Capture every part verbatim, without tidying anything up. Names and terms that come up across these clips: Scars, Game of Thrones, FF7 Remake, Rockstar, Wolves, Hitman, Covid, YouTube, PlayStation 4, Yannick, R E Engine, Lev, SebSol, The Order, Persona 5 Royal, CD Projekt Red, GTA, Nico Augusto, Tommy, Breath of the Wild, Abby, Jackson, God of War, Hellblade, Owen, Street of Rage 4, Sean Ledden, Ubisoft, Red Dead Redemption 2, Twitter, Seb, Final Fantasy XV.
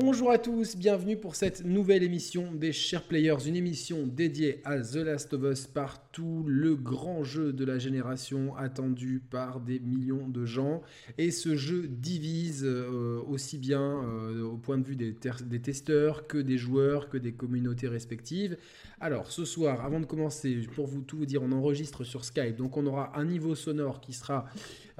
Bonjour à tous, bienvenue pour cette nouvelle émission des Chers Players, une émission dédiée à The Last of Us Part deux, le grand jeu de la génération attendu par des millions de gens. Et ce jeu divise euh, aussi bien euh, au point de vue des, ter- des testeurs que des joueurs, que des communautés respectives. Alors ce soir, avant de commencer, pour vous tout vous dire, on enregistre sur Skype, donc on aura un niveau sonore qui sera...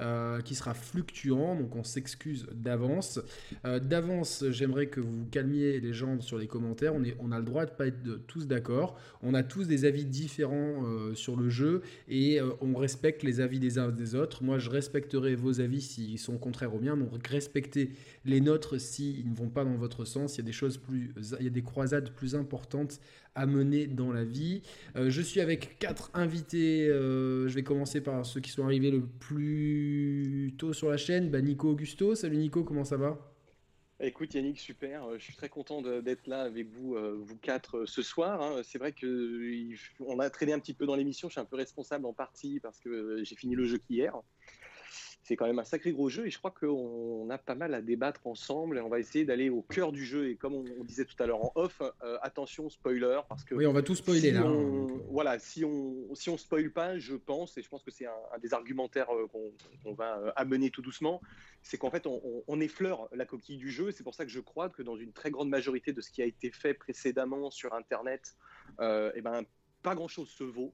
Euh, qui sera fluctuant, donc on s'excuse d'avance. Euh, d'avance, j'aimerais que vous calmiez les gens sur les commentaires. On, est, on a le droit de ne pas être de, tous d'accord. On a tous des avis différents euh, sur le jeu et euh, on respecte les avis des uns des autres. Moi, je respecterai vos avis s'ils sont contraires aux miens. Donc, respectez les nôtres s'ils ne vont pas dans votre sens. Il y a des choses plus, il y a des croisades plus importantes à mener dans la vie. Euh, je suis avec quatre invités. Euh, je vais commencer par ceux qui sont arrivés le plus tôt sur la chaîne, bah Nico Augusto. Salut Nico, comment ça va ? Écoute Yannick, super, je suis très content de, d'être là avec vous, euh, vous quatre euh, ce soir. Hein. C'est vrai qu'on a traîné un petit peu dans l'émission, je suis un peu responsable en partie parce que euh, j'ai fini le jeu qu'hier. C'est quand même un sacré gros jeu et je crois qu'on a pas mal à débattre ensemble et on va essayer d'aller au cœur du jeu. Et comme on, on disait tout à l'heure en off, euh, attention spoiler parce que oui, on va tout spoiler si là. On, voilà, si on si on spoil pas, je pense et je pense que c'est un, un des argumentaires euh, qu'on, qu'on va euh, amener tout doucement, c'est qu'en fait on, on, on effleure la coquille du jeu. Et c'est pour ça que je crois que dans une très grande majorité de ce qui a été fait précédemment sur Internet, euh, et ben pas grand chose se vaut.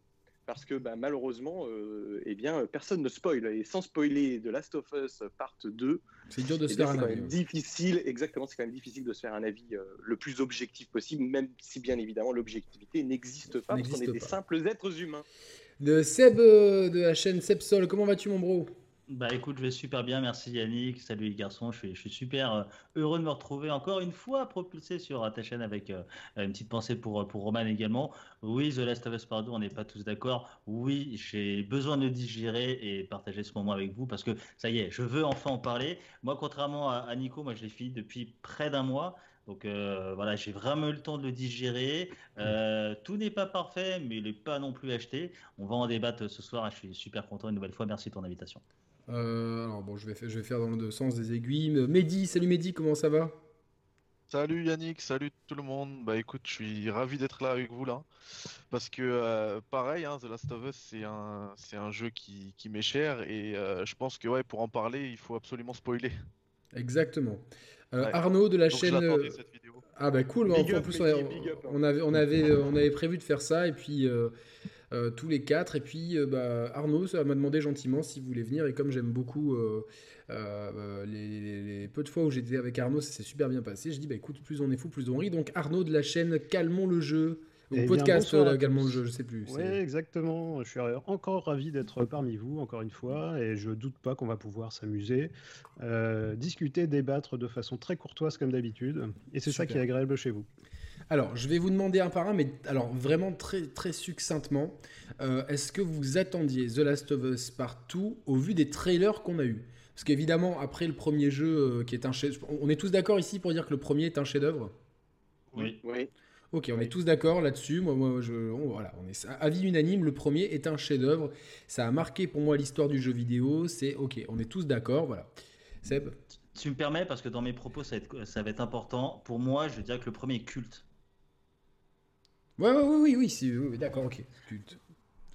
Parce que bah, malheureusement, euh, eh bien, personne ne spoil. Et sans spoiler The Last of Us Part deux, c'est dur de se faire un avis. Difficile, exactement, c'est quand même difficile de se faire un avis euh, le plus objectif possible, même si bien évidemment l'objectivité n'existe pas, n'existe parce qu'on est des simples êtres humains. De Seb euh, de la chaîne SebSol, comment vas-tu mon bro ? Bah écoute, je vais super bien, merci Yannick, salut les garçons, je suis, je suis super heureux de me retrouver encore une fois propulsé sur ta chaîne avec euh, une petite pensée pour, pour Roman également. Oui, The Last of Us Part deux, on n'est pas tous d'accord, oui, j'ai besoin de digérer et partager ce moment avec vous parce que ça y est, je veux enfin en parler. Moi, contrairement à, à Nico, moi je l'ai fini depuis près d'un mois. Donc euh, voilà, j'ai vraiment eu le temps de le digérer. Euh, tout n'est pas parfait, mais il n'est pas non plus acheté. On va en débattre ce soir et je suis super content une nouvelle fois. Merci de ton invitation. Euh, alors bon, je vais, faire, je vais faire dans le sens des aiguilles. Mehdi, salut Mehdi, comment ça va ? Salut Yannick, salut tout le monde. Bah écoute, je suis ravi d'être là avec vous là, parce que euh, pareil, hein, The Last of Us c'est un, c'est un jeu qui, qui m'est cher et euh, je pense que ouais, pour en parler, il faut absolument spoiler. Exactement. Euh, ouais. Arnaud de la donc chaîne. Ah bah cool, bah, en plus up, on, avait, on, avait, on avait prévu de faire ça et puis euh, euh, tous les quatre et puis euh, bah, Arnaud ça m'a demandé gentiment s'il voulait venir et comme j'aime beaucoup euh, euh, les, les, les peu de fois où j'étais avec Arnaud ça s'est super bien passé, je dis bah écoute plus on est fou plus on rit, donc Arnaud de la chaîne Calmons le jeu. Ou podcast euh, également, je ne sais plus. Oui, exactement. Je suis encore ravi d'être parmi vous, encore une fois, et je ne doute pas qu'on va pouvoir s'amuser, euh, discuter, débattre de façon très courtoise comme d'habitude, et c'est super. Ça qui est agréable chez vous. Alors, je vais vous demander un par un, mais alors, vraiment très, très succinctement, euh, est-ce que vous attendiez The Last of Us Part deux au vu des trailers qu'on a eus ? Parce qu'évidemment, après le premier jeu, euh, qui est un chef... on est tous d'accord ici pour dire que le premier est un chef-d'œuvre ? Oui, oui. Ok, on oui. est tous d'accord là-dessus. Moi, moi, je, on, voilà, on est avis unanime. Le premier est un chef-d'œuvre. Ça a marqué pour moi l'histoire du jeu vidéo. C'est ok, on est tous d'accord. Voilà. Seb, tu me permets parce que dans mes propos, ça va être, ça va être important. Pour moi, je dirais que le premier est culte. Ouais, ouais, ouais, oui, oui, c'est, oui, d'accord, ok, culte.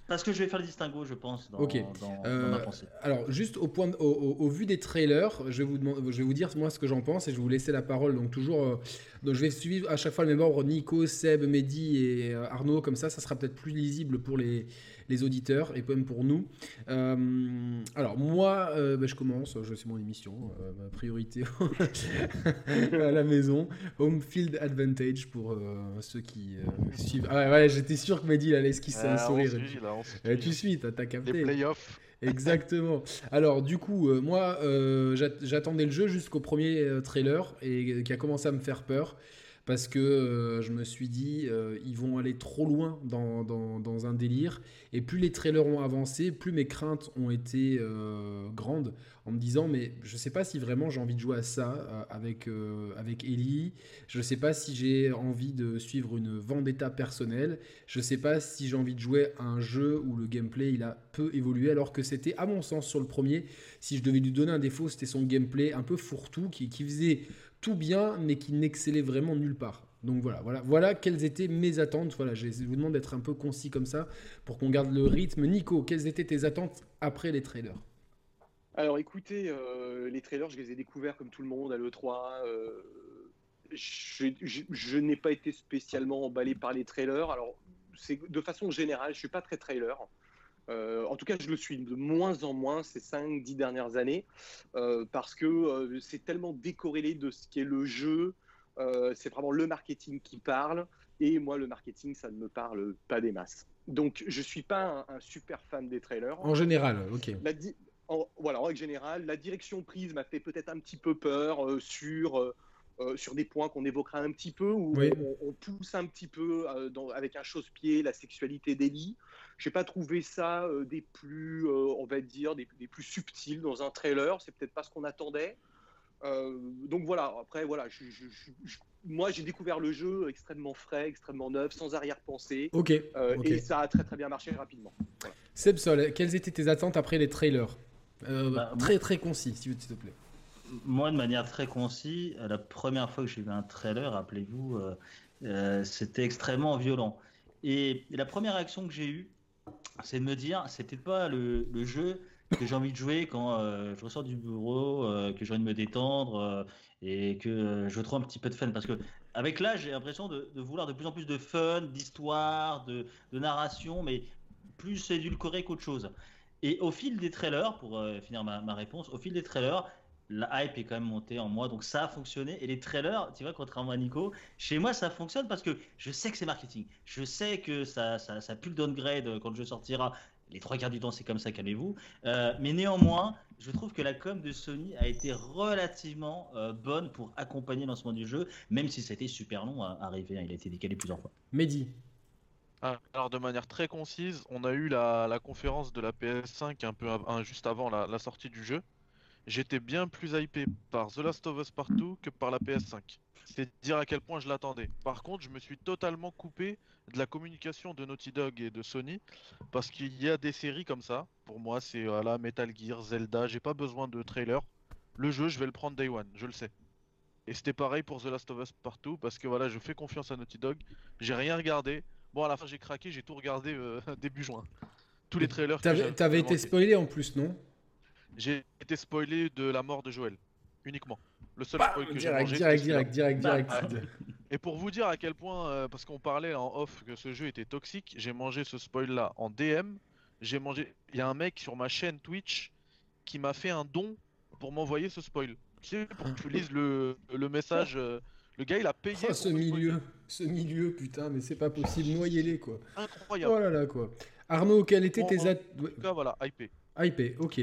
Parce que je vais faire le distinguo, je pense, dans, okay. dans, euh, dans ma pensée. Alors, juste au, point de, au, au, au vu des trailers, je vais, vous demand, je vais vous dire moi ce que j'en pense et je vais vous laisser la parole. Donc, toujours, euh, donc je vais suivre à chaque fois le même ordre, Nico, Seb, Mehdi et euh, Arnaud. Comme ça, ça sera peut-être plus lisible pour les, les auditeurs et même pour nous. Euh, alors, moi, euh, bah, je commence. Je, c'est mon émission, euh, ma priorité à la maison. Home Field Advantage pour euh, ceux qui euh, suivent. Ah ouais, ouais, j'étais sûr que Mehdi allait esquisser un sourire. Et tu suis, t'as, t'as capté. Les playoffs. Exactement. Alors du coup, euh, moi, euh, j'attendais le jeu jusqu'au premier euh, trailer et euh, qui a commencé à me faire peur parce que euh, je me suis dit euh, ils vont aller trop loin dans, dans, dans un délire. Et plus les trailers ont avancé, plus mes craintes ont été euh, grandes en me disant mais je sais pas si vraiment j'ai envie de jouer à ça euh, avec, euh, avec Ellie, je sais pas si j'ai envie de suivre une vendetta personnelle, je sais pas si j'ai envie de jouer à un jeu où le gameplay il a peu évolué alors que c'était à mon sens sur le premier, si je devais lui donner un défaut c'était son gameplay un peu fourre-tout qui, qui faisait tout bien, mais qui n'excellait vraiment nulle part. Donc voilà, voilà, voilà quelles étaient mes attentes. Voilà, je vous demande d'être un peu concis comme ça pour qu'on garde le rythme. Nico, quelles étaient tes attentes après les trailers ? Alors écoutez, euh, les trailers, je les ai découverts comme tout le monde à l'E trois. Euh, je, je, je n'ai pas été spécialement emballé par les trailers. Alors, c'est, de façon générale, je ne suis pas très trailer. Euh, en tout cas, je le suis de moins en moins ces cinq dix dernières années euh, parce que euh, c'est tellement décorrélé de ce qu'est le jeu. Euh, c'est vraiment le marketing qui parle, et moi le marketing ça ne me parle pas des masses. Donc je suis pas un, un super fan des trailers. En général, ok. La di- en, voilà, en règle générale, la direction prise m'a fait peut-être un petit peu peur euh, sur, euh, sur des points qu'on évoquera un petit peu, où oui. on, on pousse un petit peu euh, dans, avec un chausse-pied la sexualité d'Ellie. J'ai pas trouvé ça euh, des plus, euh, on va dire, des, des plus subtils dans un trailer, c'est peut-être pas ce qu'on attendait. Euh, donc voilà, après voilà, je, je, je, je, moi j'ai découvert le jeu extrêmement frais, extrêmement neuf, sans arrière-pensée, okay, euh, okay. et ça a très très bien marché rapidement. Voilà. SebSol, quelles étaient tes attentes après les trailers euh, bah, Très moi, très concis, s'il te plaît. Moi, de manière très concise, la première fois que j'ai vu un trailer, rappelez-vous, euh, euh, c'était extrêmement violent. Et la première réaction que j'ai eue, c'est de me dire, c'était pas le, le jeu que j'ai envie de jouer quand euh, je ressors du bureau, euh, que j'ai envie de me détendre euh, et que euh, je trouve un petit peu de fun. Parce que avec l'âge, j'ai l'impression de, de vouloir de plus en plus de fun, d'histoire, de, de narration, mais plus édulcoré qu'autre chose. Et au fil des trailers, pour euh, finir ma, ma réponse, au fil des trailers, la hype est quand même montée en moi, donc ça a fonctionné. Et les trailers, tu vois, contrairement à Nico, chez moi ça fonctionne parce que je sais que c'est marketing, je sais que ça, ça, ça pue le downgrade quand le jeu sortira. Les trois quarts du temps, c'est comme ça, calmez-vous. Euh, mais néanmoins, je trouve que la com de Sony a été relativement euh, bonne pour accompagner le lancement du jeu, même si ça a été super long à arriver. Hein, il a été décalé plusieurs fois. Mehdi. Alors, de manière très concise, on a eu la, la conférence de la P S cinq un peu un, juste avant la, la sortie du jeu. J'étais bien plus hypé par The Last of Us Part deux que par la P S cinq. C'est dire à quel point je l'attendais. Par contre, je me suis totalement coupé de la communication de Naughty Dog et de Sony parce qu'il y a des séries comme ça. Pour moi, c'est euh, là, Metal Gear, Zelda, j'ai pas besoin de trailer. Le jeu, je vais le prendre day one, je le sais. Et c'était pareil pour The Last of Us Part deux parce que voilà, je fais confiance à Naughty Dog. J'ai rien regardé. Bon, à la fin, j'ai craqué, j'ai tout regardé euh, début juin. Tous les trailers t'avais, que j'avais T'avais été spoilé en plus, non ? J'ai été spoilé de la mort de Joel. Uniquement. Le seul bah, spoil que direct, j'ai mangé. Direct, direct, direct, direct, bah, direct. Et pour vous dire à quel point, euh, parce qu'on parlait en off que ce jeu était toxique, j'ai mangé ce spoil-là en D M. J'ai mangé. Il y a un mec sur ma chaîne Twitch qui m'a fait un don pour m'envoyer ce spoil. Tu sais, pour que tu lises le, le message. Euh, le gars, il a payé. Oh, ce milieu, ce milieu, putain, mais c'est pas possible. Noyez-les, quoi. Incroyable. Oh là là, quoi. Arnaud, quelles étaient bon, tes attentes ? En tout cas, voilà, hypé. Hypé, ok.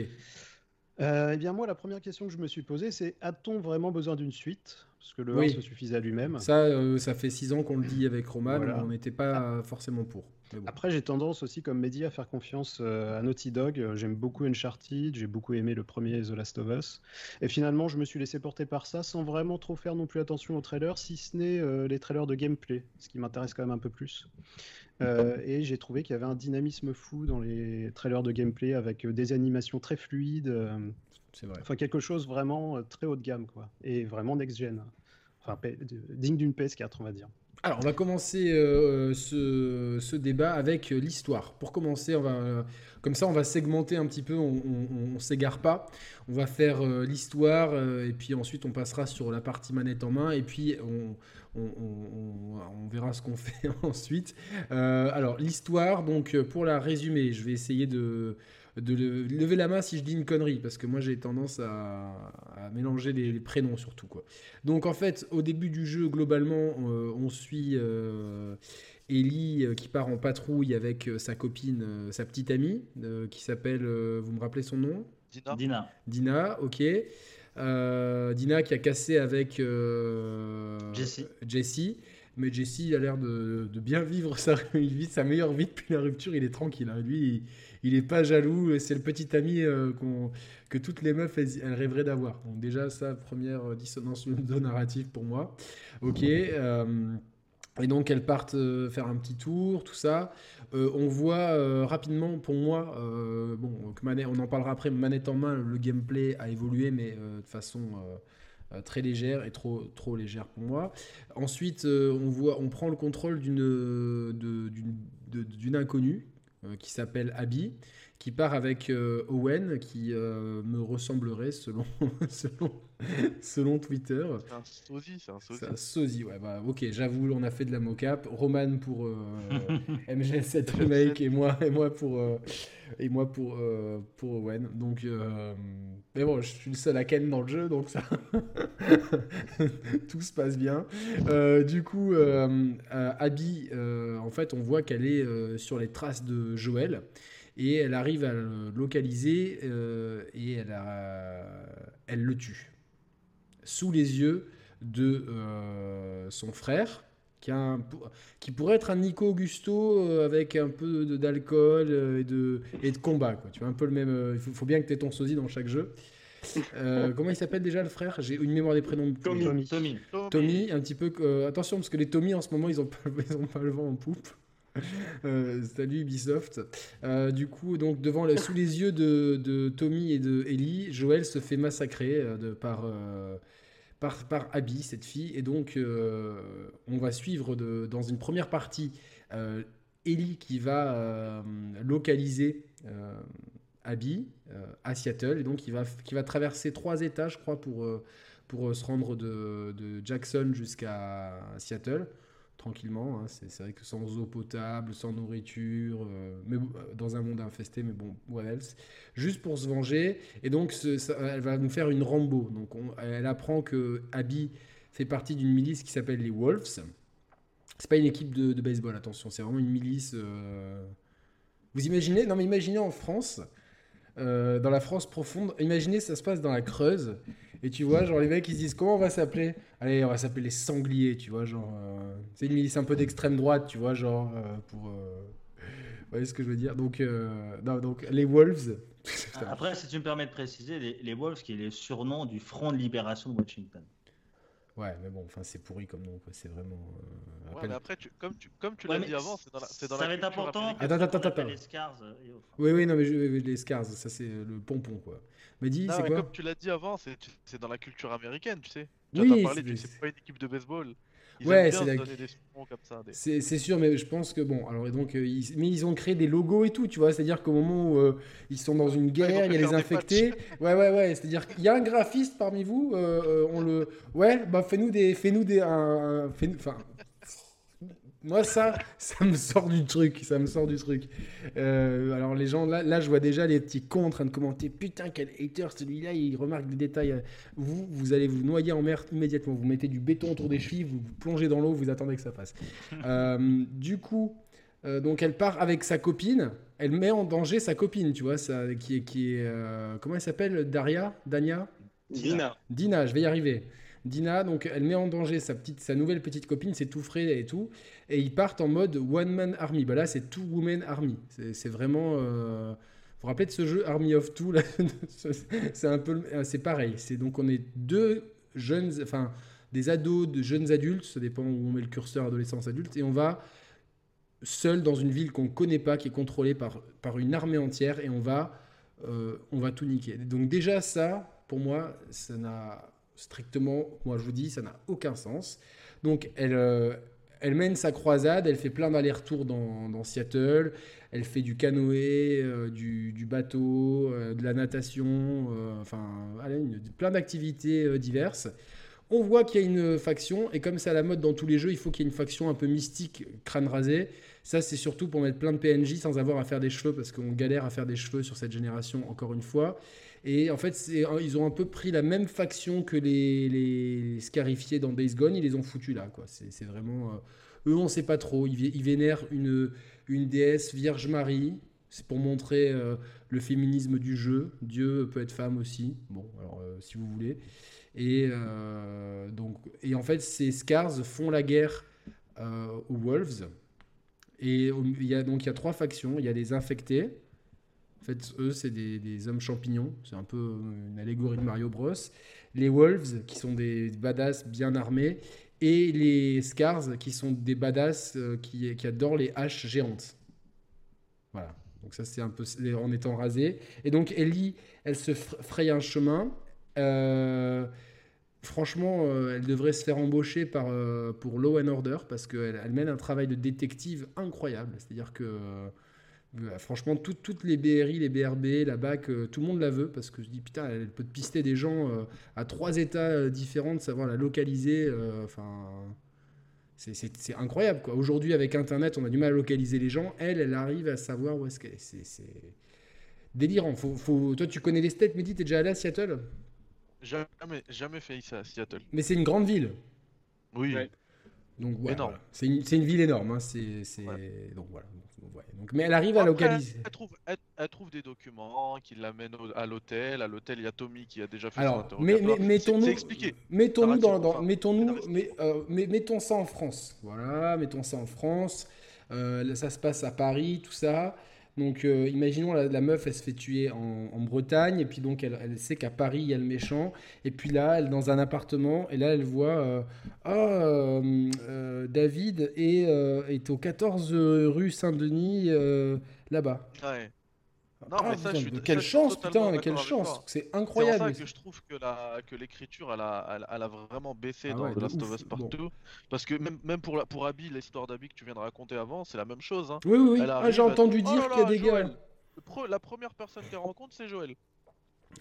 Euh, eh bien moi la première question que je me suis posée c'est a-t-on vraiment besoin d'une suite ? Parce que le oui. un se suffisait à lui-même. Ça, euh, ça fait six ans qu'on le dit avec Roman, voilà. On n'était pas ah. forcément pour. Bon. Après j'ai tendance aussi comme Mehdi à faire confiance euh, à Naughty Dog. J'aime beaucoup Uncharted, j'ai beaucoup aimé le premier The Last of Us. Et finalement je me suis laissé porter par ça sans vraiment trop faire non plus attention aux trailers, si ce n'est euh, les trailers de gameplay, ce qui m'intéresse quand même un peu plus. Euh, et j'ai trouvé qu'il y avait un dynamisme fou dans les trailers de gameplay avec des animations très fluides, euh, c'est vrai. Enfin quelque chose vraiment euh, très haut de gamme quoi, et vraiment next-gen, enfin p- digne d'une P S quatre on va dire. Alors on va commencer euh, ce, ce débat avec euh, l'histoire. Pour commencer, on va, euh, comme ça on va segmenter un petit peu, on ne s'égare pas. On va faire euh, l'histoire euh, et puis ensuite on passera sur la partie manette en main et puis on, on, on, on, on verra ce qu'on fait ensuite. Euh, alors l'histoire, donc pour la résumer, je vais essayer de... de lever la main si je dis une connerie, parce que moi j'ai tendance à, à mélanger les, les prénoms surtout, quoi. Donc en fait, au début du jeu, globalement, euh, on suit euh, Ellie euh, qui part en patrouille avec euh, sa copine, euh, sa petite amie, euh, qui s'appelle, euh, vous me rappelez son nom ? Dina. Dina. Dina, ok. Euh, Dina qui a cassé avec euh, Jessie. Jessie. Mais Jessie a l'air de, de bien vivre sa, il vit sa meilleure vie depuis la rupture, il est tranquille. Hein. Lui, il n'est pas jaloux, c'est le petit ami euh, qu'on, que toutes les meufs elles, elles rêveraient d'avoir. Donc déjà, ça, première dissonance ludonarrative pour moi. Ok. Euh, et donc, elles partent faire un petit tour, tout ça. Euh, on voit euh, rapidement, pour moi, euh, bon, on en parlera après, manette en main, le gameplay a évolué, mais euh, de façon... Euh, euh, très légère et trop, trop légère pour moi. Ensuite, euh, on, voit, on prend le contrôle d'une, de, d'une, de, d'une inconnue euh, qui s'appelle Abby, qui part avec euh, Owen, qui euh, me ressemblerait selon, selon, selon Twitter. C'est un sosie, c'est un sosie. C'est un sosie, ouais, bah ok, j'avoue, on a fait de la mocap. Roman pour euh, M G sept Remake et moi, et moi pour, euh, et moi pour, euh, pour Owen. Donc, euh, mais bon, je suis le seul à Ken dans le jeu, donc ça. Tout se passe bien. Euh, du coup, euh, euh, Abby, euh, en fait, on voit qu'elle est euh, sur les traces de Joel. Et elle arrive à le localiser euh, et elle, a... elle le tue. Sous les yeux de euh, son frère, qui, a un... qui pourrait être un Nico Augusto euh, avec un peu de, d'alcool euh, et, de... et de combat. Quoi. Tu vois, un peu le même. Euh, il faut bien que tu aies ton sosie dans chaque jeu. Euh, comment il s'appelle déjà le frère ? J'ai une mémoire des prénoms. De... Tommy. Tommy. Tommy. Tommy, un petit peu. Euh, attention, parce que les Tommy en ce moment, ils n'ont pas... pas le vent en poupe. Euh, salut Ubisoft. Euh, du coup, donc devant le, sous les yeux de, de Tommy et de Ellie, Joel se fait massacrer euh, de, par, euh, par par Abby, cette fille. Et donc, euh, on va suivre de, dans une première partie euh, Ellie qui va euh, localiser euh, Abby euh, à Seattle, et donc qui va qui va traverser trois États, je crois, pour euh, pour se rendre de, de Jackson jusqu'à Seattle. Tranquillement, hein. c'est, c'est vrai que sans eau potable, sans nourriture, euh, mais dans un monde infesté, mais bon, what else, juste pour se venger. Et donc, ce, ça, elle va nous faire une Rambo. Donc, on, elle apprend que Abby fait partie d'une milice qui s'appelle les Wolves. C'est pas une équipe de, de baseball, attention, c'est vraiment une milice. Euh... Vous imaginez ? Non, mais imaginez en France, euh, dans la France profonde. Imaginez, ça se passe dans la Creuse. Et tu vois, genre, les mecs, ils se disent, comment on va s'appeler ? Allez, on va s'appeler les Sangliers, tu vois, genre... Euh, c'est une milice un peu d'extrême droite, tu vois, genre, euh, pour... Euh, vous voyez ce que je veux dire ? Donc, euh, non, donc, les Wolves... Après, si tu me permets de préciser, les, les Wolves, qui est le surnom du Front de Libération de Washington. Ouais, mais bon, enfin, c'est pourri comme nom, quoi, c'est vraiment... Euh, ouais, appel... mais après, tu, comme tu, comme tu ouais, l'as dit avant, c'est dans la, c'est dans ça la culture américaine. Attends, attends, attends, attends. Les Scars et autres. Oui, oui, non, mais je, les Scars, ça, c'est le pompon, quoi. Mehdi, non, c'est quoi ? Comme tu l'as dit avant, c'est, c'est dans la culture américaine, tu sais. Tu oui, parlé, c'est, tu sais, c'est pas une équipe de baseball. Ils ouais, c'est la... des comme ça, des... c'est, c'est sûr, mais je pense que bon, alors et donc euh, ils... mais ils ont créé des logos et tout, tu vois, c'est-à-dire qu'au moment où euh, ils sont dans une guerre, il y a les infectés. Ouais, ouais, ouais, c'est-à-dire qu'il y a un graphiste parmi vous, euh, euh, on le, ouais, bah fais-nous des, fais-nous des, un, fais-nous, enfin. Moi, ça, ça me sort du truc, ça me sort du truc. Euh, alors, les gens, là, là, je vois déjà les petits cons en train de commenter. Putain, quel hater, celui-là, il remarque des détails. Vous, vous allez vous noyer en mer immédiatement. Vous mettez du béton autour des chevilles, vous, vous plongez dans l'eau, vous attendez que ça passe. Euh, du coup, euh, donc, elle part avec sa copine. Elle met en danger sa copine, tu vois, ça, qui est... Qui est euh, comment elle s'appelle ? Daria ? Dania ? Dina. Dina, je vais y arriver. Dina, donc elle met en danger sa, petite, sa nouvelle petite copine, c'est tout frais et tout, et ils partent en mode One Man Army. Bah là, c'est Two Women Army. C'est, c'est vraiment. Euh... Vous vous rappelez de ce jeu Army of Two là ? C'est un peu, c'est pareil. C'est donc on est deux jeunes, enfin des ados, de jeunes adultes. Ça dépend où on met le curseur, adolescence, adulte, et on va seul dans une ville qu'on connaît pas, qui est contrôlée par par une armée entière, et on va euh, on va tout niquer. Donc déjà ça, pour moi, ça n'a strictement, moi je vous dis, ça n'a aucun sens. Donc elle, euh, elle mène sa croisade, elle fait plein d'allers-retours dans, dans Seattle, elle fait du canoë, euh, du, du bateau, euh, de la natation, euh, enfin allez, une, plein d'activités euh, diverses. On voit qu'il y a une faction, et comme c'est à la mode dans tous les jeux, il faut qu'il y ait une faction un peu mystique, crâne rasé. Ça, c'est surtout pour mettre plein de P N J sans avoir à faire des cheveux, parce qu'on galère à faire des cheveux sur cette génération, encore une fois. Et en fait, c'est, ils ont un peu pris la même faction que les, les scarifiés dans Days Gone, ils les ont foutus là, quoi. C'est, c'est vraiment... Euh, eux, on ne sait pas trop. Ils, ils vénèrent une, une déesse Vierge Marie. C'est pour montrer euh, le féminisme du jeu. Dieu peut être femme aussi. Bon, alors, euh, si vous voulez. Et, euh, donc, et en fait, ces Scars font la guerre euh, aux Wolves. Et il y a, donc, il y a trois factions. Il y a les infectés. En fait, eux, c'est des, des hommes champignons. C'est un peu une allégorie de Mario Bros. Les Wolves, qui sont des badass bien armés. Et les Scars, qui sont des badass qui, qui adorent les haches géantes. Voilà. Donc ça, c'est un peu en étant rasé. Et donc, Ellie, elle se fraye un chemin. Euh, Franchement, euh, elle devrait se faire embaucher par, euh, pour Law and Order parce qu'elle elle mène un travail de détective incroyable. C'est-à-dire que, euh, franchement, tout, toutes les B R I, les B R B, la B A C, euh, tout le monde la veut parce que je dis, putain, elle peut pister des gens euh, à trois états différents, de savoir la localiser. Enfin, euh, c'est, c'est, c'est incroyable, quoi. Aujourd'hui, avec Internet, on a du mal à localiser les gens. Elle, elle arrive à savoir où est-ce qu'elle est. C'est, c'est délirant. Faut, faut... Toi, tu connais les States, Mehdi, t'es déjà allé à Seattle ? Jamais, jamais fait ça à Seattle. Mais c'est une grande ville. Oui. Ouais. Donc ouais, énorme. Voilà. C'est une, c'est une ville énorme. Hein. C'est, c'est... Ouais. Donc voilà. Donc, ouais. Donc, mais elle arrive après, à localiser. Elle trouve, elle, elle trouve des documents qui l'amènent au, à l'hôtel. À l'hôtel, il y a Tommy qui a déjà fait. Alors, son mais, mais, mettons-nous, c'est, c'est expliqué. Mettons-nous dans, dans, mettons-nous, mais, euh, mais, mettons ça en France. Voilà, mettons ça en France. Euh, là, ça se passe à Paris, tout ça. Donc, euh, imaginons, la, la meuf, elle se fait tuer en, en Bretagne, et puis donc, elle, elle sait qu'à Paris, il y a le méchant, et puis là, elle est dans un appartement, et là, elle voit, euh, ah, euh, euh, David est, euh, est au quatorze rue Saint-Denis, euh, là-bas. Ouais. Non, ah, mais ça, putain, je suis, quelle ça, chance, putain, quelle chance, c'est incroyable. C'est pour ça que je trouve que, la, que l'écriture, elle a, elle, elle a vraiment baissé ah dans ouais, The Last of Us Part deux, bon. Parce que même, même pour, la, pour Abby, l'histoire d'Abby que tu viens de raconter avant, c'est la même chose. Hein. Oui, oui, oui. Ah, j'ai entendu dire oh qu'il y a des Joel. Gars... Pre, la première personne qu'elle rencontre, c'est Joel.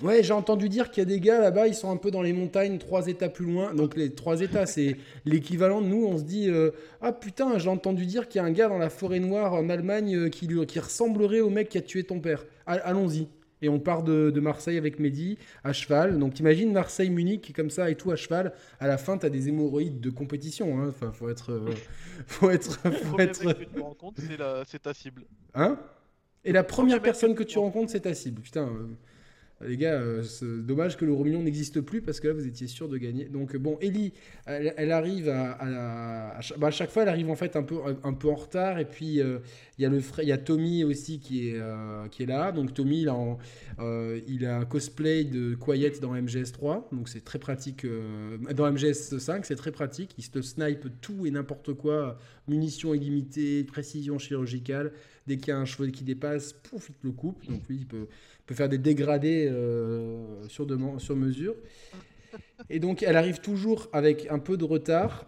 Ouais, j'ai entendu dire qu'il y a des gars là-bas, ils sont un peu dans les montagnes, trois états plus loin. Donc les trois états, c'est l'équivalent de nous. On se dit euh, ah putain, j'ai entendu dire qu'il y a un gars dans la forêt noire en Allemagne euh, qui, lui, qui ressemblerait au mec qui a tué ton père. A- allons-y. Et on part de, de Marseille avec Mehdi à cheval. Donc t'imagines Marseille, Munich comme ça et tout à cheval. À la fin, t'as des hémorroïdes de compétition. Hein. Enfin, faut être, euh, faut être, faut être. Le premier être... mec que tu rencontres, c'est, la... c'est ta cible. Hein ? Et la première personne que tu rencontres, c'est ta cible. Putain. Euh... Les gars, euh, c'est dommage que l'euro million n'existe plus parce que là, vous étiez sûr de gagner. Donc, bon, Ellie, elle, elle arrive à... À, à, à chaque fois, elle arrive en fait un peu, un peu en retard. Et puis, il euh, y, y a Tommy aussi qui est, euh, qui est là. Donc, Tommy, il a, en, euh, il a un cosplay de Quiet dans M G S trois. Donc, c'est très pratique. Euh, dans M G S cinq, c'est très pratique. Il se snipe tout et n'importe quoi. Munitions illimitées, précision chirurgicale. Dès qu'il y a un cheveu qui dépasse, pouf, il te le coupe. Donc, lui, il peut... peut faire des dégradés euh, sur, demand, sur mesure. Et donc, elle arrive toujours avec un peu de retard.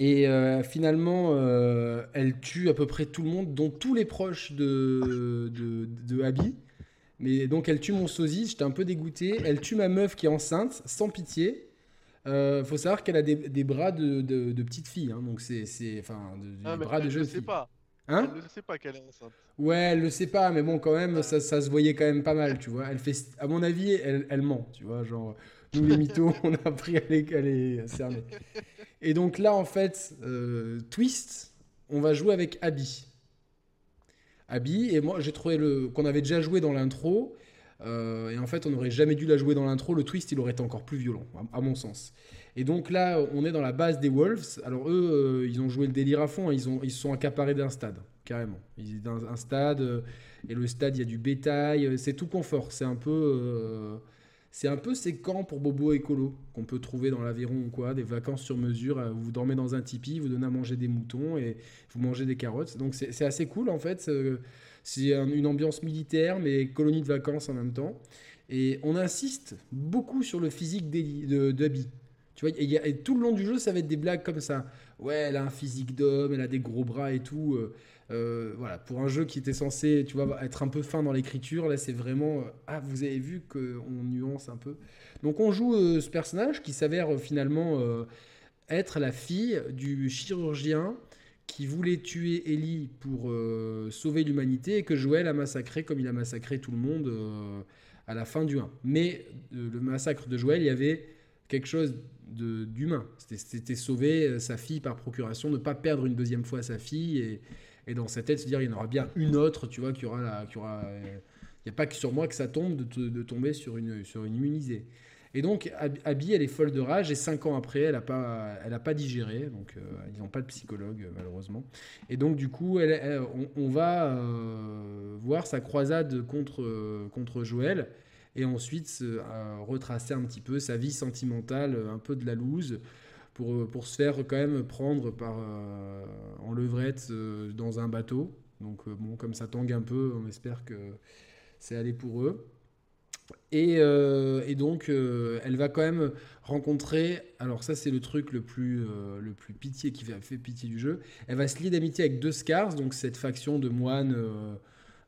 Et euh, finalement, euh, elle tue à peu près tout le monde, dont tous les proches de, de, de Abby. Mais donc, elle tue mon sosie. J'étais un peu dégoûté. Elle tue ma meuf qui est enceinte, sans pitié. Il euh, faut savoir qu'elle a des, des bras de, de, de petite fille. Hein. Donc, c'est... c'est enfin, de, des ah, bras de jeune fille. Je sais pas. Hein ? Elle ne sait pas qu'elle est enceinte. Ouais, elle le sait pas, mais bon, quand même, ça, ça se voyait quand même pas mal, tu vois. Elle fait, à mon avis, elle, elle ment, tu vois. Genre, nous les mythos, on a appris à les, à les cerner. Et donc là, en fait, euh, twist, on va jouer avec Abby. Abby, et moi, j'ai trouvé le, qu'on avait déjà joué dans l'intro, euh, et en fait, on n'aurait jamais dû la jouer dans l'intro. Le twist, il aurait été encore plus violent, à, à mon sens. Et donc là, on est dans la base des Wolves. Alors eux, euh, ils ont joué le délire à fond. Hein. Ils, ont, ils se sont accaparés d'un stade, carrément. Ils, d'un, un stade, euh, et le stade, il y a du bétail. C'est tout confort. C'est un peu, euh, c'est un peu ces camps pour bobos écolos qu'on peut trouver dans l'Aveyron ou quoi. Des vacances sur mesure. Euh, vous dormez dans un tipi, vous donnez à manger des moutons et vous mangez des carottes. Donc c'est, c'est assez cool, en fait. C'est, c'est un, une ambiance militaire, mais colonie de vacances en même temps. Et on insiste beaucoup sur le physique d'Abby. Tu vois, et, y a, et tout le long du jeu, ça va être des blagues comme ça. Ouais, elle a un physique d'homme, elle a des gros bras et tout. Euh, euh, voilà, pour un jeu qui était censé, tu vois, être un peu fin dans l'écriture, là, c'est vraiment... Euh, ah, vous avez vu qu'on nuance un peu. Donc, on joue euh, ce personnage qui s'avère euh, finalement euh, être la fille du chirurgien qui voulait tuer Ellie pour euh, sauver l'humanité et que Joel a massacré comme il a massacré tout le monde euh, à la fin du un. Mais euh, le massacre de Joel, il y avait... quelque chose de, d'humain. C'était, c'était sauver sa fille par procuration, ne pas perdre une deuxième fois sa fille, et, et dans sa tête se dire il y en aura bien une autre, tu vois, qui aura la, qui aura, il n'y a pas que sur moi que ça tombe de, te, de tomber sur une, sur une immunisée. Et donc Abby, elle est folle de rage, et cinq ans après, elle n'a pas, elle a pas digéré, donc euh, ils n'ont pas de psychologue malheureusement. Et donc du coup, elle, elle, on, on va euh, voir sa croisade contre, euh, contre Joël. Et ensuite, euh, retracer un petit peu sa vie sentimentale, un peu de la loose, pour, pour se faire quand même prendre par, euh, en levrette euh, dans un bateau. Donc, euh, bon, comme ça tangue un peu, on espère que c'est allé pour eux. Et, euh, et donc, euh, elle va quand même rencontrer... Alors ça, c'est le truc le plus, euh, le plus pitié, qui fait, fait pitié du jeu. Elle va se lier d'amitié avec deux Scars, donc cette faction de moines euh,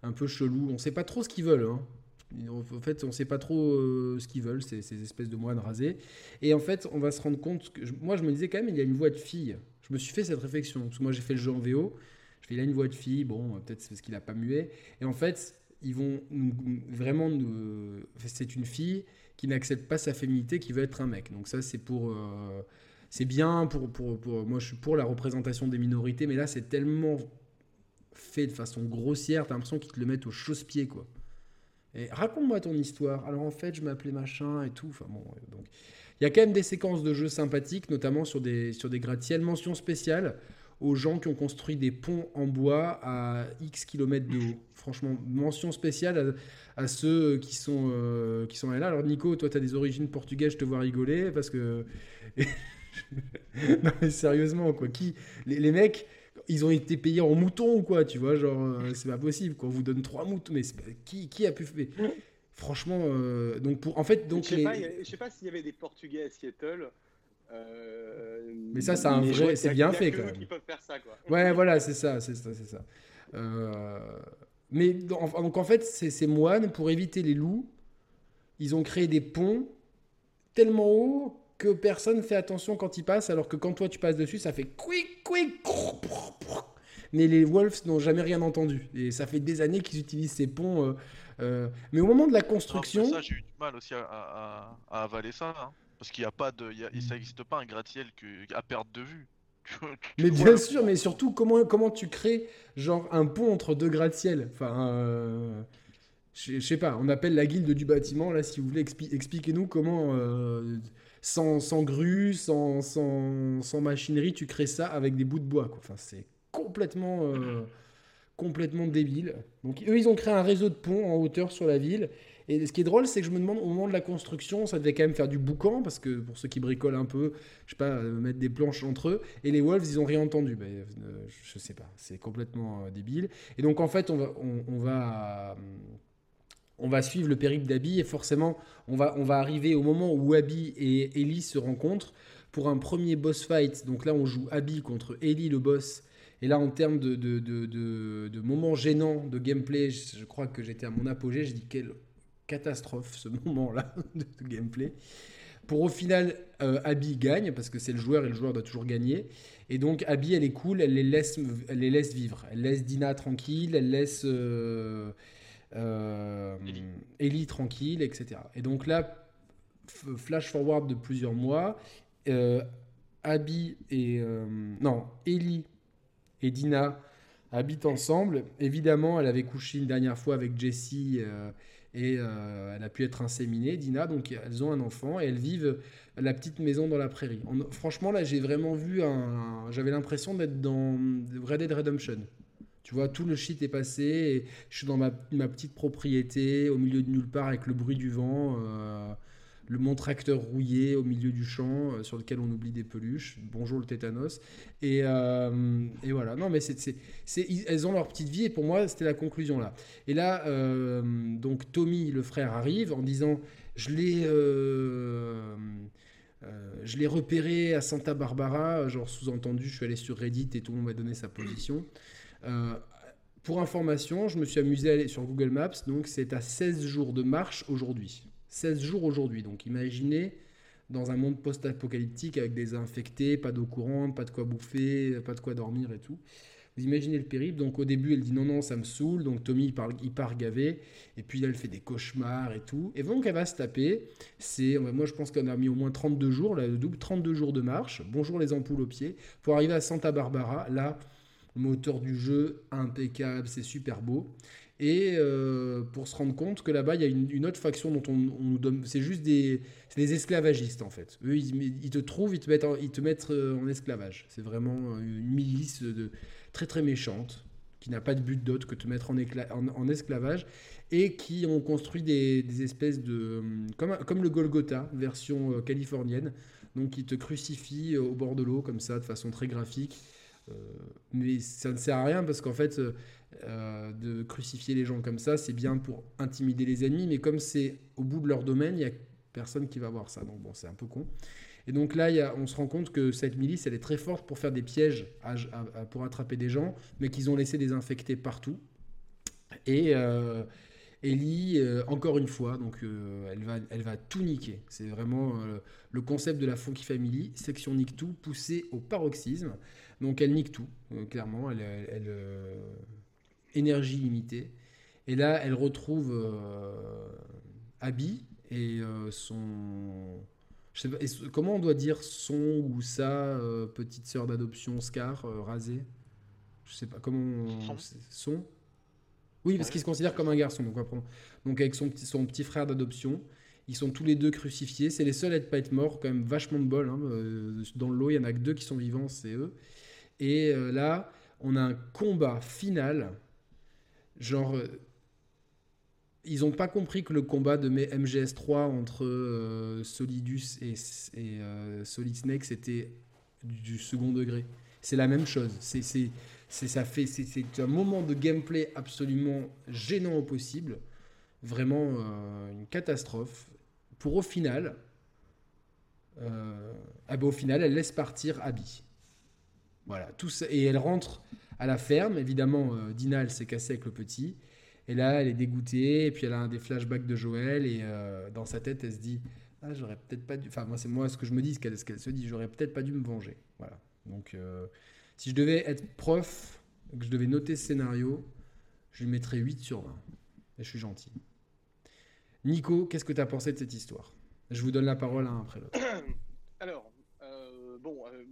un peu chelou. On ne sait pas trop ce qu'ils veulent. Hein. En fait, on ne sait pas trop euh, ce qu'ils veulent, ces, ces espèces de moines rasés. Et en fait, on va se rendre compte... que je, moi, je me disais quand même, il y a une voix de fille. Je me suis fait cette réflexion. Parce que moi, j'ai fait le jeu en V O. Je fais, il a une voix de fille. Bon, peut-être c'est parce qu'il n'a pas mué. Et en fait... Ils vont nous, vraiment nous... C'est une fille qui n'accepte pas sa féminité, qui veut être un mec. Donc ça, c'est pour... Euh, c'est bien pour, pour, pour... Moi, je suis pour la représentation des minorités, mais là, c'est tellement fait de façon grossière, t'as l'impression qu'ils te le mettent au chausse-pied, quoi. Et raconte-moi ton histoire. Alors, en fait, je m'appelais machin et tout. Enfin, bon, donc... Il y a quand même des séquences de jeux sympathiques, notamment sur des, sur des gratte-ciels. Mention spéciale aux gens qui ont construit des ponts en bois à X kilomètres de haut. Franchement, mention spéciale à, à ceux qui sont, euh, qui sont là. Alors Nico, toi, tu as des origines portugaises, je te vois rigoler, parce que... Non mais sérieusement, quoi. Qui... Les, les mecs, ils ont été payés en moutons ou quoi, tu vois, genre, euh, c'est pas possible, quoi. On vous donne trois moutons, mais pas... qui, qui a pu... Mais... Franchement, euh... donc pour... En fait, donc... Je sais les... pas, je sais pas s'il y avait des Portugais à Seattle... Euh, mais ça, c'est un vrai, c'est bien fait quand même. Ils peuvent faire ça, quoi. Ouais, voilà, c'est ça, c'est ça, c'est ça. Euh, mais donc en fait, ces, ces moines, pour éviter les loups, ils ont créé des ponts tellement hauts que personne fait attention quand ils passent, alors que quand toi tu passes dessus, ça fait quick, quick. Mais les Wolves n'ont jamais rien entendu. Et ça fait des années qu'ils utilisent ces ponts. Euh, euh, mais au moment de la construction, non, ça, j'ai eu du mal aussi à, à, à avaler ça. Hein. Parce qu'il y a pas de, y a, ça n'existe pas un gratte-ciel que, à perte de vue. Mais bien sûr, mais surtout comment comment tu crées genre un pont entre deux gratte-ciel. Enfin, euh, je sais pas. On appelle la guilde du bâtiment là, si vous voulez, expli- expliquez-nous comment euh, sans sans grue, sans sans sans machinerie, tu crées ça avec des bouts de bois, quoi. Enfin, c'est complètement euh, complètement débile. Donc eux, ils ont créé un réseau de ponts en hauteur sur la ville. Et ce qui est drôle, c'est que je me demande, au moment de la construction, ça devait quand même faire du boucan, parce que pour ceux qui bricolent un peu, je sais pas, euh, mettre des planches entre eux, et les Wolves, ils ont rien entendu. Ben, euh, je sais pas, c'est complètement euh, débile. Et donc, en fait, on va, on, on va, euh, on va suivre le périple d'Abby, et forcément, on va, on va arriver au moment où Abby et Ellie se rencontrent pour un premier boss fight. Donc là, on joue Abby contre Ellie, le boss. Et là, en termes de, de, de, de, de moments gênants de gameplay, je, je crois que j'étais à mon apogée, je dis quel... catastrophe ce moment-là de gameplay. Pour au final, euh, Abby gagne, parce que c'est le joueur et le joueur doit toujours gagner. Et donc Abby, elle est cool, elle les laisse, elle les laisse vivre. Elle laisse Dina tranquille, elle laisse euh, euh, Ellie. Ellie tranquille, et cetera. Et donc là, f- flash forward de plusieurs mois, euh, Abby et... Euh, non, Ellie et Dina habitent ensemble. Évidemment, elle avait couché une dernière fois avec Jessie... Euh, et euh, elle a pu être inséminée, Dina, donc elles ont un enfant et elles vivent la petite maison dans la prairie. On, franchement là, j'ai vraiment vu un, j'avais l'impression d'être dans Red Dead Redemption, tu vois, tout le shit est passé et je suis dans ma, ma petite propriété au milieu de nulle part avec le bruit du vent, euh, le, mon tracteur rouillé au milieu du champ euh, sur lequel on oublie des peluches, bonjour le tétanos, et, euh, et voilà. Non mais c'est, c'est, c'est, elles ont leur petite vie et pour moi c'était la conclusion là. Et là euh, donc Tommy, le frère, arrive en disant je l'ai euh, euh, je l'ai repéré à Santa Barbara, genre sous-entendu je suis allé sur Reddit et tout le monde m'a donné sa position. euh, pour information, je me suis amusé à aller sur Google Maps, donc c'est à seize jours de marche aujourd'hui. seize jours aujourd'hui, donc imaginez dans un monde post-apocalyptique avec des infectés, pas d'eau courante, pas de quoi bouffer, pas de quoi dormir et tout. Vous imaginez le périple. Donc au début, elle dit non, non, ça me saoule. Donc Tommy, il, parle, il part gavé. Et puis là, elle fait des cauchemars et tout. Et donc, elle va se taper. C'est, moi, je pense qu'on a mis au moins trente-deux jours, là, le double, trente-deux jours de marche. Bonjour les ampoules aux pieds. Pour arriver à Santa Barbara, là, le moteur du jeu, impeccable, c'est super beau. Et euh, pour se rendre compte que là-bas, il y a une, une autre faction dont on, on nous donne... C'est juste des, c'est des esclavagistes, en fait. Eux, ils, ils te trouvent, ils te mettent en, ils te mettent en esclavage. C'est vraiment une milice de, très, très méchante, qui n'a pas de but d'autre que de te mettre en, écla, en, en esclavage, et qui ont construit des, des espèces de... Comme, comme le Golgotha, version californienne. Donc, ils te crucifient au bord de l'eau, comme ça, de façon très graphique. Euh, mais ça ne sert à rien parce qu'en fait, euh, de crucifier les gens comme ça, c'est bien pour intimider les ennemis, mais comme c'est au bout de leur domaine, il n'y a personne qui va voir ça. Donc bon, c'est un peu con. Et donc là, y a, on se rend compte que cette milice, elle est très forte pour faire des pièges, à, à, à, pour attraper des gens, mais qu'ils ont laissé des infectés partout. Et euh, Ellie, euh, encore une fois, donc, euh, elle, va, elle va tout niquer. C'est vraiment euh, le concept de la Funky Family, section nique tout, poussée au paroxysme. Donc elle nique tout, euh, clairement, elle, elle, elle euh, énergie limitée. Et là, elle retrouve euh, Abby et euh, son... Je sais pas, comment on doit dire son ou sa euh, petite sœur d'adoption, Scar, euh, rasée ? Je sais pas, comment... On... Son ? Oui, parce qu'il se considère comme un garçon. Donc, après, donc avec son petit, son petit frère d'adoption, ils sont tous les deux crucifiés. C'est les seuls à ne pas être morts, quand même vachement de bol. Hein. Dans le lot, il n'y en a que deux qui sont vivants, c'est eux. Et euh, là, on a un combat final. Genre... Ils n'ont pas compris que le combat de M G S trois entre euh, Solidus et, et euh, Solid Snake, c'était du second degré. C'est la même chose. C'est, c'est, c'est, ça fait, c'est, c'est un moment de gameplay absolument gênant au possible. Vraiment euh, une catastrophe. Pour au final, euh, ah ben, au final, elle laisse partir Abby. Voilà, tout ça, et elle rentre à la ferme. Évidemment, euh, Dina, elle s'est cassée avec le petit. Et là, elle est dégoûtée, et puis elle a un des flashbacks de Joel, et euh, dans sa tête, elle se dit « Ah, j'aurais peut-être pas dû... » Enfin, moi, c'est moi ce que je me dis, ce qu'elle, ce qu'elle se dit « J'aurais peut-être pas dû me venger. » Voilà. Donc, euh, si je devais être prof, que je devais noter ce scénario, je lui mettrais huit sur vingt. Et je suis gentil. Nico, qu'est-ce que tu as pensé de cette histoire ? Je vous donne la parole un après l'autre. Alors, euh, bon, euh,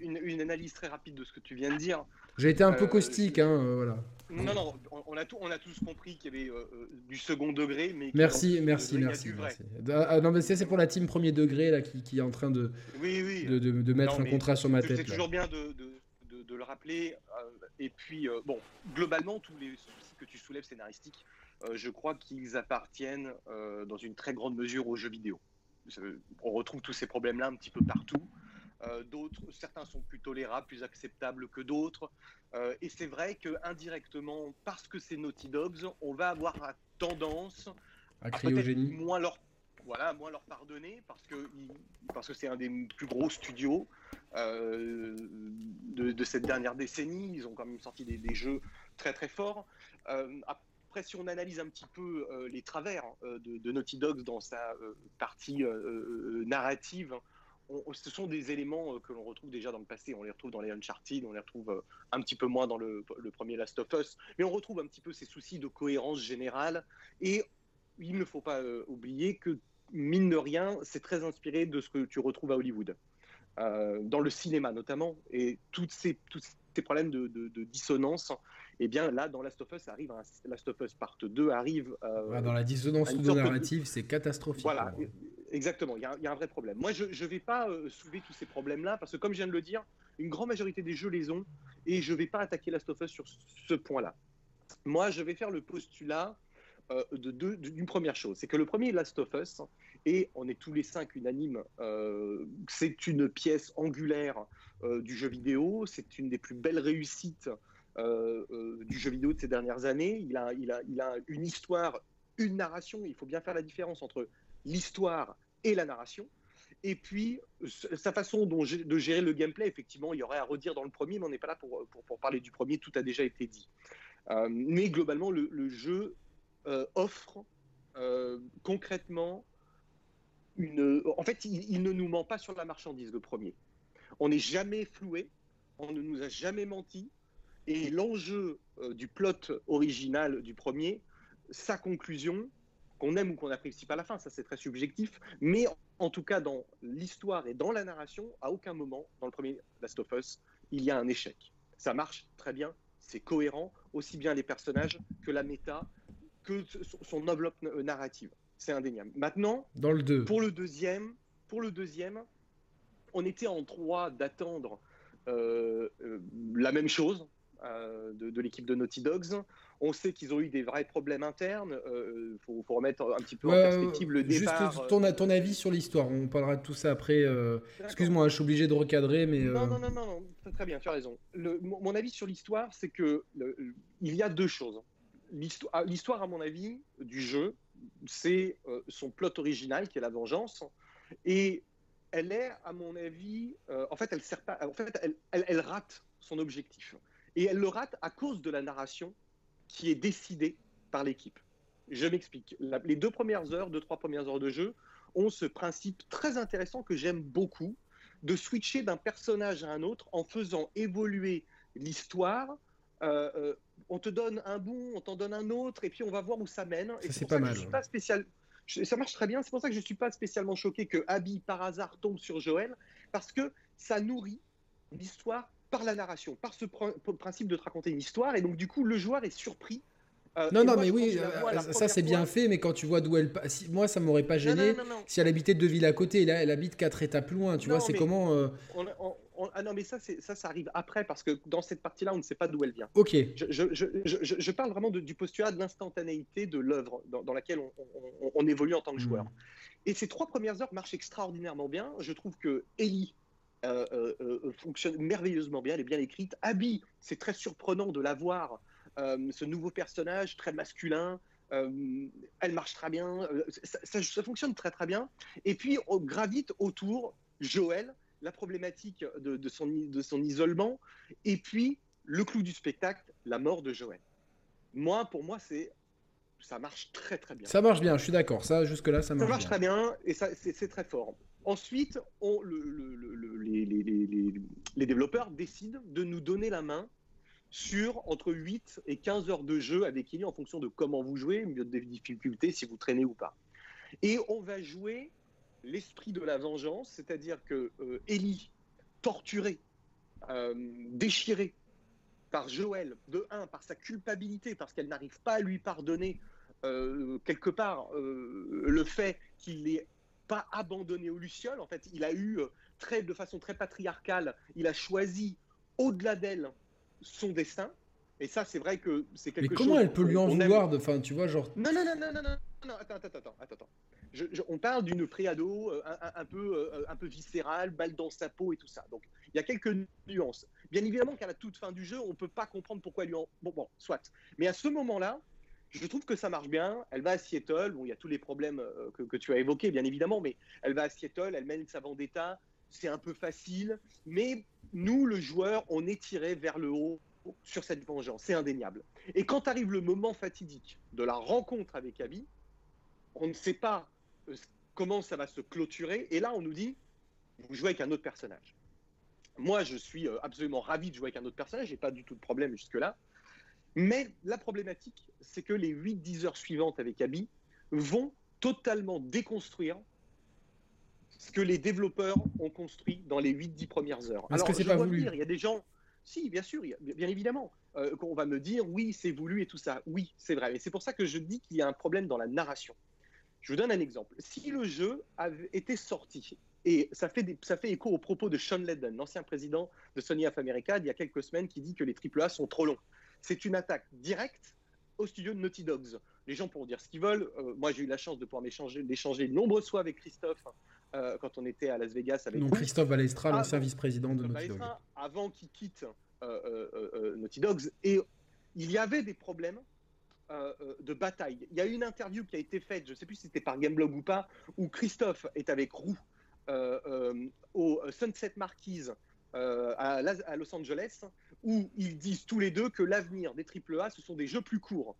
une, une analyse très rapide de ce que tu viens de dire. J'ai été un euh, peu caustique, hein, euh, voilà. Non, non, on a, tout, on a tous compris qu'il y avait euh, du second degré, mais... Merci, merci, degré, merci. merci. Ah, non, mais c'est, c'est pour la team premier degré là, qui, qui est en train de, oui, oui. de, de, de mettre non, un contrat sur ma tête. C'est là. Toujours bien de, de, de, de le rappeler. Euh, et puis, euh, bon, globalement, tous les soucis que tu soulèves scénaristiques, euh, je crois qu'ils appartiennent euh, dans une très grande mesure aux jeux vidéo. On retrouve tous ces problèmes-là un petit peu partout. Euh, d'autres, certains sont plus tolérables, plus acceptables que d'autres. Euh, et c'est vrai qu'indirectement, parce que c'est Naughty Dogs, on va avoir tendance à, à peut-être moins leur, voilà, moins leur pardonner, parce que, parce que c'est un des plus gros studios euh, de, de cette dernière décennie. Ils ont quand même sorti des, des jeux très très forts. Euh, après, si on analyse un petit peu euh, les travers euh, de, de Naughty Dogs dans sa euh, partie euh, narrative, On, ce sont des éléments que l'on retrouve déjà dans le passé. On les retrouve dans les Uncharted, on les retrouve un petit peu moins dans le, le premier Last of Us, mais on retrouve un petit peu ces soucis de cohérence générale. Et il ne faut pas euh, oublier que, mine de rien, c'est très inspiré de ce que tu retrouves à Hollywood, euh, dans le cinéma notamment, et toutes ces, tous ces problèmes de, de, de dissonance. Eh bien là, dans Last of Us, arrive un, Last of Us Part deux arrive... Euh, dans la dissonance narrative, de... c'est catastrophique. Voilà, ouais. Exactement, il y, y a un vrai problème. Moi, je ne vais pas euh, soulever tous ces problèmes-là, parce que comme je viens de le dire, une grande majorité des jeux les ont, et je ne vais pas attaquer Last of Us sur ce point-là. Moi, je vais faire le postulat euh, de, de, d'une première chose, c'est que le premier Last of Us, et on est tous les cinq unanimes, euh, c'est une pièce angulaire euh, du jeu vidéo, c'est une des plus belles réussites Euh, euh, du jeu vidéo de ces dernières années. Il a, il a, il a une histoire, une narration. Il faut bien faire la différence entre l'histoire et la narration. Et puis, sa façon dont, de gérer le gameplay, effectivement, il y aurait à redire dans le premier, mais on n'est pas là pour, pour, pour parler du premier. Tout a déjà été dit. Euh, mais globalement, le, le jeu euh, offre euh, concrètement une... En fait, il, il ne nous ment pas sur la marchandise, le premier. On n'est jamais floué. On ne nous a jamais menti. Et l'enjeu euh, du plot original du premier, sa conclusion, qu'on aime ou qu'on apprécie pas la fin, ça c'est très subjectif, mais en, en tout cas dans l'histoire et dans la narration, à aucun moment, dans le premier Last of Us, il y a un échec. Ça marche très bien, c'est cohérent, aussi bien les personnages que la méta, que son, son enveloppe narrative. C'est indéniable. Maintenant, dans le deux. Pour, le deuxième, pour le deuxième, on était en droit d'attendre euh, euh, la même chose, euh, de, de l'équipe de Naughty Dogs. On sait qu'ils ont eu des vrais problèmes internes. Il euh, faut, faut remettre un petit peu ouais, en perspective le départ. Juste ton, ton avis sur l'histoire. On parlera de tout ça après. Euh... Excuse-moi, je suis obligé de recadrer. Mais, euh... non, non, non, non, non. Très, très bien, tu as raison. Le, mon, mon avis sur l'histoire, c'est que le, il y a deux choses. L'histoire, l'histoire, à mon avis, du jeu, c'est euh, son plot original qui est la vengeance. Et elle est, à mon avis, euh, en fait, elle sert pas. En fait, elle, elle, elle rate son objectif. Et elle le rate à cause de la narration qui est décidée par l'équipe. Je m'explique. La, les deux premières heures, deux, trois premières heures de jeu ont ce principe très intéressant que j'aime beaucoup, de switcher d'un personnage à un autre en faisant évoluer l'histoire. Euh, euh, on te donne un bout, on t'en donne un autre, et puis on va voir où ça mène. Ça, et c'est pas mal. Je suis pas spécial... je... Ça marche très bien. C'est pour ça que je ne suis pas spécialement choqué que Abby, par hasard, tombe sur Joel, parce que ça nourrit l'histoire par la narration, par ce pr- principe de te raconter une histoire, et donc du coup le joueur est surpris. Euh, non, non, moi, mais oui, euh, ça c'est fois... bien fait, mais quand tu vois d'où elle passe, moi ça m'aurait pas gêné non, non, non, non. si elle habitait deux villes à côté, là elle habite quatre étapes loin, tu non, vois, c'est comment... Euh... On, on, on... Ah non, mais ça, c'est, ça, ça arrive après, parce que dans cette partie-là, on ne sait pas d'où elle vient. Ok. Je, je, je, je, je parle vraiment de, du postulat de l'instantanéité de l'œuvre dans, dans laquelle on, on, on, on évolue en tant que joueur. Mmh. Et ces trois premières heures marchent extraordinairement bien, je trouve que Ellie... Euh, euh, euh, fonctionne merveilleusement bien, elle est bien écrite. Abby, c'est très surprenant de la voir, euh, ce nouveau personnage très masculin, euh, elle marche très bien, euh, ça, ça, ça fonctionne très très bien. Et puis on gravite autour Joël, la problématique de, de, son, de son isolement, et puis le clou du spectacle, la mort de Joël. Moi, pour moi, c'est... ça marche très très bien. Ça marche bien, je suis d'accord, ça, jusque-là, ça marche bien. Ça marche très bien, et ça, c'est, c'est très fort. Ensuite, on, le, le, le, les, les, les, les développeurs décident de nous donner la main sur entre huit et quinze heures de jeu avec Ellie en fonction de comment vous jouez, des difficultés, si vous traînez ou pas. Et on va jouer l'esprit de la vengeance, c'est-à-dire que euh, Ellie, torturée, euh, déchirée par Joël, de un, par sa culpabilité, parce qu'elle n'arrive pas à lui pardonner euh, quelque part euh, le fait qu'il ait pas abandonné aux Lucioles. En fait, il a eu, très, de façon très patriarcale, il a choisi, au-delà d'elle, son destin. Et ça, c'est vrai que c'est quelque chose... Mais comment chose elle peut lui en vouloir de... Enfin, tu vois, genre... Non, non, non, non, non, non, non, attends, attends, attends, attends. Je, je, on parle d'une préado euh, un, un, peu, euh, un peu viscérale, balle dans sa peau et tout ça. Donc, il y a quelques nuances. Bien évidemment qu'à la toute fin du jeu, on ne peut pas comprendre pourquoi elle lui en... Bon, bon, soit. Mais à ce moment-là, je trouve que ça marche bien. Elle va à Seattle. Bon, il y a tous les problèmes que, que tu as évoqués, bien évidemment, mais elle va à Seattle, elle mène sa vendetta. C'est un peu facile, mais nous, le joueur, on est tiré vers le haut sur cette vengeance. C'est indéniable. Et quand arrive le moment fatidique de la rencontre avec Abby, on ne sait pas comment ça va se clôturer. Et là, on nous dit, vous jouez avec un autre personnage. Moi, je suis absolument ravi de jouer avec un autre personnage. J'ai pas du tout de problème jusque-là. Mais la problématique, c'est que les huit dix heures suivantes avec Abby vont totalement déconstruire ce que les développeurs ont construit dans les huit dix premières heures. Parce Alors, que c'est je pas dois voulu. Dire, il y a des gens... Si, bien sûr, bien évidemment. Euh, on va me dire, oui, c'est voulu et tout ça. Oui, c'est vrai. Et c'est pour ça que je dis qu'il y a un problème dans la narration. Je vous donne un exemple. Si le jeu avait été sorti, et ça fait, des, ça fait écho aux propos de Sean Ledden, l'ancien président de Sony of America, il y a quelques semaines, qui dit que les triple A sont trop longs. C'est une attaque directe au studio de Naughty Dogs. Les gens pourront dire ce qu'ils veulent. Euh, moi, j'ai eu la chance de pouvoir m'échanger, d'échanger de nombreuses fois avec Christophe euh, quand on était à Las Vegas. Avec Donc, lui. Christophe Balestra, l'ancien vice-président de Naughty Dogs. Avant qu'il quitte euh, euh, euh, Naughty Dogs. Et il y avait des problèmes euh, de bataille. Il y a eu une interview qui a été faite, je ne sais plus si c'était par Gameblog ou pas, où Christophe est avec Roux euh, euh, au Sunset Marquise euh, à, la, à Los Angeles, où ils disent tous les deux que l'avenir des triple A, ce sont des jeux plus courts.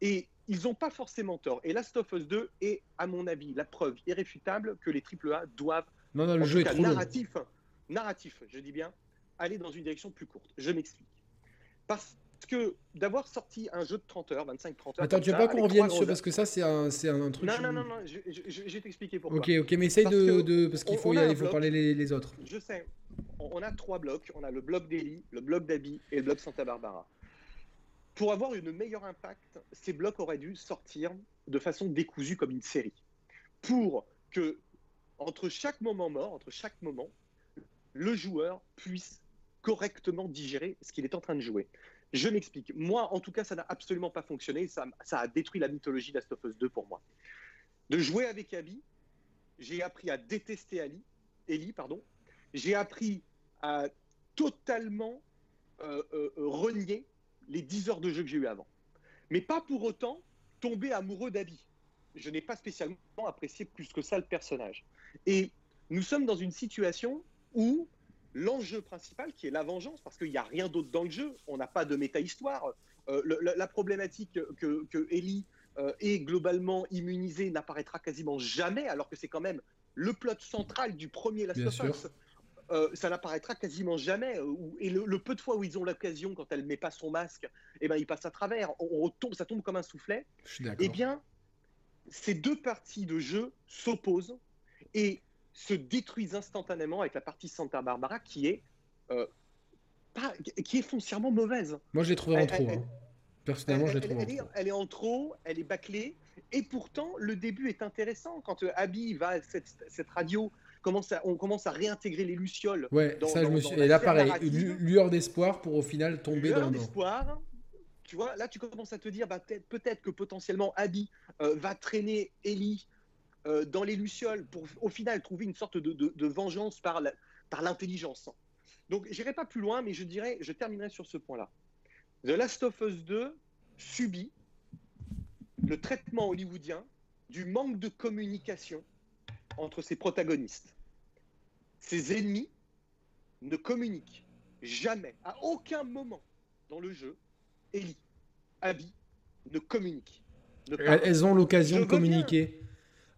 Et ils n'ont pas forcément tort. Et Last of Us deux est, à mon avis, la preuve irréfutable que les triple A doivent, non, non, le en jeu tout est cas, trop narratif, narratif, je dis bien, aller dans une direction plus courte. Je m'explique. Parce que d'avoir sorti un jeu de trente heures, vingt-cinq trente heures... Attends, tu veux pas qu'on revienne sur... Parce que ça, c'est un, c'est un truc... Non, non, non, non, je, je, je vais t'expliquer pourquoi. Ok, ok, mais essaye parce de, de... Parce qu'il on, faut, on y aller, faut parler les, les autres. Je sais. On a trois blocs, on a le bloc d'Ellie, le bloc d'Abby et le bloc Santa Barbara. Pour avoir une meilleure impact, ces blocs auraient dû sortir de façon décousue comme une série. Pour que, entre chaque moment mort, entre chaque moment, le joueur puisse correctement digérer ce qu'il est en train de jouer. Je m'explique. Moi, en tout cas, ça n'a absolument pas fonctionné. Et ça, ça a détruit la mythologie de Last of Us deux pour moi. De jouer avec Abby, j'ai appris à détester Ellie. Ellie, pardon. J'ai appris à totalement euh, euh, renier les dix heures de jeu que j'ai eu avant. Mais pas pour autant tomber amoureux d'Abby. Je n'ai pas spécialement apprécié plus que ça le personnage. Et nous sommes dans une situation où l'enjeu principal, qui est la vengeance, parce qu'il n'y a rien d'autre dans le jeu, on n'a pas de méta-histoire, euh, la, la problématique que, que Ellie euh, est globalement immunisée n'apparaîtra quasiment jamais, alors que c'est quand même le plot central du premier Last of Us. Euh, ça n'apparaîtra quasiment jamais. Et le, le peu de fois où ils ont l'occasion, quand elle ne met pas son masque, eh ben, il passe à travers, on retombe, ça tombe comme un soufflet. Je suis d'accord. Eh bien, ces deux parties de jeu s'opposent et se détruisent instantanément avec la partie Santa Barbara qui est, euh, pas, qui est foncièrement mauvaise. Moi, je l'ai trouvée en trop. Elle, hein. Personnellement, elle, je l'ai trouvée en elle trop. Est, elle est en trop, elle est bâclée. Et pourtant, le début est intéressant. Quand Abby va à cette, cette radio... Commence à, on commence à réintégrer les lucioles. Ouais, dans, ça dans, je me suis. Et là, pareil, une lueur d'espoir pour au final tomber lueur dans. Lueur d'espoir. Tu vois, là, tu commences à te dire, bah, peut-être que potentiellement Abby euh, va traîner Ellie euh, dans les lucioles pour au final trouver une sorte de, de, de vengeance par la, par l'intelligence. Donc, j'irai pas plus loin, mais je dirais, je terminerai sur ce point-là. The Last of Us deux subit le traitement hollywoodien du manque de communication entre ses protagonistes. Ses ennemis ne communiquent jamais, à aucun moment dans le jeu, Ellie, Abby ne communiquent. Ne elles ont l'occasion de communiquer,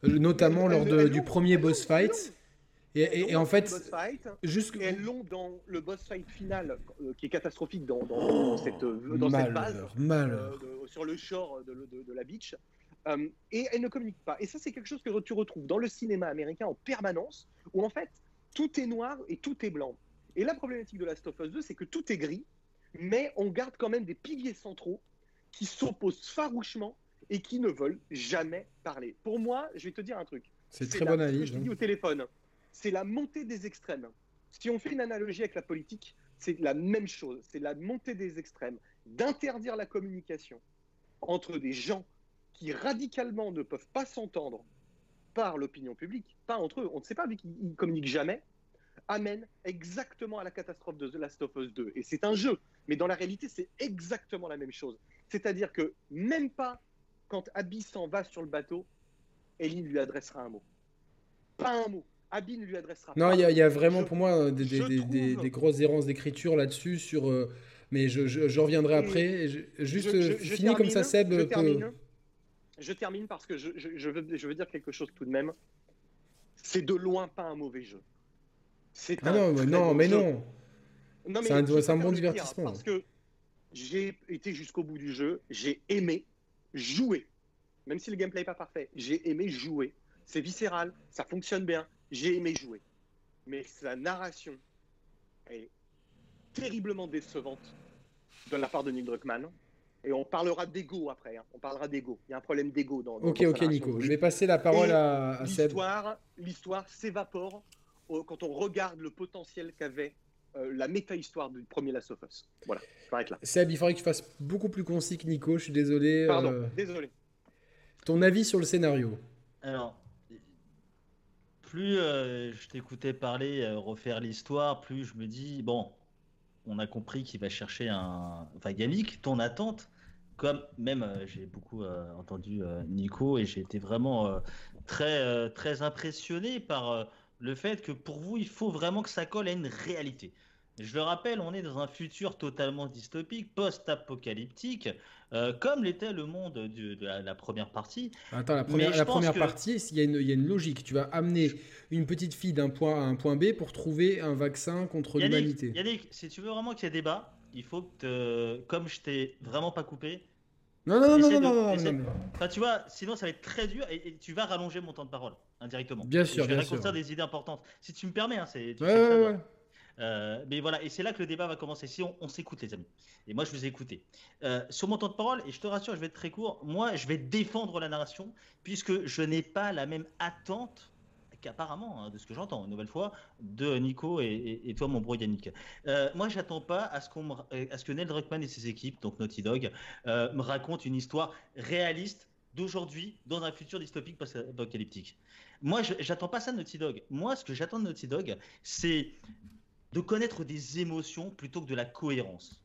bien. notamment elles, lors de, du premier boss fight. Et, et, et en fait, fight, jusqu'... elles l'ont dans le boss fight final, euh, qui est catastrophique dans, dans, oh, dans cette, euh, dans malheur, cette base, euh, de, sur le shore de, de, de la beach. Euh, et elle ne communique pas. Et ça, c'est quelque chose que tu retrouves dans le cinéma américain en permanence, où en fait, tout est noir et tout est blanc. Et la problématique de Last of Us deux, c'est que tout est gris, mais on garde quand même des piliers centraux qui s'opposent farouchement et qui ne veulent jamais parler. Pour moi, je vais te dire un truc. C'est très bonne analyse. Je dis au téléphone, c'est la montée des extrêmes. Si on fait une analogie avec la politique, c'est la même chose. C'est la montée des extrêmes, d'interdire la communication entre des gens qui radicalement ne peuvent pas s'entendre par l'opinion publique, pas entre eux, on ne sait pas, vu qu'ils ne communiquent jamais, amène exactement à la catastrophe de The Last of Us deux. Et c'est un jeu, mais dans la réalité, c'est exactement la même chose. C'est-à-dire que même pas quand Abby s'en va sur le bateau, Ellie lui adressera un mot. Pas un mot. Abby ne lui adressera non, pas un mot. Non, il y a vraiment je, pour moi des, des, des, trouve... des, des grosses errances d'écriture là-dessus, sur, euh, mais je, je, je reviendrai et après. Et je, juste je, je, euh, je finis termine, comme ça, Seb. Je termine. Je termine parce que je, je, je, veux, je veux dire quelque chose tout de même. C'est de loin pas un mauvais jeu. C'est ah un non, mais non, mais non. non mais c'est un, c'est un bon divertissement. Parce que j'ai été jusqu'au bout du jeu, j'ai aimé jouer. Même si le gameplay n'est pas parfait, j'ai aimé jouer. C'est viscéral, ça fonctionne bien, j'ai aimé jouer. Mais sa narration est terriblement décevante de la part de Neil Druckmann. Et on parlera d'ego après, hein. On parlera d'ego. Il y a un problème d'ego dans. dans ok, dans ok, Nico. Je vais passer la parole à, à Seb. L'histoire, l'histoire s'évapore quand on regarde le potentiel qu'avait euh, la méta-histoire du premier Last of Us. Voilà, je m'arrête là. Seb, il faudrait que tu fasses beaucoup plus concis que Nico. Je suis désolé. Pardon, euh... désolé. Ton avis sur le scénario ? Alors, plus euh, je t'écoutais parler, euh, refaire l'histoire, plus je me dis, bon, on a compris qu'il va chercher un. Enfin, Yannick, ton attente. Comme même euh, j'ai beaucoup euh, entendu euh, Nico et j'ai été vraiment euh, très euh, très impressionné par euh, le fait que pour vous il faut vraiment que ça colle à une réalité. Je le rappelle, on est dans un futur totalement dystopique, post-apocalyptique, euh, comme l'était le monde du, de la, la première partie. Attends, la première, la première que... partie, il y, y a une logique. Tu vas amener une petite fille d'un point A à un point B pour trouver un vaccin contre Yannick, l'humanité. Yannick, si tu veux vraiment qu'il y ait débat, il faut que, te... comme je t'ai vraiment pas coupé... Non, non, non, non, de... non, non, non, non. Enfin, tu vois, sinon ça va être très dur et, et tu vas rallonger mon temps de parole, indirectement. Bien sûr, bien sûr. Je vais raccourcir des idées importantes. Si tu me permets, hein, c'est... Tu ouais, sais ouais, ça, ouais. ouais. Euh, mais voilà, et c'est là que le débat va commencer. Si on, on s'écoute, les amis, et moi je vous ai écouté euh, sur mon temps de parole, et je te rassure, je vais être très court. Moi, je vais défendre la narration puisque je n'ai pas la même attente qu'apparemment, hein, de ce que j'entends, une nouvelle fois, de Nico et, et, et toi, mon bro Yannick. Euh, moi, j'attends pas à ce, qu'on, à ce que Neil Druckmann et ses équipes, donc Naughty Dog, euh, me racontent une histoire réaliste d'aujourd'hui dans un futur dystopique post-apocalyptique. Moi, je, j'attends pas ça de Naughty Dog. Moi, ce que j'attends de Naughty Dog, c'est de connaître des émotions plutôt que de la cohérence.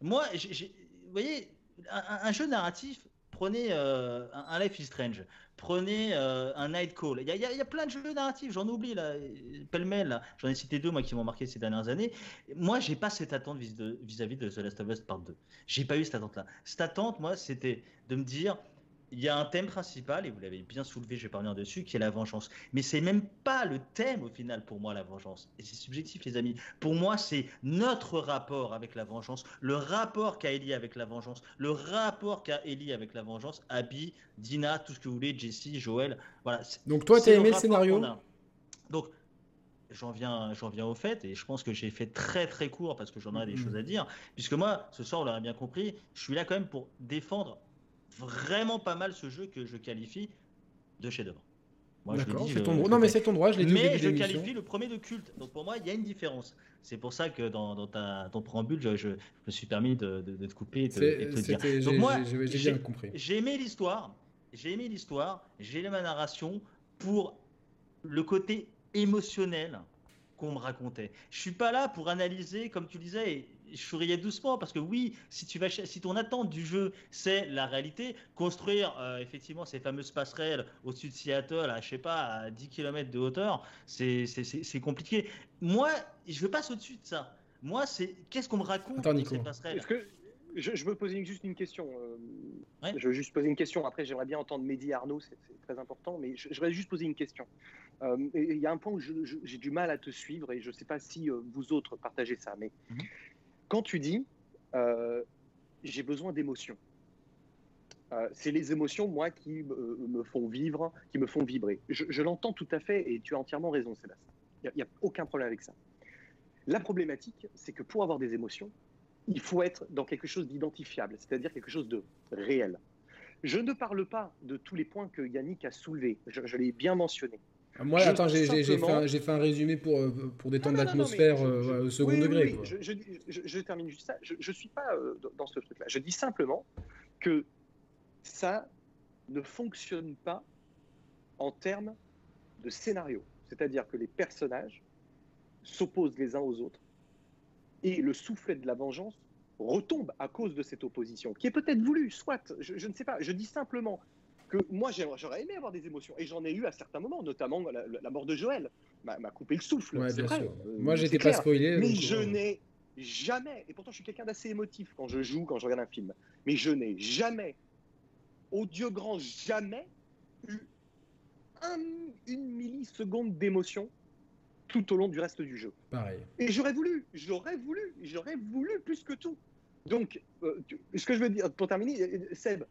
Moi, j'ai, j'ai, vous voyez, un, un jeu narratif, prenez euh, un Life is Strange, prenez euh, un Night Call. Il y, y, y a plein de jeux narratifs, j'en oublie là, pêle-mêle. Là. J'en ai cité deux moi qui m'ont marqué ces dernières années. Moi, j'ai pas cette attente vis- de, vis-à-vis de The Last of Us Part deux. J'ai pas eu cette attente-là. Cette attente, moi, c'était de me dire, il y a un thème principal et vous l'avez bien soulevé, je vais pas revenir dessus, qui est la vengeance. Mais c'est même pas le thème au final pour moi, la vengeance. Et c'est subjectif, les amis. Pour moi, c'est notre rapport avec la vengeance, le rapport qu'a Ellie avec la vengeance, le rapport qu'a Ellie avec la vengeance, Abby, Dina, tout ce que vous voulez, Jessie, Joel. Voilà. Donc toi, t'as aimé le scénario. Donc j'en viens, j'en viens au fait, et je pense que j'ai fait très très court parce que j'en aurais des mmh. choses à dire. Puisque moi, ce soir, on l'aurait bien compris, je suis là quand même pour défendre vraiment pas mal ce jeu que je qualifie de chef-d'œuvre. Moi, d'accord, je dis, c'est ton droit. Non, mais c'est ton droit, je l'ai dit. Mais je qualifie le premier de culte. Donc pour moi, il y a une différence. C'est pour ça que dans, dans ta, ton préambule, je, je me suis permis de, de, de te couper et, te, et te le dire. Donc j'ai, moi, j'ai, j'ai, j'ai, compris. j'ai aimé l'histoire, j'ai aimé l'histoire, j'ai aimé ma narration pour le côté émotionnel qu'on me racontait. Je suis pas là pour analyser, comme tu disais. Et, je souriais doucement parce que oui, si, tu vas, si ton attente du jeu, c'est la réalité, construire euh, effectivement ces fameuses passerelles au-dessus de Seattle, à, je sais pas, à dix kilomètres de hauteur, c'est, c'est, c'est, c'est compliqué. Moi, je veux passe au-dessus de ça. Moi, c'est qu'est-ce qu'on me raconte Attends, Nico. Ces passerelles. Est-ce que je, je veux poser juste une question. Euh, ouais. Je veux juste poser une question. Après, j'aimerais bien entendre Mehdi et Arnaud, c'est, c'est très important, mais je, je voudrais juste poser une question. Il euh, y a un point où je, je, j'ai du mal à te suivre et je sais pas si euh, vous autres partagez ça, mais. Mm-hmm. Quand tu dis euh, « j'ai besoin d'émotions euh, », c'est les émotions, moi, qui euh, me font vivre, qui me font vibrer. Je, je l'entends tout à fait et tu as entièrement raison, Sébastien. Il n'y a, a aucun problème avec ça. La problématique, c'est que pour avoir des émotions, il faut être dans quelque chose d'identifiable, c'est-à-dire quelque chose de réel. Je ne parle pas de tous les points que Yannick a soulevés, je, je l'ai bien mentionné. Moi, je attends, j'ai, simplement... j'ai, fait un, j'ai fait un résumé pour, pour détendre non, non, l'atmosphère non, je, je, au second oui, degré. Oui, quoi. Je, je, je, je termine juste ça. Je ne suis pas euh, dans ce truc-là. Je dis simplement que ça ne fonctionne pas en termes de scénario. C'est-à-dire que les personnages s'opposent les uns aux autres et le soufflet de la vengeance retombe à cause de cette opposition, qui est peut-être voulue, soit, je, je ne sais pas. Je dis simplement... que moi, j'aurais aimé avoir des émotions. Et j'en ai eu à certains moments, notamment la, la mort de Joël m'a, m'a coupé le souffle. Ouais, c'est vrai. Euh, moi, je n'étais pas spoilé. Mais je euh... n'ai jamais, et pourtant je suis quelqu'un d'assez émotif quand je joue, quand je regarde un film, mais je n'ai jamais, au Dieu grand, jamais eu un, une milliseconde d'émotion tout au long du reste du jeu. Pareil. Et j'aurais voulu, j'aurais voulu, j'aurais voulu plus que tout. Donc, euh, ce que je veux dire, pour terminer, Seb,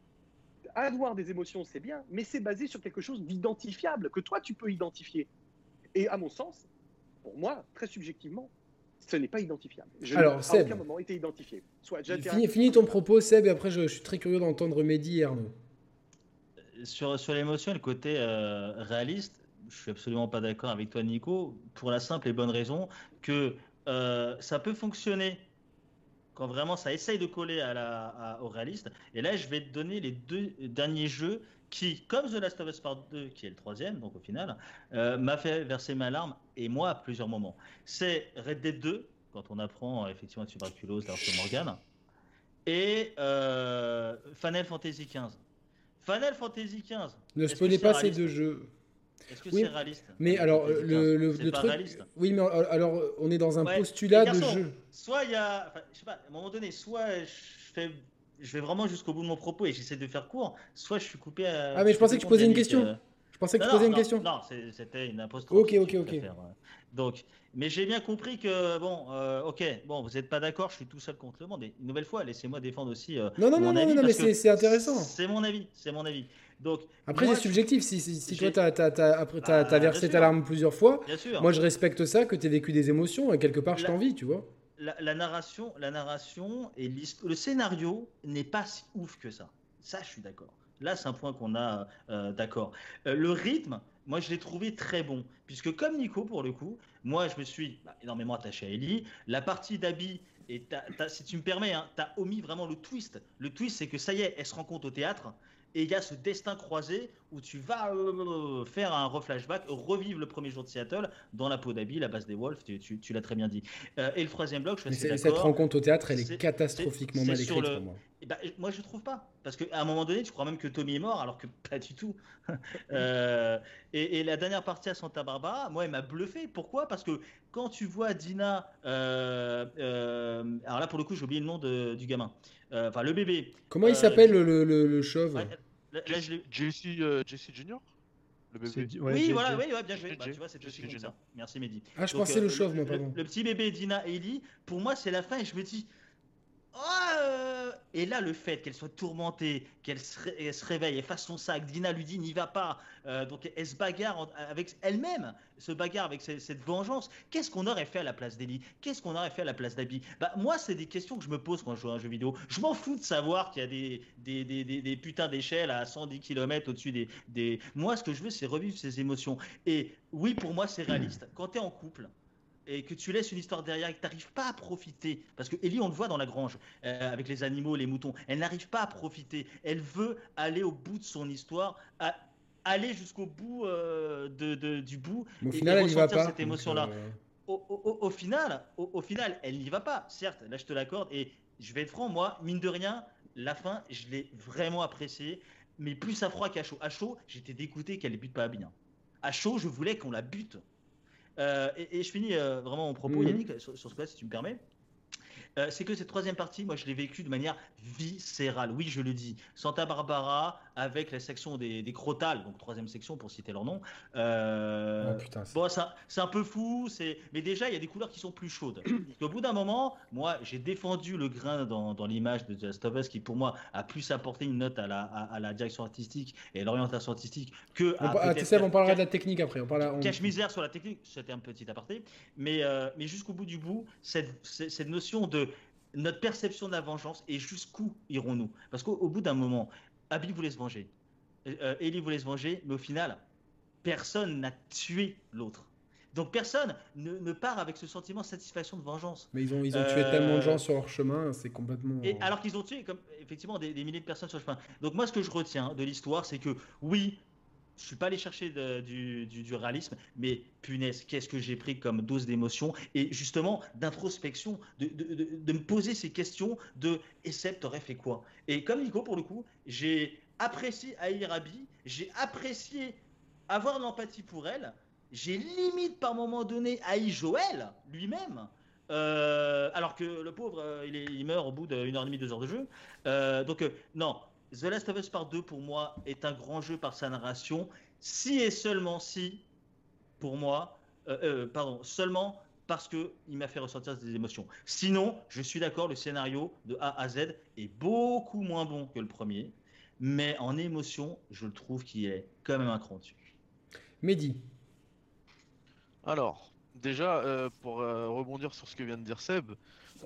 avoir des émotions, c'est bien, mais c'est basé sur quelque chose d'identifiable, que toi, tu peux identifier. Et à mon sens, pour moi, très subjectivement, ce n'est pas identifiable. Je Alors, n'ai Seb, à aucun moment été identifié. Soit finis, finis ton propos, Seb, et après, je, je suis très curieux d'entendre Mehdi et Arnaud. Sur, sur l'émotion et le côté euh, réaliste, je ne suis absolument pas d'accord avec toi, Nico, pour la simple et bonne raison que euh, ça peut fonctionner quand vraiment ça essaye de coller à la, à, au réaliste. Et là, je vais te donner les deux derniers jeux qui, comme The Last of Us Part deux, qui est le troisième, donc au final, euh, m'a fait verser ma larme, et moi, à plusieurs moments. C'est Red Dead deux, quand on apprend euh, effectivement la tuberculose d'Arthur Morgan, et euh, Final Fantasy quinze. Final Fantasy quinze. Ne spoilez pas ces deux jeux. Est-ce que oui, c'est réaliste? Mais alors, le, le, le truc. Réaliste. Oui, mais alors, on est dans un ouais, postulat garçons, de jeu. Soit il y a. Enfin, je sais pas, à un moment donné, soit je, fais, je vais vraiment jusqu'au bout de mon propos et j'essaie de faire court, soit je suis coupé à. Ah, mais je pensais que tu posais une question. Euh... Je pensais que non, tu posais non, une non, question. Non, c'est, c'était une imposture. Ok, ok, ok. Donc, mais j'ai bien compris que, bon, euh, ok, bon, vous n'êtes pas d'accord, je suis tout seul contre le monde. Et une nouvelle fois, laissez-moi défendre aussi. Euh, non, non, mon non, avis non, non, mais c'est, c'est intéressant. C'est mon avis, c'est mon avis. Donc, après, moi, c'est subjectif. Si, si, si toi, t'as, t'as, t'as, t'as, t'as versé ta larme plusieurs fois, moi, je respecte ça, que t'aies vécu des émotions, et quelque part, je la, t'envie, tu vois. La, la narration, la narration et le scénario n'est pas si ouf que ça. Ça, je suis d'accord. Là, c'est un point qu'on a euh, d'accord. Euh, le rythme, moi je l'ai trouvé très bon, puisque comme Nico pour le coup, moi je me suis bah, énormément attaché à Ellie, la partie d'Abby, et t'as, t'as, si tu me permets, hein, t'as omis vraiment le twist, le twist c'est que ça y est, elle se rencontre au théâtre, et il y a ce destin croisé où tu vas euh, faire un re-flashback, revivre le premier jour de Seattle dans la peau d'Abby, la base des Wolves, tu, tu, tu l'as très bien dit. Euh, et le troisième bloc, je suis assez d'accord. Cette rencontre au théâtre, elle est, c'est, catastrophiquement c'est, mal écrite le... pour moi. Et bah, moi, je ne trouve pas. Parce qu'à un moment donné, tu crois même que Tommy est mort, alors que pas du tout. euh, et, et la dernière partie à Santa Barbara, moi, elle m'a bluffé. Pourquoi ? Parce que quand tu vois Dina... Euh, euh, alors là, pour le coup, j'ai oublié le nom de, du gamin. Enfin, euh, le bébé. Comment il euh, s'appelle, le, le, le, le chauve ? Ouais, là, là, je l'ai... J C, euh, J C Junior ? Le bébé. C'est... Ouais, oui, J C. Voilà, oui, ouais, bien joué. Bah, tu vois, c'est J C Junior. Ça. Merci, Mehdi. Ah, je Donc, pensais euh, le chauve, moi, pardon. Le, le petit bébé Dina et Ellie, pour moi, c'est la fin, et je me dis... Oh, euh... Et là, le fait qu'elle soit tourmentée, qu'elle se, ré- elle se réveille, elle fasse son sac, Dina lui dit n'y va pas, euh, donc elle se bagarre en, avec elle-même, se bagarre avec ses, cette vengeance. Qu'est-ce qu'on aurait fait à la place d'Ellie ? Qu'est-ce qu'on aurait fait à la place d'Abby ? Bah, moi, c'est des questions que je me pose quand je joue à un jeu vidéo. Je m'en fous de savoir qu'il y a des, des, des, des, des putains d'échelles à cent dix kilomètres au-dessus des, des... Moi, ce que je veux, c'est revivre ces émotions. Et oui, pour moi, c'est réaliste. Quand t'es en couple... et que tu laisses une histoire derrière et que tu n'arrives pas à profiter, parce que Ellie, on le voit dans la grange, euh, avec les animaux, les moutons, elle n'arrive pas à profiter, elle veut aller au bout de son histoire, à aller jusqu'au bout euh, de, de, du bout, bon, au et, final, et ressentir cette émotion-là. Donc, euh... au, au, au, final, au, au final, elle n'y va pas, certes, là je te l'accorde, et je vais être franc, moi, mine de rien, la fin, je l'ai vraiment appréciée, mais plus à froid qu'à chaud. À chaud, j'étais dégoûté qu'elle ne bute pas bien. À chaud, je voulais qu'on la bute. Euh, et, et je finis euh, vraiment mon propos, mmh. Yannick, sur, sur ce cas, si tu me permets. Euh, c'est que cette troisième partie, moi, je l'ai vécue de manière viscérale. Oui, je le dis. Santa Barbara, avec la section des, des crotales, donc troisième section pour citer leur nom. Euh, oh, putain, c'est... Bon, c'est un, c'est un peu fou, c'est... mais déjà, il y a des couleurs qui sont plus chaudes. Au bout d'un moment, moi, j'ai défendu le grain dans, dans l'image de The Last of Us, qui pour moi a plus apporté une note à la, à, à la direction artistique et à l'orientation artistique que à... On, à tu sais, on parlera de la technique après. On parlera, on... Cache-misère sur la technique, c'était un petit aparté. Mais, euh, mais jusqu'au bout du bout, cette, cette, cette notion de notre perception de la vengeance et jusqu'où irons-nous ? Parce qu'au bout d'un moment, Abby voulait se venger, euh, Ellie voulait se venger, mais au final, personne n'a tué l'autre. Donc personne ne, ne part avec ce sentiment de satisfaction de vengeance. Mais ils ont, ils ont euh... tué tellement de gens sur leur chemin, c'est complètement... Et alors qu'ils ont tué comme, effectivement des, des milliers de personnes sur le chemin. Donc moi, ce que je retiens de l'histoire, c'est que oui, je ne suis pas allé chercher de, du, du, du réalisme, mais punaise, qu'est-ce que j'ai pris comme dose d'émotion et justement d'introspection, de, de, de, de me poser ces questions de « et Seb, t'aurais fait quoi ?» Et comme Nico, pour le coup, j'ai apprécié haïr Abby, j'ai apprécié avoir de l'empathie pour elle, j'ai limite par moment donné haï Joel lui-même, euh, alors que le pauvre, il, est, il meurt au bout d'une heure et demie, deux heures de jeu. Euh, donc euh, non. The Last of Us Part deux, pour moi, est un grand jeu par sa narration, si et seulement si, pour moi, euh, euh, pardon, seulement parce qu'il m'a fait ressentir des émotions. Sinon, je suis d'accord, le scénario de A à Z est beaucoup moins bon que le premier, mais en émotion, je le trouve qu'il est quand même un cran dessus. Mehdi. Alors, déjà, euh, pour euh, rebondir sur ce que vient de dire Seb,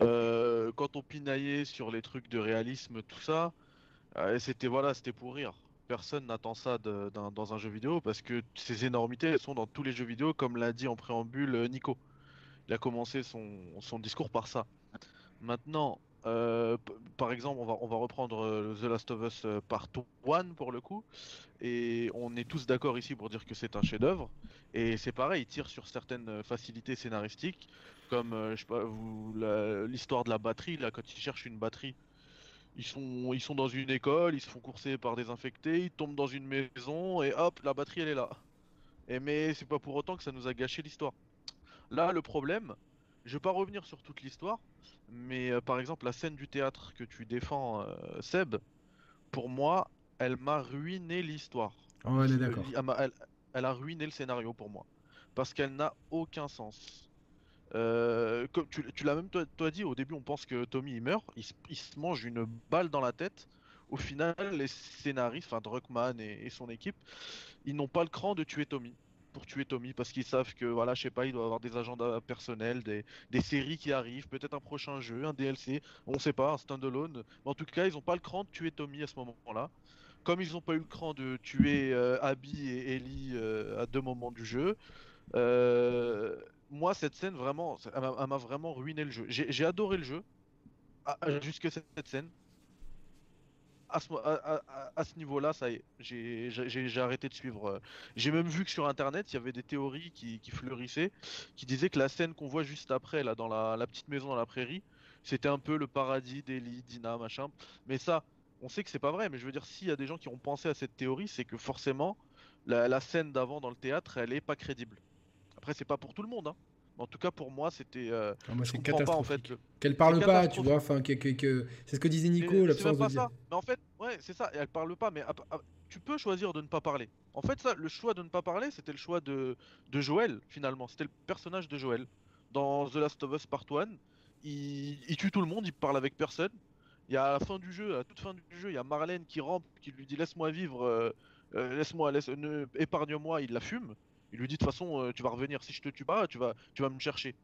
euh, quand on pinaillait sur les trucs de réalisme, tout ça, Euh, c'était voilà, c'était pour rire. Personne n'attend ça de, d'un, dans un jeu vidéo parce que ces énormités elles sont dans tous les jeux vidéo, comme l'a dit en préambule Nico. Il a commencé son, son discours par ça. Maintenant, euh, p- par exemple, on va, on va reprendre The Last of Us Part un pour le coup. Et on est tous d'accord ici pour dire que c'est un chef-d'œuvre. Et c'est pareil, il tire sur certaines facilités scénaristiques, comme euh, je sais pas, vous, la, l'histoire de la batterie, là, quand il cherche une batterie. Ils sont, ils sont dans une école, ils se font courser par des infectés, ils tombent dans une maison et hop, la batterie elle est là. Et mais c'est pas pour autant que ça nous a gâché l'histoire. Là, le problème, je vais pas revenir sur toute l'histoire, mais euh, par exemple la scène du théâtre que tu défends, euh, Seb, pour moi, elle m'a ruiné l'histoire. Oh, elle est d'accord. Elle, elle, elle a ruiné le scénario pour moi, parce qu'elle n'a aucun sens. Euh, comme tu, tu l'as même toi, toi dit, au début on pense que Tommy il meurt, il, il se mange une balle dans la tête. Au final les scénaristes, enfin Druckmann et, et son équipe, ils n'ont pas le cran de tuer Tommy pour tuer Tommy parce qu'ils savent que voilà, je sais pas, il doit avoir des agendas personnels, des, des séries qui arrivent, peut-être un prochain jeu, un D L C, on sait pas, un standalone. Mais en tout cas ils n'ont pas le cran de tuer Tommy à ce moment-là. comme ils n'ont pas eu le cran de tuer euh, Abby et Ellie euh, à deux moments du jeu, euh, moi cette scène vraiment, elle m'a, elle m'a vraiment ruiné le jeu. J'ai, j'ai adoré le jeu, à, à, jusque cette scène. À ce, à, à, à ce niveau-là, ça y est, j'ai, j'ai, j'ai arrêté de suivre. J'ai même vu que sur internet, il y avait des théories qui, qui fleurissaient, qui disaient que la scène qu'on voit juste après, là, dans la, la petite maison dans la prairie, c'était un peu le paradis d'Ellie, Dina, machin. Mais ça, on sait que c'est pas vrai, mais je veux dire, s'il y a des gens qui ont pensé à cette théorie, c'est que forcément, la, la scène d'avant dans le théâtre, elle est pas crédible. Après, c'est pas pour tout le monde, hein. En tout cas, pour moi, c'était. Euh, ah, moi, je comprends pas en fait. Le... Qu'elle parle pas, tu vois. Enfin, que, que, que... c'est ce que disait Nico, l'absence de dialogue. Mais en fait, ouais, c'est ça. Elle parle pas, mais à, à, tu peux choisir de ne pas parler. En fait, ça, le choix de ne pas parler, c'était le choix de de Joel finalement. C'était le personnage de Joel dans The Last of Us Part un. Il, il tue tout le monde, il parle avec personne. Il y a à la fin du jeu, à la toute fin du jeu, il y a Marlène qui rampe, qui lui dit laisse-moi vivre, euh, euh, laisse-moi, laisse, ne, épargne-moi. Il la fume. Il lui dit de toute façon euh, tu vas revenir, si je te tue pas, tu vas, tu vas me chercher.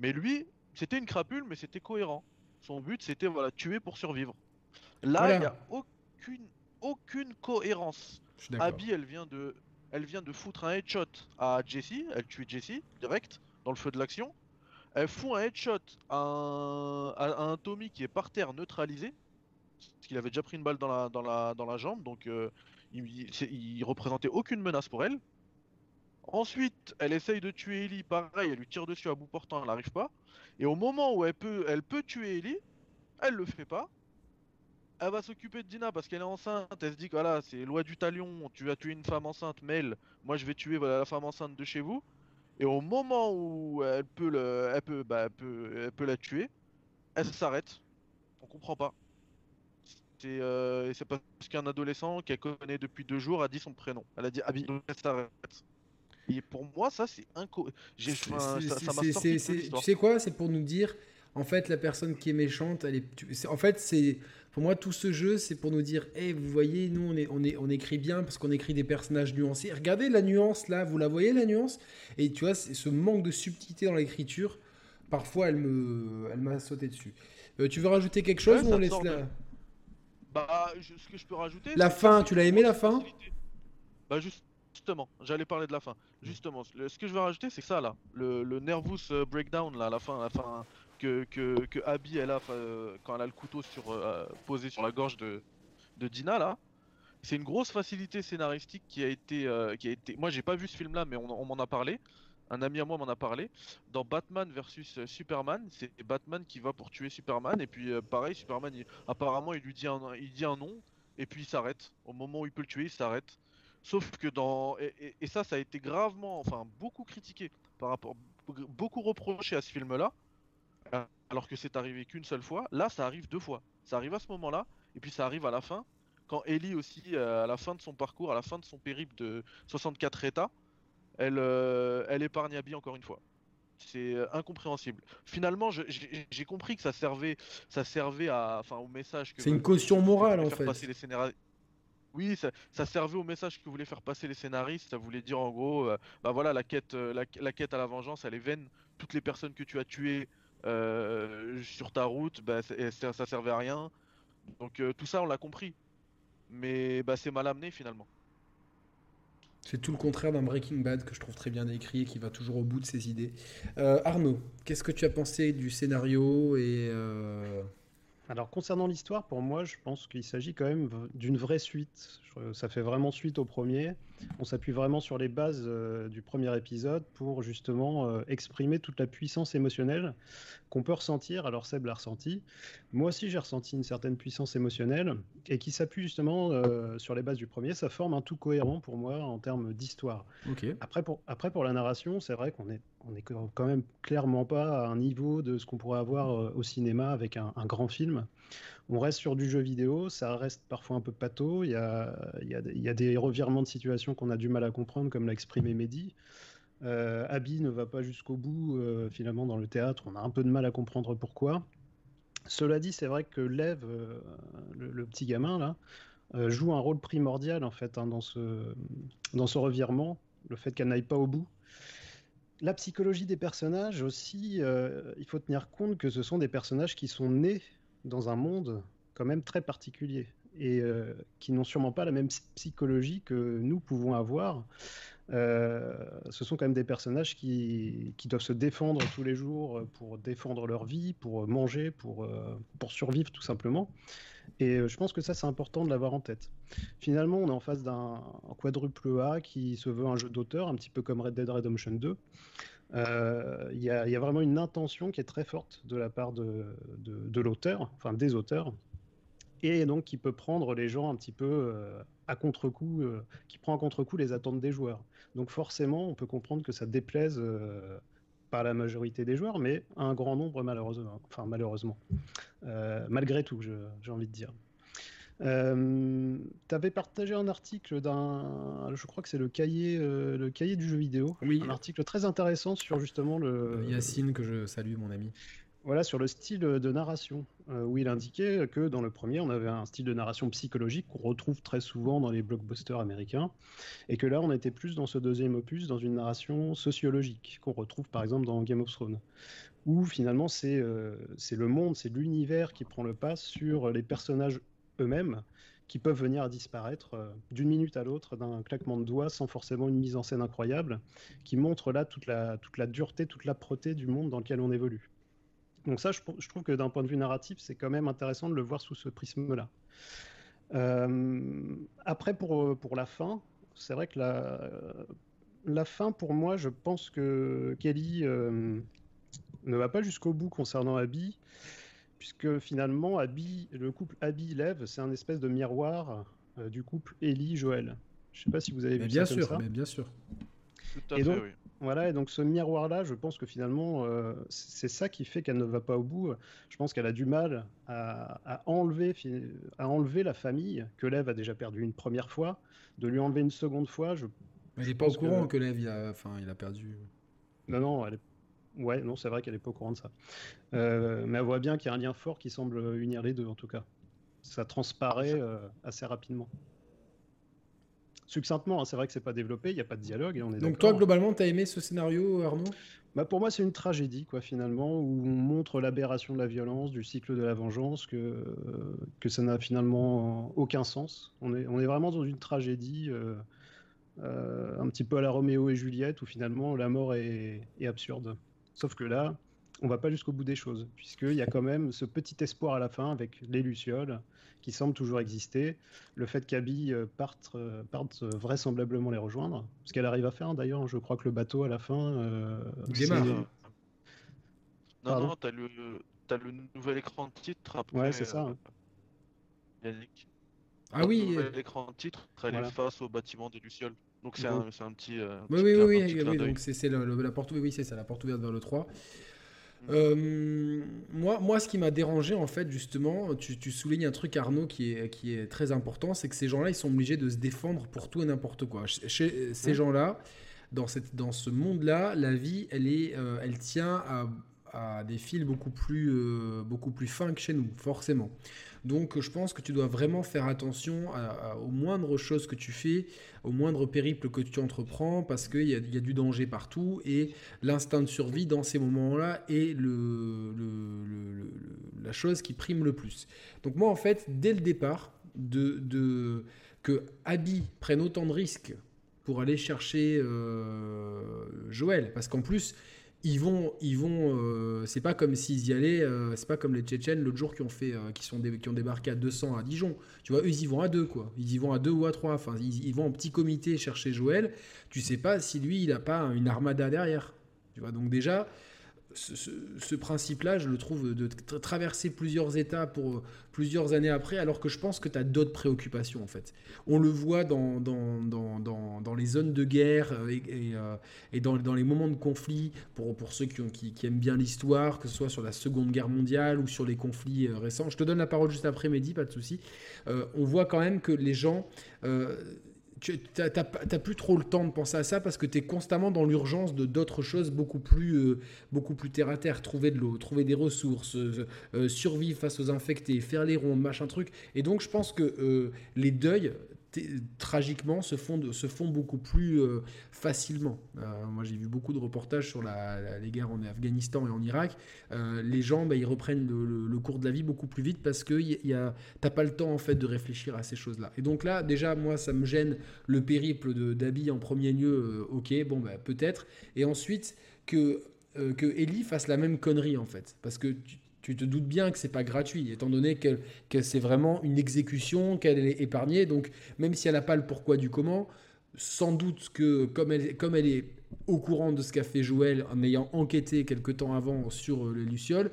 Mais lui, c'était une crapule, mais c'était cohérent. Son but c'était voilà, tuer pour survivre. Là, voilà. Il n'y a aucune, aucune cohérence. Abby, elle vient de, elle vient de foutre un headshot à Jessie, elle tue Jessie direct dans le feu de l'action. Elle fout un headshot à un, à un Tommy qui est par terre neutralisé, parce qu'il avait déjà pris une balle dans la, dans la, dans la jambe, donc euh, il, il, il représentait aucune menace pour elle. Ensuite, elle essaye de tuer Ellie, pareil, elle lui tire dessus à bout portant, elle n'arrive pas. Et au moment où elle peut, elle peut tuer Ellie, elle le fait pas. Elle va s'occuper de Dina parce qu'elle est enceinte, elle se dit que voilà, c'est loi du talion, tu vas tuer une femme enceinte, mêle, moi je vais tuer voilà, la femme enceinte de chez vous. Et au moment où elle peut, le, elle peut, bah, elle peut, elle peut la tuer, elle s'arrête. On comprend pas. C'est, euh, c'est parce qu'un adolescent qu'elle connaît depuis deux jours a dit son prénom. Elle a dit Abby, donc elle s'arrête. Et pour moi, ça, c'est inco... J'ai... Enfin, c'est, ça, ça m'a c'est, sorti c'est, c'est... Tu sais quoi ? C'est pour nous dire, en fait, la personne qui est méchante, elle est... En fait, c'est... Pour moi, tout ce jeu, c'est pour nous dire, hey, vous voyez, nous, on, est, on, est, on écrit bien parce qu'on écrit des personnages nuancés. Regardez la nuance, là. Vous la voyez, la nuance ? Et tu vois, c'est ce manque de subtilité dans l'écriture, parfois, elle, me... elle m'a sauté dessus. Euh, tu veux rajouter quelque chose ouais, ou on laisse la... De... Bah, je... ce que je peux rajouter... La fin, tu l'as aimé, la fin ? Bah, juste... Justement, j'allais parler de la fin. Justement, le, ce que je veux rajouter, c'est ça là, le, le nervous breakdown là, à la fin, la fin que, que, que Abby elle a euh, quand elle a le couteau sur, euh, posé sur la gorge de, de Dina là. C'est une grosse facilité scénaristique qui a été, euh, qui a été. Moi, j'ai pas vu ce film là, mais on, on m'en a parlé. Un ami à moi m'en a parlé. Dans Batman versus Superman, c'est Batman qui va pour tuer Superman et puis euh, pareil, Superman, il, apparemment, il lui dit un, il dit un nom et puis il s'arrête. Au moment où il peut le tuer, il s'arrête. Sauf que dans... Et, et, et ça, ça a été gravement, enfin, beaucoup critiqué, par rapport, beaucoup reproché à ce film-là, alors que c'est arrivé qu'une seule fois. Là, ça arrive deux fois. Ça arrive à ce moment-là, et puis ça arrive à la fin, quand Ellie aussi, euh, à la fin de son parcours, à la fin de son périple de soixante-quatre États, elle, euh, elle épargne Abby encore une fois. C'est incompréhensible. Finalement, je, j'ai, j'ai compris que ça servait, ça servait à, enfin, au message que... C'est une caution morale, en fait. Passer les scénarios. Oui, ça, ça servait au message que voulaient faire passer les scénaristes. Ça voulait dire en gros, euh, bah voilà, la quête, euh, la, la quête à la vengeance, elle est vaine. Toutes les personnes que tu as tuées euh, sur ta route, bah, ça, ça servait à rien. Donc euh, tout ça, on l'a compris. Mais bah, c'est mal amené finalement. C'est tout le contraire d'un Breaking Bad que je trouve très bien écrit et qui va toujours au bout de ses idées. Euh, Arnaud, qu'est-ce que tu as pensé du scénario et euh... Alors, concernant l'histoire, pour moi, je pense qu'il s'agit quand même d'une vraie suite. Ça fait vraiment suite au premier. On s'appuie vraiment sur les bases euh, du premier épisode pour justement euh, exprimer toute la puissance émotionnelle qu'on peut ressentir. Alors, Seb l'a ressenti. Moi aussi, j'ai ressenti une certaine puissance émotionnelle et qui s'appuie justement euh, sur les bases du premier. Ça forme un tout cohérent pour moi en termes d'histoire. Okay. Après, pour, après, pour la narration, c'est vrai qu'on est... On n'est quand même clairement pas à un niveau de ce qu'on pourrait avoir au cinéma avec un, un grand film. On reste sur du jeu vidéo, ça reste parfois un peu pâteau. Il y a, il y a, il y a des revirements de situation qu'on a du mal à comprendre, comme l'a exprimé Mehdi. Euh, Abby ne va pas jusqu'au bout, euh, finalement, dans le théâtre. On a un peu de mal à comprendre pourquoi. Cela dit, c'est vrai que Lev, euh, le, le petit gamin, là, euh, joue un rôle primordial en fait, hein, dans ce, dans ce revirement, le fait qu'elle n'aille pas au bout. La psychologie des personnages aussi, euh, il faut tenir compte que ce sont des personnages qui sont nés dans un monde quand même très particulier. et euh, qui n'ont sûrement pas la même psychologie que nous pouvons avoir. Euh, ce sont quand même des personnages qui, qui doivent se défendre tous les jours pour défendre leur vie, pour manger, pour, euh, pour survivre tout simplement. Et je pense que ça, c'est important de l'avoir en tête. Finalement, on est en face d'un quadruple A qui se veut un jeu d'auteur, un petit peu comme Red Dead Redemption deux. Euh, y a, y a vraiment une intention qui est très forte de la part de, de, de l'auteur, enfin des auteurs, et donc qui peut prendre les gens un petit peu euh, à contre-coup, euh, qui prend à contre-coup les attentes des joueurs. Donc forcément, on peut comprendre que ça déplaise euh, pas à la majorité des joueurs, mais à un grand nombre malheureusement, enfin malheureusement, euh, malgré tout, je, j'ai envie de dire. Euh, tu avais partagé un article d'un, je crois que c'est le cahier, euh, le cahier du jeu vidéo, oui. Un article très intéressant sur justement le... Euh, Yacine, que je salue, mon ami. Voilà, sur le style de narration, euh, où il indiquait que dans le premier, on avait un style de narration psychologique qu'on retrouve très souvent dans les blockbusters américains, et que là, on était plus dans ce deuxième opus, dans une narration sociologique, qu'on retrouve par exemple dans Game of Thrones, où finalement, c'est, euh, c'est le monde, c'est l'univers qui prend le pas sur les personnages eux-mêmes, qui peuvent venir à disparaître euh, d'une minute à l'autre, d'un claquement de doigts, sans forcément une mise en scène incroyable, qui montre là toute la, toute la dureté, toute l'âpreté du monde dans lequel on évolue. Donc ça, je, je trouve que d'un point de vue narratif, c'est quand même intéressant de le voir sous ce prisme-là. Euh, après, pour, pour la fin, c'est vrai que la, la fin, pour moi, je pense que Kelly euh, ne va pas jusqu'au bout concernant Abby, puisque finalement, Abby, le couple Abby-Lev, c'est un espèce de miroir euh, du couple Ellie-Joël. Je ne sais pas si vous avez mais vu bien ça sûr, comme ça. Mais bien sûr, tout à et fait, donc, oui. Voilà, et donc ce miroir-là, je pense que finalement, euh, c'est ça qui fait qu'elle ne va pas au bout. Je pense qu'elle a du mal à, à, enlever, à enlever la famille que Lev a déjà perdue une première fois, de lui enlever une seconde fois. Je, mais je elle n'est pas au courant que, que Lev, il a, enfin, il a perdu... Non, non, elle est... Ouais, non, c'est vrai qu'elle n'est pas au courant de ça. Euh, mais elle voit bien qu'il y a un lien fort qui semble unir les deux, en tout cas. Ça transparaît euh, assez rapidement. Succinctement, hein, c'est vrai que c'est pas développé, il n'y a pas de dialogue. Et on est donc toi, globalement, hein. T'as aimé ce scénario, Arnaud ? Bah, pour moi, c'est une tragédie, quoi, finalement, où on montre l'aberration de la violence, du cycle de la vengeance, que, euh, que ça n'a finalement aucun sens. On est, on est vraiment dans une tragédie, euh, euh, un petit peu à la Roméo et Juliette, où finalement, la mort est, est absurde. Sauf que là, on ne va pas jusqu'au bout des choses, puisqu'il y a quand même ce petit espoir à la fin avec les Lucioles qui semblent toujours exister. Le fait qu'Abby parte, parte vraisemblablement les rejoindre, ce qu'elle arrive à faire d'ailleurs, je crois que le bateau à la fin... Euh, démarre. Non, Pardon non, t'as le, t'as le nouvel écran de titre après... Ouais, c'est ça. Euh, Yannick. Ah t'as oui Le nouvel euh... écran de titre, elle voilà. est face au bâtiment des Lucioles. Donc c'est, un, c'est un petit... Euh, oui, petit oui, clin, oui, un petit oui, oui, donc c'est, c'est le, le, la porte, oui, oui, c'est ça, la porte ouverte vers le trois. Euh, moi, moi, ce qui m'a dérangé, en fait, justement, tu, tu soulignes un truc, Arnaud, qui est, qui est très important, c'est que ces gens-là, ils sont obligés de se défendre pour tout et n'importe quoi. Chez ces ouais. gens-là, dans, cette, dans ce monde-là, la vie, elle, est, euh, elle tient à... à des fils beaucoup plus, euh, beaucoup plus fins que chez nous, forcément. Donc, je pense que tu dois vraiment faire attention à, à, aux moindres choses que tu fais, aux moindres périples que tu entreprends, parce qu'il y a, y a du danger partout, et l'instinct de survie, dans ces moments-là, est le, le, le, le, la chose qui prime le plus. Donc, moi, en fait, dès le départ, de, de, que Abby prenne autant de risques pour aller chercher euh, Joël, parce qu'en plus... Ils vont, ils vont. Euh, c'est pas comme s'ils y allaient. Euh, c'est pas comme les Tchétchènes l'autre jour qui ont fait, euh, qui sont dé- qui ont débarqué à deux cents à Dijon. Tu vois, eux ils y vont à deux quoi. Ils y vont à deux ou à trois. Enfin, ils, ils vont en petit comité chercher Joël. Tu sais pas si lui il a pas une armada derrière. Tu vois, donc déjà ce, ce, ce principe-là, je le trouve de tra- traverser plusieurs états pour euh, plusieurs années après, alors que je pense que tu as d'autres préoccupations en fait. On le voit dans dans dans dans, dans les zones de guerre et, et, euh, et dans dans les moments de conflit pour pour ceux qui, ont, qui qui aiment bien l'histoire, que ce soit sur la Seconde Guerre mondiale ou sur les conflits euh, récents. Je te donne la parole juste après, Mehdi, pas de souci. Euh, on voit quand même que les gens euh, Tu t'as, t'as, t'as plus trop le temps de penser à ça parce que t'es constamment dans l'urgence de d'autres choses beaucoup plus, euh, beaucoup plus terre à terre. Trouver de l'eau, trouver des ressources, euh, euh, survivre face aux infectés, faire les rondes, machin truc. Et donc je pense que euh, les deuils tragiquement se font, de, se font beaucoup plus euh, facilement. Euh, moi j'ai vu beaucoup de reportages sur la, la, les guerres en Afghanistan et en Irak. Euh, les gens bah, ils reprennent le, le, le cours de la vie beaucoup plus vite parce que y, y a, t'as pas le temps en fait de réfléchir à ces choses là. Et donc là déjà moi ça me gêne le périple de, d'Abby en premier lieu, euh, ok bon bah peut-être, et ensuite que, euh, que Ellie fasse la même connerie en fait, parce que tu, tu te doutes bien que c'est pas gratuit, étant donné que, que c'est vraiment une exécution, qu'elle est épargnée. Donc, même si elle n'a pas le pourquoi du comment, sans doute que comme elle, comme elle est au courant de ce qu'a fait Joel en ayant enquêté quelque temps avant sur les Lucioles,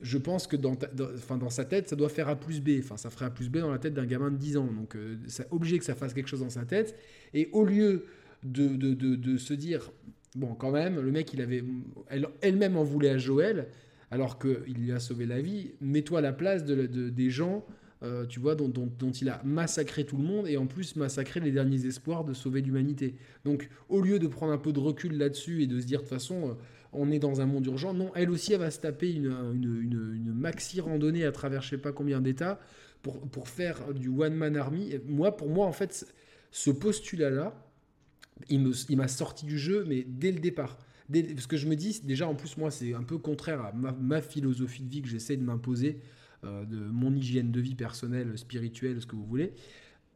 je pense que dans, ta, dans, enfin dans sa tête, ça doit faire A plus B. Enfin, ça ferait A plus B dans la tête d'un gamin de dix ans. Donc, euh, c'est obligé que ça fasse quelque chose dans sa tête. Et au lieu de, de, de, de se dire, bon, quand même, le mec, il avait, elle, elle-même en voulait à Joel, alors qu'il lui a sauvé la vie. Mets-toi à la place de, de, des gens euh, tu vois, dont, dont, dont il a massacré tout le monde, et en plus massacré les derniers espoirs de sauver l'humanité. Donc au lieu de prendre un peu de recul là-dessus et de se dire de toute façon euh, on est dans un monde urgent, non, elle aussi elle va se taper une, une, une, une maxi randonnée à travers je sais pas combien d'états pour, pour faire du one man army. Et moi, pour moi en fait ce postulat-là il, me, il m'a sorti du jeu mais dès le départ. Parce que je me dis, déjà, en plus, moi, c'est un peu contraire à ma, ma philosophie de vie que j'essaie de m'imposer, euh, de mon hygiène de vie personnelle, spirituelle, ce que vous voulez.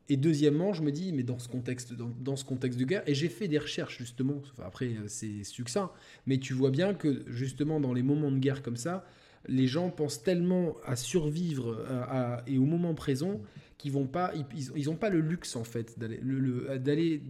Et deuxièmement, je me dis, mais dans ce contexte, dans, dans ce contexte de guerre, et j'ai fait des recherches, justement, enfin, après, c'est succinct, mais tu vois bien que, justement, dans les moments de guerre comme ça, les gens pensent tellement à survivre à, à, et au moment présent qu'ils vont pas, ils, ils ont pas le luxe, en fait, d'aller... Le, le, d'aller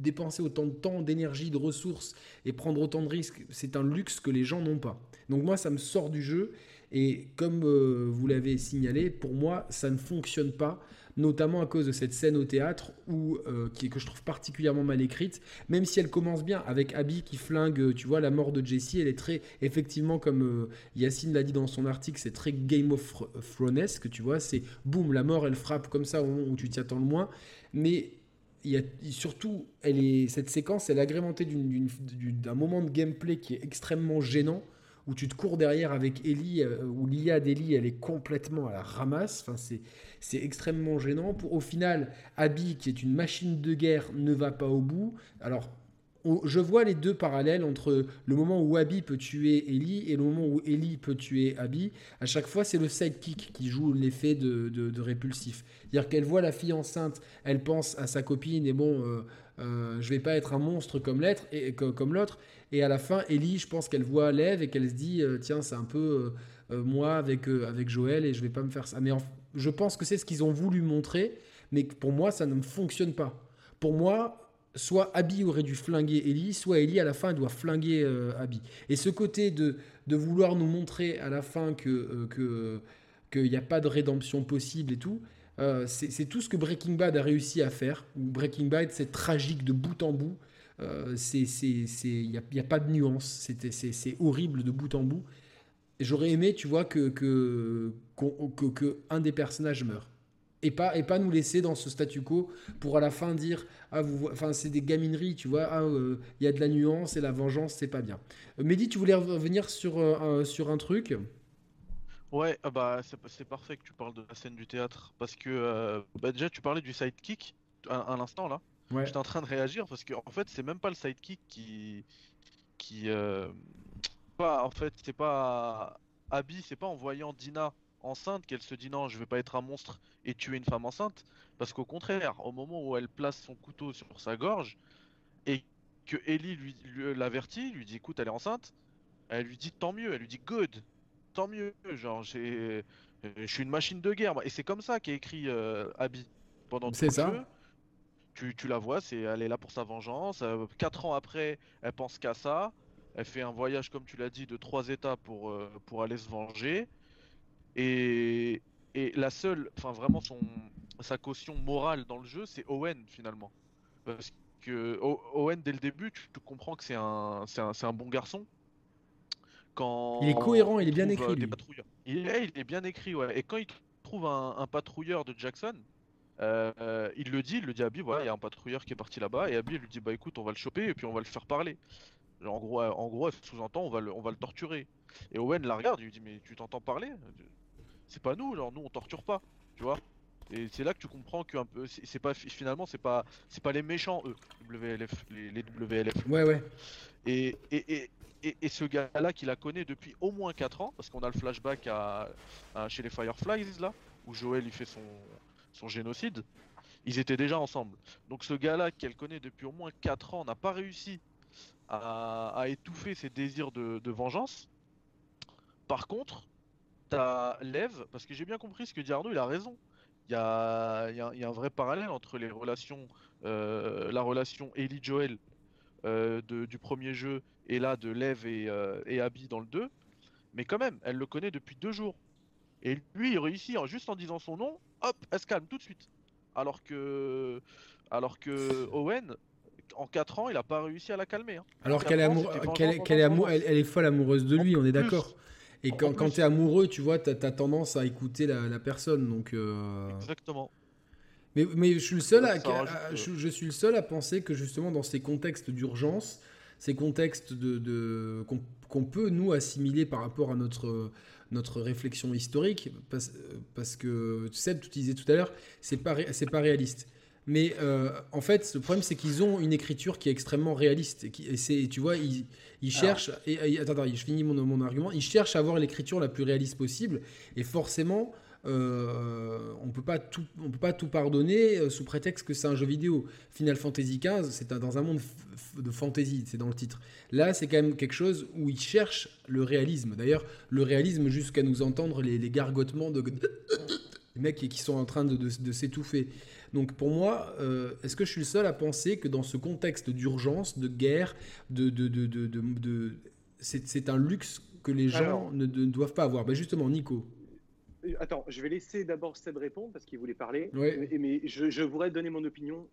dépenser autant de temps, d'énergie, de ressources et prendre autant de risques, c'est un luxe que les gens n'ont pas. Donc moi, ça me sort du jeu et comme euh, vous l'avez signalé, pour moi, ça ne fonctionne pas, notamment à cause de cette scène au théâtre où, euh, qui, que je trouve particulièrement mal écrite, même si elle commence bien avec Abby qui flingue, tu vois, la mort de Jessie. Elle est très, effectivement, comme euh, Yacine l'a dit dans son article, c'est très Game of Thronesque, tu vois, c'est boum, la mort, elle frappe comme ça au moment où tu t'y attends le moins, mais... Il y a, surtout, elle est, cette séquence, elle est agrémentée d'une, d'une, d'une, d'un moment de gameplay qui est extrêmement gênant, où tu te cours derrière avec Ellie, euh, où l'I A d'Ellie, elle est complètement à la ramasse. Enfin, c'est, c'est extrêmement gênant. Pour, au final, Abby, qui est une machine de guerre, ne va pas au bout. Alors, on, je vois les deux parallèles entre le moment où Abby peut tuer Ellie et le moment où Ellie peut tuer Abby. À chaque fois, c'est le sidekick qui joue l'effet de, de, de répulsif. C'est-à-dire qu'elle voit la fille enceinte, elle pense à sa copine et bon, euh, euh, je vais pas être un monstre comme l'être et comme, comme l'autre. Et à la fin, Ellie, je pense qu'elle voit Lev et qu'elle se dit euh, tiens, c'est un peu euh, euh, moi avec euh, avec Joel et je vais pas me faire ça. Mais en, je pense que c'est ce qu'ils ont voulu montrer, mais pour moi, ça ne me fonctionne pas. Pour moi, soit Abby aurait dû flinguer Ellie, soit Ellie à la fin elle doit flinguer euh, Abby. Et ce côté de de vouloir nous montrer à la fin que euh, que qu'il n'y a pas de rédemption possible et tout. Euh, c'est, c'est tout ce que Breaking Bad a réussi à faire. Breaking Bad, c'est tragique de bout en bout. Euh, c'est, c'est, c'est, y a, y a pas de nuance. C'était, c'est, c'est horrible de bout en bout. Et j'aurais aimé, tu vois, que que, que que un des personnages meure et pas et pas nous laisser dans ce statu quo pour à la fin dire ah vous, enfin c'est des gamineries, tu vois. Ah, euh, y a de la nuance et la vengeance, c'est pas bien. Euh, Mehdi, tu voulais revenir sur euh, sur un truc. Ouais, bah c'est, c'est parfait que tu parles de la scène du théâtre parce que euh, bah déjà tu parlais du sidekick à, à l'instant là. Ouais. J'étais en train de réagir parce que en fait c'est même pas le sidekick qui qui euh, pas en fait c'est pas Abby, c'est pas en voyant Dina enceinte qu'elle se dit non je vais pas être un monstre et tuer une femme enceinte, parce qu'au contraire au moment où elle place son couteau sur sa gorge et que Ellie lui, lui l'avertit, lui dit écoute elle est enceinte, elle lui dit tant mieux, elle lui dit good. Tant mieux, genre j'ai, je suis une machine de guerre et c'est comme ça qu'est écrit euh, Abby pendant tout c'est le ça. Jeu. Tu tu la vois, c'est elle est là pour sa vengeance. Quatre ans après, elle pense qu'à ça. Elle fait un voyage comme tu l'as dit de trois états pour euh, pour aller se venger. Et et la seule, enfin vraiment son sa caution morale dans le jeu, c'est Owen finalement. Parce que o- Owen dès le début, tu, tu comprends que c'est un c'est un c'est un bon garçon. Quand il est cohérent, il, il est bien écrit. Des patrouilleurs. Il, est, il est bien écrit, ouais. Et quand il trouve un, un patrouilleur de Jackson, euh, il le dit, il le dit à Abby, voilà, il y a un patrouilleur qui est parti là-bas, et Abby lui dit, bah écoute, on va le choper et puis on va le faire parler. En gros, en gros, sous-entend, on va le, on va le torturer. Et Owen la regarde, il lui dit, mais tu t'entends parler ? C'est pas nous, alors nous on torture pas, tu vois. Et c'est là que tu comprends que un peu, c'est, c'est pas finalement c'est pas c'est pas les méchants eux, W L F, les, les W L F. Ouais ouais. Et et et Et, et ce gars-là qui la connaît depuis au moins quatre ans, parce qu'on a le flashback à, à, chez les Fireflies, là, où Joel il fait son, son génocide, ils étaient déjà ensemble. Donc ce gars-là qu'elle connaît depuis au moins quatre ans n'a pas réussi à, à étouffer ses désirs de, de vengeance. Par contre, t'as Lev, parce que j'ai bien compris ce que dit Arnaud, il a raison. Il y a, y, a, y a un vrai parallèle entre les relations, euh, la relation Ellie-Joel Euh, de, du premier jeu et là de Lev et, euh, et Abby dans le deux, mais quand même elle le connaît depuis deux jours et lui il réussit en, juste en disant son nom, hop elle se calme tout de suite, alors que alors que Owen en quatre ans il a pas réussi à la calmer hein. Alors qu'elle est, amou- qu'elle, qu'elle est amou- elle, elle est folle amoureuse de lui, on est d'accord, et quand, quand t'es amoureux tu vois t'as, t'as tendance à écouter la, la personne donc euh... exactement. Mais, mais je, suis le seul à, à, je, je suis le seul à penser que justement dans ces contextes d'urgence, ces contextes de, de, qu'on, qu'on peut nous assimiler par rapport à notre, notre réflexion historique, parce, parce que Seb, tu disais tout à l'heure, c'est pas, c'est pas réaliste. Mais euh, en fait, le problème c'est qu'ils ont une écriture qui est extrêmement réaliste. Et, qui, et, c'est, et tu vois, ils, ils cherchent. Alors... et, et, attends, attends, je finis mon, mon argument. Ils cherchent à avoir l'écriture la plus réaliste possible, et forcément. Euh, on peut pas tout, on peut pas tout pardonner euh, sous prétexte que c'est un jeu vidéo. Final Fantasy quinze, c'est un, dans un monde f- f- de fantasy, c'est dans le titre. Là, c'est quand même quelque chose où ils cherchent le réalisme. D'ailleurs, le réalisme jusqu'à nous entendre les, les gargotements de les mecs qui sont en train de, de, de s'étouffer. Donc pour moi, euh, est-ce que je suis le seul à penser que dans ce contexte d'urgence, de guerre, de, de, de, de, de, de, de c'est, c'est un luxe que les gens Alors... ne, de, ne doivent pas avoir. Ben justement, Nico. Attends, je vais laisser d'abord Seb répondre parce qu'il voulait parler, ouais. mais, mais je, je voudrais donner mon opinion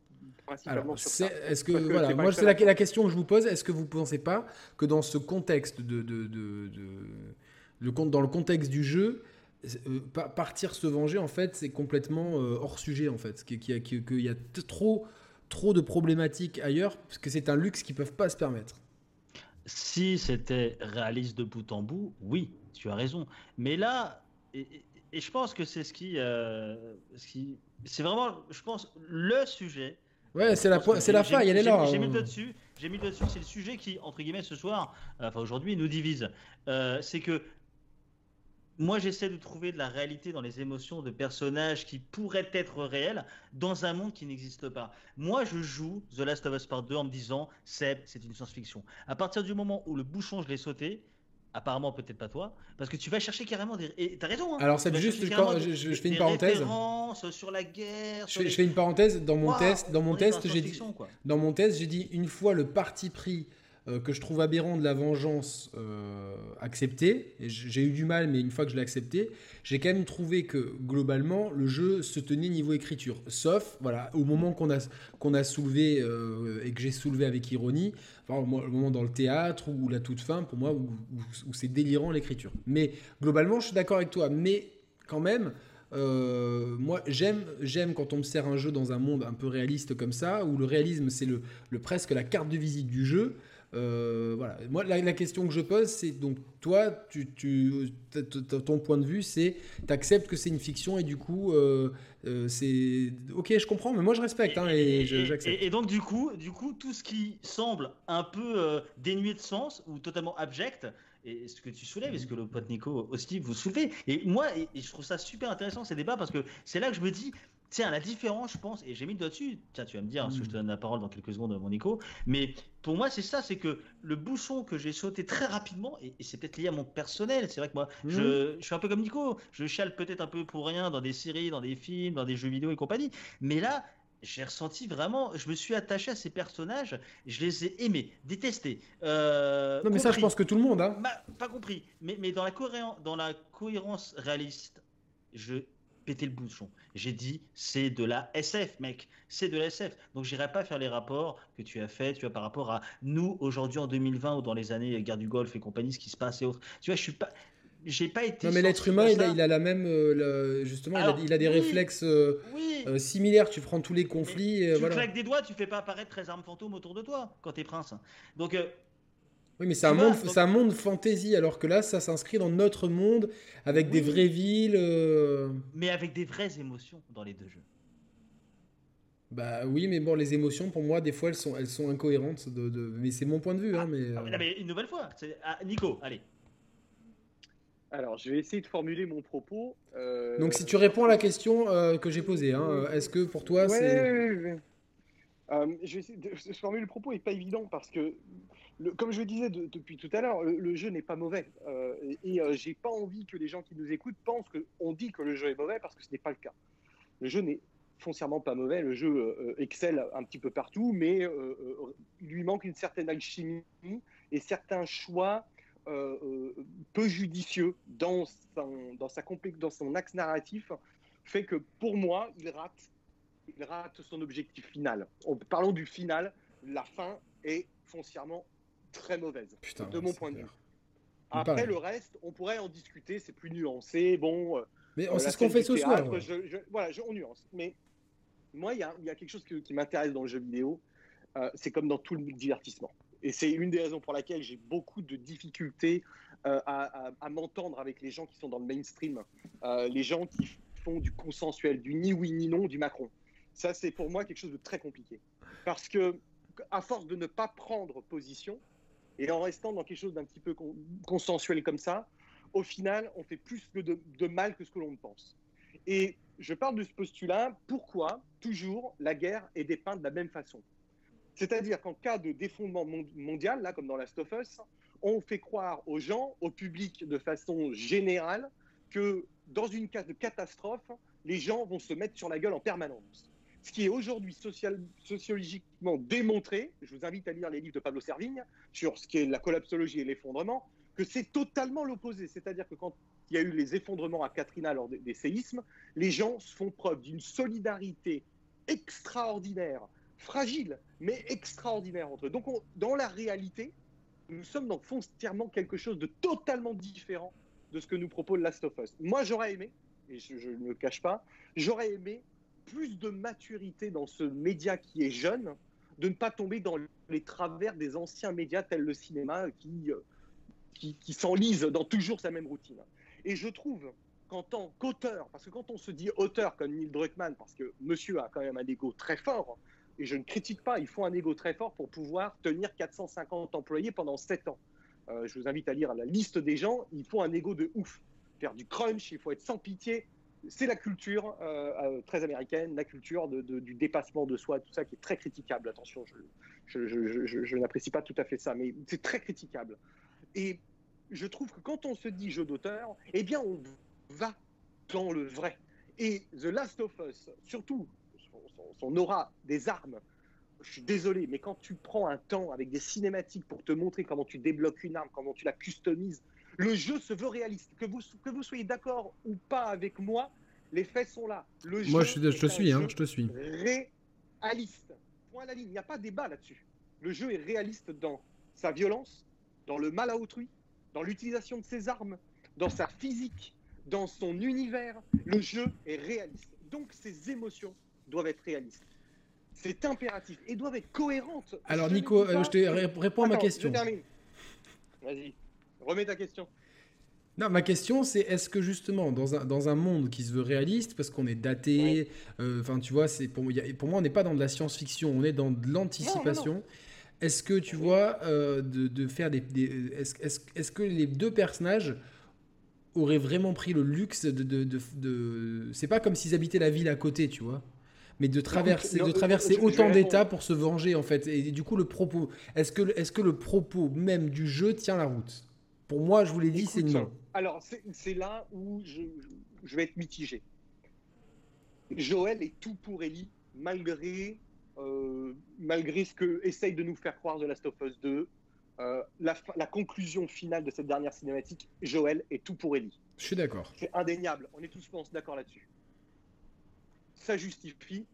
principalement. Alors, sur c'est, ça. Est-ce que, que voilà, moi c'est la, la question que je vous pose. Est-ce que vous ne pensez pas que dans ce contexte de, de, de, de le, dans le contexte du jeu, euh, partir se venger en fait, c'est complètement euh, hors sujet en fait, qu'il y a, qu'il y a t- trop, trop de problématiques ailleurs, parce que c'est un luxe qu'ils ne peuvent pas se permettre. Si c'était réaliste de bout en bout, oui, tu as raison. Mais là. Et, et, Et je pense que c'est ce qui, euh, ce qui, c'est vraiment, je pense, le sujet. Ouais, c'est la, po- c'est la faille, elle est là. J'ai, j'ai mis le dessus, j'ai mis le dessus. C'est le sujet qui, entre guillemets, ce soir, euh, enfin aujourd'hui, nous divise. Euh, c'est que moi, j'essaie de trouver de la réalité dans les émotions de personnages qui pourraient être réels dans un monde qui n'existe pas. Moi, je joue The Last of Us Part deux en me disant, Seb, c'est une science-fiction. À partir du moment où le bouchon, je l'ai sauté. Apparemment, peut-être pas toi, parce que tu vas chercher carrément des. Et t'as raison. Hein, Alors, ça juste, quand, des, je, je, je fais une parenthèse. Sur la guerre. Sur je, les... je fais une parenthèse. Dans mon wow, test, dans mon test, j'ai dit. Quoi. Dans mon test, j'ai dit une fois le parti pris euh, que je trouve aberrant de la vengeance euh, accepté. Et j'ai eu du mal, mais une fois que je l'ai accepté, j'ai quand même trouvé que globalement le jeu se tenait niveau écriture. Sauf, voilà, au moment qu'on a qu'on a soulevé euh, et que j'ai soulevé avec ironie. Enfin, le moment dans le théâtre ou la toute fin, pour moi, où, où, où c'est délirant l'écriture. Mais globalement, je suis d'accord avec toi. Mais quand même, euh, moi, j'aime, j'aime quand on me sert un jeu dans un monde un peu réaliste comme ça, où le réalisme, c'est le, le, presque la carte de visite du jeu. Euh, voilà. Moi, la, la question que je pose, c'est donc, toi, tu, tu, ton point de vue, c'est tu acceptes que c'est une fiction et du coup, euh, euh, c'est... Ok, je comprends, mais moi, je respecte hein, et, et, je, j'accepte. Et, et donc, du coup, du coup, tout ce qui semble un peu euh, dénué de sens ou totalement abject, et ce que tu soulèves, et ce que le pote Nico aussi vous soulevez, et moi, et, et je trouve ça super intéressant ces débats, parce que c'est là que je me dis... Tiens, la différence, je pense, et j'ai mis le doigt dessus, tiens, tu vas me dire, parce que je te donne la parole dans quelques secondes, mon Nico, mais pour moi, c'est ça, c'est que le bouchon que j'ai sauté très rapidement, et, et c'est peut-être lié à mon personnel, c'est vrai que moi, mmh. je, je suis un peu comme Nico, je chiale peut-être un peu pour rien dans des séries, dans des films, dans des jeux vidéo et compagnie, mais là, j'ai ressenti vraiment, je me suis attaché à ces personnages, je les ai aimés, détestés. Euh, non, mais compris, ça, je pense que tout le monde, hein. Bah, pas compris, mais, mais dans, la cohérence, dans la cohérence réaliste, je... péter le bouchon. J'ai dit, c'est de la S F, mec. C'est de la S F. Donc, j'irai pas faire les rapports que tu as fait, tu vois, par rapport à nous, aujourd'hui, en deux mille vingt, ou dans les années guerre du Golfe et compagnie, ce qui se passe et autres. Tu vois, je suis pas... J'ai pas été... Non, mais l'être humain, il a, il a la même... Euh, la, justement, Alors, il, a, il a des oui, réflexes euh, oui. euh, similaires. Tu prends tous les conflits... Et, euh, tu voilà. claques des doigts, tu fais pas apparaître treize armes fantômes autour de toi, quand t'es prince. Donc... Euh, Oui, mais c'est un, monde, c'est un monde fantasy, alors que là, ça s'inscrit dans notre monde, avec oui. des vraies villes. Euh... Mais avec des vraies émotions dans les deux jeux. Bah oui, mais bon, les émotions, pour moi, des fois, elles sont, elles sont incohérentes. De, de... Mais c'est mon point de vue. Ah, hein, mais, ah, mais, non, mais une nouvelle fois, c'est... Ah, Nico, allez. Alors, je vais essayer de formuler mon propos. Euh... Donc, si tu réponds à la question euh, que j'ai posée, hein, est-ce que pour toi, ouais, c'est... Ouais, ouais, ouais. Euh, je, je, je formule le propos n'est pas évident parce que, le, comme je le disais de, depuis tout à l'heure, le, le jeu n'est pas mauvais euh, et, et euh, j'ai pas envie que les gens qui nous écoutent pensent qu'on dit que le jeu est mauvais parce que ce n'est pas le cas. Le jeu n'est foncièrement pas mauvais, le jeu euh, excelle un petit peu partout, mais euh, lui manque une certaine alchimie et certains choix euh, peu judicieux dans son, dans, sa complexe, dans son axe narratif fait que pour moi, il rate Il rate son objectif final. En parlant du final, la fin est foncièrement très mauvaise, Putain, de mon point clair. de vue. Après, Pareil. le reste, on pourrait en discuter, c'est plus nuancé, bon... Mais euh, c'est ce qu'on fait ce théâtre, soir. Ouais. Je, je, voilà, je, on nuance. Mais moi, il y a, y a quelque chose que, qui m'intéresse dans le jeu vidéo, euh, c'est comme dans tout le divertissement. Et c'est une des raisons pour laquelle j'ai beaucoup de difficultés euh, à, à, à m'entendre avec les gens qui sont dans le mainstream, euh, les gens qui font du consensuel, du ni oui ni non, du Macron. Ça, c'est pour moi quelque chose de très compliqué. Parce que, à force de ne pas prendre position, et en restant dans quelque chose d'un petit peu con- consensuel comme ça, au final, on fait plus de, de mal que ce que l'on pense. Et je parle de ce postulat, pourquoi, toujours, la guerre est dépeinte de la même façon. C'est-à-dire qu'en cas de défondement mon- mondial, là, comme dans Last of Us, on fait croire aux gens, au public, de façon générale, que dans une case de catastrophe, les gens vont se mettre sur la gueule en permanence. Ce qui est aujourd'hui social, sociologiquement démontré, je vous invite à lire les livres de Pablo Servigne sur ce qu'est la collapsologie et l'effondrement, que c'est totalement l'opposé. C'est-à-dire que quand il y a eu les effondrements à Katrina lors des séismes, les gens font preuve d'une solidarité extraordinaire, fragile, mais extraordinaire entre eux. Donc on, dans la réalité, nous sommes dans foncièrement quelque chose de totalement différent de ce que nous propose Last of Us. Moi, j'aurais aimé, et je, je ne le cache pas, j'aurais aimé plus de maturité dans ce média qui est jeune, de ne pas tomber dans les travers des anciens médias tels le cinéma qui, qui, qui s'enlise dans toujours sa même routine. Et je trouve qu'en tant qu'auteur, parce que quand on se dit auteur comme Neil Druckmann, parce que monsieur a quand même un égo très fort, et je ne critique pas, il faut un égo très fort pour pouvoir tenir quatre cent cinquante employés pendant sept ans. Euh, je vous invite à lire la liste des gens, il faut un égo de ouf. Faire du crunch, il faut être sans pitié. C'est la culture euh, très américaine, la culture de, de, du dépassement de soi, tout ça qui est très critiquable. Attention, je, je, je, je, je n'apprécie pas tout à fait ça, mais c'est très critiquable. Et je trouve que quand on se dit jeu d'auteur, eh bien on va dans le vrai. Et The Last of Us, surtout son, son, son aura des armes, je suis désolé, mais quand tu prends un temps avec des cinématiques pour te montrer comment tu débloques une arme, comment tu la customises, le jeu se veut réaliste. Que vous, que vous soyez d'accord ou pas avec moi, les faits sont là. Le moi, jeu je, je, te suis, hein, jeu je te suis. Réaliste. Point à la ligne. Il n'y a pas débat là-dessus. Le jeu est réaliste dans sa violence, dans le mal à autrui, dans l'utilisation de ses armes, dans sa physique, dans son univers. Le jeu est réaliste. Donc, ses émotions doivent être réalistes. C'est impératif. Et doivent être cohérentes. Alors, je Nico, euh, je te ré- réponds Attends, à ma question. Je termine. Vas-y. Remets ta question. Non, ma question, c'est est-ce que justement, dans un, dans un monde qui se veut réaliste, parce qu'on est daté, oui. enfin, euh, tu vois, c'est pour, y a, pour moi, on n'est pas dans de la science-fiction, on est dans de l'anticipation. Non, non, non. Est-ce que, tu oui. vois, euh, de, de faire des... des est-ce, est-ce, est-ce que les deux personnages auraient vraiment pris le luxe de... de, de, de... C'est pas comme s'ils habitaient la ville à côté, tu vois, mais de traverser, non, de traverser je, autant je d'états pour se venger, en fait. Et, et du coup, le propos... Est-ce que, est-ce que le propos même du jeu tient la route ? Pour moi, je vous l'ai dit, Écoute, c'est non. Alors, c'est, c'est là où je, je vais être mitigé. Joel est tout pour Ellie, malgré, euh, malgré ce que essaye de nous faire croire The Last of Us deux. Euh, la, la conclusion finale de cette dernière cinématique, Joel est tout pour Ellie. Je suis d'accord. C'est indéniable. On est tous, je pense, d'accord là-dessus. Ça justifie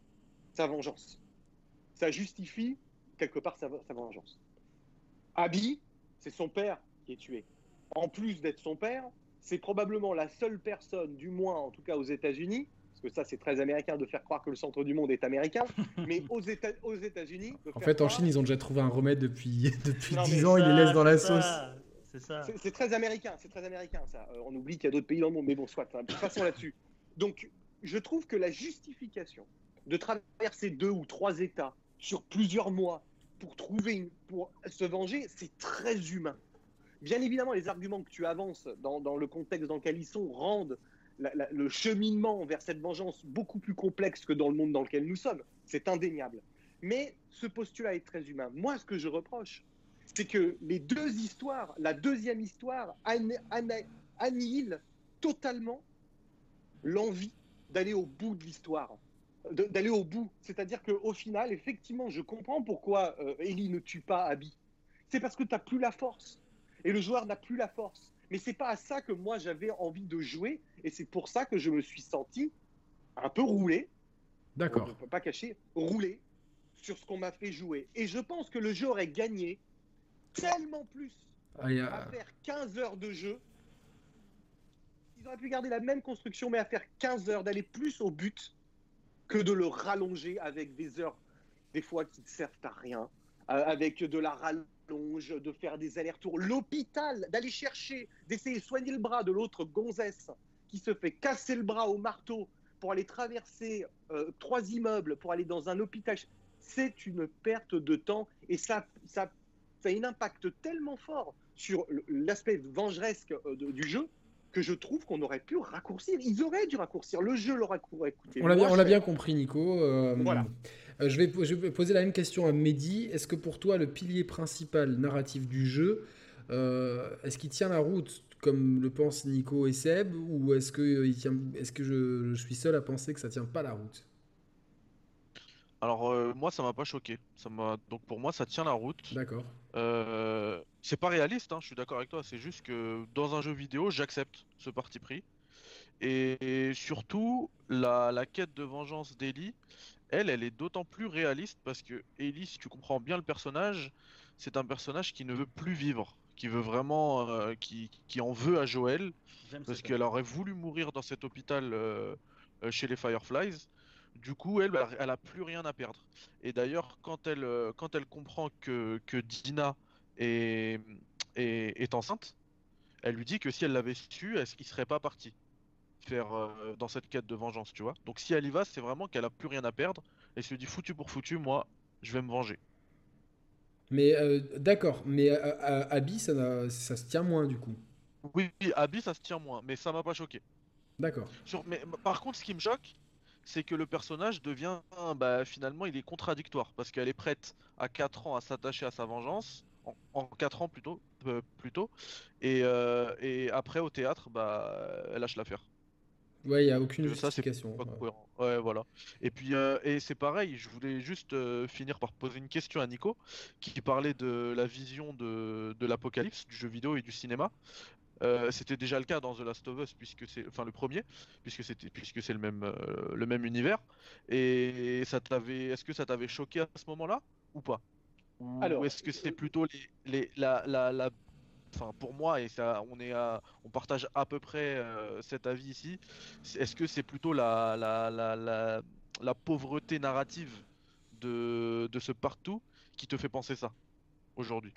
sa vengeance. Ça justifie, quelque part, sa, sa vengeance. Abby, c'est son père qui est tué. En plus d'être son père, c'est probablement la seule personne, du moins en tout cas aux États-Unis, parce que ça c'est très américain de faire croire que le centre du monde est américain, mais aux, Éta- aux États-Unis en fait en Chine croire... ils ont déjà trouvé un remède depuis, depuis non, dix ans, ça, ils les laissent dans la ça. sauce. C'est, ça. C'est, c'est très américain, c'est très américain ça. Euh, on oublie qu'il y a d'autres pays dans le monde, mais bon, soit. Hein, passons là-dessus. Donc, je trouve que la justification de traverser deux ou trois États sur plusieurs mois pour trouver, une, pour se venger, c'est très humain. Bien évidemment, les arguments que tu avances dans, dans le contexte dans lequel ils sont rendent la, la, le cheminement vers cette vengeance beaucoup plus complexe que dans le monde dans lequel nous sommes. C'est indéniable. Mais ce postulat est très humain. Moi, ce que je reproche, c'est que les deux histoires, la deuxième histoire an- an- annihile totalement l'envie d'aller au bout de l'histoire, de, d'aller au bout. C'est-à-dire qu'au final, effectivement, je comprends pourquoi euh, Ellie ne tue pas Abby. C'est parce que tu n'as plus la force et le joueur n'a plus la force. Mais ce n'est pas à ça que moi j'avais envie de jouer et c'est pour ça que je me suis senti un peu roulé. D'accord. On ne peut pas cacher, roulé sur ce qu'on m'a fait jouer. Et je pense que le jeu aurait gagné tellement plus ah, yeah. à faire quinze heures de jeu. Ils auraient pu garder la même construction, mais à faire quinze heures, d'aller plus au but que de le rallonger avec des heures, des fois, qui ne servent à rien, euh, avec de la rallonge, de faire des allers-retours. L'hôpital, d'aller chercher, d'essayer de soigner le bras de l'autre gonzesse qui se fait casser le bras au marteau pour aller traverser euh, trois immeubles, pour aller dans un hôpital, c'est une perte de temps et ça... ça ça a un impact tellement fort sur l'aspect vengeresque du jeu que je trouve qu'on aurait pu raccourcir. Ils auraient dû raccourcir. Le jeu leur a coûté. On l'a bien, on l'a bien compris, Nico. Euh, voilà. Euh, je, vais, je vais poser la même question à Mehdi. Est-ce que pour toi, le pilier principal narratif du jeu, euh, est-ce qu'il tient la route, comme le pensent Nico et Seb, ou est-ce que, il tient, est-ce que je, je suis seul à penser que ça ne tient pas la route ? Alors euh, moi ça m'a pas choqué, ça m'a... donc pour moi ça tient la route. D'accord. Euh, c'est pas réaliste, hein, je suis d'accord avec toi, c'est juste que dans un jeu vidéo j'accepte ce parti pris. Et, et surtout la, la quête de vengeance d'Ellie, elle, elle est d'autant plus réaliste parce que Ellie, si tu comprends bien le personnage, c'est un personnage qui ne veut plus vivre, qui veut vraiment, euh, qui, qui en veut à Joel. J'aime parce qu'elle aurait voulu mourir dans cet hôpital euh, chez les Fireflies. Du coup, elle, elle a plus rien à perdre. Et d'ailleurs, quand elle, quand elle comprend que, que Dina est, est, est enceinte, elle lui dit que si elle l'avait su, elle, il serait pas parti faire euh, dans cette quête de vengeance, tu vois. Donc si elle y va, c'est vraiment qu'elle a plus rien à perdre. Elle se dit foutu pour foutu, moi, je vais me venger. Mais euh, d'accord, mais euh, euh, Abby, ça, ça se tient moins du coup. Oui, Abby, ça se tient moins, mais ça m'a pas choqué. D'accord. Sur, mais par contre, ce qui me choque, c'est que le personnage devient, bah, finalement, il est contradictoire parce qu'elle est prête à quatre ans à s'attacher à sa vengeance, en, en quatre ans plutôt, euh, plutôt et, euh, et après au théâtre, bah, elle lâche l'affaire. Ouais, il n'y a aucune justification. Ça, c'est pas cohérent. Ouais, voilà. Et puis, euh, et c'est pareil, je voulais juste euh, finir par poser une question à Nico, qui parlait de la vision de, de l'apocalypse, du jeu vidéo et du cinéma. Euh, c'était déjà le cas dans The Last of Us, puisque c'est, enfin le premier, puisque c'était, puisque c'est le même, euh, le même univers. Et ça t'avait, est-ce que ça t'avait choqué à ce moment-là ou pas ? Ou alors, est-ce que c'était plutôt les, les, la, la, la, enfin pour moi et ça, on est, à, on partage à peu près euh, cet avis ici. Est-ce que c'est plutôt la, la, la, la, la pauvreté narrative de, de ce partout qui te fait penser ça aujourd'hui ?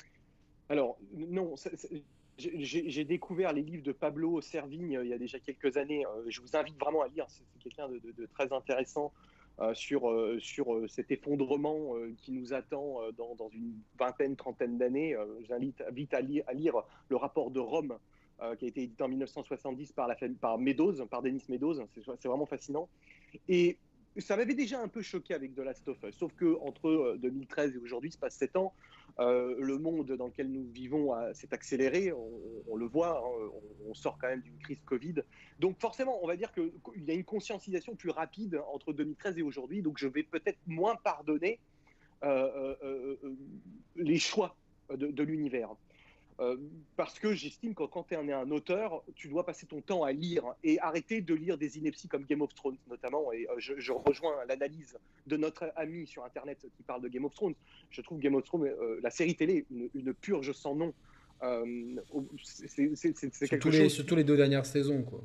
Alors non. C'est, c'est... J'ai, j'ai découvert les livres de Pablo Servigne il y a déjà quelques années. Je vous invite vraiment à lire. C'est quelqu'un de, de, de très intéressant euh, sur, euh, sur euh, cet effondrement euh, qui nous attend euh, dans, dans une vingtaine, trentaine d'années. Euh, j'invite à lire, à lire le rapport de Rome euh, qui a été édité en dix-neuf cent soixante-dix par, la, par Meadows, par Denis Meadows. C'est, c'est vraiment fascinant. Et ça m'avait déjà un peu choqué avec The Last of Us. Sauf qu'entre deux mille treize et aujourd'hui, il se passe sept ans. Euh, le monde dans lequel nous vivons a, s'est accéléré, on, on le voit, hein, on, on sort quand même d'une crise Covid. Donc forcément, on va dire qu'il y a une conscientisation plus rapide entre deux mille treize et aujourd'hui, donc je vais peut-être moins pardonner euh, euh, euh, les choix de, de l'univers. Euh, parce que j'estime que quand tu es un auteur, tu dois passer ton temps à lire et arrêter de lire des inepties comme Game of Thrones notamment. Et euh, je, je rejoins l'analyse de notre ami sur Internet qui parle de Game of Thrones. Je trouve Game of Thrones, euh, la série télé, une, une purge sans nom. Euh, c'est, c'est, c'est, c'est quelque chose. Surtout les deux dernières saisons, quoi.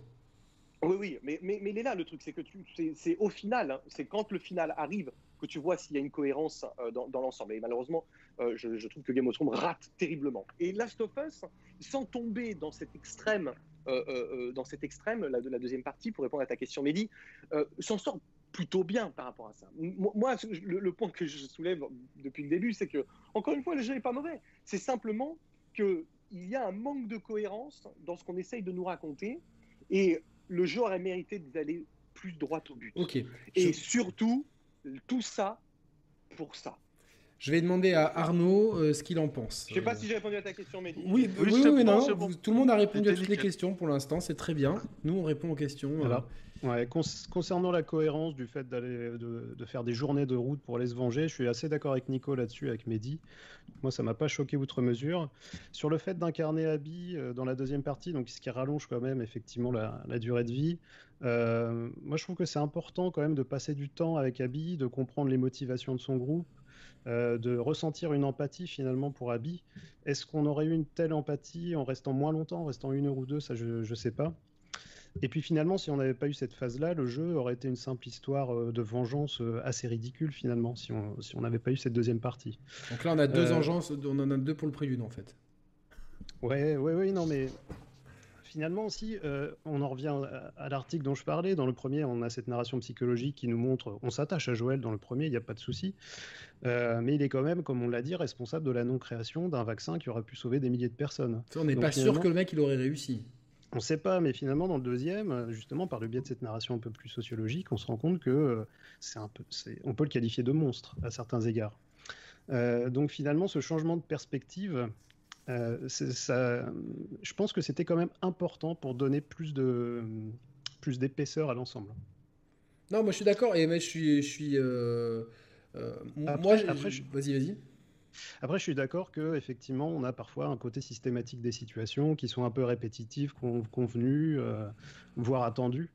Oui, oui, mais, mais, mais il est là le truc, c'est que tu, c'est, c'est au final, hein, c'est quand le final arrive que tu vois s'il y a une cohérence euh, dans, dans l'ensemble. Et malheureusement, euh, je, je trouve que Game of Thrones rate terriblement. Et Last of Us, sans tomber dans cet extrême, euh, euh, dans cet extrême la, de la deuxième partie, pour répondre à ta question, Mehdi, euh, s'en sort plutôt bien par rapport à ça. Moi, le, le point que je soulève depuis le début, c'est que, encore une fois, le jeu n'est pas mauvais. C'est simplement qu'il y a un manque de cohérence dans ce qu'on essaye de nous raconter. Et le jeu aurait mérité d'aller plus droit au but. Okay. Et je... surtout, tout ça pour ça. Je vais demander à Arnaud euh, ce qu'il en pense. Je ne sais pas euh... si j'ai répondu à ta question, Mehdi. Oui, oui, oui, oui non. Bon. Tout le monde a répondu à toutes les questions pour l'instant. C'est très bien. Nous, on répond aux questions. Voilà. Euh... Ouais, con- concernant la cohérence du fait d'aller, de, de faire des journées de route pour aller se venger, je suis assez d'accord avec Nico là-dessus, avec Mehdi. Moi, ça ne m'a pas choqué outre mesure. Sur le fait d'incarner Abby euh, dans la deuxième partie, donc ce qui rallonge quand même effectivement la, la durée de vie, euh, moi, je trouve que c'est important quand même de passer du temps avec Abby, de comprendre les motivations de son groupe, Euh, de ressentir une empathie finalement pour Abby. Est-ce qu'on aurait eu une telle empathie en restant moins longtemps, en restant une heure ou deux? Ça, je ne sais pas. Et puis finalement, si on n'avait pas eu cette phase-là, le jeu aurait été une simple histoire euh, de vengeance euh, assez ridicule finalement, si on si on n'avait pas eu cette deuxième partie. Donc là, on a deux euh... vengeances, on en a deux pour le prélude en fait. Ouais, ouais, ouais, non mais... Finalement aussi, euh, on en revient à l'article dont je parlais. Dans le premier, on a cette narration psychologique qui nous montre, on s'attache à Joel dans le premier, il n'y a pas de souci. Euh, mais il est quand même, comme on l'a dit, responsable de la non-création d'un vaccin qui aurait pu sauver des milliers de personnes. Ça, on n'est pas sûr que le mec il aurait réussi. On ne sait pas, mais finalement, dans le deuxième, justement, par le biais de cette narration un peu plus sociologique, on se rend compte que c'est un peu, c'est, on peut le qualifier de monstre à certains égards. Euh, donc finalement, ce changement de perspective... Euh, c'est, ça, je pense que c'était quand même important pour donner plus de plus d'épaisseur à l'ensemble. Non, moi je suis d'accord et mais je suis je suis euh, euh, après, moi je, après, je, vas-y vas-y. Après, je suis d'accord que effectivement, on a parfois un côté systématique des situations qui sont un peu répétitives, con, convenues, euh, voire attendues.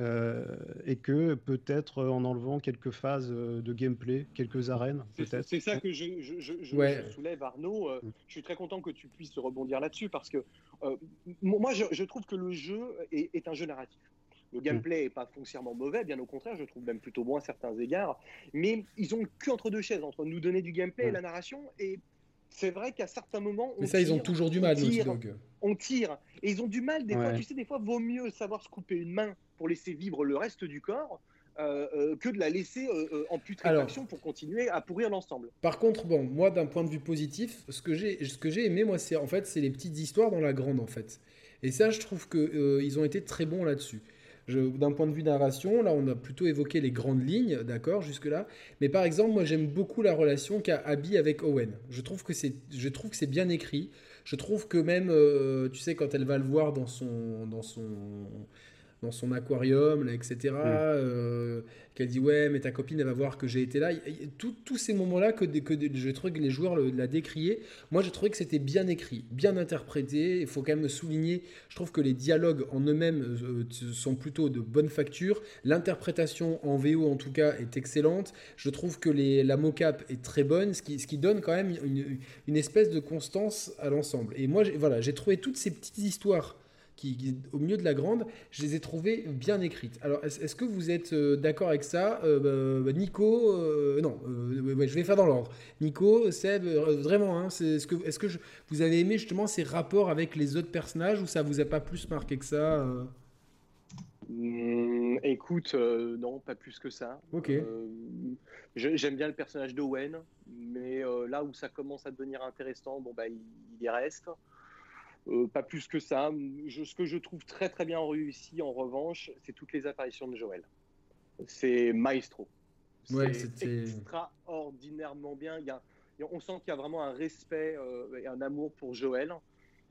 Euh, et que peut-être euh, en enlevant quelques phases euh, de gameplay, quelques arènes, c'est, peut-être. C'est ça que je, je, je, je, ouais. je soulève, Arnaud. Euh, mm. Je suis très content que tu puisses rebondir là-dessus parce que euh, moi, je, je trouve que le jeu est, est un jeu narratif. Le gameplay n'est mm. pas foncièrement mauvais, bien au contraire, je trouve même plutôt bon à certains égards. Mais ils ont le cul entre deux chaises, entre nous donner du gameplay mm. et la narration. Et c'est vrai qu'à certains moments, on mais ça, tire, ils ont toujours du mal, Naughty Dog. On tire. Et ils ont du mal, des ouais. fois. Tu sais, des fois, vaut mieux savoir se couper une main pour laisser vivre le reste du corps, euh, euh, que de la laisser euh, en putréfaction pour continuer à pourrir l'ensemble. Par contre, bon, moi, d'un point de vue positif, ce que j'ai, ce que j'ai aimé, moi, c'est en fait, c'est les petites histoires dans la grande, en fait. Et ça, je trouve que euh, ils ont été très bons là-dessus. Je, d'un point de vue narration, là, on a plutôt évoqué les grandes lignes, d'accord, jusque-là. Mais par exemple, moi, j'aime beaucoup la relation qu'a Abby avec Owen. Je trouve que c'est, je trouve que c'est bien écrit. Je trouve que même, euh, tu sais, quand elle va le voir dans son, dans son dans son aquarium, là, et cetera, mmh. euh, qu'elle dit « Ouais, mais ta copine, elle va voir que j'ai été là ». Tous ces moments-là que, que je trouvais que les joueurs le, la décriaient, moi, je trouvais que c'était bien écrit, bien interprété. Il faut quand même souligner, je trouve que les dialogues en eux-mêmes euh, sont plutôt de bonne facture. L'interprétation en V O, en tout cas, est excellente. Je trouve que les, la mocap est très bonne, ce qui, ce qui donne quand même une, une espèce de constance à l'ensemble. Et moi, j'ai, voilà, j'ai trouvé toutes ces petites histoires Qui, qui, au milieu de la grande, je les ai trouvées bien écrites. Alors, est-ce, est-ce que vous êtes euh, d'accord avec ça, euh, bah, Nico euh, Non, euh, ouais, je vais faire dans l'ordre. Nico, Seb, euh, vraiment, hein, c'est, est-ce que, est-ce que je, vous avez aimé justement ces rapports avec les autres personnages ou ça vous a pas plus marqué que ça euh mmh, Écoute, euh, non, pas plus que ça. Ok. Euh, je, j'aime bien le personnage d'Owen, mais euh, là où ça commence à devenir intéressant, bon bah il, il y reste. Euh, pas plus que ça. Je, ce que je trouve très très bien réussi en revanche, c'est toutes les apparitions de Joel. C'est maestro. C'est ouais, c'était... extraordinairement bien. Il y a, on sent qu'il y a vraiment un respect euh, et un amour pour Joel.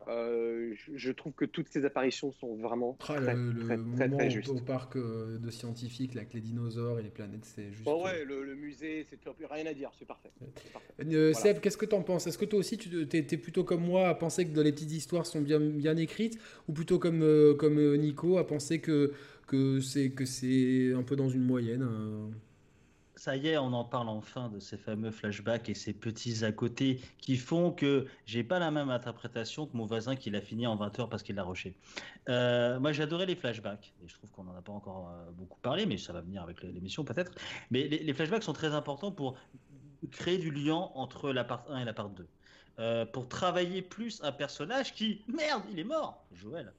Euh, je, je trouve que toutes ces apparitions sont vraiment ah, très, le, très, le très, très justes. Au parc euh, de scientifiques là, avec les dinosaures et les planètes, c'est juste... Oh ouais, euh... le, le musée, c'est rien à dire, c'est parfait. C'est parfait. Euh, voilà. Seb, qu'est-ce que t'en penses? Est-ce que toi aussi, tu t'es, t'es plutôt comme moi à penser que les petites histoires sont bien, bien écrites ou plutôt comme, euh, comme euh, Nico à penser que, que, c'est, que c'est un peu dans une moyenne euh... ça y est, on en parle enfin de ces fameux flashbacks et ces petits à côté qui font que j'ai pas la même interprétation que mon voisin qui l'a fini en vingt heures parce qu'il l'a rushé. Euh, moi, j'adorais les flashbacks et je trouve qu'on en a pas encore beaucoup parlé, mais ça va venir avec l'émission peut-être. Mais les, les flashbacks sont très importants pour créer du lien entre la part un et la part deux. Euh, pour travailler plus un personnage qui, merde, il est mort, Joel,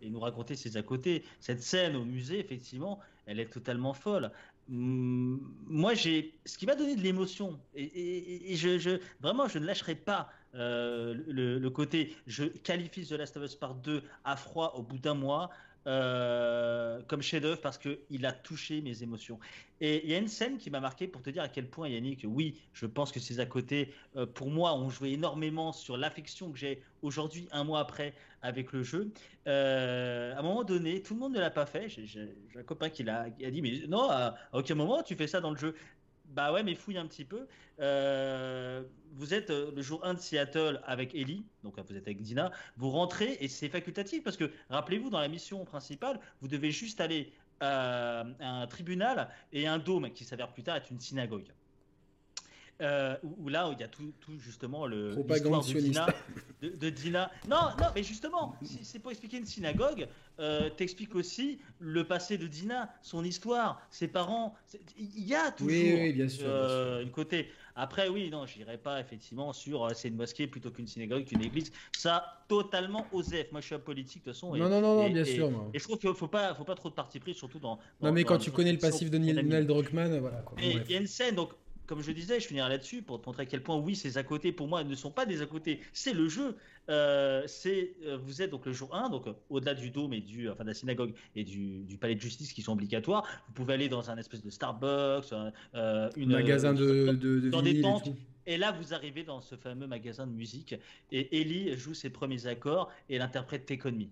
et nous raconter ses à côté. Cette scène au musée, effectivement, elle est totalement folle. Hum, moi, j'ai ce qui m'a donné de l'émotion, et, et, et je, je, vraiment, je ne lâcherai pas euh, le, le côté. Je qualifie The Last of Us Part deux à froid au bout d'un mois euh, comme chef-d'œuvre parce que il a touché mes émotions. Et il y a une scène qui m'a marqué pour te dire à quel point, Yannick, oui, je pense que ces à côté, euh, pour moi, ont joué énormément sur l'affection que j'ai aujourd'hui, un mois après, avec le jeu. Euh, à un moment donné, tout le monde ne l'a pas fait. J'ai, j'ai, j'ai un copain qui l'a qui a dit, mais non, à, à aucun moment tu fais ça dans le jeu. Bah ouais, mais fouille un petit peu. Euh, vous êtes euh, le jour un de Seattle avec Ellie, donc vous êtes avec Dina, vous rentrez et c'est facultatif parce que, rappelez-vous, dans la mission principale, vous devez juste aller euh, à un tribunal et un dôme qui s'avère plus tard être une synagogue. Euh, où, où là, il y a tout, tout justement le, l'histoire de Dina, de, de Dina. Non, non, mais justement, si c'est pour expliquer une synagogue, euh, t'expliques aussi le passé de Dina, son histoire, ses parents. Il y a toujours oui, oui, bien sûr, euh, bien sûr. Une côté. Après, oui, non, j'irai pas effectivement sur euh, c'est une mosquée plutôt qu'une synagogue, qu'une église. Ça, totalement osef. Moi, je suis apolitique de toute façon. Et, non, non, non, et, bien et, sûr. Et, et je trouve qu'il faut pas, faut pas trop de parti pris, surtout dans. dans non, mais dans quand tu connais le passif de Neil Druckmann, voilà. Quoi. Et il y a une scène donc. Comme je disais, je finirai là-dessus pour te montrer à quel point, oui, ces à côté, pour moi, ne sont pas des à côté. C'est le jeu. Euh, c'est, euh, vous êtes donc le jour un, donc euh, au-delà du dôme et du, enfin de la synagogue et du, du palais de justice qui sont obligatoires. Vous pouvez aller dans un espèce de Starbucks, un euh, magasin euh, de, de, de dans des tentes. Et là, vous arrivez dans ce fameux magasin de musique et Ellie joue ses premiers accords et elle interprète Take On Me.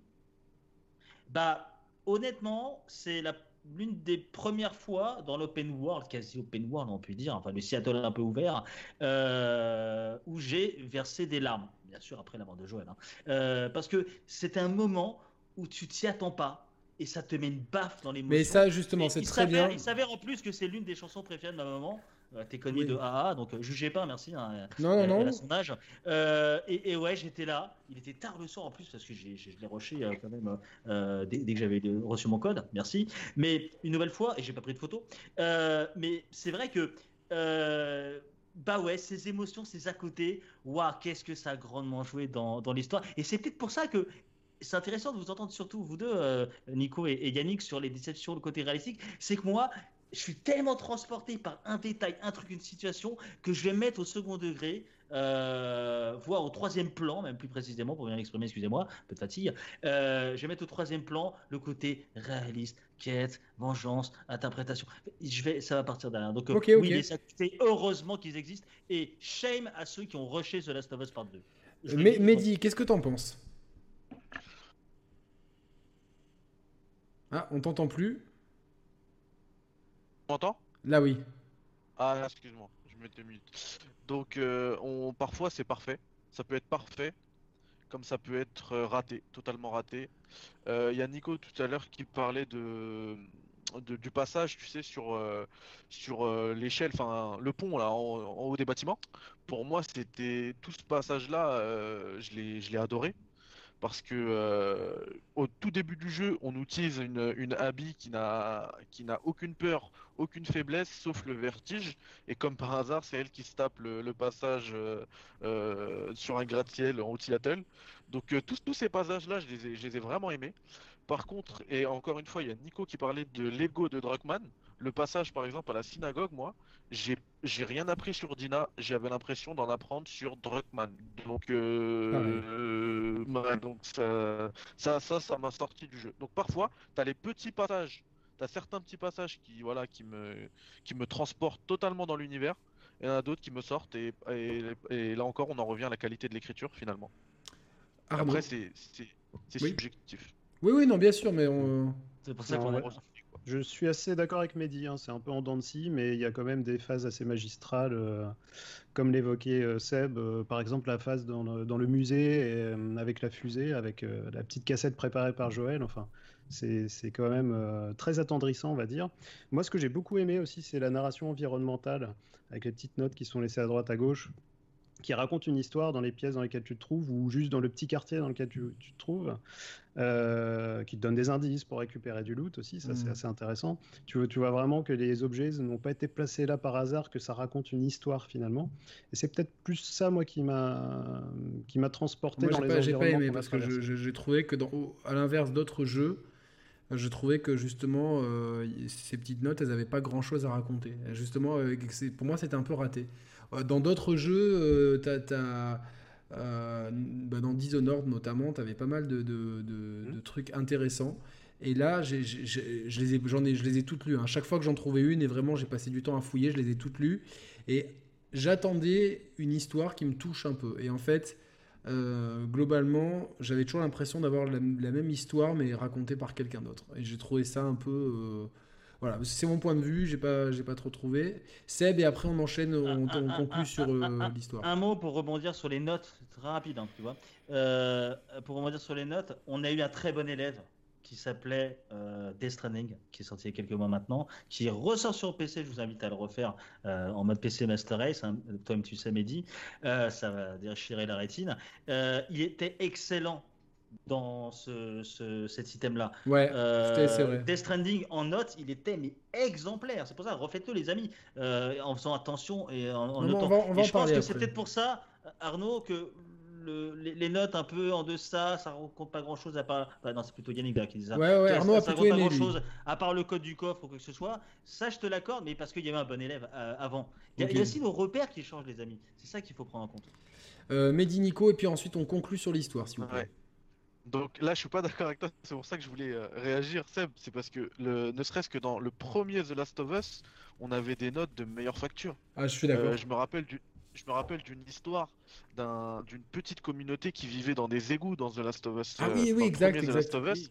Bah, honnêtement, c'est la l'une des premières fois dans l'open world, quasi open world on peut dire, enfin le Seattle un peu ouvert, euh, où j'ai versé des larmes, bien sûr après la mort de Joel, hein. euh, parce que c'est un moment où tu t'y attends pas et ça te met une baffe dans l'émotion. Mais ça justement, et c'est très bien. Il s'avère en plus que c'est l'une des chansons préférées de ma maman. T'es connu oui. de A A, donc jugez pas, merci. Hein, non, euh, non, non. À son âge. Euh, et, et ouais, j'étais là. Il était tard le soir en plus, parce que j'ai, j'ai, je l'ai rushé euh, quand même euh, dès, dès que j'avais reçu mon code. Merci. Mais une nouvelle fois, et j'ai pas pris de photo. Euh, mais c'est vrai que, euh, bah ouais, ces émotions, ces à côté, waouh, qu'est-ce que ça a grandement joué dans, dans l'histoire. Et c'est peut-être pour ça que. C'est intéressant de vous entendre, surtout vous deux, euh, Nico et, et Yannick, sur les déceptions, le côté réalistique. C'est que moi, je suis tellement transporté par un détail, un truc, une situation, que je vais mettre au second degré, euh, voire au troisième plan, même plus précisément, pour bien l'exprimer, excusez-moi, peu de fatigue. Euh, je vais mettre au troisième plan le côté réaliste, quête, vengeance, interprétation. Je vais, ça va partir derrière. Donc, okay, oui, okay. Les activités, heureusement qu'ils existent. Et shame à ceux qui ont rushé The Last of Us Part deux. Mais, Mehdi, qu'est-ce que t'en penses ? Ah, on t'entend plus. On m'entend ? Là, oui. Ah, excuse-moi, je m'étais mute. Donc, euh, on, parfois, c'est parfait. Ça peut être parfait, comme ça peut être raté, totalement raté. Il euh, y a Nico tout à l'heure qui parlait de, de du passage, tu sais, sur euh, sur euh, l'échelle, enfin le pont là, en, en haut des bâtiments. Pour moi, c'était tout ce passage-là, euh, je l'ai je l'ai adoré. Parce que euh, au tout début du jeu, on utilise une, une Abby qui n'a qui n'a aucune peur, aucune faiblesse, sauf le vertige. Et comme par hasard, c'est elle qui se tape le, le passage euh, euh, sur un gratte-ciel en Seattle. Donc euh, tous tous ces passages-là, je les ai, je les ai vraiment aimés. Par contre, et encore une fois, il y a Nico qui parlait de l'ego de Druckmann. Le passage, par exemple, à la synagogue, moi, j'ai j'ai rien appris sur Dina. J'avais l'impression d'en apprendre sur Druckmann. Donc, euh, ah oui. euh, bah, donc ça, ça, ça, ça m'a sorti du jeu. Donc parfois, t'as les petits passages, t'as certains petits passages qui, voilà, qui me qui me transportent totalement dans l'univers. Et il y en a d'autres qui me sortent. Et, et, et là encore, on en revient à la qualité de l'écriture finalement. Arnaud. Après, c'est c'est, c'est oui. subjectif. Oui, oui, non, bien sûr, mais on... c'est pour ça qu'on est... Je suis assez d'accord avec Mehdi, hein. C'est un peu en dents de scie, mais il y a quand même des phases assez magistrales, euh, comme l'évoquait euh, Seb, euh, par exemple la phase dans le, dans le musée, et, euh, avec la fusée, avec euh, la petite cassette préparée par Joël, enfin, C'est, c'est quand même euh, très attendrissant, on va dire. Moi, ce que j'ai beaucoup aimé aussi, c'est la narration environnementale, avec les petites notes qui sont laissées à droite, à gauche, qui raconte une histoire dans les pièces dans lesquelles tu te trouves ou juste dans le petit quartier dans lequel tu, tu te trouves, euh, qui te donne des indices pour récupérer du loot aussi, ça mmh. c'est assez intéressant. Tu, tu vois vraiment que les objets n'ont pas été placés là par hasard, que ça raconte une histoire finalement. Et c'est peut-être plus ça, moi, qui m'a, qui m'a transporté moi, dans les pas, environnements. Moi, j'ai pas aimé, parce que je, je, j'ai trouvé que, dans, à l'inverse d'autres jeux, je trouvais que justement, euh, ces petites notes, elles n'avaient pas grand-chose à raconter. Justement, euh, c'est, pour moi, c'était un peu raté. Dans d'autres jeux, euh, t'as, t'as, euh, bah dans Dishonored notamment, t'avais pas mal de, de, de, de trucs intéressants. Et là, j'ai, j'ai, je, les ai, j'en ai, je les ai toutes lues. Hein. Chaque fois que j'en trouvais une, et vraiment, j'ai passé du temps à fouiller, je les ai toutes lues. Et j'attendais une histoire qui me touche un peu. Et en fait, euh, globalement, j'avais toujours l'impression d'avoir la, la même histoire, mais racontée par quelqu'un d'autre. Et j'ai trouvé ça un peu... Euh, Voilà, c'est mon point de vue, j'ai pas, j'ai pas trop trouvé. Seb, et après on enchaîne, on, on conclut sur euh, l'histoire. Un mot pour rebondir sur les notes, très rapide, hein, tu vois. Euh, pour rebondir sur les notes, on a eu un très bon élève qui s'appelait euh, Death Stranding, qui est sorti il y a quelques mois maintenant, qui ressort sur P C, je vous invite à le refaire euh, en mode P C Master Race, hein, toi-même tu sais, Mehdi, euh, ça va déchirer la rétine. Euh, il était excellent dans ce, ce, cet système-là. Ouais, euh, c'est vrai. Death Stranding en notes, il était mais exemplaire. C'est pour ça, refaites-le, les amis, euh, en faisant attention et en, en non, notant. On va, on va et je pense que après. C'est peut-être pour ça, Arnaud, que le, les, les notes un peu en deçà, ça ne compte pas grand-chose à part. Bah, non, c'est plutôt Yannick qui disait ça. Ouais, ouais, Arnaud ça, a plutôt aimé. Ça ne compte pas grand-chose à part le code du coffre ou quoi que ce soit. Ça, je te l'accorde, mais parce qu'il y avait un bon élève euh, avant. Il y, okay. y a aussi nos repères qui changent, les amis. C'est ça qu'il faut prendre en compte. Euh, Mehdi, Nico, et puis ensuite, on conclut sur l'histoire, s'il vous plaît. Ouais. Donc là, je suis pas d'accord avec toi, c'est pour ça que je voulais euh, réagir, Seb. C'est parce que, le, ne serait-ce que dans le premier The Last of Us, on avait des notes de meilleure facture. Ah, je suis d'accord. Euh, je me rappelle du, je me rappelle d'une histoire d'un, d'une petite communauté qui vivait dans des égouts dans The Last of Us. Ah euh, oui, oui, exact, exact. The Last of Us.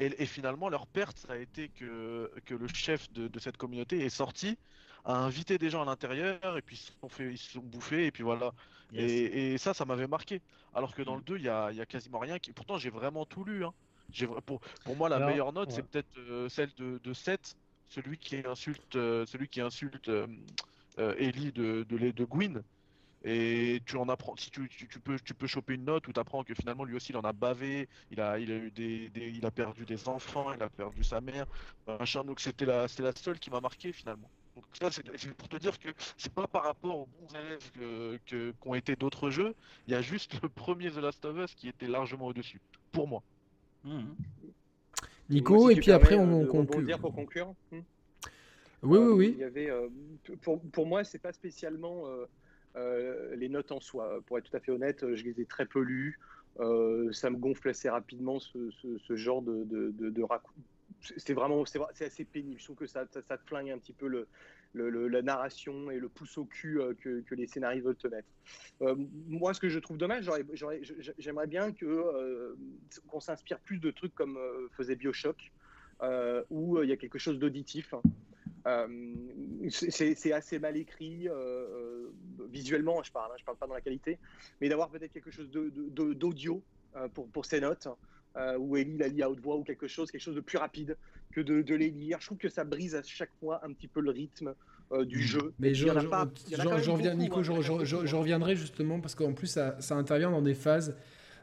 Et, et finalement, leur perte, ça a été que, que le chef de, de cette communauté est sorti, a invité des gens à l'intérieur, et puis ils se sont, fait, ils se sont bouffés, et puis voilà. Yes. Et, et ça, ça m'avait marqué. Alors que dans le deux, il y, y a quasiment rien. Qui... Pourtant, j'ai vraiment tout lu. Hein. J'ai... Pour, pour moi, la Alors, meilleure note, ouais. c'est peut-être euh, celle de, de Seth, celui qui insulte, euh, celui qui insulte euh, euh, Ellie de, de, de, de Gwyn. Et tu en apprends, si tu, tu, tu, peux, tu peux choper une note où tu apprends que finalement lui aussi il en a bavé, il a, il a, eu des, des, il a perdu des enfants, il a perdu sa mère, machin. Donc c'était la, c'était la seule qui m'a marqué finalement. Donc ça c'est, c'est pour te dire que c'est pas par rapport aux bons élèves que, que, qu'ont été d'autres jeux, il y a juste le premier The Last of Us qui était largement au-dessus, pour moi. Mmh. Nico, moi, si et puis après on conclut. Pour conclure. Mmh. Oui, euh, oui, oui. Il y avait, euh, pour, pour moi, c'est pas spécialement. Euh... Euh, les notes en soi, pour être tout à fait honnête, je les ai très peu lues, euh, ça me gonfle assez rapidement ce, ce, ce genre de, de, de, de raccourci, c'est vraiment c'est, c'est assez pénible, je trouve que ça, ça, ça te flingue un petit peu le, le, le, la narration et le pouce au cul euh, que, que les scénaristes veulent te mettre. Euh, moi ce que je trouve dommage, j'aurais, j'aurais, j'aimerais bien que, euh, qu'on s'inspire plus de trucs comme euh, faisait BioShock, euh, où il y a quelque chose d'auditif, hein. Euh, c'est, c'est assez mal écrit, euh, visuellement je parle, hein, je parle pas dans la qualité, mais d'avoir peut-être quelque chose de, de, de, d'audio euh, pour, pour ces notes, euh, où Ellie la lit à haute voix ou quelque chose, quelque chose de plus rapide que de, de les lire. Je trouve que ça brise à chaque fois un petit peu le rythme euh, du jeu. Mais je, je, pas, je, je reviens, beaucoup, Nico, hein, je, je, je, je reviendrai justement parce qu'en plus ça, ça intervient dans des phases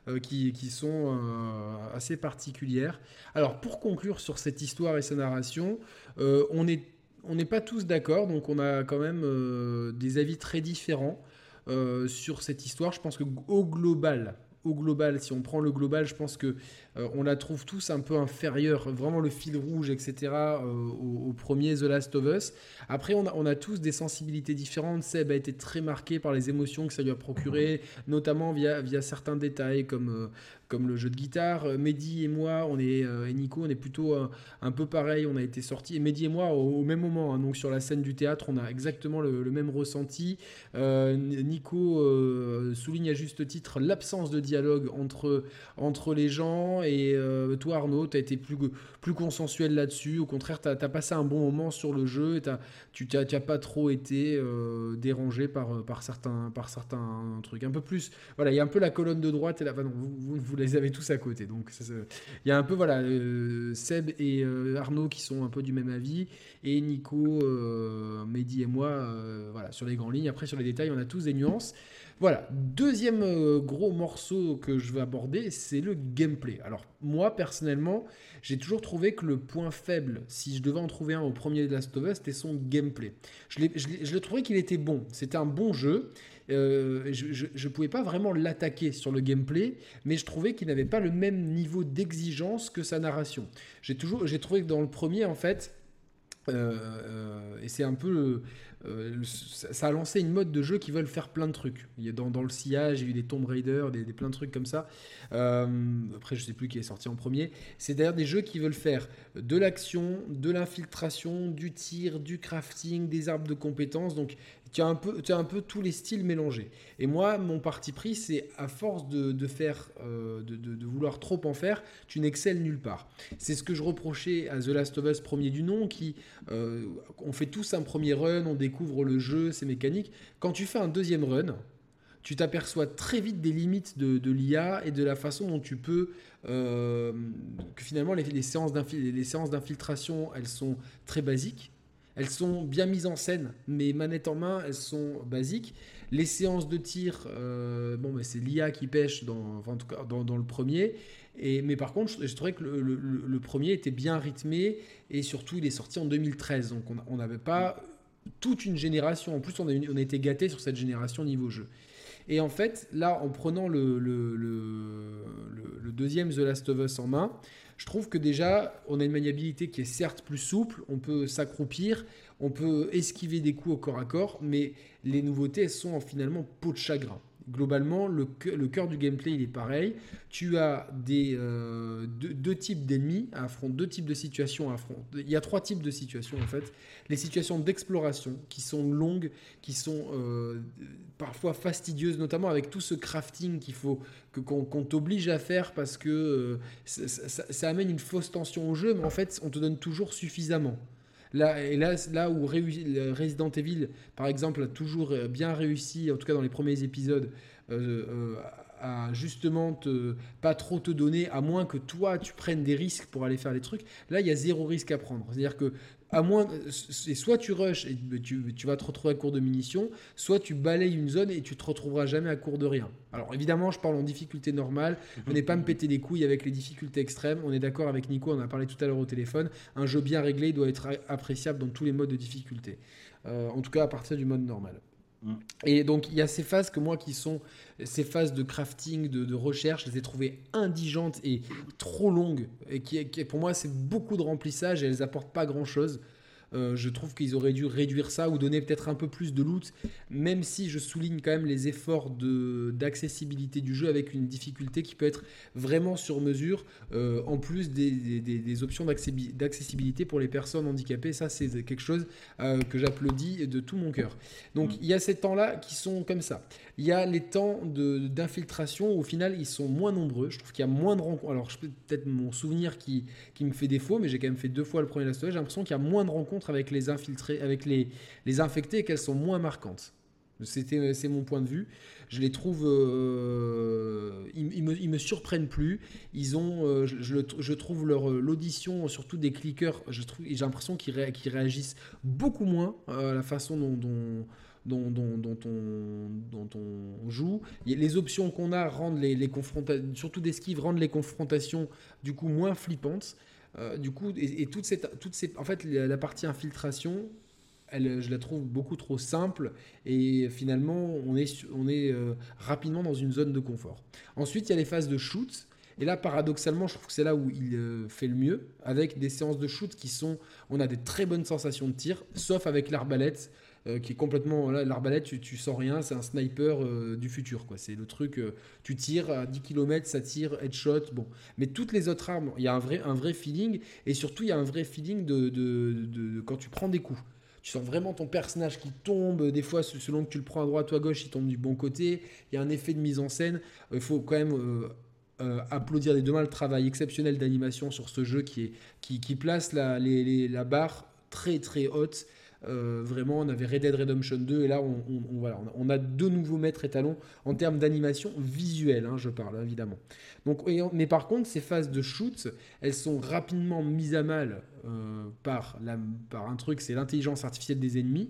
euh, qui, qui sont euh, assez particulières. Alors pour conclure sur cette histoire et sa narration, euh, on est On n'est pas tous d'accord, donc on a quand même euh, des avis très différents euh, sur cette histoire. Je pense que au global, au global, si on prend le global, je pense que euh, on la trouve tous un peu inférieure, vraiment le fil rouge, et cetera, euh, au, au premier The Last of Us. Après, on a, on a tous des sensibilités différentes. Seb a été très marqué par les émotions que ça lui a procurées, notamment via, via certains détails comme... Euh, comme le jeu de guitare. Mehdi et moi, on est, euh, et Nico, on est plutôt euh, un peu pareil, on a été sortis, et Mehdi et moi au, au même moment, hein, donc sur la scène du théâtre, on a exactement le, le même ressenti. Euh, Nico euh, souligne à juste titre l'absence de dialogue entre, entre les gens, temps, et euh, toi Arnaud, tu as été plus, plus consensuel là-dessus, au contraire tu as passé un bon moment sur le jeu et t'as, tu n'as pas trop été euh, dérangé par, par, certains, par certains trucs, un peu plus, voilà, il y a un peu la colonne de droite et la, enfin, non, vous, vous, vous les avez tous à côté, donc il y a un peu, voilà, euh, Seb et euh, Arnaud qui sont un peu du même avis, et Nico, euh, Mehdi et moi, euh, voilà, sur les grandes lignes. Après sur les détails on a tous des nuances. Voilà, deuxième euh, gros morceau que je vais aborder, c'est le gameplay. Alors moi personnellement, j'ai toujours trouvé que le point faible, si je devais en trouver un au premier The Last of Us, c'était son gameplay. Je, l'ai, je, l'ai, je le trouvais qu'il était bon, c'était un bon jeu, euh, je ne pouvais pas vraiment l'attaquer sur le gameplay, mais je trouvais qu'il n'avait pas le même niveau d'exigence que sa narration. J'ai, toujours, j'ai trouvé que dans le premier en fait, euh, euh, et c'est un peu... Le, Euh, ça a lancé une mode de jeu qui veulent faire plein de trucs. Il y a dans, dans le sillage, il y a eu des Tomb Raider, des, des plein de trucs comme ça. Euh, après, je sais plus qui est sorti en premier. C'est d'ailleurs des jeux qui veulent faire de l'action, de l'infiltration, du tir, du crafting, des arbres de compétences. Donc, tu as un peu, tu as un peu tous les styles mélangés. Et moi, mon parti pris, c'est à force de, de faire, euh, de, de, de vouloir trop en faire, tu n'excelles nulle part. C'est ce que je reprochais à The Last of Us premier du nom, qui, euh, on fait tous un premier run, on découvre le jeu, ses mécaniques. Quand tu fais un deuxième run, tu t'aperçois très vite des limites de, de l'I A et de la façon dont tu peux... Euh, que finalement, les, les, séances d'infi- les séances d'infiltration, elles sont très basiques. Elles sont bien mises en scène, mais manette en main, elles sont basiques. Les séances de tir, euh, bon, mais c'est l'I A qui pêche dans, enfin, en tout cas, dans, dans le premier. Et, mais par contre, je, je trouvais que le, le, le premier était bien rythmé, et surtout, il est sorti en deux mille treize. Donc, on n'avait pas toute une génération. En plus, on a, on a été gâtés sur cette génération niveau jeu. Et en fait, là, en prenant le, le, le, le deuxième The Last of Us en main, je trouve que déjà, on a une maniabilité qui est certes plus souple, on peut s'accroupir, on peut esquiver des coups au corps à corps, mais les nouveautés, elles sont finalement peau de chagrin. Globalement, le, le cœur du gameplay, il est pareil. Tu as des, euh, deux, deux types d'ennemis à affronter, deux types de situations à affronter. Il y a trois types de situations, en fait. Les situations d'exploration, qui sont longues, qui sont euh, parfois fastidieuses, notamment avec tout ce crafting qu'il faut, que, qu'on, qu'on t'oblige à faire, parce que euh, ça, ça, ça amène une fausse tension au jeu, mais en fait, on te donne toujours suffisamment. Là, et là, là où Resident Evil, par exemple, a toujours bien réussi, en tout cas dans les premiers épisodes, euh, euh, à justement te, pas trop te donner, à moins que toi, tu prennes des risques pour aller faire les trucs. Là, il y a zéro risque à prendre. C'est-à-dire que, à moins, c'est soit tu rushes et tu, tu vas te retrouver à court de munitions, soit tu balayes une zone et tu te retrouveras jamais à court de rien. Alors évidemment, je parle en difficulté normale, on n'est pas me péter des couilles avec les difficultés extrêmes, on est d'accord avec Nico, on en a parlé tout à l'heure au téléphone, un jeu bien réglé doit être appréciable dans tous les modes de difficulté, euh, en tout cas à partir du mode normal. Et donc il y a ces phases que moi qui sont ces phases de crafting, de, de recherche, je les ai trouvées indigentes et trop longues, et qui, qui pour moi c'est beaucoup de remplissage et elles apportent pas grand chose. Euh, je trouve qu'ils auraient dû réduire ça ou donner peut-être un peu plus de loot, même si je souligne quand même les efforts de, d'accessibilité du jeu avec une difficulté qui peut être vraiment sur mesure, euh, en plus des, des, des options d'accessibilité pour les personnes handicapées. Ça, c'est quelque chose euh, que j'applaudis de tout mon cœur. Donc, il y a ces temps-là qui sont comme ça. Il y a les temps de, d'infiltration, au final, ils sont moins nombreux. Je trouve qu'il y a moins de rencontres. Alors, c'est peut-être mon souvenir qui, qui me fait défaut, mais j'ai quand même fait deux fois le premier Last of Us. J'ai l'impression qu'il y a moins de rencontres avec les infiltrés, avec les, les infectés, et qu'elles sont moins marquantes. C'était, c'est mon point de vue. Je les trouve, euh, ils, ils, me, ils me surprennent plus. Ils ont, euh, je, je, je trouve leur l'audition, surtout des clickers, je trouve, j'ai l'impression qu'ils, ré, qu'ils réagissent beaucoup moins euh, à la façon dont, dont Dont, dont, dont, on, dont on joue. Les options qu'on a rendent les, les confrontations, surtout d'esquive, rendent les confrontations du coup moins flippantes. Euh, du coup, et, et toute cette, toute cette, en fait, la partie infiltration, elle, je la trouve beaucoup trop simple, et finalement, on est, on est euh, rapidement dans une zone de confort. Ensuite, il y a les phases de shoot. Et là, paradoxalement, je trouve que c'est là où il euh, fait le mieux, avec des séances de shoot qui sont, on a des très bonnes sensations de tir, sauf avec l'arbalète. Euh, qui est complètement, là, l'arbalète, tu, tu sens rien, c'est un sniper euh, du futur, quoi. C'est le truc, euh, tu tires à dix kilomètres, ça tire, headshot, bon. Mais toutes les autres armes, il y a un vrai, un vrai feeling, et surtout, il y a un vrai feeling de, de, de, de quand tu prends des coups. Tu sens vraiment ton personnage qui tombe. Des fois, selon que tu le prends à droite ou à gauche, il tombe du bon côté. Il y a un effet de mise en scène. Il faut quand même... Euh, euh, applaudir des deux mains le travail exceptionnel d'animation sur ce jeu qui, est, qui, qui place la, les, les, la barre très très haute. Euh, vraiment, on avait Red Dead Redemption deux et là on, on, on, voilà, on a deux nouveaux maîtres étalons en termes d'animation visuelle, hein, je parle évidemment. Donc, et, mais par contre, ces phases de shoot, elles sont rapidement mises à mal euh, par, la, par un truc, c'est l'intelligence artificielle des ennemis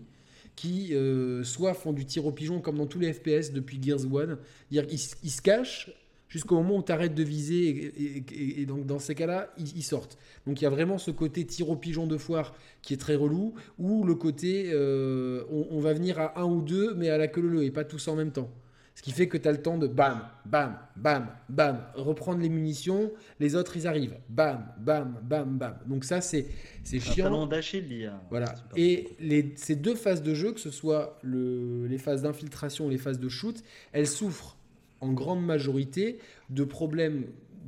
qui euh, soit font du tir au pigeon comme dans tous les F P S depuis Gears one, ils, ils se cachent jusqu'au moment où tu arrêtes de viser, et, et, et, et donc dans ces cas-là, ils, ils sortent. Donc il y a vraiment ce côté tir au pigeon de foire qui est très relou, ou le côté euh, on, on va venir à un ou deux, mais à la queue leu et pas tous en même temps. Ce qui fait que tu as le temps de bam, bam, bam, bam, reprendre les munitions, les autres ils arrivent, bam, bam, bam, bam. Donc ça c'est, c'est chiant. Un talon d'Achille, il y a... Voilà. Et les, ces deux phases de jeu, que ce soit le, les phases d'infiltration ou les phases de shoot, elles souffrent en grande majorité de problèmes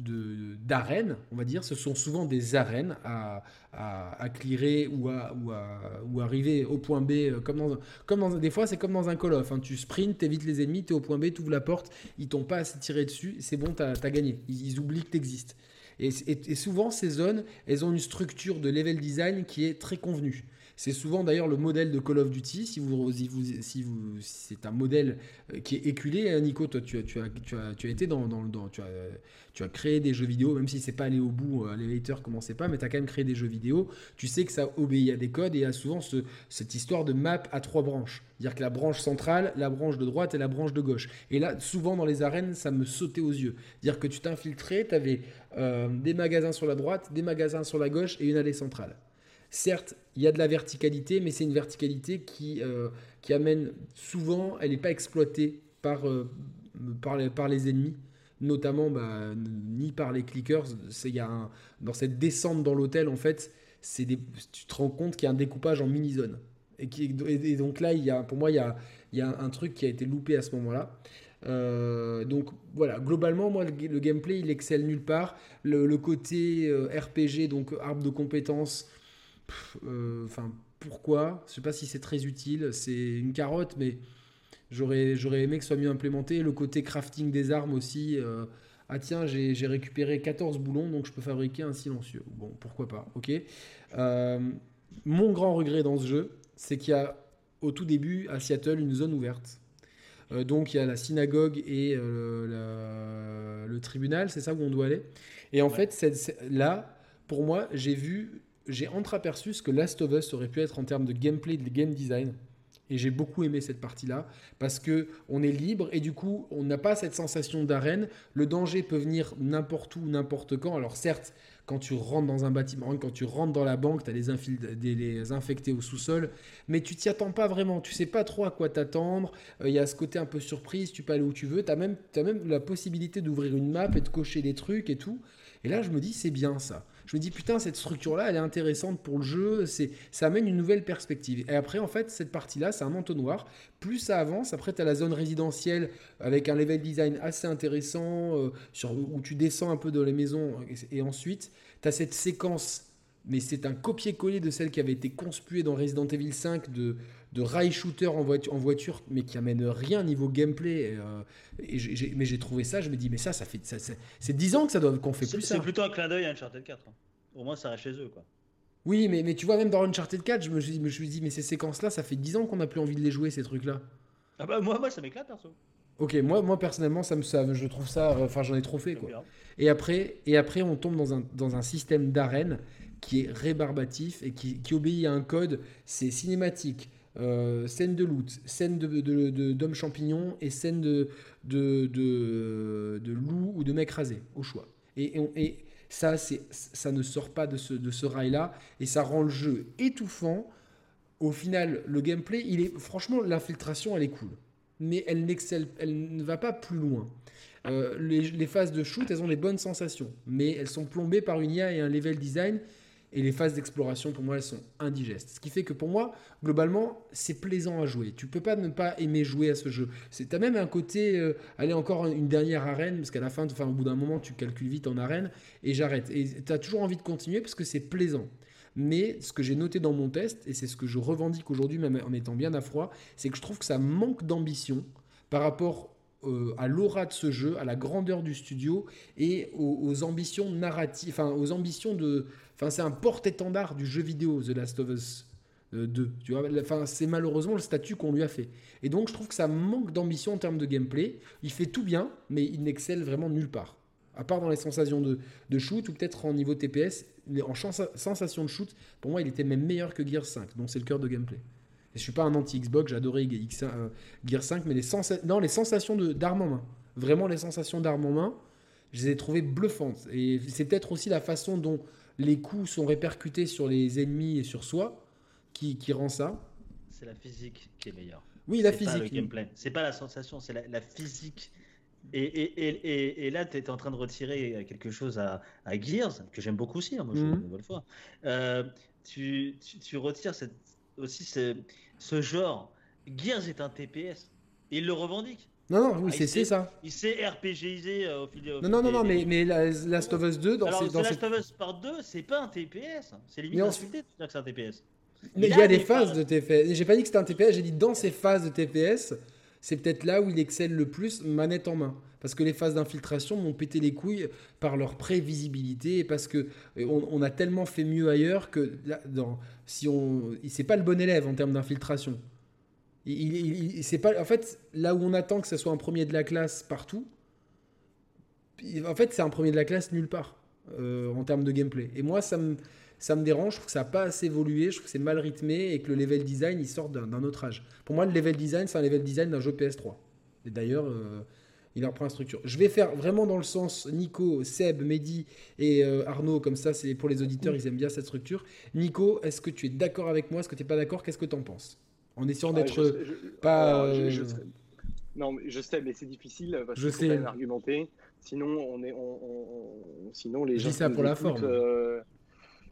de, d'arènes, on va dire. Ce sont souvent des arènes à, à, à clearer ou à, ou, à, ou arriver au point B. Comme dans, comme dans, des fois, c'est comme dans un Call of. Hein. Tu sprints, t'évites les ennemis, t'es au point B, t'ouvres la porte, ils t'ont pas assez tiré dessus, c'est bon, t'as, t'as gagné. Ils, ils oublient que t'existes. Et, et, et souvent, ces zones, elles ont une structure de level design qui est très convenue. C'est souvent d'ailleurs le modèle de Call of Duty. Si vous, si vous, si vous, c'est un modèle qui est éculé. Hein, Nico, toi, tu as, tu as, tu as, tu as été dans, dans, dans tu as, tu as créé des jeux vidéo, même si c'est pas allé au bout. Euh, les haters commençaient pas, mais tu as quand même créé des jeux vidéo. Tu sais que ça obéit à des codes et a souvent ce, cette histoire de map à trois branches. C'est-à-dire que la branche centrale, la branche de droite et la branche de gauche. Et là, souvent dans les arènes, ça me sautait aux yeux. C'est-à-dire que tu t'infiltrais, tu avais euh, des magasins sur la droite, des magasins sur la gauche et une allée centrale. Certes, il y a de la verticalité, mais c'est une verticalité qui, euh, qui amène souvent, elle n'est pas exploitée par, euh, par, les, par les ennemis, notamment bah, ni par les clickers. C'est, y a un, dans cette descente dans l'hôtel, en fait, c'est des, tu te rends compte qu'il y a un découpage en mini-zones. Et, qui, et donc là, il y a, pour moi, il y a, il y a un truc qui a été loupé à ce moment-là. Euh, donc voilà, globalement moi le, le gameplay il excelle nulle part. Le, le côté euh, R P G, donc arbre de compétences, enfin euh, pourquoi, je sais pas si c'est très utile, c'est une carotte, mais j'aurais j'aurais aimé que ce soit mieux implémenté. Le côté crafting des armes aussi, euh, ah tiens j'ai j'ai récupéré quatorze boulons donc je peux fabriquer un silencieux, bon pourquoi pas, ok. Euh, mon grand regret dans ce jeu, c'est qu'il y a au tout début à Seattle une zone ouverte, euh, donc il y a la synagogue et euh, la, le tribunal, c'est ça où on doit aller, et en ouais. fait c'est, c'est, là pour moi j'ai vu j'ai entreaperçu ce que Last of Us aurait pu être en termes de gameplay, de game design, et j'ai beaucoup aimé cette partie-là parce que on est libre et du coup on n'a pas cette sensation d'arène. Le danger peut venir n'importe où, n'importe quand. Alors certes, quand tu rentres dans un bâtiment, quand tu rentres dans la banque, tu as les, infil- des, les infectés au sous-sol, mais tu t'y attends pas vraiment, tu sais pas trop à quoi t'attendre, il euh, y a ce côté un peu surprise, tu peux aller où tu veux, tu as même, t'as même la possibilité d'ouvrir une map et de cocher des trucs et tout. Et là, je me dis, c'est bien ça. Je me dis, putain, cette structure-là, elle est intéressante pour le jeu, c'est, ça amène une nouvelle perspective. Et après, en fait, cette partie-là, c'est un entonnoir. Plus ça avance, après, tu as la zone résidentielle avec un level design assez intéressant, euh, sur, où tu descends un peu dans les maisons. Et, et ensuite, tu as cette séquence, mais c'est un copier-coller de celle qui avait été conspuée dans Resident Evil cinq de, de rail shooter en, voit, en voiture, mais qui amène rien niveau gameplay. Et, euh, et j'ai, mais j'ai trouvé ça, je me dis, mais ça, ça fait, ça, ça, c'est dix ans que ça doit, qu'on fait c'est, plus c'est ça. C'est plutôt un clin d'œil à Uncharted quatre. Hein. Au moins, ça reste chez eux, quoi. Oui, mais, mais tu vois, même dans Uncharted quatre, je me suis, je me suis dit, mais ces séquences-là, ça fait dix ans qu'on n'a plus envie de les jouer, ces trucs-là. Ah bah, moi, moi ça m'éclate, perso. Ok, moi, moi personnellement, ça me, ça, je trouve ça, enfin, j'en ai trop fait, quoi. Et après, et après, on tombe dans un, dans un système d'arène qui est rébarbatif et qui, qui obéit à un code. C'est cinématique, euh, scène de loot, scène de, de, de, de, d'homme champignon et scène de, de, de, de loup ou de mec rasé, au choix. Et... et, et Ça, c'est, ça ne sort pas de ce, de ce rail-là et ça rend le jeu étouffant. Au final, le gameplay, il est, franchement, l'infiltration, elle est cool. Mais elle, n'excelle, elle ne va pas plus loin. Euh, les, les phases de shoot, elles ont les bonnes sensations. Mais elles sont plombées par une I A et un level design. Et les phases d'exploration, pour moi, elles sont indigestes. Ce qui fait que pour moi, globalement, c'est plaisant à jouer. Tu ne peux pas ne pas aimer jouer à ce jeu. Tu as même un côté... Euh, allez, encore une dernière arène, parce qu'à la fin, enfin, au bout d'un moment, tu calcules vite en arène, et j'arrête. Et tu as toujours envie de continuer, parce que c'est plaisant. Mais ce que j'ai noté dans mon test, et c'est ce que je revendique aujourd'hui, même en étant bien à froid, c'est que je trouve que ça manque d'ambition par rapport euh, à l'aura de ce jeu, à la grandeur du studio et aux, aux ambitions narratives, enfin aux ambitions de, enfin c'est un porte-étendard du jeu vidéo The Last of Us deux, tu vois, enfin c'est malheureusement le statut qu'on lui a fait. Et donc je trouve que ça manque d'ambition en termes de gameplay. Il fait tout bien, mais il n'excelle vraiment nulle part. À part dans les sensations de, de shoot ou peut-être en niveau T P S, en chansa- sensation de shoot, pour moi il était même meilleur que Gears cinq, donc c'est le cœur de gameplay. Et je suis pas un anti-Xbox, j'adorais X, euh, Gears cinq, mais les, sensa- non, les sensations de, d'arme en main, vraiment les sensations d'arme en main, je les ai trouvées bluffantes. Et c'est peut-être aussi la façon dont les coups sont répercutés sur les ennemis et sur soi qui, qui rend ça. C'est la physique qui est meilleure. Oui, la c'est physique. C'est pas le gameplay, c'est pas la sensation, c'est la, la physique. Et, et, et, et là, tu étais en train de retirer quelque chose à, à Gears, que j'aime beaucoup aussi, hein, moi je mmh. une bonne fois. Euh, tu, tu, tu retires cette, aussi ce, ce genre. Gears est un T P S, et il le revendique. Non, non, oui, ah, c'est, c'est ça. Il s'est R P G isé euh, au fil des... Non, non, non, non mais, mais Last of Us deux... Dans Alors, ces, dans Last ces... of Us Part deux, c'est pas un T P S. C'est limite insulté de dire que c'est un T P S. Mais il y a des phases pas... de T P S. J'ai pas dit que c'était un T P S, j'ai dit dans ces phases de T P S... C'est peut-être là où il excelle le plus, manette en main. Parce que les phases d'infiltration m'ont pété les couilles par leur prévisibilité et parce qu'on on a tellement fait mieux ailleurs que là, dans, si on, c'est pas le bon élève en termes d'infiltration. Il, il, il, c'est pas, en fait, là où on attend que ce soit un premier de la classe partout, en fait, c'est un premier de la classe nulle part euh, en termes de gameplay. Et moi, ça me, ça me dérange, je trouve que ça n'a pas assez évolué, je trouve que c'est mal rythmé et que le level design, il sort d'un, d'un autre âge. Pour moi, le level design, c'est un level design d'un jeu P S trois. Et d'ailleurs, euh, il en prend la structure. Je vais faire vraiment dans le sens Nico, Seb, Mehdi et euh, Arnaud, comme ça, c'est pour les auditeurs, ils aiment bien cette structure. Nico, est-ce que tu es d'accord avec moi ? Est-ce que tu n'es pas d'accord ? Qu'est-ce que tu en penses ? En essayant d'être ah, je sais, je, pas... Euh, je, je sais. Non, mais je sais, mais c'est difficile, parce je sais. Faut argumenter. Sinon, on est, on, on, on, sinon les je gens... Je dis ça pour la forme. Euh,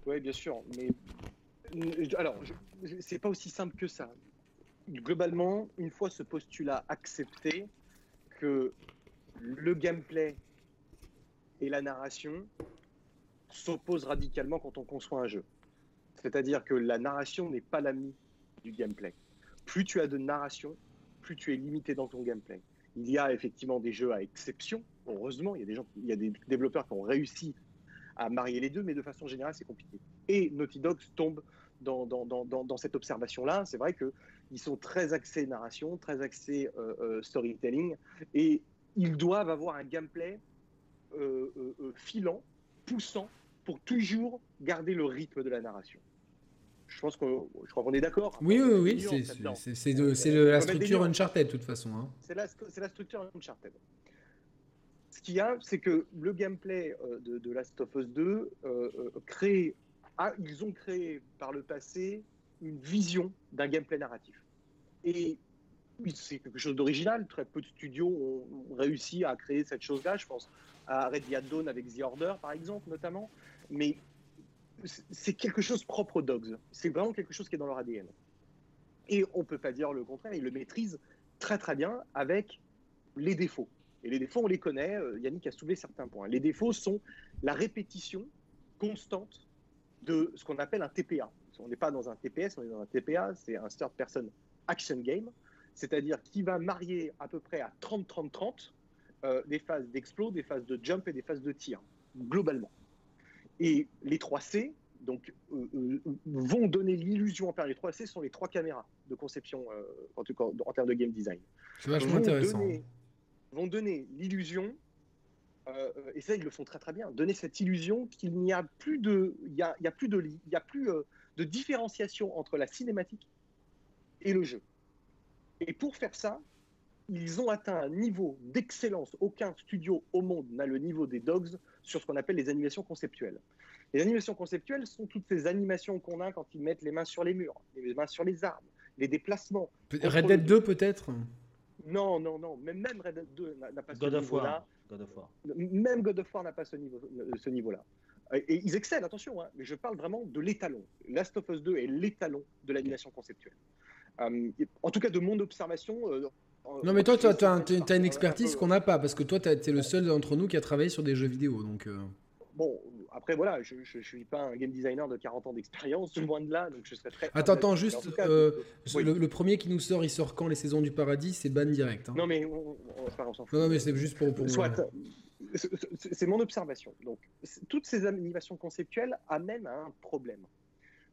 Oui, bien sûr, mais alors, je... c'est pas aussi simple que ça. Globalement, une fois ce postulat accepté, que le gameplay et la narration s'opposent radicalement quand on conçoit un jeu. C'est-à-dire que la narration n'est pas l'ami du gameplay. Plus tu as de narration, plus tu es limité dans ton gameplay. Il y a effectivement des jeux à exception, heureusement, il y a des gens, il y a des développeurs qui ont réussi à marier les deux, mais de façon générale, c'est compliqué. Et Naughty Dog tombe dans, dans, dans, dans, dans cette observation-là. C'est vrai qu'ils sont très axés narration, très axés euh, euh, storytelling, et ils doivent avoir un gameplay euh, euh, filant, poussant, pour toujours garder le rythme de la narration. Je pense que, je crois qu'on est d'accord. Oui, oui, oui, c'est, c'est, c'est, c'est, de, c'est de, la structure Uncharted, de toute façon. Hein. C'est, la, c'est la structure Uncharted. Ce qu'il y a, c'est que le gameplay de, de Last of Us deux, euh, crée, ah, ils ont créé par le passé une vision d'un gameplay narratif. Et c'est quelque chose d'original, très peu de studios ont réussi à créer cette chose-là, je pense à Red Dead Dawn avec The Order par exemple notamment, mais c'est quelque chose propre aux Dogs, c'est vraiment quelque chose qui est dans leur A D N. Et on ne peut pas dire le contraire, ils le maîtrisent très très bien avec les défauts. Et les défauts, on les connaît, Yannick a soulevé certains points. Les défauts sont la répétition constante de ce qu'on appelle un T P A. On n'est pas dans un T P S, on est dans un T P A, c'est un third person action game, c'est-à-dire qui va marier à peu près à trente trente trente euh, des phases d'explos, des phases de jump et des phases de tir, globalement. Et les trois C donc, euh, euh, vont donner l'illusion, en les trois C sont les trois caméras de conception euh, en, tout cas, en termes de game design. C'est vachement intéressant. Donner, vont donner l'illusion, euh, et ça ils le font très très bien, donner cette illusion qu'il n'y a plus de, il y a, il y a plus de, il y a plus euh, de différenciation entre la cinématique et le jeu. Et pour faire ça, ils ont atteint un niveau d'excellence. Aucun studio au monde n'a le niveau des Dogs sur ce qu'on appelle les animations conceptuelles. Les animations conceptuelles sont toutes ces animations qu'on a quand ils mettent les mains sur les murs, les mains sur les armes, les déplacements. Red Dead deux peut-être ? Non, non, non. Même, même Red Dead deux n'a, n'a pas God ce niveau-là. God of War. Même God of War n'a pas ce, niveau, ce niveau-là. Et, et ils excellent, attention, hein, mais je parle vraiment de l'étalon. Last of Us deux est l'étalon de l'animation conceptuelle. Euh, en tout cas, de mon observation... Euh, non, mais toi, tu as une expertise qu'on n'a pas, parce que toi, tu es le seul d'entre nous qui a travaillé sur des jeux vidéo. Donc, euh... Bon, après, voilà, je ne suis pas un game designer de quarante ans d'expérience, loin de là, donc je serais très... Attends, attends, juste, cas, euh, oui. le, le premier qui nous sort, il sort quand? Les Saisons du Paradis, c'est ban direct. Hein. Non, mais on, on, on, on s'en fout. Non, non, mais c'est juste pour... pour Soit, c'est, c'est mon observation. Donc, toutes ces animations conceptuelles amènent à un problème.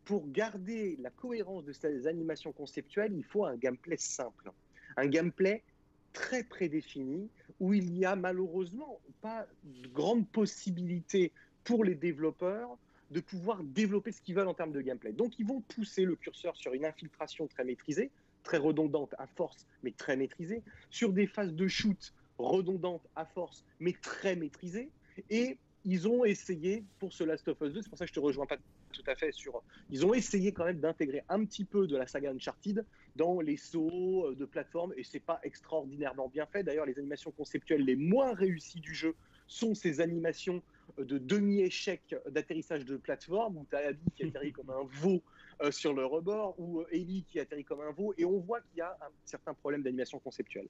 Pour garder la cohérence de ces animations conceptuelles, il faut un gameplay simple. Un gameplay très prédéfini, où il n'y a malheureusement pas de grande possibilité pour les développeurs de pouvoir développer ce qu'ils veulent en termes de gameplay. Donc ils vont pousser le curseur sur une infiltration très maîtrisée, très redondante à force, mais très maîtrisée, sur des phases de shoot redondantes à force, mais très maîtrisées, et ils ont essayé, pour ce Last of Us deux, c'est pour ça que je te rejoins pas tout à fait sur... Ils ont essayé quand même d'intégrer un petit peu de la saga Uncharted dans les sauts de plateforme, et c'est pas extraordinairement bien fait. D'ailleurs, les animations conceptuelles les moins réussies du jeu sont ces animations de demi-échec d'atterrissage de plateforme, où t'as Abby qui atterrit comme un veau euh, sur le rebord, ou Ellie qui atterrit comme un veau, et on voit qu'il y a un certain problème d'animation conceptuelle.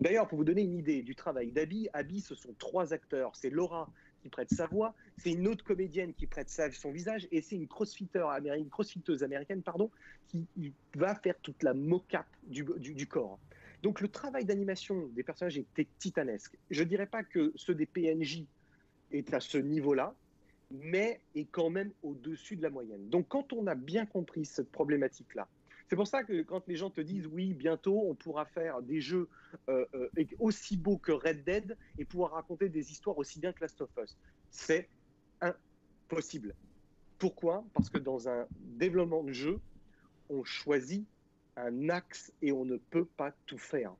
D'ailleurs, pour vous donner une idée du travail d'Abby, Abby, ce sont trois acteurs, c'est Laura qui prête sa voix, c'est une autre comédienne qui prête sa, son visage, et c'est une crossfitter américaine, une crossfiteuse américaine pardon, qui va faire toute la mock-up du, du, du corps. Donc le travail d'animation des personnages était titanesque. Je ne dirais pas que ceux des P N J est à ce niveau-là, mais est quand même au-dessus de la moyenne. Donc quand on a bien compris cette problématique-là, c'est pour ça que quand les gens te disent « oui, bientôt, on pourra faire des jeux euh, euh, aussi beaux que Red Dead et pouvoir raconter des histoires aussi bien que Last of Us », c'est impossible. Pourquoi ? Parce que dans un développement de jeu, on choisit un axe et on ne peut pas tout faire.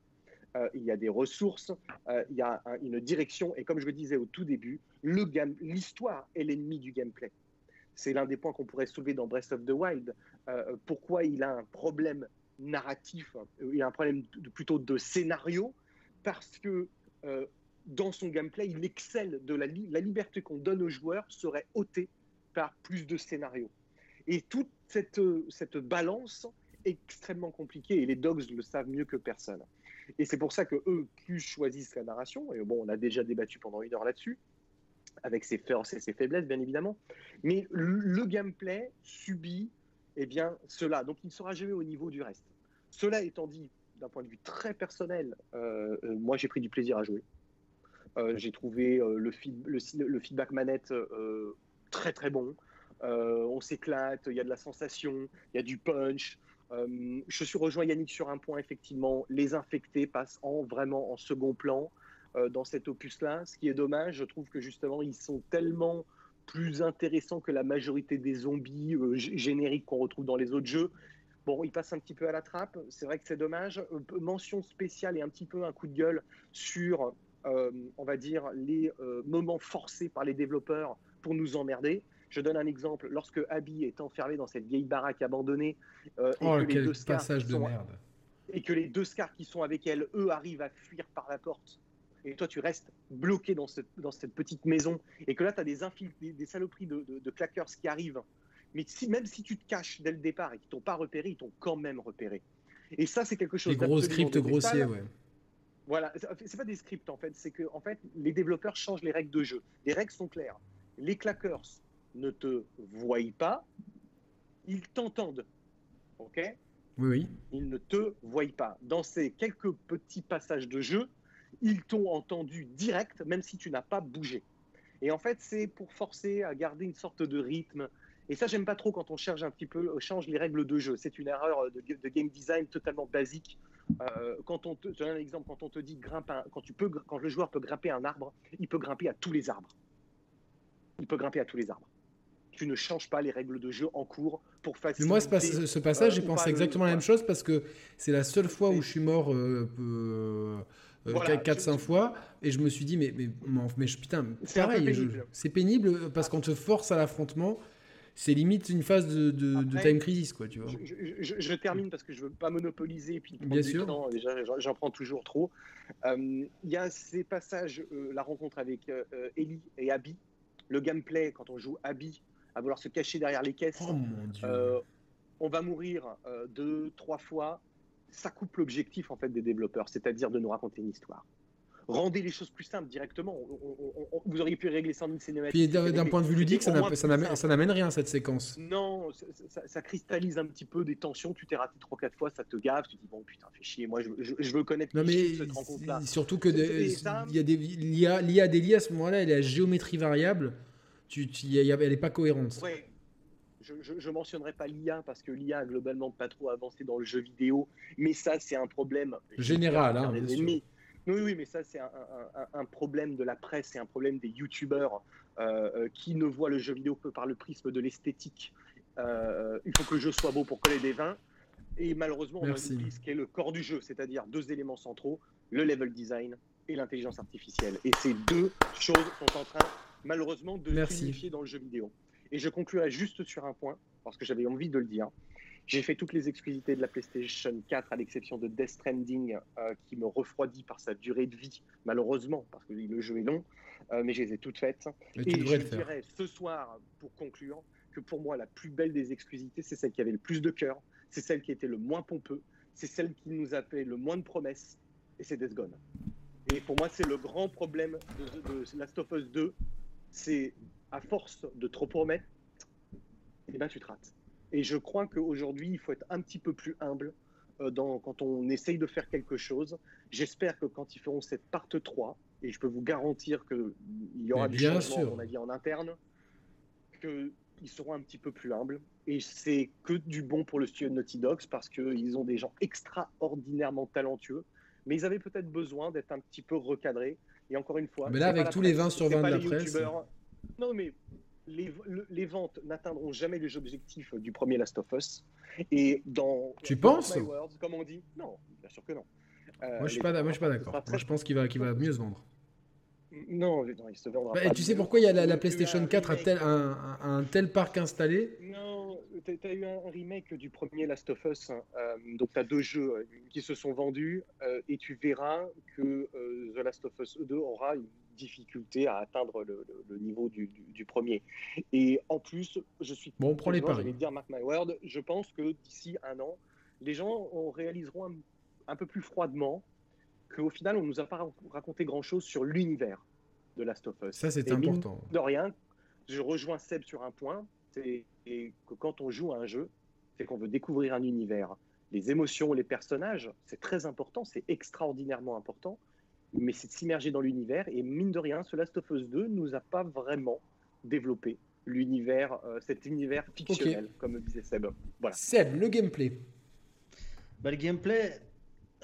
Euh, il y a des ressources, euh, il y a un, une direction, et comme je le disais au tout début, le game, l'histoire est l'ennemi du gameplay. C'est l'un des points qu'on pourrait soulever dans Breath of the Wild. Euh, pourquoi il a un problème narratif, il a un problème de, plutôt de scénario, parce que euh, dans son gameplay, il excelle de la, li- la liberté qu'on donne aux joueurs serait ôtée par plus de scénario. Et toute cette, cette balance est extrêmement compliquée, et les dogs le savent mieux que personne. Et c'est pour ça que eux plus choisissent la narration, et bon, on a déjà débattu pendant une heure là-dessus, avec ses forces et ses faiblesses, bien évidemment. Mais le gameplay subit eh bien, cela. Donc, il ne sera jamais au niveau du reste. Cela étant dit, d'un point de vue très personnel, euh, moi, j'ai pris du plaisir à jouer. Euh, j'ai trouvé euh, le, feed, le, le feedback manette euh, très, très bon. Euh, on s'éclate, il y a de la sensation, il y a du punch. Euh, je suis rejoint Yannick sur un point, effectivement. Les infectés passent en, vraiment en second plan. Dans cet opus-là, ce qui est dommage, je trouve que justement ils sont tellement plus intéressants que la majorité des zombies euh, g- génériques qu'on retrouve dans les autres jeux. Bon, ils passent un petit peu à la trappe, c'est vrai que c'est dommage. Euh, mention spéciale et un petit peu un coup de gueule sur, euh, on va dire, les euh, moments forcés par les développeurs pour nous emmerder. Je donne un exemple, lorsque Abby est enfermée dans cette vieille baraque abandonnée, euh, oh, et que les deux Scars passage de sont... merde. Et que les deux Scars qui sont avec elle, eux, arrivent à fuir par la porte. Et toi, tu restes bloqué dans cette, dans cette petite maison, et que là, tu as des, infil- des, des saloperies de, de, de claqueurs qui arrivent. Mais si, même si tu te caches dès le départ et qu'ils ne t'ont pas repéré, ils t'ont quand même repéré. Et ça, c'est quelque chose d'absolument... Des gros scripts grossiers, ouais. Voilà, ce n'est pas des scripts, en fait. C'est que en fait, les développeurs changent les règles de jeu. Les règles sont claires. Les claqueurs ne te voient pas, ils t'entendent. OK ? Oui, oui. Ils ne te voient pas. Dans ces quelques petits passages de jeu, ils t'ont entendu direct, même si tu n'as pas bougé. Et en fait, c'est pour forcer à garder une sorte de rythme. Et ça, j'aime pas trop quand on cherche un petit peu, change les règles de jeu. C'est une erreur de, de game design totalement basique. Euh, quand on te, je donne un exemple, quand on te dit grimpe, un, quand tu peux, quand le joueur peut grimper un arbre, il peut grimper à tous les arbres. Il peut grimper à tous les arbres. Tu ne changes pas les règles de jeu en cours pour faciliter... Moi, ce, pas, ce passage, euh, j'ai pensé exactement le... la même chose parce que c'est la seule fois où je suis mort. Euh, euh... Voilà, quatre à cinq je... fois, et je me suis dit, mais, mais, mais putain, c'est pareil, pénible. Je, c'est pénible parce qu'on te force à l'affrontement, c'est limite une phase de, de, Après, de time crisis, quoi, tu vois. Je, je, je termine parce que je veux pas monopoliser et puis prendre Bien du sûr. temps, déjà, j'en, j'en prends toujours trop. Il euh, y a ces passages, euh, la rencontre avec euh, Ellie et Abby, le gameplay quand on joue Abby, à vouloir se cacher derrière les caisses, oh, mon Dieu. Euh, on va mourir euh, deux, trois fois. Ça coupe l'objectif en fait des développeurs, c'est-à-dire de nous raconter une histoire. rendez les choses plus simples directement. On, on, on, vous auriez pu régler ça en une cinématique. Puis d'un, d'un point de vue ludique, ça, n'a, ça, n'amène, ça n'amène rien cette séquence. Non, ça, ça, ça cristallise un petit peu des tensions. Tu t'es raté trois quatre fois, ça te gave. Tu te dis bon putain, fais chier. Moi, je, je, je veux connaître non, mais cette rencontre-là. Surtout que des, ça, il y a des l'I A, l'I A d'Eli à ce moment-là, elle est à géométrie variable. Tu, tu, y a, elle n'est pas cohérente. Ouais. Je, je, je mentionnerai pas l'I A parce que l'I A a globalement pas trop avancé dans le jeu vidéo, mais ça c'est un problème général. Hein, bien sûr. Oui, oui, mais ça c'est un, un, un problème de la presse, c'est un problème des youtubeurs euh, qui ne voient le jeu vidéo que par le prisme de l'esthétique. Euh, il faut que le jeu soit beau pour coller des vins, et malheureusement on Merci. oublie ce qui est le corps du jeu, c'est-à-dire deux éléments centraux, le level design et l'intelligence artificielle. Et ces deux choses sont en train malheureusement de s'unifier dans le jeu vidéo. Et je conclurai juste sur un point, parce que j'avais envie de le dire. J'ai fait toutes les exclusivités de la PlayStation quatre, à l'exception de Death Stranding, euh, qui me refroidit par sa durée de vie, malheureusement, parce que le jeu est long, euh, mais je les ai toutes faites. Mais et je dirais ce soir, pour conclure, que pour moi, la plus belle des exclusivités, c'est celle qui avait le plus de cœur, c'est celle qui était le moins pompeux, c'est celle qui nous a fait le moins de promesses, et c'est Death Gone. Et pour moi, c'est le grand problème de, de, de Last of Us deux, c'est... à force de trop promettre, eh ben tu te rates. Et je crois qu'aujourd'hui, il faut être un petit peu plus humble euh, dans, quand on essaye de faire quelque chose. J'espère que quand ils feront cette part trois, et je peux vous garantir qu'il y aura du changement, à mon avis, en interne, qu'ils seront un petit peu plus humbles. Et c'est que du bon pour le studio Naughty Dog, parce qu'ils ont des gens extraordinairement talentueux, mais ils avaient peut-être besoin d'être un petit peu recadrés. Et encore une fois... Mais là, avec tous les vingt sur vingt de la presse... Non, mais les, les ventes n'atteindront jamais les objectifs du premier Last of Us. Et dans. Tu dans penses My Words, comme on dit. Non, bien sûr que non. Euh, moi, je suis pas, moi, je suis pas d'accord. Moi, je pense qu'il va, qu'il va mieux se vendre. Non, non il se vendra bah, pas. Tu sais pourquoi il y a la, la PlayStation quatre a tel, un, un, un tel parc installé ? Non, tu as eu un remake du premier Last of Us. Euh, donc, tu as deux jeux qui se sont vendus. Euh, et tu verras que euh, The Last of Us deux aura une difficulté à atteindre le, le, le niveau du, du, du premier. Et en plus, je suis... Bon, on prend les paris. Je vais dire, mark my word, je pense que d'ici un an, les gens on réaliseront un, un peu plus froidement qu'au final, on ne nous a pas raconté grand-chose sur l'univers de Last of Us. Ça, c'est et important. De rien, je rejoins Seb sur un point, c'est que quand on joue à un jeu, c'est qu'on veut découvrir un univers. Les émotions, les personnages, c'est très important, c'est extraordinairement important, mais c'est de s'immerger dans l'univers, et mine de rien, ce Last of Us deux nous a pas vraiment développé l'univers, euh, cet univers fictionnel, okay. Comme disait Seb. Voilà. Seb, le gameplay. Bah, le gameplay,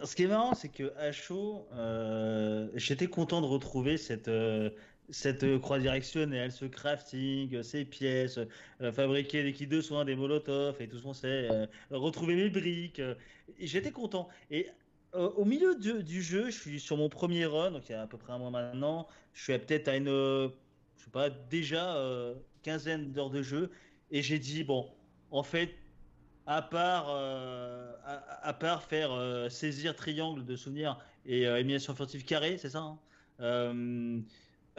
ce qui est marrant, c'est que à chaud, euh, j'étais content de retrouver cette, euh, cette croix directionnelle, ce crafting, ces pièces, euh, fabriquer des kits de soins, des molotovs, et tout ce qu'on sait, euh, retrouver mes briques. Euh, j'étais content. Et au milieu du, du jeu, je suis sur mon premier run, donc il y a à peu près un mois maintenant, je suis à peut-être à une, je sais pas, déjà euh, quinzaine d'heures de jeu, et j'ai dit, bon, en fait, à part, euh, à, à part faire euh, saisir triangle de souvenirs et euh, élimination furtive carré, c'est ça hein euh,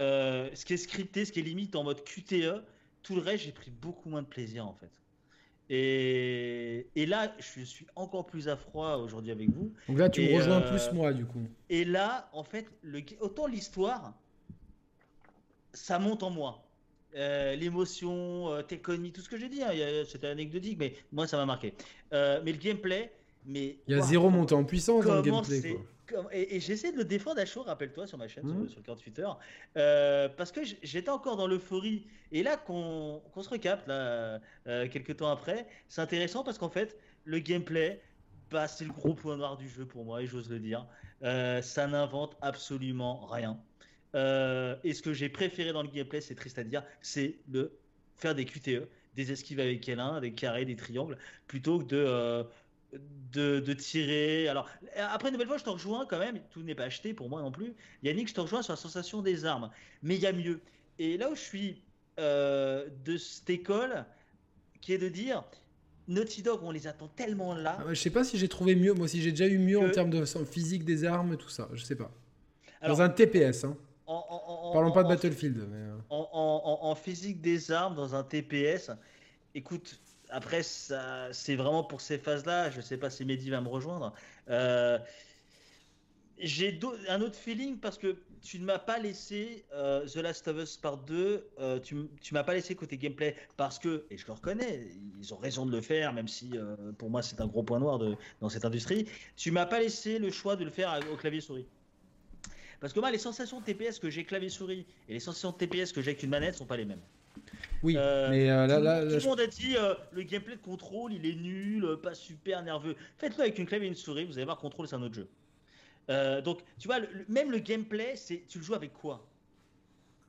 euh, ce qui est scripté, ce qui est limite en mode Q T E, tout le reste, j'ai pris beaucoup moins de plaisir en fait. Et, et là, je suis encore plus à froid aujourd'hui avec vous. Donc là, tu et me rejoins euh, plus moi, du coup. Et là, en fait, le, autant l'histoire, ça monte en moi. Euh, l'émotion, euh, t'es connu, tout ce que j'ai dit, hein, c'était anecdotique, mais moi, ça m'a marqué. Euh, mais le gameplay, mais il y a wow, zéro montée en puissance dans le gameplay. Quoi. Comme, et, et j'essaie de le défendre à chaud, rappelle-toi, sur ma chaîne, mmh. sur, sur le compte Twitter, euh, parce que j'étais encore dans l'euphorie. Et là, qu'on, qu'on se recapte, là, euh, quelques temps après, c'est intéressant parce qu'en fait, le gameplay, bah, c'est le gros point noir du jeu pour moi, et j'ose le dire. Euh, ça n'invente absolument rien. Euh, et ce que j'ai préféré dans le gameplay, c'est triste à dire, c'est de faire des Q T E, des esquives avec L un, des carrés, des triangles, plutôt que de... Euh, De, de tirer. Alors, après, une nouvelle fois, je te rejoins quand même. Tout n'est pas acheté pour moi non plus. Yannick, je te rejoins sur la sensation des armes. Mais il y a mieux. Et là où je suis euh, de cette école, qui est de dire Naughty Dog, on les attend tellement là. Ah, je sais pas si j'ai trouvé mieux. Moi, si j'ai déjà eu mieux que... en termes de physique des armes, tout ça. Je sais pas. Alors, dans un T P S. Hein. En, en, en, Parlons en, pas de en, Battlefield. Mais... En, en, en, en physique des armes, dans un T P S, écoute. Après, ça, c'est vraiment pour ces phases-là. Je ne sais pas si Mehdi va me rejoindre. Euh, J'ai un autre feeling parce que tu ne m'as pas laissé euh, The Last of Us Part deux, euh, tu ne m'as pas laissé côté gameplay parce que, et je le reconnais, ils ont raison de le faire, même si euh, pour moi c'est un gros point noir de, dans cette industrie, tu ne m'as pas laissé le choix de le faire au clavier souris. Parce que moi, les sensations T P S que j'ai clavier souris et les sensations T P S que j'ai avec une manette ne sont pas les mêmes. Oui, euh, mais euh, là, là, tout, là, tout le monde a dit euh, le gameplay de contrôle il est nul, pas super nerveux. Faites-le avec une clavier et une souris, vous allez voir, contrôle c'est un autre jeu. Euh, donc tu vois, le, le, même le gameplay, c'est tu le joues avec quoi.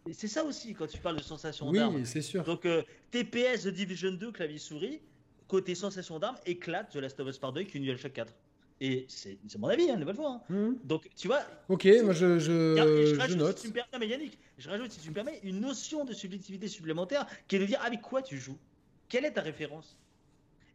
Et c'est ça aussi quand tu parles de sensation oui, d'arme. Oui, c'est sûr. Donc euh, T P S The Division deux clavier souris côté sensation d'arme éclate The Last of Us Part deux qui est une duel shock quatre. Et c'est, c'est mon avis, hein, nouvelle fois. Hein. Mm-hmm. Donc tu vois. Ok, moi je je, je, je rajoute, note. Si tu me permets, mais Yannick, je rajoute si tu me permets une notion de subjectivité supplémentaire qui est de dire avec quoi tu joues, quelle est ta référence.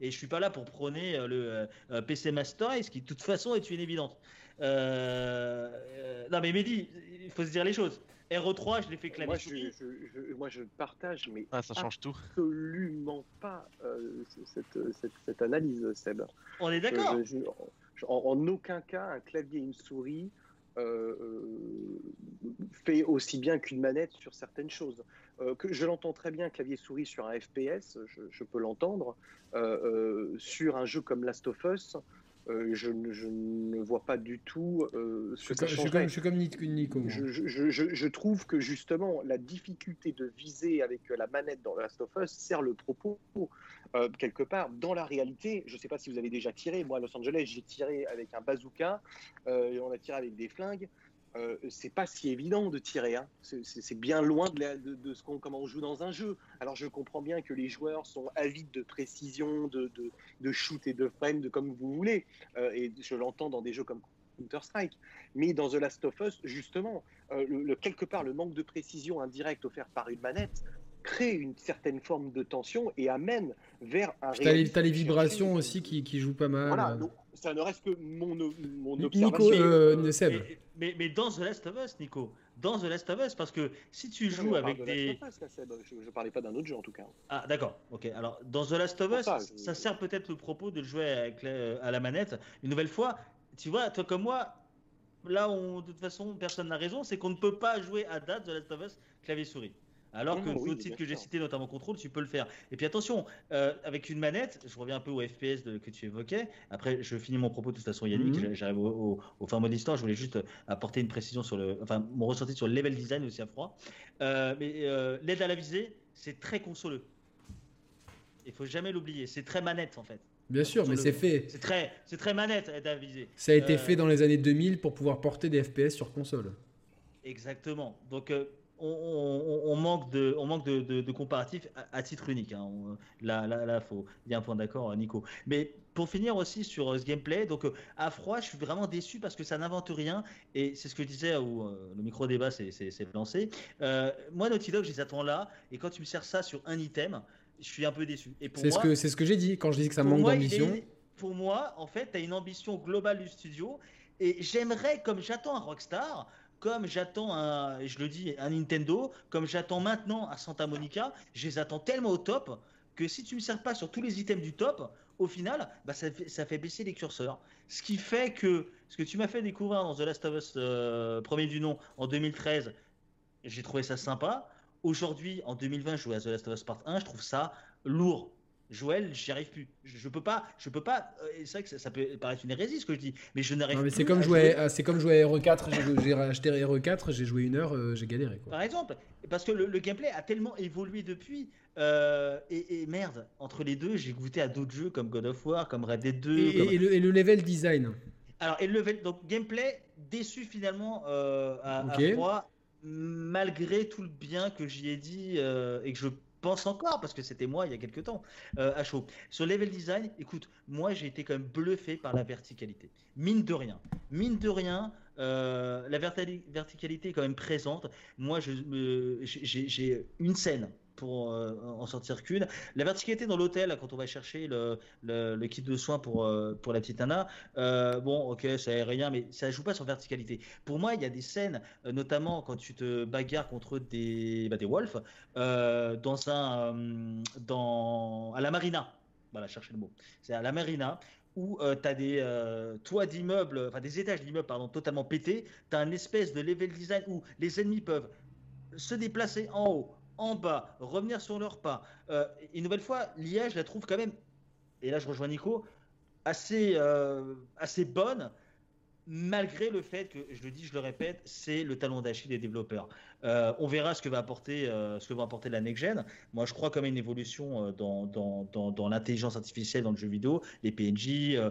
Et je suis pas là pour prôner le euh, P C Master Race qui de toute façon est une évidence. Euh, euh, non mais Mehdi, il faut se dire les choses. R O trois, je l'ai fait clavier. Moi, je, je, je, moi je partage, mais ah, ça change absolument tout. Pas euh, cette, cette, cette analyse, Seb. On est d'accord. Je, je, je, en, en aucun cas, un clavier et une souris euh, fait aussi bien qu'une manette sur certaines choses. Euh, que je l'entends très bien, clavier souris sur un F P S, je, je peux l'entendre. Euh, euh, sur un jeu comme Last of Us, Euh, je, je ne vois pas du tout euh, ce que je suis comme, je suis comme Nico. Je, je, je, je trouve que justement la difficulté de viser avec la manette dans The Last of Us sert le propos euh, quelque part. Dans la réalité, je ne sais pas si vous avez déjà tiré. Moi, à Los Angeles, j'ai tiré avec un bazooka. Euh, on a tiré avec des flingues. Euh, c'est pas si évident de tirer, hein. c'est, c'est, c'est bien loin de, la, de, de ce qu'on, comment on joue dans un jeu. Alors je comprends bien que les joueurs sont avides de précision, de, de, de shoot et de frame, de comme vous voulez, euh, et je l'entends dans des jeux comme Counter-Strike. Mais dans The Last of Us, justement, euh, le, le, quelque part le manque de précision indirecte offert par une manette crée une certaine forme de tension et amène vers un... T'as les, t'as les vibrations aussi qui, qui jouent pas mal. Voilà, donc, ça ne reste que mon, mon observation. Nico, euh, Seb. Mais, mais, mais dans The Last of Us, Nico, dans The Last of Us, parce que si tu joues non, avec de des... Us, là, Seb. Je ne parlais pas d'un autre jeu en tout cas. Ah d'accord, ok. Alors dans The Last of Us, ça, je... ça sert peut-être le propos de le jouer avec la, à la manette. Une nouvelle fois, tu vois, toi comme moi, là on, de toute façon personne n'a raison, c'est qu'on ne peut pas jouer à date The Last of Us clavier-souris. Alors que oh, oui, d'autres titres que j'ai cités, notamment Control, tu peux le faire. Et puis attention, euh, avec une manette, je reviens un peu au F P S de, que tu évoquais. Après, je finis mon propos de toute façon, Yannick. Mm-hmm. J'arrive au, au, au fin mot d'histoire. Je voulais juste apporter une précision sur le, enfin, mon ressenti sur le level design aussi à froid. Euh, mais euh, l'aide à la visée, c'est très consoleux. Il faut jamais l'oublier. C'est très manette en fait. Bien sûr, mais le... c'est fait. C'est très, c'est très manette aide à viser. Ça a été euh... fait dans les années deux mille pour pouvoir porter des F P S sur console. Exactement. Donc euh, On, on, on manque de, on manque de, de, de comparatifs à, à titre unique. Hein. On, là, là, là, faut, il y a un point d'accord, Nico. Mais pour finir aussi sur ce gameplay, donc à froid, je suis vraiment déçu parce que ça n'invente rien. Et c'est ce que je disais où euh, le micro débat s'est, s'est, s'est lancé. Euh, moi, Naughty Dog, je les attends là. Et quand tu me sers ça sur un item, je suis un peu déçu. Et pour c'est moi, ce que, c'est ce que j'ai dit quand je dis que ça manque moi, d'ambition. Est, pour moi, en fait, t'as une ambition globale du studio. Et j'aimerais, comme j'attends un Rockstar, comme j'attends un, je le dis, un Nintendo, comme j'attends maintenant à Santa Monica, je les attends tellement au top que si tu ne me sers pas sur tous les items du top, au final, bah ça, fait, ça fait baisser les curseurs. Ce qui fait que ce que tu m'as fait découvrir dans The Last of Us euh, premier du nom en deux mille treize, j'ai trouvé ça sympa. Aujourd'hui, en deux mille vingt, je joue à The Last of Us Part un, je trouve ça lourd. Joël, j'y arrive plus. Je, je peux pas, je peux pas. C'est vrai que ça, ça peut paraître une hérésie ce que je dis, mais je n'arrive non, mais plus. C'est comme à jouer, à, c'est comme jouer à R E quatre. j'ai, j'ai acheté R E quatre, j'ai joué une heure, euh, j'ai galéré. Quoi. Par exemple, parce que le, le gameplay a tellement évolué depuis. Euh, et, et merde, entre les deux, j'ai goûté à d'autres jeux comme God of War, comme Red Dead deux. Et, comme... et, le, et le level design. Alors, et le level, donc gameplay déçu finalement euh, à, okay. à froid, malgré tout le bien que j'y ai dit euh, et que je. pense encore, parce que c'était moi il y a quelques temps, euh, à chaud. Sur level design, écoute, moi j'ai été quand même bluffé par la verticalité. Mine de rien. Mine de rien, euh, la verti- verticalité est quand même présente. Moi, je, euh, j'ai, j'ai une scène pour euh, en sortir qu'une. La verticalité dans l'hôtel, quand on va chercher le, le, le kit de soins pour, euh, pour la petite nana, euh, bon, ok, ça aérien, mais ça joue pas sur verticalité. Pour moi, il y a des scènes, euh, notamment quand tu te bagarres contre des, bah, des wolves, euh, dans un, euh, dans, à la marina, voilà, chercher le mot, c'est à la marina, où euh, t'as des euh, toits d'immeubles, enfin des étages d'immeubles pardon, totalement pétés, t'as un espèce de level design où les ennemis peuvent se déplacer en haut, en bas, revenir sur leur pas. Euh, une nouvelle fois, l'I A, je la trouve quand même, et là je rejoins Nico, assez, euh, assez bonne, malgré le fait que, je le dis, je le répète, c'est le talon d'Achille des développeurs. Euh, on verra ce que va apporter, euh, ce que va apporter la next-gen. Moi, je crois quand même une évolution euh, dans, dans, dans, dans l'intelligence artificielle dans le jeu vidéo, les P N J, euh,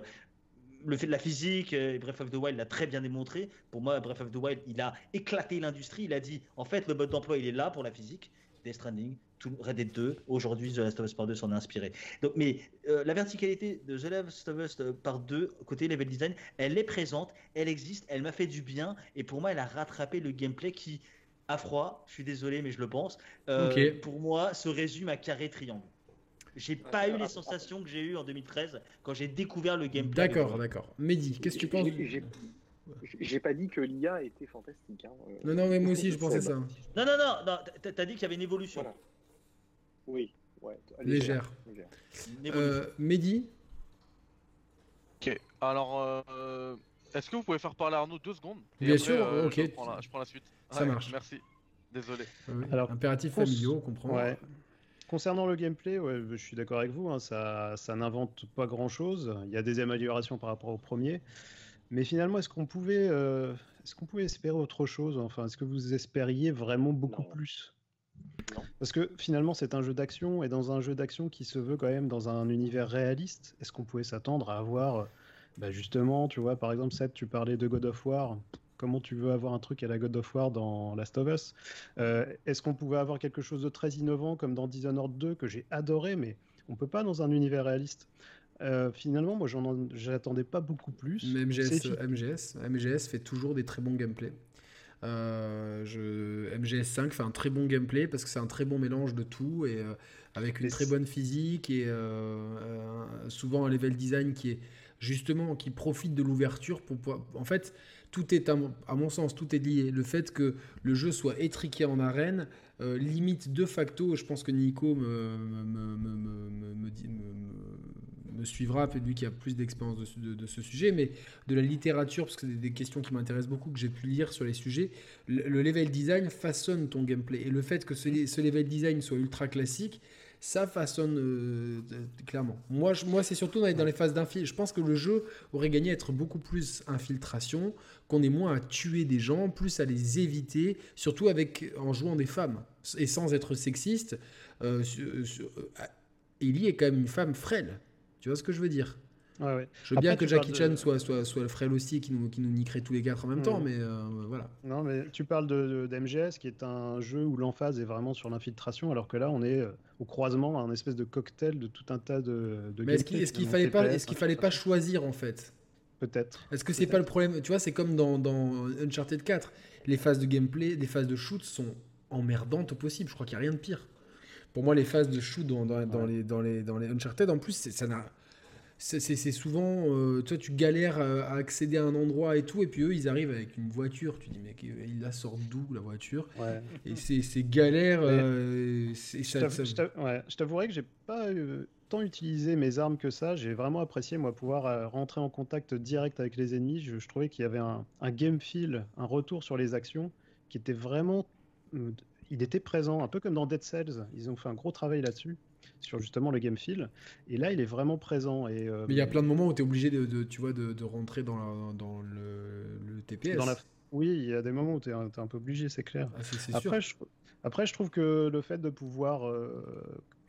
le fait de la physique, euh, Breath of the Wild l'a très bien démontré. Pour moi, Breath of the Wild, il a éclaté l'industrie. Il a dit, en fait, le mode d'emploi, il est là pour la physique. Death Stranding, tout, Red Dead deux, aujourd'hui The Last of Us Part deux s'en est inspiré. Donc, mais euh, la verticalité de The Last of Us Part deux, côté level design, elle est présente, elle existe, elle m'a fait du bien, et pour moi elle a rattrapé le gameplay qui, à froid, je suis désolé mais je le pense, euh, okay. pour moi se résume à carré triangle. J'ai ah, pas eu les sensations que j'ai eues en deux mille treize quand j'ai découvert le gameplay. D'accord, d'accord. Mehdi, qu'est-ce que tu penses? J'ai pas dit que l'I A était fantastique. Hein. Non, non, mais moi aussi, je pensais ça. Non, non, non, non t'as dit qu'il y avait une évolution. Voilà. Oui, ouais. Légère. Légère. Euh, Mehdi ? Ok, alors, euh, est-ce que vous pouvez faire parler Arnaud deux secondes ? Bien après, sûr, euh, ok. Je prends, la, je prends la suite. Ça ouais, marche. Merci, désolé. Oui. Alors, impératif familial, on comprend. Ouais. Concernant le gameplay, ouais, je suis d'accord avec vous, hein, ça, ça n'invente pas grand-chose. Il y a des améliorations par rapport au premier. Mais finalement, est-ce qu'on pouvait, euh, est-ce qu'on pouvait espérer autre chose ? Enfin, est-ce que vous espériez vraiment beaucoup non. plus ? non. Parce que finalement, c'est un jeu d'action, et dans un jeu d'action qui se veut quand même dans un univers réaliste, est-ce qu'on pouvait s'attendre à avoir, bah justement, tu vois, par exemple, Seb, tu parlais de God of War. Comment tu veux avoir un truc à la God of War dans Last of Us ? euh, Est-ce qu'on pouvait avoir quelque chose de très innovant comme dans Dishonored deux, que j'ai adoré, mais on peut pas dans un univers réaliste ? Euh, finalement, moi, j'en en, j'attendais pas beaucoup plus. Mais M G S, M G S, M G S fait toujours des très bons gameplays. Euh, je, M G S cinq fait un très bon gameplay parce que c'est un très bon mélange de tout et euh, avec une Les... très bonne physique et euh, euh, souvent un level design qui est justement qui profite de l'ouverture pour, pour en fait. Tout est, à mon, à mon sens, tout est lié. Le fait que le jeu soit étriqué en arène, euh, limite de facto, je pense que Nico me, me, me, me, me, dit, me, me suivra, lui qui a plus d'expérience de, de, de ce sujet, mais de la littérature, parce que c'est des questions qui m'intéressent beaucoup, que j'ai pu lire sur les sujets, le, le level design façonne ton gameplay. Et le fait que ce, ce level design soit ultra classique, ça façonne euh, clairement. Moi, je, moi, c'est surtout dans les phases d'infiltration. Je pense que le jeu aurait gagné à être beaucoup plus infiltration, qu'on est moins à tuer des gens, plus à les éviter, surtout avec, en jouant des femmes. Et sans être sexiste, euh, sur, Ellie est quand même une femme frêle. Tu vois ce que je veux dire ? Ouais, ouais. Je veux Après, bien que Jackie Chan de... soit, soit, soit le frêle aussi, qui nous, qui nous niquerait tous les quatre en même mmh. temps, mais euh, voilà. Non, mais tu parles de, de, d'M G S, qui est un jeu où l'emphase est vraiment sur l'infiltration, alors que là, on est au croisement à un espèce de cocktail de tout un tas de... de mais est-ce qu'il, est-ce qu'il fallait pas, est-ce qu'il fallait pas choisir, en fait ? Peut-être. Est-ce que c'est Peut-être. pas le problème ? Tu vois, c'est comme dans, dans Uncharted quatre, les phases de gameplay, les phases de shoot sont emmerdantes au possible, je crois qu'il n'y a rien de pire. Pour moi, les phases de shoot dans, dans, ouais. dans, les, dans, les, dans les Uncharted, en plus, c'est, ça n'a... C'est, c'est, c'est souvent, euh, toi tu galères à accéder à un endroit et tout, et puis eux ils arrivent avec une voiture, tu dis mais ils la sortent d'où la voiture ouais. Et c'est, c'est galère. Euh, c'est, je, t'av- ça... je, t'av- ouais. je t'avouerai que j'ai pas euh, tant utilisé mes armes que ça, j'ai vraiment apprécié moi pouvoir euh, rentrer en contact direct avec les ennemis, je, je trouvais qu'il y avait un, un game feel, un retour sur les actions qui était vraiment, euh, il était présent, un peu comme dans Dead Cells, ils ont fait un gros travail là-dessus. Sur justement le game feel, et là il est vraiment présent. Et, euh, mais il y a plein de moments où tu es obligé de, de, tu vois, de, de rentrer dans, la, dans le, le T P S. Dans la... Oui, il y a des moments où tu es un, un peu obligé, c'est clair. Ah, c'est, c'est après, sûr. Je, après, je trouve que le fait de pouvoir euh,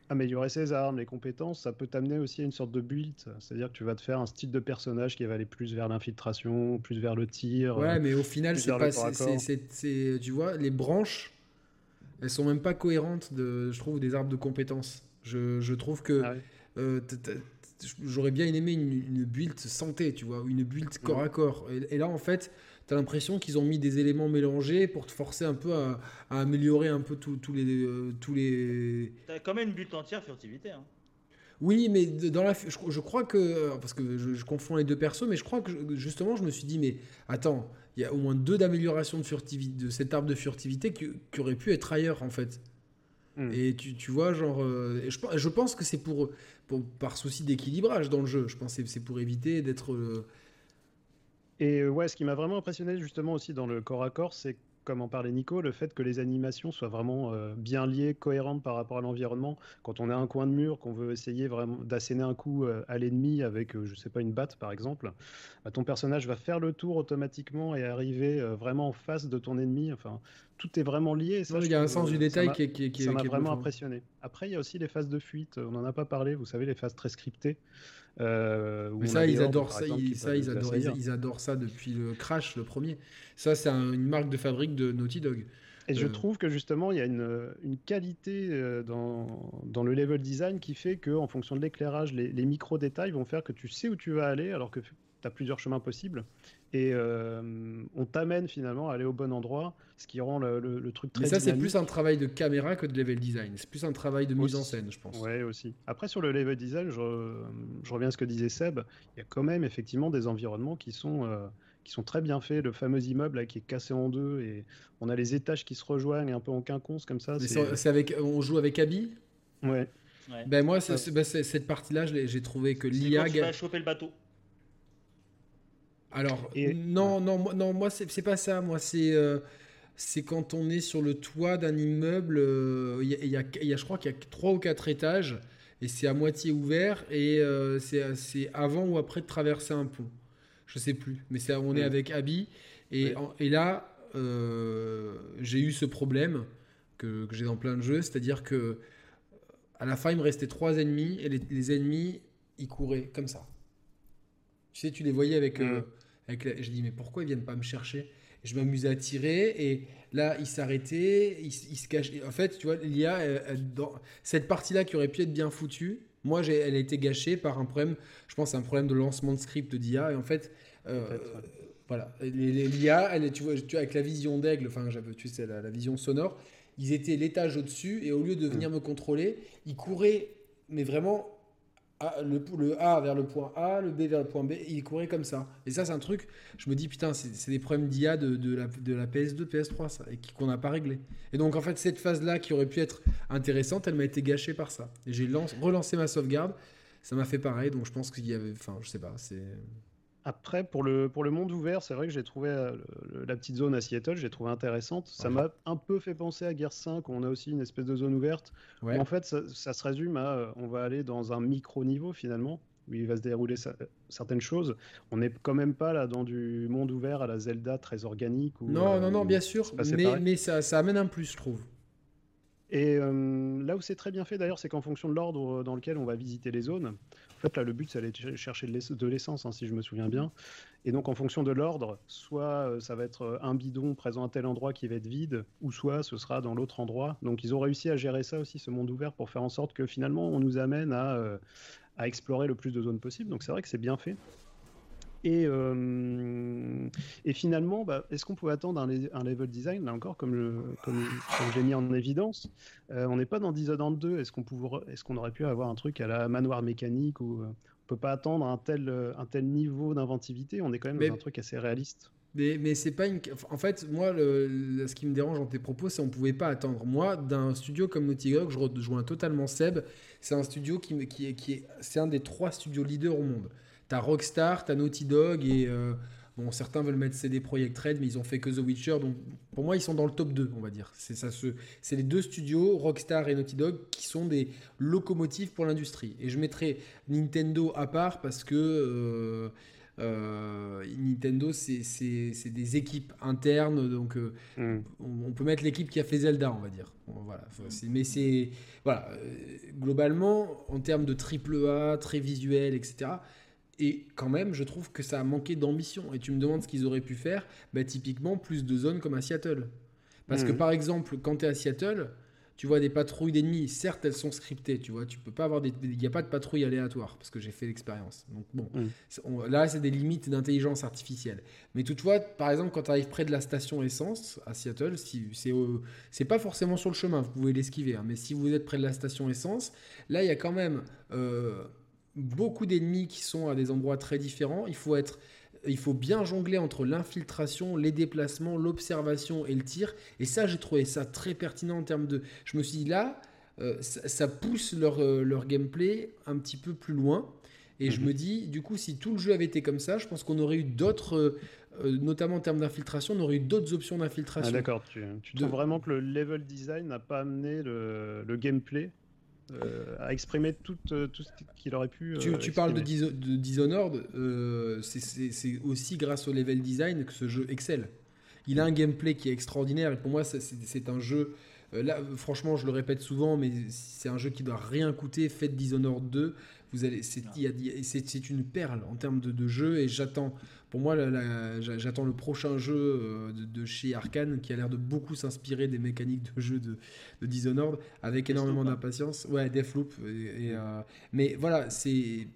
améliorer ses armes, les compétences, ça peut t'amener aussi à une sorte de build. C'est-à-dire que tu vas te faire un style de personnage qui va aller plus vers l'infiltration, plus vers le tir. Ouais, euh, mais au final, c'est pas. C'est, c'est, c'est, c'est, tu vois, les branches, elles sont même pas cohérentes, de, je trouve, des arbres de compétences. Je, je trouve que ah oui. euh, t, t, t, j'aurais bien aimé une, une build santé, tu vois, une build corps mmh. à corps. Et, et là, en fait, t'as l'impression qu'ils ont mis des éléments mélangés pour te forcer un peu à, à améliorer un peu tous les, tous les. T'as quand même une build entière furtivité. Hein. Oui, mais dans la, je, je crois que parce que je, je confonds les deux persos, mais je crois que je, justement, je me suis dit, mais attends, il y a au moins deux d'améliorations de furtivité, de cet arbre de furtivité qui, qui aurait pu être ailleurs, en fait. Mmh. Et tu, tu vois, genre, euh, je, je pense que c'est pour, pour, par souci d'équilibrage dans le jeu. Je pense que c'est, c'est pour éviter d'être... Euh... Et ouais, ce qui m'a vraiment impressionné justement aussi dans le corps à corps, c'est, comme en parlait Nico, le fait que les animations soient vraiment euh, bien liées, cohérentes par rapport à l'environnement. Quand on a un coin de mur, qu'on veut essayer vraiment d'asséner un coup euh, à l'ennemi avec, euh, je sais pas, une batte par exemple, bah, ton personnage va faire le tour automatiquement et arriver euh, vraiment en face de ton ennemi. Enfin, tout est vraiment lié. Il y a un sens du détail qui est... Ça m'a vraiment impressionné. Après, il y a aussi les phases de fuite. On n'en a pas parlé, vous savez, les phases très scriptées. Euh, mais ça, ils adorent ça, exemple, ils, ça ils, adorent, ils, ils adorent ça depuis le Crash, le premier. Ça, c'est un, une marque de fabrique de Naughty Dog. Et euh... je trouve que justement, il y a une, une qualité dans, dans le level design qui fait qu'en fonction de l'éclairage, les, les micro-détails vont faire que tu sais où tu vas aller alors que tu as plusieurs chemins possibles. Et euh, on t'amène finalement à aller au bon endroit, ce qui rend le, le, le truc très dynamique. Mais ça, dynamique. C'est plus un travail de caméra que de level design. C'est plus un travail de mise en scène, je pense. Ouais, aussi. Après, sur le level design, je, je reviens à ce que disait Seb. Il y a quand même effectivement des environnements qui sont, euh, qui sont très bien faits. Le fameux immeuble là, qui est cassé en deux, et on a les étages qui se rejoignent un peu en quinconce comme ça. Mais c'est... C'est avec, on joue avec Abby. Ouais. ouais. Ben moi, c'est, c'est, ben, c'est, cette partie-là, je l'ai, j'ai trouvé que c'est l'I A. Tu vas choper le bateau. Alors et... non non moi, non moi c'est c'est pas ça moi c'est euh, c'est quand on est sur le toit d'un immeuble, euh, y a, y a, y a, je crois qu'il y a trois ou quatre étages et c'est à moitié ouvert et euh, c'est c'est avant ou après de traverser un pont, je sais plus, mais c'est on est ouais. avec Abby et ouais. en, et là euh, j'ai eu ce problème que que j'ai dans plein de jeux, c'est-à-dire que à la fin il me restait trois ennemis et les, les ennemis ils couraient comme ça, tu sais, tu les voyais avec mmh. euh, Avec la... Je dis, mais pourquoi ils viennent pas me chercher ? Je m'amusais à tirer et là, ils s'arrêtaient, ils, ils se cachaient. En fait, tu vois, l'I A, elle, elle, dans... cette partie-là qui aurait pu être bien foutue, moi, j'ai... elle a été gâchée par un problème, je pense, un problème de lancement de script d'I A. Et en fait, euh, en fait ouais. euh, voilà, les, les, l'I A, elle, tu vois, tu vois, avec la vision d'aigle, enfin, tu sais, la, la vision sonore, ils étaient l'étage au-dessus et au lieu de venir mmh. me contrôler, ils couraient, mais vraiment... Le, le A vers le point A, le B vers le point B, il courait comme ça. Et ça, c'est un truc, je me dis, putain, c'est, c'est des problèmes d'I A de, de, la, de la P S deux, P S trois, ça, et qu'on n'a pas réglé. Et donc, en fait, cette phase-là qui aurait pu être intéressante, elle m'a été gâchée par ça. Et j'ai lance, relancé ma sauvegarde, ça m'a fait pareil, donc je pense qu'il y avait... Enfin, je sais pas, c'est... Après, pour le, pour le monde ouvert, c'est vrai que j'ai trouvé le, la petite zone à Seattle, j'ai trouvé intéressante. Ça okay. m'a un peu fait penser à Gears cinq, où on a aussi une espèce de zone ouverte. Ouais. En fait, ça, ça se résume à, on va aller dans un micro-niveau, finalement, où il va se dérouler sa, certaines choses. On n'est quand même pas là dans du monde ouvert à la Zelda très organique. Où, non, euh, non, non, bien sûr, mais, mais ça, ça amène un plus, je trouve. Et euh, là où c'est très bien fait d'ailleurs, c'est qu'en fonction de l'ordre dans lequel on va visiter les zones, en fait là le but c'est d'aller chercher de l'essence, hein, si je me souviens bien, et donc en fonction de l'ordre, soit ça va être un bidon présent à tel endroit qui va être vide, ou soit ce sera dans l'autre endroit, donc ils ont réussi à gérer ça aussi, ce monde ouvert, pour faire en sorte que finalement on nous amène à, euh, à explorer le plus de zones possible, donc c'est vrai que c'est bien fait. Et, euh, et finalement, bah, est-ce qu'on pouvait attendre un, un level design, là encore, comme, je, comme, comme j'ai mis en évidence, euh, on n'est pas dans Dishonored deux, est-ce qu'on, pouvait, est-ce qu'on aurait pu avoir un truc à la Manoir Mécanique où euh, on ne peut pas attendre un tel, un tel niveau d'inventivité, on est quand même mais, dans un truc assez réaliste. Mais, mais c'est pas une... En fait, moi, le, le, ce qui me dérange dans tes propos, c'est qu'on ne pouvait pas attendre. Moi, d'un studio comme Naughty Dog, je rejoins totalement Seb, c'est un studio qui, qui, est, qui est... C'est un des trois studios leaders au monde. T'as Rockstar, t'as Naughty Dog et euh, bon, certains veulent mettre C D Projekt Red, mais ils ont fait que The Witcher, donc pour moi ils sont dans le top deux, on va dire. C'est ça, ce, c'est les deux studios, Rockstar et Naughty Dog, qui sont des locomotives pour l'industrie. Et je mettrai Nintendo à part parce que euh, euh, Nintendo c'est, c'est, c'est des équipes internes, donc euh, mm. on, on peut mettre l'équipe qui a fait Zelda, on va dire. Bon, voilà, enfin, c'est, mais c'est voilà, euh, globalement en termes de triple A, très visuel, et cetera. Et quand même, je trouve que ça a manqué d'ambition. Et tu me demandes ce qu'ils auraient pu faire, bah, typiquement, plus de zones comme à Seattle. Parce mmh. que, par exemple, quand tu es à Seattle, tu vois des patrouilles d'ennemis. Certes, elles sont scriptées, tu vois. Tu peux pas avoir des... Il n'y a pas de patrouille aléatoire, parce que j'ai fait l'expérience. Donc, bon, mmh. on... là, c'est des limites d'intelligence artificielle. Mais toutefois, par exemple, quand tu arrives près de la station essence à Seattle, si... c'est, euh... c'est pas forcément sur le chemin, vous pouvez l'esquiver. Hein. Mais si vous êtes près de la station essence, là, il y a quand même... Euh... beaucoup d'ennemis qui sont à des endroits très différents. Il faut être il faut bien jongler entre l'infiltration, les déplacements, l'observation et le tir. Et ça, j'ai trouvé ça très pertinent en termes de... Je me suis dit, là, euh, ça, ça pousse leur, euh, leur gameplay un petit peu plus loin. Et mm-hmm. je me dis, du coup, si tout le jeu avait été comme ça, je pense qu'on aurait eu d'autres... Euh, notamment en termes d'infiltration, on aurait eu d'autres options d'infiltration. Ah d'accord, tu, tu de... trouves vraiment que le level design n'a pas amené le, le gameplay euh, à exprimer tout, euh, tout ce qu'il aurait pu euh, tu, tu parles de, Diso- de Dishonored, euh, c'est, c'est, c'est aussi grâce au level design que ce jeu excelle. Il a un gameplay qui est extraordinaire, et pour moi c'est, c'est un jeu, euh, là franchement je le répète souvent, mais c'est un jeu qui ne doit rien coûter. Faites Dishonored deux, vous allez, c'est, y a, y a, c'est, c'est une perle en termes de, de jeu, et j'attends... Pour moi, la, la, j'attends le prochain jeu de, de chez Arkane qui a l'air de beaucoup s'inspirer des mécaniques de jeu de, de Dishonored avec énormément d'impatience. Ouais, Deathloop. Et, et, euh, mais voilà, c'est,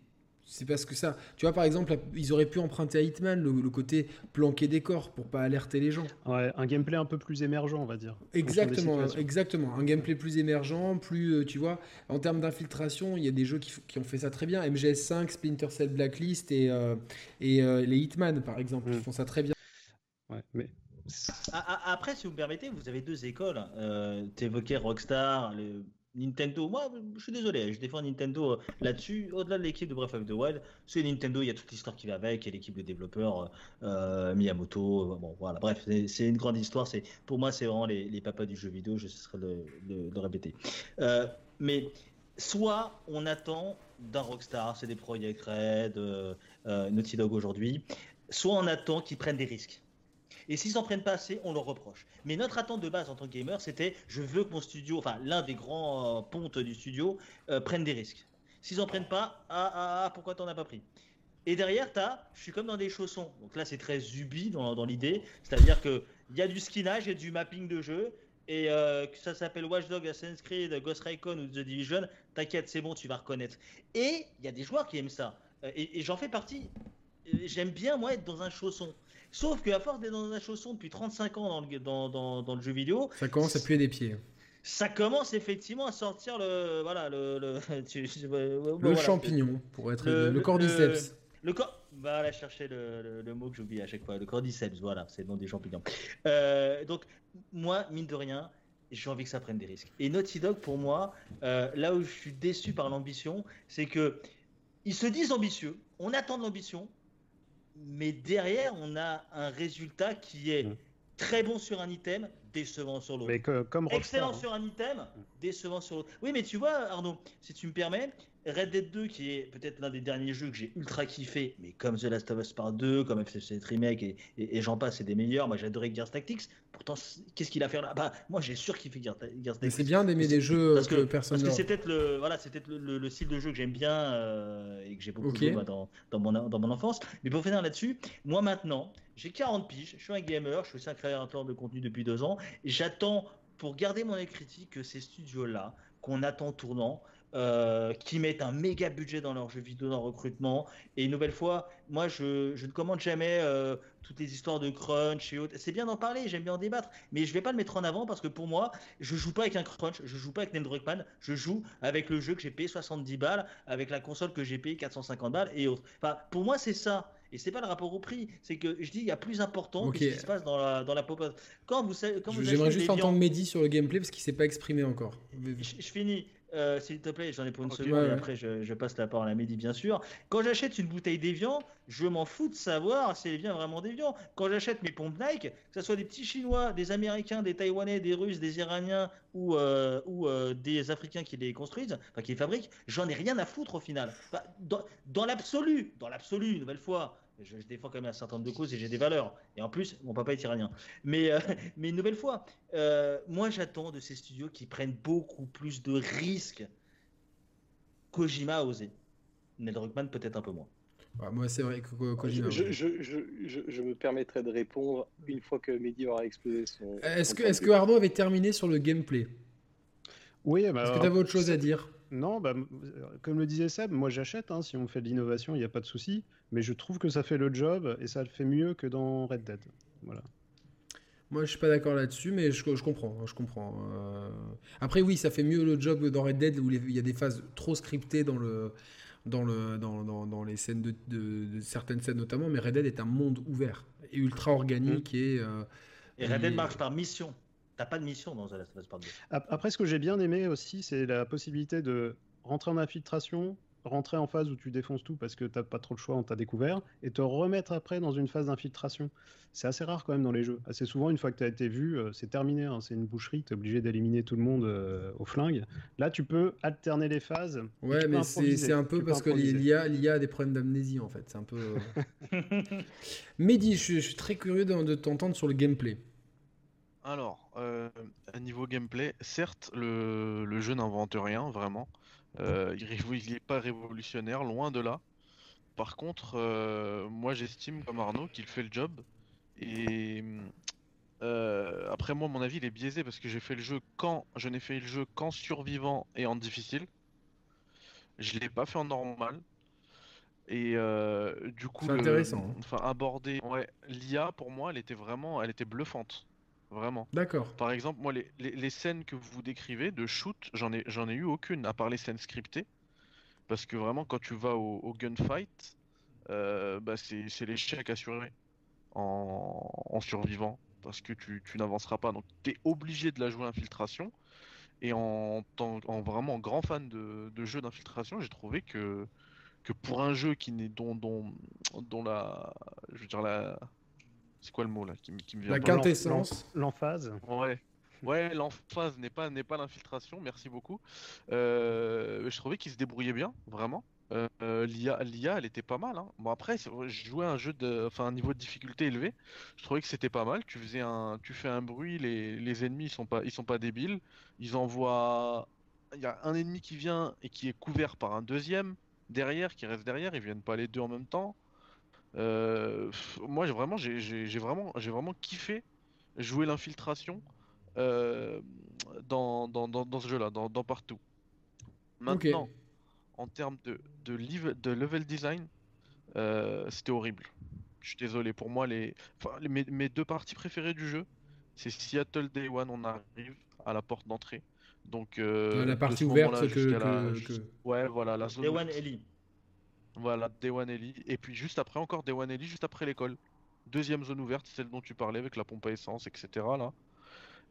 c'est parce que ça... Tu vois, par exemple, ils auraient pu emprunter à Hitman le, le côté planquer des corps pour pas alerter les gens. Ouais, un gameplay un peu plus émergent, on va dire. Exactement, exactement. Un gameplay plus émergent, plus... Tu vois, en termes d'infiltration, il y a des jeux qui, qui ont fait ça très bien. M G S cinq, Splinter Cell Blacklist et... Euh, Et euh, les Hitman, par exemple, mmh. ils font ça très bien. Ouais, mais... Après, si vous me permettez, vous avez deux écoles. Euh, tu évoquais Rockstar, le... Nintendo. Moi, je suis désolé, je défends Nintendo là-dessus. Au-delà de l'équipe de Breath of the Wild, c'est Nintendo, il y a toute l'histoire qui va avec. Il y a l'équipe de développeurs, euh, Miyamoto. Bon, voilà, bref, c'est, c'est une grande histoire. C'est, pour moi, c'est vraiment les, les papas du jeu vidéo, je cesserai de le, le répéter. Euh, mais... Soit on attend d'un Rockstar, c'est des Project Red, euh, euh, Naughty Dog aujourd'hui, soit on attend qu'ils prennent des risques. Et s'ils n'en prennent pas assez, on leur reproche. Mais notre attente de base en tant que gamer, c'était je veux que mon studio, enfin l'un des grands euh, pontes du studio, euh, prenne des risques. S'ils n'en prennent pas, ah ah ah, pourquoi t'en as pas pris ? Et derrière, t'as, je suis comme dans des chaussons. Donc là, c'est très Ubi dans, dans l'idée, c'est-à-dire qu'il y a du skinage et du mapping de jeu. Et euh, que ça s'appelle Watch Dogs, Assassin's Creed, Ghost Recon ou The Division, t'inquiète, c'est bon, tu vas reconnaître. Et il y a des joueurs qui aiment ça. Et, et j'en fais partie. J'aime bien, moi, être dans un chausson. Sauf qu'à force d'être dans un chausson depuis trente-cinq ans dans le, dans, dans, dans le jeu vidéo... Ça commence à puer des pieds. Ça commence effectivement à sortir le... Voilà, le... Le, tu, le voilà, champignon, pour être... Le, le, le cordyceps. Le, le cor... Va aller chercher le, le, le mot que j'oublie à chaque fois, le cordyceps, voilà, c'est le nom des champignons. Euh, donc, moi, mine de rien, j'ai envie que ça prenne des risques. Et Naughty Dog, pour moi, euh, là où je suis déçu par l'ambition, c'est que ils se disent ambitieux, on attend de l'ambition, mais derrière, on a un résultat qui est très bon sur un item, décevant sur l'autre. Mais que, comme excellent Rockstar, hein. Sur un item, décevant sur l'autre. Oui, mais tu vois, Arnaud, si tu me permets... Red Dead deux, qui est peut-être l'un des derniers jeux que j'ai ultra kiffé, mais comme The Last of Us Part deux, comme F F sept Remake et, et, et j'en passe, c'est des meilleurs. Moi, j'adorais Gears Tactics. Pourtant, qu'est-ce qu'il a fait là ? Bah, moi, j'ai surkiffé Gears, Gears Tactics. C'est bien d'aimer parce des jeux parce que, que personne. Parce que c'est peut-être le, voilà, c'est peut-être le, le, le style de jeu que j'aime bien euh, et que j'ai beaucoup okay. joué bah, dans, dans mon dans mon enfance. Mais pour finir là-dessus, moi maintenant, j'ai quarante piges, je suis un gamer, je suis aussi un créateur de contenu depuis deux ans. J'attends pour garder mon œil critique que ces studios-là, qu'on attend tournant. Euh, qui mettent un méga budget dans leur jeu vidéo, dans leur recrutement. Et une nouvelle fois, moi je, je ne commande jamais euh, toutes les histoires de crunch et autres. C'est bien d'en parler, j'aime bien en débattre, mais je ne vais pas le mettre en avant parce que pour moi, je ne joue pas avec un crunch, je ne joue pas avec Neil Druckmann, je joue avec le jeu que j'ai payé soixante-dix balles, avec la console que j'ai payé quatre cent cinquante balles et autres. Enfin, pour moi c'est ça. Et c'est pas le rapport au prix, c'est que je dis il y a plus important okay. que ce qui se passe dans la dans la pop-up. Quand vous quand vous j'aimerais juste entendre viandes... Mehdi sur le gameplay parce qu'il s'est pas exprimé encore. Je, je finis, euh, s'il te plaît, j'en ai pour une okay, seconde ouais. et après je, je passe la parole à Mehdi bien sûr. Quand j'achète une bouteille d'Evian, je m'en fous de savoir si elle vient vraiment d'Evian. Quand j'achète mes pompes Nike, que ce soit des petits Chinois, des Américains, des Taïwanais, des Russes, des Iraniens ou euh, ou euh, des Africains qui les construisent, enfin qui les fabriquent, j'en ai rien à foutre au final. Enfin, dans, dans l'absolu, dans l'absolu, une nouvelle fois. Je, je défends quand même un certain nombre de causes et j'ai des valeurs. Et en plus, mon papa est iranien. Mais, euh, mais une nouvelle fois, euh, moi j'attends de ces studios qui prennent beaucoup plus de risques. Kojima a osé. Neil Druckmann peut-être un peu moins. Ouais, moi c'est vrai que Kojima je, je, je, je, je me permettrai de répondre une fois que Mehdi aura explosé son... Est-ce, son que, est-ce que Arnaud avait terminé sur le gameplay ? Oui, bah, est-ce que tu avais autre chose à dire ? Non, bah, comme le disait Seb, moi j'achète, hein, si on fait de l'innovation, il n'y a pas de souci, mais je trouve que ça fait le job et ça le fait mieux que dans Red Dead. Voilà. Moi je suis pas d'accord là-dessus, mais je, je comprends. Je comprends. Euh... Après oui, ça fait mieux le job que dans Red Dead où il y a des phases trop scriptées dans le... dans, le, dans, dans, dans les scènes de, de, de certaines scènes notamment, mais Red Dead est un monde ouvert et ultra organique. Mmh. Et, euh, et Red Dead et... marche par mission. T'as pas de mission dans The Last of Us Part deux. Après, ce que j'ai bien aimé aussi, c'est la possibilité de rentrer en infiltration, rentrer en phase où tu défonces tout parce que t'as pas trop le choix, on t'a découvert, et te remettre après dans une phase d'infiltration. C'est assez rare quand même dans les jeux. Assez souvent, une fois que t'as été vu, c'est terminé, hein, c'est une boucherie, t'es obligé d'éliminer tout le monde euh, au flingue. Là, tu peux alterner les phases. Ouais, mais c'est, c'est un peu parce que l'I A, l'I A a des problèmes d'amnésie, en fait. C'est un peu... Mehdi, je, je suis très curieux de, de t'entendre sur le gameplay. Alors, euh, niveau gameplay, certes, le, le jeu n'invente rien, vraiment. Euh, il n'est pas révolutionnaire, loin de là. Par contre, euh, moi j'estime, comme Arnaud, qu'il fait le job. Et euh, après, moi, mon avis, il est biaisé parce que j'ai fait le jeu quand je n'ai fait le jeu qu'en survivant et en difficile. Je ne l'ai pas fait en normal. Et euh, du coup, c'est intéressant. Enfin, aborder, ouais, l'I A, pour moi, elle était vraiment, elle était bluffante. Vraiment. D'accord. Par exemple, moi, les, les, les scènes que vous décrivez de shoot, j'en ai, j'en ai eu aucune, à part les scènes scriptées. Parce que vraiment, quand tu vas au, au gunfight, euh, bah c'est, c'est l'échec assuré en, en survivant. Parce que tu, tu n'avanceras pas. Donc, tu es obligé de la jouer infiltration. Et en, en, en vraiment grand fan de, de jeux d'infiltration, j'ai trouvé que, que pour un jeu qui n'est dont, dont, dont la. Je veux dire, la. C'est quoi le mot là qui, qui me vient? La quintessence, l'emphase. Ouais, ouais, l'emphase n'est pas n'est pas l'infiltration. Merci beaucoup. Euh, je trouvais qu'il se débrouillait bien, vraiment. Euh, l'I A, l'I A, elle était pas mal. Hein. Bon après, je jouais un jeu de, enfin un niveau de difficulté élevé. Je trouvais que c'était pas mal. Tu faisais un, tu fais un bruit. Les les ennemis ils sont pas ils sont pas débiles. Ils envoient. Il y a un ennemi qui vient et qui est couvert par un deuxième derrière qui reste derrière. Ils viennent pas les deux en même temps. Euh, moi j'ai vraiment j'ai, j'ai, j'ai vraiment j'ai vraiment kiffé jouer l'infiltration euh, dans, dans, dans, dans ce jeu là dans, dans partout. Maintenant, okay. En termes de, de, live, de level design, euh, c'était horrible. Je suis désolé, pour moi les, enfin, les mes, mes deux parties préférées du jeu, c'est Seattle Day One, on arrive à la porte d'entrée. Donc euh, la partie ouverte que, que, la, que... ouais voilà la zone Day One Ellie. Voilà, Day One Ellie, et puis juste après encore Day One Ellie, juste après l'école. Deuxième zone ouverte, celle dont tu parlais avec la pompe à essence, et cetera. Là,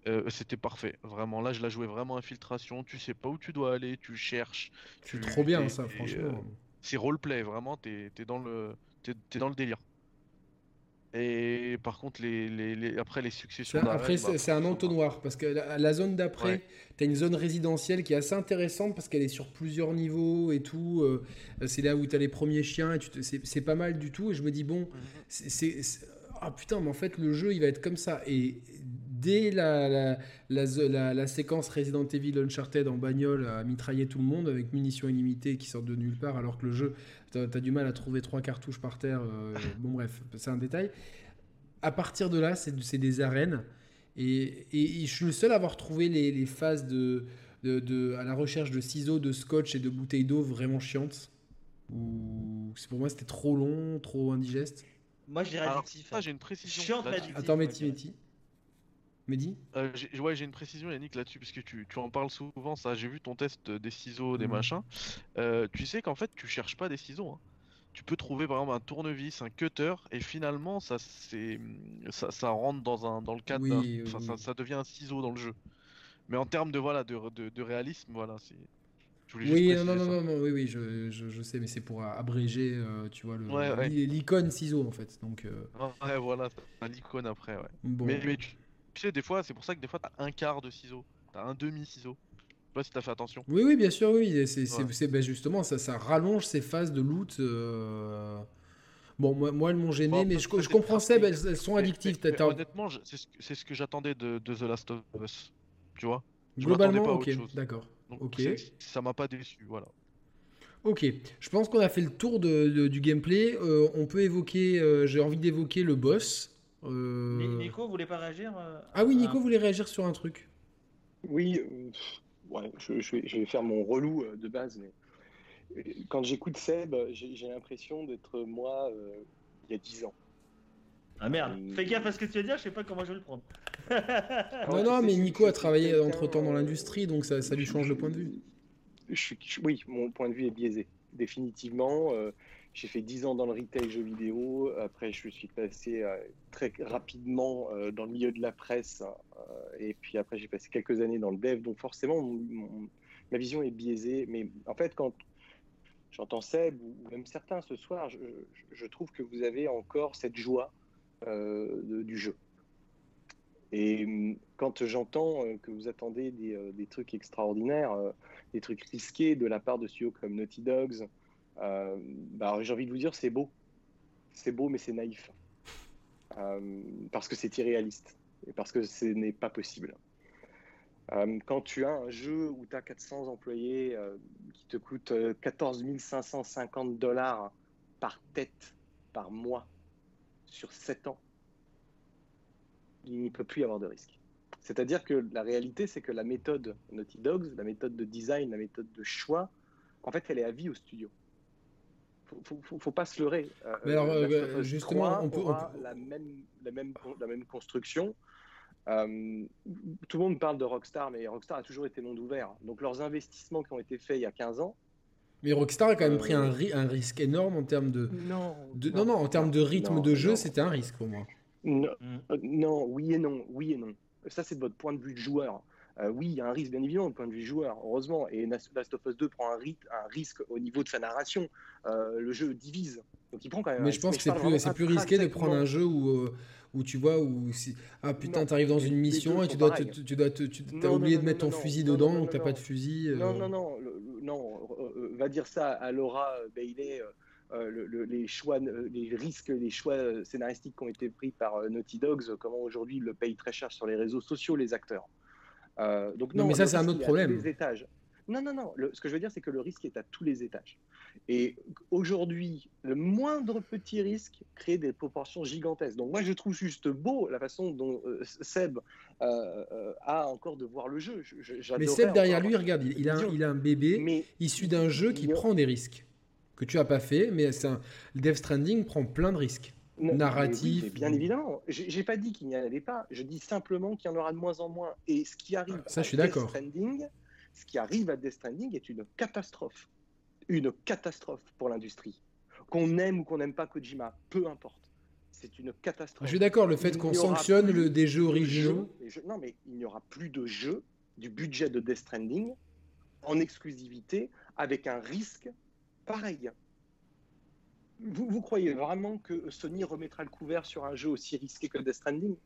euh, c'était parfait, vraiment. Là, je la jouais vraiment infiltration. Tu sais pas où tu dois aller, tu cherches. C'est tu... trop bien et, ça, et, franchement. Euh, c'est roleplay, vraiment. T'es, t'es dans le, t'es, t'es dans le délire. Et par contre, les, les, les... après les successions. Ça, après, c'est, bah, c'est un entonnoir parce que la, la zone d'après, ouais. T'as une zone résidentielle qui est assez intéressante parce qu'elle est sur plusieurs niveaux et tout. Euh, c'est là où t'as les premiers chiens et tu te... c'est, c'est pas mal du tout. Et je me dis bon, c'est, c'est, c'est... ah putain, mais en fait le jeu il va être comme ça. Et dès la la la, la, la, la séquence Resident Evil Uncharted en bagnole à mitrailler tout le monde avec munitions illimitées qui sortent de nulle part alors que le jeu t'as, t'as du mal à trouver trois cartouches par terre. Euh, bon bref, c'est un détail. À partir de là, c'est, c'est des arènes et, et, et je suis le seul à avoir trouvé les, les phases de, de, de à la recherche de ciseaux, de scotch et de bouteilles d'eau vraiment chiantes. Ou c'est pour moi c'était trop long, trop indigeste. Moi je dirais addictif. Ah, j'ai une précision. Chiante, addictif. Attends, Mehdi, Mehdi. Mehdi euh, j'ai, ouais, j'ai une précision, Yannick, là-dessus, parce que tu, tu en parles souvent, ça. J'ai vu ton test des ciseaux, des mmh. machins. Euh, tu sais qu'en fait, tu cherches pas des ciseaux. Hein. Tu peux trouver, par exemple, un tournevis, un cutter, et finalement, ça, c'est, ça, ça rentre dans, un, dans le cadre. Oui, d'un, oui. Ça, ça devient un ciseau dans le jeu. Mais en termes de, voilà, de, de, de réalisme, voilà, c'est. Oui, non, non, non, non, oui, oui, je, je, je sais, mais c'est pour abréger, euh, tu vois, le, ouais, ouais. l'icône ciseau en fait. Donc, euh... ouais, voilà, t'as l'icône après, ouais. Bon. Mais, mais tu, tu sais, des fois, c'est pour ça que des fois, t'as un quart de ciseau, t'as un demi-ciseau. Je sais pas si t'as fait attention. Oui, oui, bien sûr, oui. C'est, c'est, ouais. c'est, c'est ben justement, ça, ça rallonge ces phases de loot. Euh... Bon, moi, moi elles m'ont gêné, bon, mais je, je comprends ça, ben, elles sont addictives. Mais, mais, honnêtement, je, c'est, ce, c'est ce que j'attendais de, de The Last of Us, tu vois. Je globalement, pas ok, d'accord. Donc okay. Ça m'a pas déçu, voilà. Ok, je pense qu'on a fait le tour de, de, du gameplay. Euh, on peut évoquer, euh, j'ai envie d'évoquer le boss. Euh... Nico voulait pas réagir euh, Ah oui, Nico un... voulait réagir sur un truc. Oui, euh, ouais, je, je, vais, je vais faire mon relou euh, de base, mais quand j'écoute Seb, j'ai, j'ai l'impression d'être moi euh, il y a dix ans. Ah merde, euh... fais gaffe à ce que tu vas dire, je sais pas comment je vais le prendre. Non, non, mais Nico a travaillé entre temps dans l'industrie, donc ça, ça lui change le point de vue. Je, je, oui, mon point de vue est biaisé. définitivement. Euh, j'ai fait dix ans dans le retail jeux vidéo. Après, je suis passé euh, très rapidement euh, dans le milieu de la presse. Euh, et puis après, j'ai passé quelques années dans le dev. Donc forcément, mon, mon, ma vision est biaisée. Mais en fait, quand j'entends Seb ou même certains ce soir, je, je, je trouve que vous avez encore cette joie euh, de, du jeu. Et quand j'entends que vous attendez des, des trucs extraordinaires, des trucs risqués de la part de studios comme Naughty Dogs, euh, bah, j'ai envie de vous dire c'est beau. C'est beau, mais c'est naïf. Euh, parce que c'est irréaliste et parce que ce n'est pas possible. Euh, quand tu as un jeu où tu as quatre cents employés euh, qui te coûte quatorze mille cinq cent cinquante dollars par tête, par mois, sur sept ans, il n'y peut plus y avoir de risque. C'est-à-dire que la réalité, c'est que la méthode Naughty Dogs, la méthode de design, la méthode de choix, en fait, elle est à vie au studio. Il faut, faut, faut pas se leurrer. Euh, Mais alors, euh, justement, on peut, on peut... La, même, la, même, la même construction. Euh, tout le monde parle de Rockstar, mais Rockstar a toujours été monde ouvert. Donc leurs investissements qui ont été faits il y a quinze ans. Mais Rockstar a quand même euh... pris un, ri- un risque énorme en termes de, non, de... Non, non, non, en termes de rythme non, de jeu, non. C'était un risque pour moi. Non, euh, non, oui et non, oui et non. Ça, c'est de votre point de vue de joueur. Euh, oui, il y a un risque, bien évidemment, de point de vue de joueur, heureusement. Et Last of Us deux prend un, rit- un risque au niveau de sa narration. Euh, le jeu divise, donc il prend quand même. Mais un je pense que c'est plus, c'est plus risqué de prendre un jeu où, où tu vois où si ah putain non, t'arrives dans une mission et tu dois, tu, tu dois, tu, tu non, t'as non, oublié non, de mettre non, ton non, fusil non, dedans, non, donc t'as non, pas de fusil. Euh... Non, non, non, le, le, non. Euh, va dire ça à Laura Bailey. Euh, Euh, le, le, les choix, les risques, les choix scénaristiques qui ont été pris par euh, Naughty Dogs, euh, comment aujourd'hui ils le payent très cher sur les réseaux sociaux, les acteurs. Euh, donc non, non mais ça c'est un autre problème. Les étages. Non non non. Le, ce que je veux dire c'est que le risque est à tous les étages. Et aujourd'hui, le moindre petit risque crée des proportions gigantesques. Donc moi je trouve juste beau la façon dont euh, Seb euh, euh, a encore de voir le jeu. Je, je, mais Seb derrière lui, regarde, il, il, a, il a un bébé mais issu d'un jeu qui prend des risques. Que tu n'as pas fait, mais c'est un... Death Stranding prend plein de risques narratifs. Oui, bien évidemment, j'ai, j'ai pas dit qu'il n'y en avait pas. Je dis simplement qu'il y en aura de moins en moins. Et ce qui arrive ça, à je suis Death d'accord. Stranding, ce qui arrive à Death Stranding est une catastrophe, une catastrophe pour l'industrie. Qu'on aime ou qu'on n'aime pas Kojima, peu importe. C'est une catastrophe. Je suis d'accord. Le fait il qu'on sanctionne le, des jeux originaux. Jeux, jeux, non, mais il n'y aura plus de jeux du budget de Death Stranding en exclusivité avec un risque. Pareil, vous, vous croyez vraiment que Sony remettra le couvert sur un jeu aussi risqué que Death Stranding ?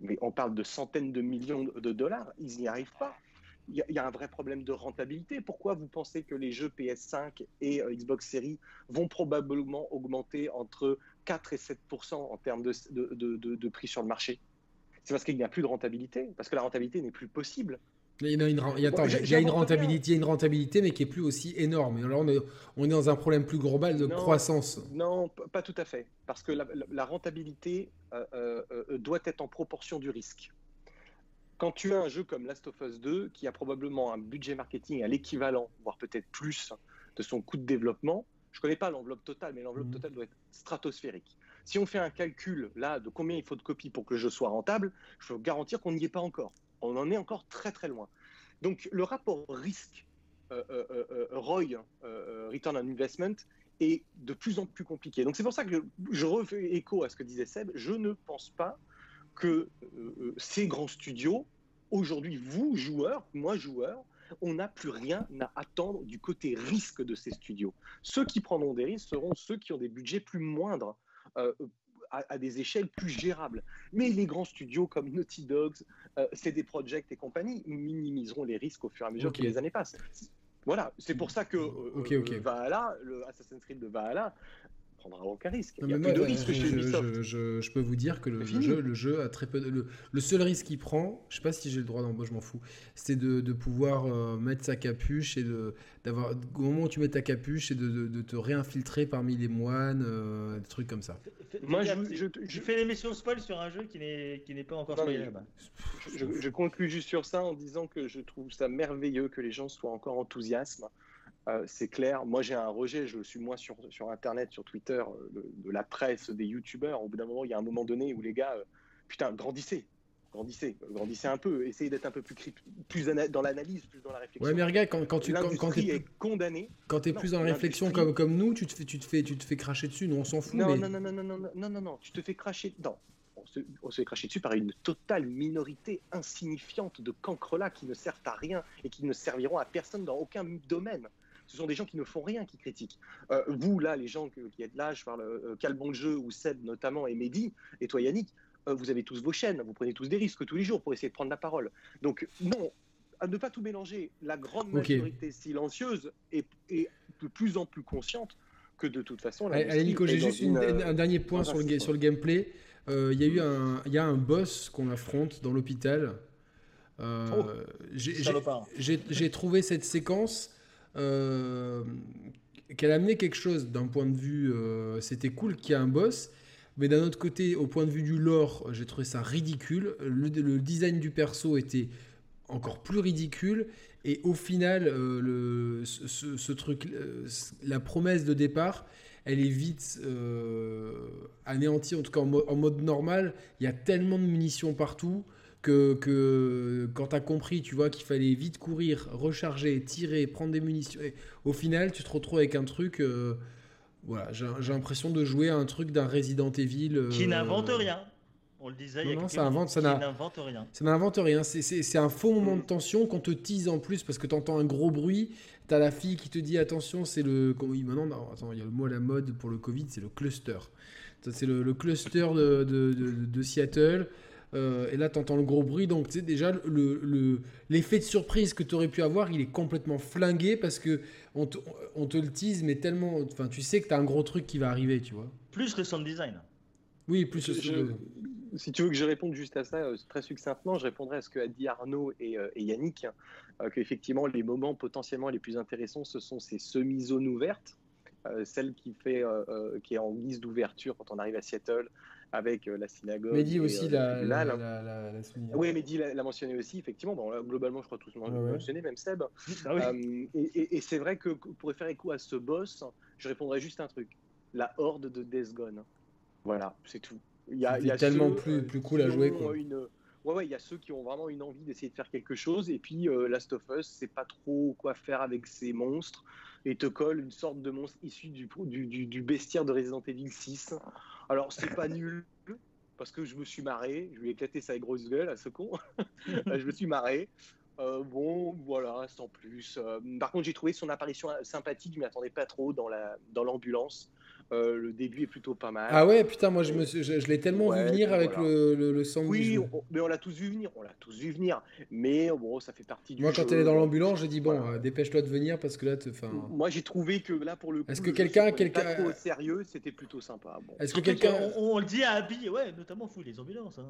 Mais on parle de centaines de millions de dollars, ils n'y arrivent pas. Il y, y a un vrai problème de rentabilité. Pourquoi vous pensez que les jeux P S cinq et euh, Xbox Series vont probablement augmenter entre quatre et sept pour cent en termes de, de, de, de, de prix sur le marché ? C'est parce qu'il n'y a plus de rentabilité, parce que la rentabilité n'est plus possible. Il y a une, attends, bon, il y a une rentabilité, une rentabilité, mais qui est plus aussi énorme. Et alors on est, on est dans un problème plus global de non, croissance. Non, pas tout à fait, parce que la, la rentabilité euh, euh, doit être en proportion du risque. Quand tu as un jeu comme Last of Us deux, qui a probablement un budget marketing à l'équivalent, voire peut-être plus, de son coût de développement, je ne connais pas l'enveloppe totale, mais l'enveloppe mmh. totale doit être stratosphérique. Si on fait un calcul là de combien il faut de copies pour que le jeu soit rentable, je peux vous garantir qu'on n'y est pas encore. On en est encore très très loin. Donc le rapport risque euh, euh, euh, R O I, euh, Return on Investment, est de plus en plus compliqué. Donc c'est pour ça que je refais écho à ce que disait Seb. Je ne pense pas que euh, ces grands studios, aujourd'hui vous joueurs, moi joueur, on n'a plus rien à attendre du côté risque de ces studios. Ceux qui prendront des risques seront ceux qui ont des budgets plus moindres, euh, à des échelles plus gérables. Mais les grands studios comme Naughty Dogs, euh, C D Projekt et compagnie minimiseront les risques au fur et à mesure okay. que les années passent. Voilà, c'est pour ça que euh, okay, okay. Valhalla, le Assassin's Creed de Valhalla, ne prendra aucun risque. Non, Il y a plus moi, de risque euh, chez je, Ubisoft. Je, je, je peux vous dire que le, le, jeu, le jeu a très peu... De, le, le seul risque qu'il prend, je ne sais pas si j'ai le droit d'en... Je m'en fous. C'est de, de pouvoir euh, mettre sa capuche et de, d'avoir... Au moment où tu mets ta capuche et de, de, de te réinfiltrer parmi les moines, euh, des trucs comme ça. Moi, je, je, je, je fais l'émission spoil sur un jeu qui n'est, qui n'est pas encore spoilé. Je, je, je conclue juste sur ça en disant que je trouve ça merveilleux que les gens soient encore enthousiastes. Euh, c'est clair. Moi, j'ai un rejet. Je le suis moi sur, sur Internet, sur Twitter, le, de la presse, des youtubeurs. Au bout d'un moment, il y a un moment donné où les gars, euh, putain, grandissez. grandissez, grandissez un peu, essayez d'être un peu plus, plus dans l'analyse, plus dans la réflexion. Ouais, mais regarde, quand, quand tu quand, quand t'es plus, condamné, quand t'es non, plus dans la réflexion comme, comme nous, tu te fais, tu te fais, tu te fais cracher dessus. Nous, on s'en fout. Non, mais... non, non, non, non, non, non, non, non, tu te fais cracher. Non, on se, on se fait cracher dessus par une totale minorité insignifiante de cancrelats qui ne servent à rien et qui ne serviront à personne dans aucun domaine. Ce sont des gens qui ne font rien, qui critiquent. Euh, vous, là, les gens que, qui êtes là, je parle euh, Calbon de Jeu ou Seb notamment et Mehdi, et toi Yannick, euh, vous avez tous vos chaînes, vous prenez tous des risques tous les jours pour essayer de prendre la parole. Donc non, à ne pas tout mélanger, la grande majorité okay. silencieuse est, est de plus en plus consciente que de toute façon... La allez Nico, j'ai juste une, une, un dernier point sur le, sur le gameplay. Il euh, y, y a un boss qu'on affronte dans l'hôpital. Euh, oh, j'ai, j'ai, j'ai, j'ai trouvé cette séquence... Euh, qu'elle amenait quelque chose d'un point de vue euh, c'était cool qu'il y ait un boss, mais d'un autre côté au point de vue du lore j'ai trouvé ça ridicule. Le, le design du perso était encore plus ridicule et au final euh, le, ce, ce truc euh, la promesse de départ elle est vite euh, anéantie, en tout cas en, mo- en mode normal. Il y a tellement de munitions partout Que, que quand t'as compris, tu vois, qu'il fallait vite courir, recharger, tirer, prendre des munitions. Et au final, tu te retrouves avec un truc... Euh, voilà, j'ai, j'ai l'impression de jouer à un truc d'un Resident Evil... Euh, qui n'invente rien. On le disait non, il y a non, ça invente, ça n'a, n'invente rien. Ça n'invente rien. C'est, c'est, c'est un faux moment de tension qu'on te tease en plus parce que t'entends un gros bruit. T'as la fille qui te dit, attention, c'est le... Oui, maintenant, non, attends, il y a le mot à la mode pour le Covid, c'est le cluster. C'est le, le cluster de, de, de, de Seattle... Euh, et là, t'entends le gros bruit, donc tu sais déjà le, le, l'effet de surprise que t'aurais pu avoir, il est complètement flingué parce que on te, on te le tease, mais tellement, enfin, tu sais que t'as un gros truc qui va arriver, tu vois. Plus le sound design. Oui, plus je, le sound design. Si tu veux que je réponde juste à ça euh, très succinctement, je répondrai à ce que a dit Arnaud et, euh, et Yannick, hein, qu'effectivement les moments potentiellement les plus intéressants, ce sont ces semi-zones ouvertes, euh, celle qui fait, euh, qui est en guise d'ouverture quand on arrive à Seattle. Avec euh, la synagogue. Mehdi aussi, euh, la, la, la, la, la, la soulignée. Oui, Mehdi l'a, l'a mentionné aussi, effectivement. Bon, là, globalement, je crois tous le monde l'a ouais. mentionné, même Seb. Ah, oui. euh, et, et, et c'est vrai que pour faire écho à ce boss, je répondrai juste un truc. La horde de Days Gone. Voilà, c'est tout. Il y a, il y a tellement ceux, plus, plus cool à jouer. Quoi. Une... Ouais, ouais, il y a ceux qui ont vraiment une envie d'essayer de faire quelque chose. Et puis, euh, Last of Us, c'est pas trop quoi faire avec ces monstres. Et te colle une sorte de monstre issu du, du, du, du bestiaire de Resident Evil six. Alors, c'est pas nul, parce que je me suis marré. Je lui ai éclaté sa grosse gueule à ce con. Je me suis marré. Euh, bon, voilà, sans plus. Euh, par contre, j'ai trouvé son apparition sympathique. Je m'y attendais pas trop dans, la, dans l'ambulance. Euh, le début est plutôt pas mal. Ah ouais, putain, moi, je, me suis, je, je l'ai tellement ouais, vu venir avec voilà. le, le, le sang. Oui, on, mais on l'a tous vu venir. On l'a tous vu venir. Mais bon, ça fait partie du moi, jeu. Moi, quand elle est dans l'ambulance, j'ai dit, bon, voilà. euh, dépêche-toi de venir parce que là... Fin... Moi, j'ai trouvé que là, pour le coup, Est-ce que quelqu'un, quelqu'un... pas trop au sérieux, c'était plutôt sympa. Bon. Est-ce que quelqu'un... On, on le dit à Abby, ouais, notamment, fou, les ambulances, hein.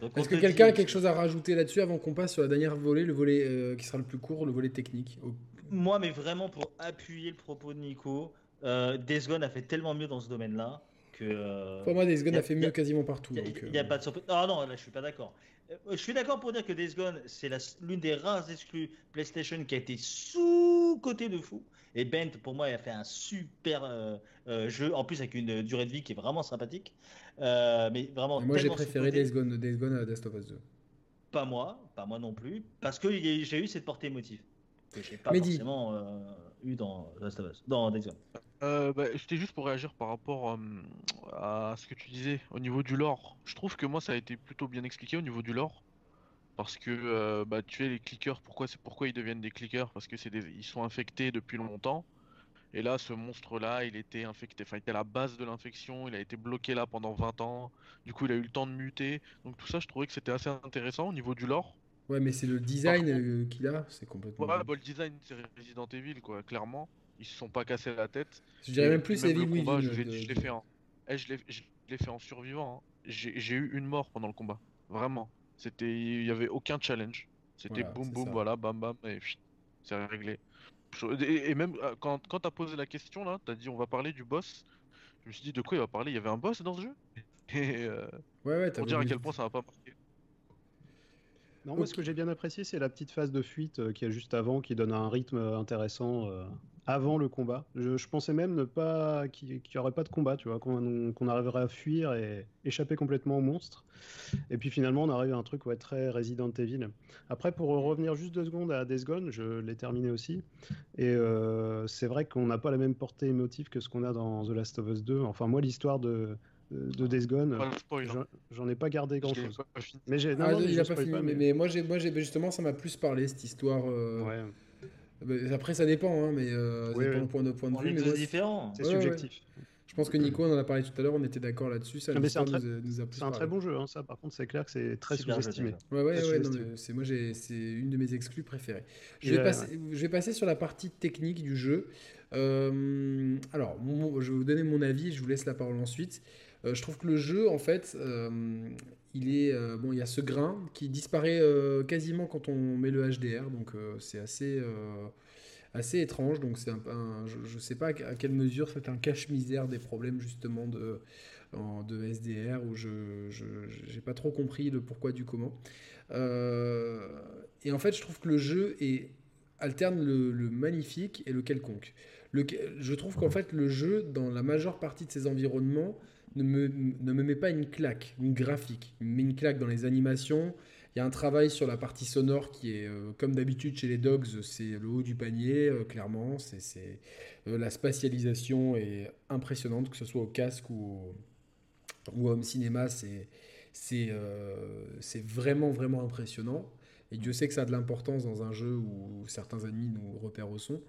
Donc, est-ce que quelqu'un dit... a quelque chose à rajouter là-dessus avant qu'on passe sur la dernière volet, le volet euh, qui sera le plus court, le volet technique oh. Moi, mais vraiment pour appuyer le propos de Nico, euh, Days Gone a fait tellement mieux dans ce domaine-là que. Euh, pour moi, Days Gone a, a fait mieux a, quasiment partout. Il n'y a, euh... a pas de surprise. Ah non, là, je ne suis pas d'accord. Je suis d'accord pour dire que Days Gone, c'est la, l'une des rares exclus PlayStation qui a été sous-côté de fou. Et Bent, pour moi, il a fait un super euh, euh, jeu, en plus avec une durée de vie qui est vraiment sympathique. Euh, mais vraiment, mais moi, j'ai préféré Days Gone, Days Gone à Last of Us deux. Pas moi, pas moi non plus, parce que j'ai eu cette portée émotive que j'ai pas Mehdi. forcément euh, eu dans Last of Us, dans Days Gone. Euh, bah, c'était juste pour réagir par rapport euh, à ce que tu disais au niveau du lore. Je trouve que moi, ça a été plutôt bien expliqué au niveau du lore. Parce que euh, bah, tuer les clickers, pourquoi, c'est pourquoi ils deviennent des clickers? Parce que c'est des, ils sont infectés depuis longtemps. Et là, ce monstre-là, il était infecté, enfin, il était à la base de l'infection, il a été bloqué là pendant vingt ans. Du coup, il a eu le temps de muter. Donc tout ça, je trouvais que c'était assez intéressant au niveau du lore. Ouais, mais c'est le design euh, qu'il a, c'est complètement... Ouais, bah, le design, c'est Resident Evil, quoi, clairement. Ils se sont pas cassés la tête. Je dirais même plus Evil Within. Combat, je, de... je l'ai fait en, eh, je l'ai, je l'ai fait en survivant. Hein. J'ai, j'ai eu une mort pendant le combat, vraiment. C'était, il n'y avait aucun challenge. C'était voilà, boum boum, ça. voilà, bam bam, et pff, c'est réglé. Et, et même quand, quand t'as posé la question là, t'as dit on va parler du boss. Je me suis dit de quoi il va parler? Il y avait un boss dans ce jeu. Et euh, ouais, ouais, on dirait à quel point ça m'a pas marqué. Non, moi, okay. Ce que j'ai bien apprécié, c'est la petite phase de fuite euh, qu'il y a juste avant, qui donne un rythme intéressant euh, avant le combat. Je, je pensais même ne pas qu'il n'y aurait pas de combat, tu vois, qu'on, qu'on arriverait à fuir et échapper complètement aux monstres. Et puis finalement, on arrive à un truc ouais, très Resident Evil. Après, pour revenir juste deux secondes à Days Gone, je l'ai terminé aussi. Et euh, c'est vrai qu'on n'a pas la même portée émotive que ce qu'on a dans The Last of Us deux. Enfin, moi, l'histoire de... de Days Gone, j'en, j'en ai pas gardé grand chose. Mais j'ai, non, ah, non, mais j'ai pas fini. Pas, mais... mais moi, j'ai, moi, j'ai, justement, ça m'a plus parlé cette histoire. Euh... Ouais. Après, ça dépend, hein, mais euh, oui, ça dépend oui. point de point de on vue. Mais c'est différent. C'est ouais, subjectif. Ouais. Je pense que Nico, on en a parlé tout à l'heure, on était d'accord là-dessus. Ça, mais c'est un très, nous a, nous a plus c'est un très bon jeu, hein, ça. Par contre, c'est clair que c'est très c'est sous-estimé. Ouais, ouais, très ouais. Sous-estimé. Non, mais c'est moi, j'ai, c'est une de mes exclus préférées. Je vais, euh, passer, ouais. je vais passer sur la partie technique du jeu. Euh, alors, mon, je vais vous donner mon avis. Je vous laisse la parole ensuite. Euh, je trouve que le jeu, en fait, euh, il est euh, bon. Il y a ce grain qui disparaît euh, quasiment quand on met le H D R, donc euh, c'est assez. Euh, assez étrange, donc c'est un, un je, je sais pas à quelle mesure c'est un cache-misère des problèmes justement de, de S D R, où je, je j'ai pas trop compris le pourquoi du comment. Euh, et en fait, je trouve que le jeu est, alterne le, le magnifique et le quelconque. Le, je trouve qu'en fait, le jeu, dans la majeure partie de ses environnements, ne me, ne me met pas une claque, une graphique. Il me met une claque dans les animations. Il y a un travail sur la partie sonore qui est, euh, comme d'habitude chez les Dogs, c'est le haut du panier, euh, clairement. C'est, c'est, euh, la spatialisation est impressionnante, que ce soit au casque ou au, ou au home cinéma. C'est, c'est, euh, c'est vraiment, vraiment impressionnant. Et Dieu sait que ça a de l'importance dans un jeu où certains ennemis nous repèrent au son.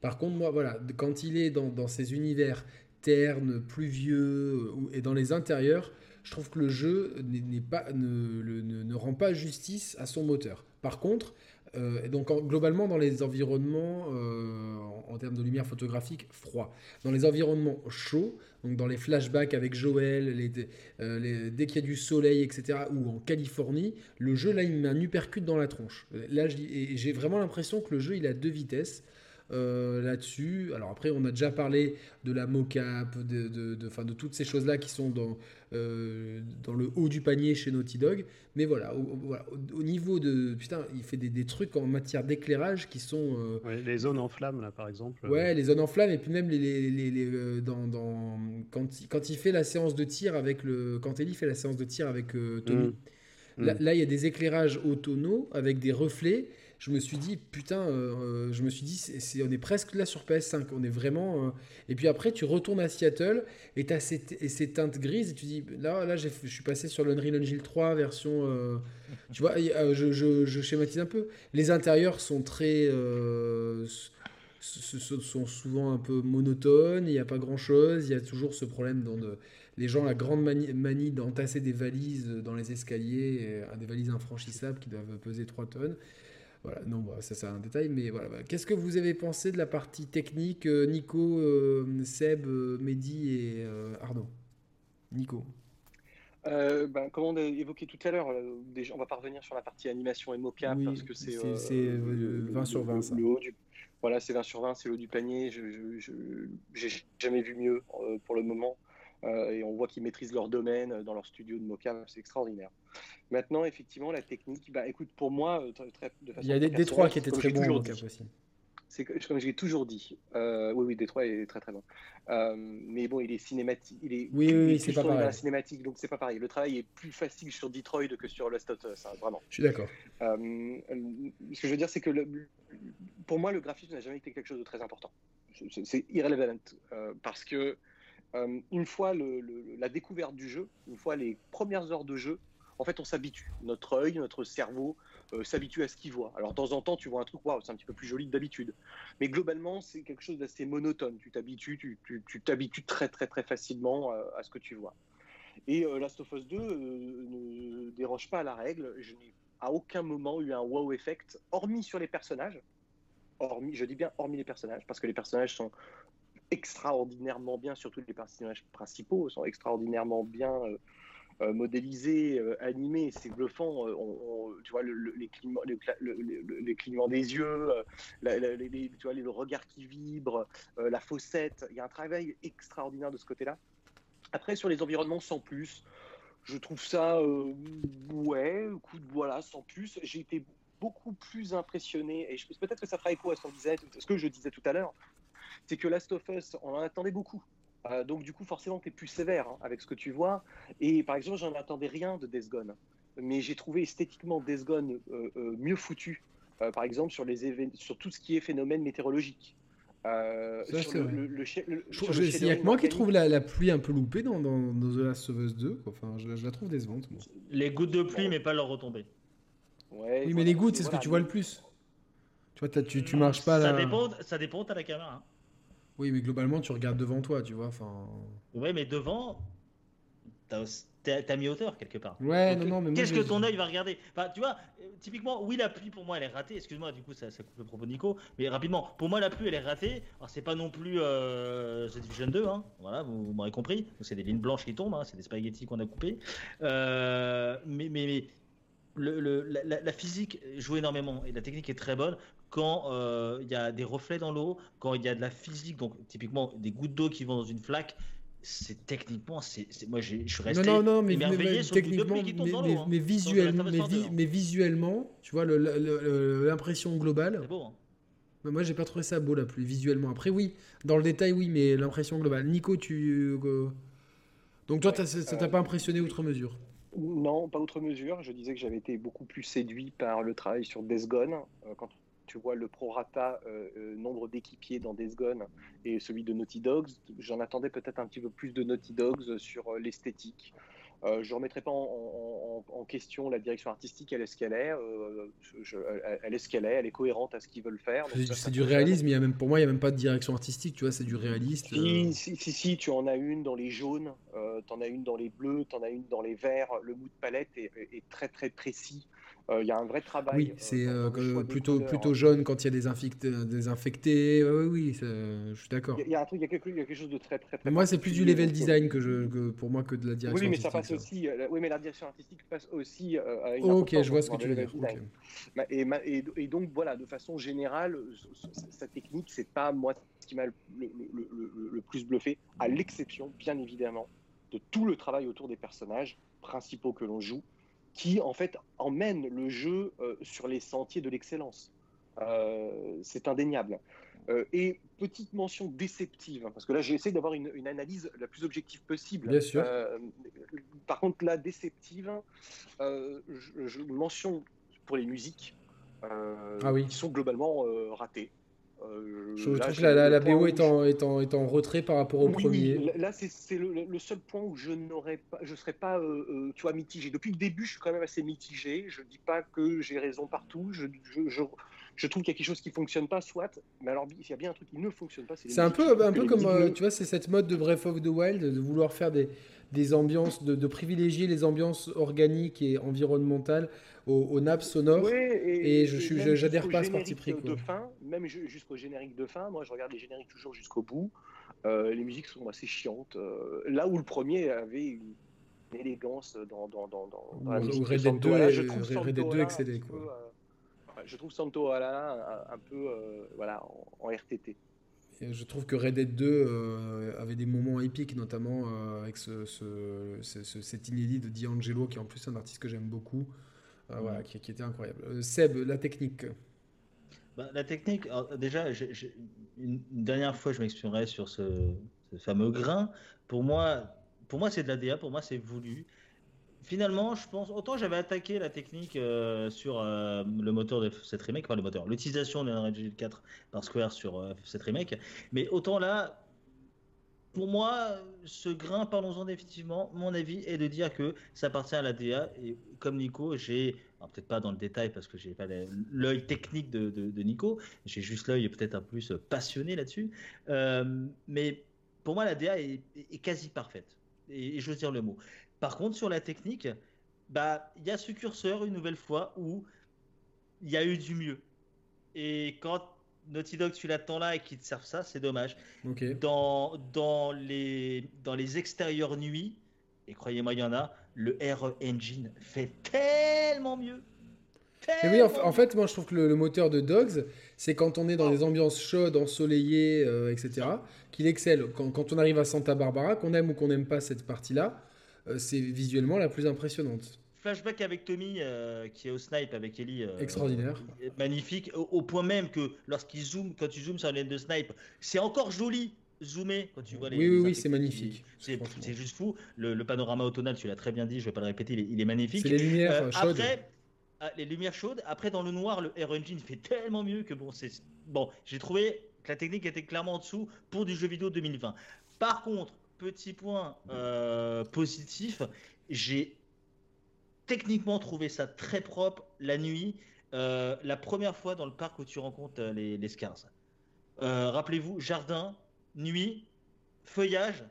Par contre, moi, voilà, quand il est dans, dans ces univers ternes, pluvieux, et dans les intérieurs... Je trouve que le jeu n'est pas, ne, ne, ne rend pas justice à son moteur. Par contre, euh, donc en, globalement dans les environnements, euh, en, en termes de lumière photographique, froid. Dans les environnements chauds, donc dans les flashbacks avec Joel, les, euh, les, dès qu'il y a du soleil, et cetera, ou en Californie, le jeu, là, il met un uppercut dans la tronche. Là, j'ai, j'ai vraiment l'impression que le jeu, il a deux vitesses. Euh, là-dessus. Alors après, on a déjà parlé de la mocap, de, de, de, fin, de toutes ces choses-là qui sont dans, euh, dans le haut du panier chez Naughty Dog. Mais voilà, au, voilà, au niveau de... Putain, il fait des, des trucs en matière d'éclairage qui sont... Euh, ouais, les zones en flammes, là, par exemple. Ouais, les zones en flammes, et puis même les, les, les, les, dans, dans, quand, il, quand il fait la séance de tir avec le... Quand Ellie fait la séance de tir avec euh, Tommy. Mmh. Là, mmh. là, il y a des éclairages automnaux avec des reflets. Je me suis dit, putain, euh, je me suis dit, c'est, c'est, on est presque là sur P S cinq, on est vraiment... Euh... Et puis après, tu retournes à Seattle, et t'as ces, et ces teintes grises, et tu dis, là, là j'ai, je suis passé sur l'Unreal Engine trois, version... Euh, tu vois, euh, je, je, je schématise un peu. Les intérieurs sont très... Euh, sont souvent un peu monotones, il n'y a pas grand-chose, il y a toujours ce problème dans de... les gens, la grande manie, manie d'entasser des valises dans les escaliers, des valises infranchissables qui doivent peser trois tonnes. Voilà, non, bah, ça c'est un détail, mais voilà. Bah, qu'est-ce que vous avez pensé de la partie technique, euh, Nico, euh, Seb, euh, Mehdi et euh, Arnaud ? Nico. Euh, ben, comme on a évoqué tout à l'heure, euh, déjà, on va pas revenir sur la partie animation et mocap, oui, parce que c'est, c'est, euh, c'est euh, vingt sur vingt, ça. Le haut du... Voilà, c'est vingt sur vingt, c'est le haut du panier. Je, je, je, j'ai jamais vu mieux euh, pour le moment. Euh, et on voit qu'ils maîtrisent leur domaine dans leur studio de mocap, c'est extraordinaire. Maintenant, effectivement, la technique, bah écoute, pour moi, très, très, de façon il y a des Détroit qui étaient très bons en mocap aussi. C'est comme j'ai toujours dit, euh, oui, oui, Détroit est très très bon. Euh, mais bon, il est cinématique, il est, oui, oui, il est c'est pas pareil. Dans la cinématique, donc c'est pas pareil. Le travail est plus facile sur Detroit que sur Last of Us, hein, vraiment. Je suis d'accord. Euh, ce que je veux dire, c'est que le, pour moi, le graphisme n'a jamais été quelque chose de très important. C'est, c'est irrelevant euh, parce que Euh, une fois le, le, la découverte du jeu, une fois les premières heures de jeu, en fait on s'habitue, notre œil, notre cerveau euh, s'habitue à ce qu'il voit. Alors de temps en temps tu vois un truc, waouh, c'est un petit peu plus joli que d'habitude, mais globalement c'est quelque chose d'assez monotone, tu t'habitues, tu, tu, tu t'habitues très très très facilement euh, à ce que tu vois. Et euh, Last of Us deux euh, ne déroge pas à la règle, je n'ai à aucun moment eu un wow effect, hormis sur les personnages, hormis, je dis bien hormis les personnages, parce que les personnages sont... extraordinairement bien, surtout les personnages principaux sont extraordinairement bien euh, euh, modélisés, euh, animés, c'est bluffant. Euh, on, on, tu vois le, le, les, clignements, le, le, le, les clignements des yeux, euh, la, la, les, les, tu vois, les, le regard qui vibre, euh, la faussette, il y a un travail extraordinaire de ce côté-là. Après, sur les environnements, sans plus, je trouve ça, euh, ouais, coup de voilà, sans plus. J'ai été beaucoup plus impressionné, et je pense peut-être que ça fera écho à ce qu'on disait, ce que je disais tout à l'heure, c'est que Last of Us, on en attendait beaucoup. Euh, donc du coup, forcément, t'es plus sévère hein, avec ce que tu vois. Et par exemple, j'en attendais rien de Days Gone, mais j'ai trouvé esthétiquement Days Gone euh, euh, mieux foutu. Euh, par exemple, sur les éve- sur tout ce qui est phénomène météorologique. Euh, ça, sur le, le, le, le, je sur le c'est il y a que moi qui trouve la, la pluie un peu loupée dans, dans, dans The Last of Us deux. Quoi. Enfin, je, je la trouve décevante. Bon. Les gouttes de pluie, ouais. Mais pas leur retombée. Ouais, oui, mais les gouttes, c'est voilà, ce que tu vois le plus. Tu vois, tu, tu marches pas là. Ça dépend, ça dépend où t'as la caméra. Oui, mais globalement, tu regardes devant toi, tu vois. Enfin. Ouais, mais devant, t'as, t'as, t'as mis hauteur quelque part. Ouais, donc, non, non, mais qu'est-ce moi, que j'ai... ton œil va regarder ? Enfin, tu vois, typiquement, oui, la pluie pour moi, elle est ratée. Excuse-moi, du coup, ça, ça coupe le propos de Nico. Mais rapidement, pour moi, la pluie, elle est ratée. Alors, c'est pas non plus euh, The Division deux, hein. Voilà, vous, vous m'aurez compris. Donc, c'est des lignes blanches qui tombent, hein. C'est des spaghettis qu'on a coupés. Euh, mais, mais, mais le, le, la, la physique joue énormément et la technique est très bonne. Quand il euh, y a des reflets dans l'eau, quand il y a de la physique, donc typiquement des gouttes d'eau qui vont dans une flaque, c'est techniquement, c'est, c'est moi j'ai, je suis resté non, non, non, mais, émerveillé mais, sur les gouttes d'eau qui tombent dans l'eau. Mais, mais, hein, visuellement, mais, vi- mais visuellement, tu vois, le, le, le, l'impression globale, c'est beau, hein. Bah, moi j'ai pas trouvé ça beau la pluie, visuellement. Après oui, dans le détail oui, mais l'impression globale. Nico, tu... Euh, donc toi, ouais, t'as, ça t'a euh, pas impressionné outre mesure ? Non, pas outre mesure. Je disais que j'avais été beaucoup plus séduit par le travail sur Days Gone, euh, quand tu vois le prorata euh, euh, nombre d'équipiers dans Days Gone et celui de Naughty Dogs. J'en attendais peut-être un petit peu plus de Naughty Dogs sur euh, l'esthétique. Euh, je ne remettrai pas en, en, en question la direction artistique, elle est ce qu'elle est, euh, je, elle est ce qu'elle est, elle est cohérente à ce qu'ils veulent faire. Donc c'est ça, c'est ça du réalisme, il y a même, pour moi il n'y a même pas de direction artistique, tu vois, c'est du réaliste. Euh... Si, si, si, si, tu en as une dans les jaunes, euh, tu en as une dans les bleus, tu en as une dans les verts, le mood palette est, est très très précis. Il euh, y a un vrai travail. Oui, c'est euh, euh, plutôt, couleurs, plutôt hein. Jaune quand il y a des infectés. Des infectés. Oui, oui, ça, je suis d'accord. Il y, y, y a quelque chose de très, très, très. Moi, c'est plus du level design que je, que pour moi que de la direction artistique. Oui, mais artistique, ça passe ça. aussi. Euh, oui, mais la direction artistique passe aussi. Euh, à une oh, ok, je vois ce que tu veux dire. Okay. Et, et, et donc, voilà, de façon générale, sa technique, c'est pas moi ce qui m'a le, le, le, le plus bluffé, à l'exception, bien évidemment, de tout le travail autour des personnages principaux que l'on joue, qui en fait emmène le jeu euh, sur les sentiers de l'excellence. Euh, c'est indéniable. Euh, et petite mention déceptive, hein, parce que là j'essaie d'avoir une, une analyse la plus objective possible. Bien sûr. Euh, par contre là, déceptive, euh, je, je mention pour les musiques, euh, ah oui. qui sont globalement euh, ratées. Euh, je là, trouve que la, la, la B O est en, je... est, en, est en retrait par rapport au oui, premier. Là, c'est, c'est le, le seul point où je n'aurais pas, je serais pas, euh, tu vois, mitigé. Depuis le début, je suis quand même assez mitigé. Je dis pas que j'ai raison partout. Je, je, je, je trouve qu'il y a quelque chose qui fonctionne pas, soit. Mais alors, il y a bien un truc qui ne fonctionne pas. C'est, c'est un peu, un peu comme, euh, tu vois, c'est cette mode de Breath of the Wild, de vouloir faire des, des ambiances, de, de privilégier les ambiances organiques et environnementales aux, aux nappes sonores, ouais, et, et je suis, je, j'adhère pas à ce parti pris. De fin, même jusqu'au générique de fin, moi je regarde les génériques toujours jusqu'au bout. Euh, les musiques sont assez chiantes. Euh, là où le premier avait une élégance dans dans dans dans. dans la musique, Red Dead deux, là, je trouve Red Dead deux excellé quoi. Peu, euh, je trouve Santo Ala un, un peu euh, voilà en, en R T T. Je trouve que Red Dead deux euh, avait des moments épiques, notamment euh, avec ce, ce, ce, ce, cet inédit de D'Angelo, qui est en plus un artiste que j'aime beaucoup, euh, mmh. voilà, qui, qui était incroyable. Euh, Seb, la technique bah, La technique, alors, déjà, j'ai, j'ai, une, une dernière fois, je m'exprimerai sur ce, ce fameux grain. Pour moi, pour moi, c'est de la D A, pour moi, c'est voulu. Finalement, je pense, autant j'avais attaqué la technique euh, sur euh, le moteur de F sept Remake, enfin le moteur, l'utilisation de Unreal quatre par Square sur euh, F sept Remake, mais autant là, pour moi, ce grain, parlons-en définitivement, mon avis est de dire que ça appartient à la D A, et comme Nico, j'ai, alors peut-être pas dans le détail parce que j'ai pas l'œil technique de, de, de Nico, j'ai juste l'œil peut-être un plus passionné là-dessus, euh, mais pour moi la D A est, est quasi parfaite, et, et j'ose dire le mot. Par contre, sur la technique, bah, y a ce curseur une nouvelle fois où il y a eu du mieux. Et quand Naughty Dog, tu l'attends là et qu'ils te servent ça, c'est dommage. Okay. Dans, dans, les, dans les extérieurs nuits, et croyez-moi, il y en a, le R E Engine fait tellement mieux. Mais oui, en fait, moi, je trouve que le, le moteur de Dogs, c'est quand on est dans des ambiances chaudes, ensoleillées, euh, et cetera, qu'il excelle. Quand, quand on arrive à Santa Barbara, qu'on aime ou qu'on n'aime pas cette partie-là, euh, c'est visuellement la plus impressionnante. Flashback avec Tommy euh, qui est au snipe avec Ellie. Euh, Extraordinaire. Euh, magnifique. Au, au point même que lorsqu'il zoome, quand tu zoomes sur la ligne de snipe, c'est encore joli. Zoomé quand tu vois les. Oui, les oui, c'est magnifique. C'est, c'est juste fou. Le, le panorama automnal, tu l'as très bien dit, je ne vais pas le répéter, il est, il est magnifique. C'est les lumières euh, chaudes. Après, les lumières chaudes. Après, dans le noir, le Air Engine fait tellement mieux que bon, c'est. Bon, j'ai trouvé que la technique était clairement en dessous pour du jeu vidéo deux mille vingt. Par contre, petit point euh, positif, j'ai techniquement trouvé ça très propre la nuit, euh, la première fois dans le parc où tu rencontres les, les Scars. Euh, rappelez-vous, jardin. Nuit, feuillage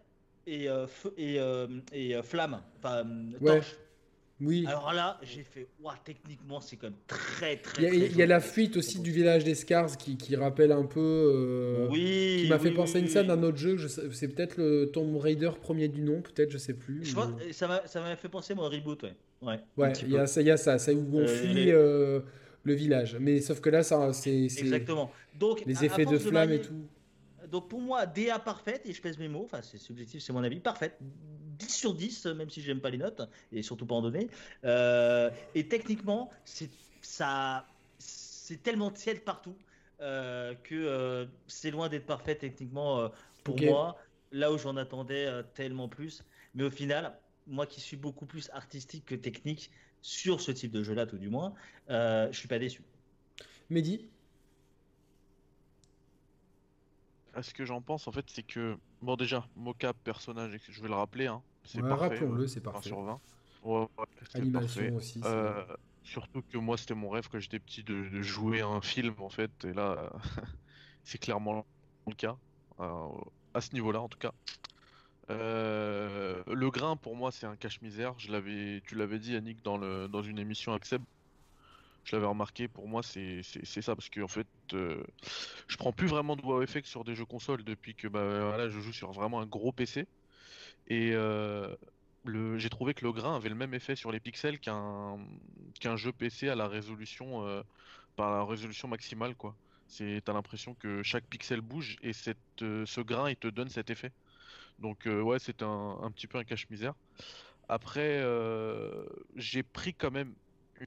et, euh, fe- et, euh, et euh, flamme, enfin ouais. Torche. Oui. Alors là, j'ai fait, ouah, techniquement, c'est quand même très, très. Il y a, très il y a la fuite aussi du village des Scars qui, qui rappelle un peu. Euh, oui. Qui m'a oui, fait oui, penser à oui, une scène oui. d'un autre jeu. Je sais, c'est peut-être le Tomb Raider premier du nom, peut-être, je sais plus. Je mais... crois que ça m'a, ça m'a fait penser, moi, au reboot, ouais. Ouais, ouais il y a ça, il y a ça, c'est où on euh, fuit. Les... Euh, le village. Mais sauf que là, ça, c'est. c'est Exactement. Donc, les effets de flamme et tout. Donc pour moi, D A parfaite, et je pèse mes mots, enfin c'est subjectif, c'est mon avis, parfaite, dix sur dix, même si j'aime pas les notes, et surtout pas en données. Euh, et techniquement, c'est, ça, c'est tellement tiède partout euh, que euh, c'est loin d'être parfait techniquement euh, pour okay. moi, là où j'en attendais euh, tellement plus. Mais au final, moi qui suis beaucoup plus artistique que technique, sur ce type de jeu-là tout du moins, euh, je suis pas déçu. Mehdi ? Ce que j'en pense en fait, c'est que bon, déjà mocap personnage, je vais le rappeler, hein, c'est ouais, parfait. Rappelons-le, c'est parfait. vingt sur vingt Ouais, ouais, c'est animation parfait. Aussi. Euh, surtout que moi, c'était mon rêve quand j'étais petit de, de jouer à un film en fait, et là, c'est clairement le cas euh, à ce niveau-là en tout cas. Euh, le grain pour moi, c'est un cache-misère. Je l'avais, tu l'avais dit, Yannick, dans le dans une émission avec Seb. Je l'avais remarqué, pour moi c'est, c'est, c'est ça, parce que en fait euh, je prends plus vraiment de wow effect sur des jeux consoles depuis que bah, voilà, je joue sur vraiment un gros P C, et euh, le, j'ai trouvé que le grain avait le même effet sur les pixels qu'un, qu'un jeu P C à la résolution, euh, par la résolution maximale quoi. C'est, t'as l'impression que chaque pixel bouge et cette, euh, ce grain il te donne cet effet, donc euh, ouais c'est un, un petit peu un cache-misère. Après euh, j'ai pris quand même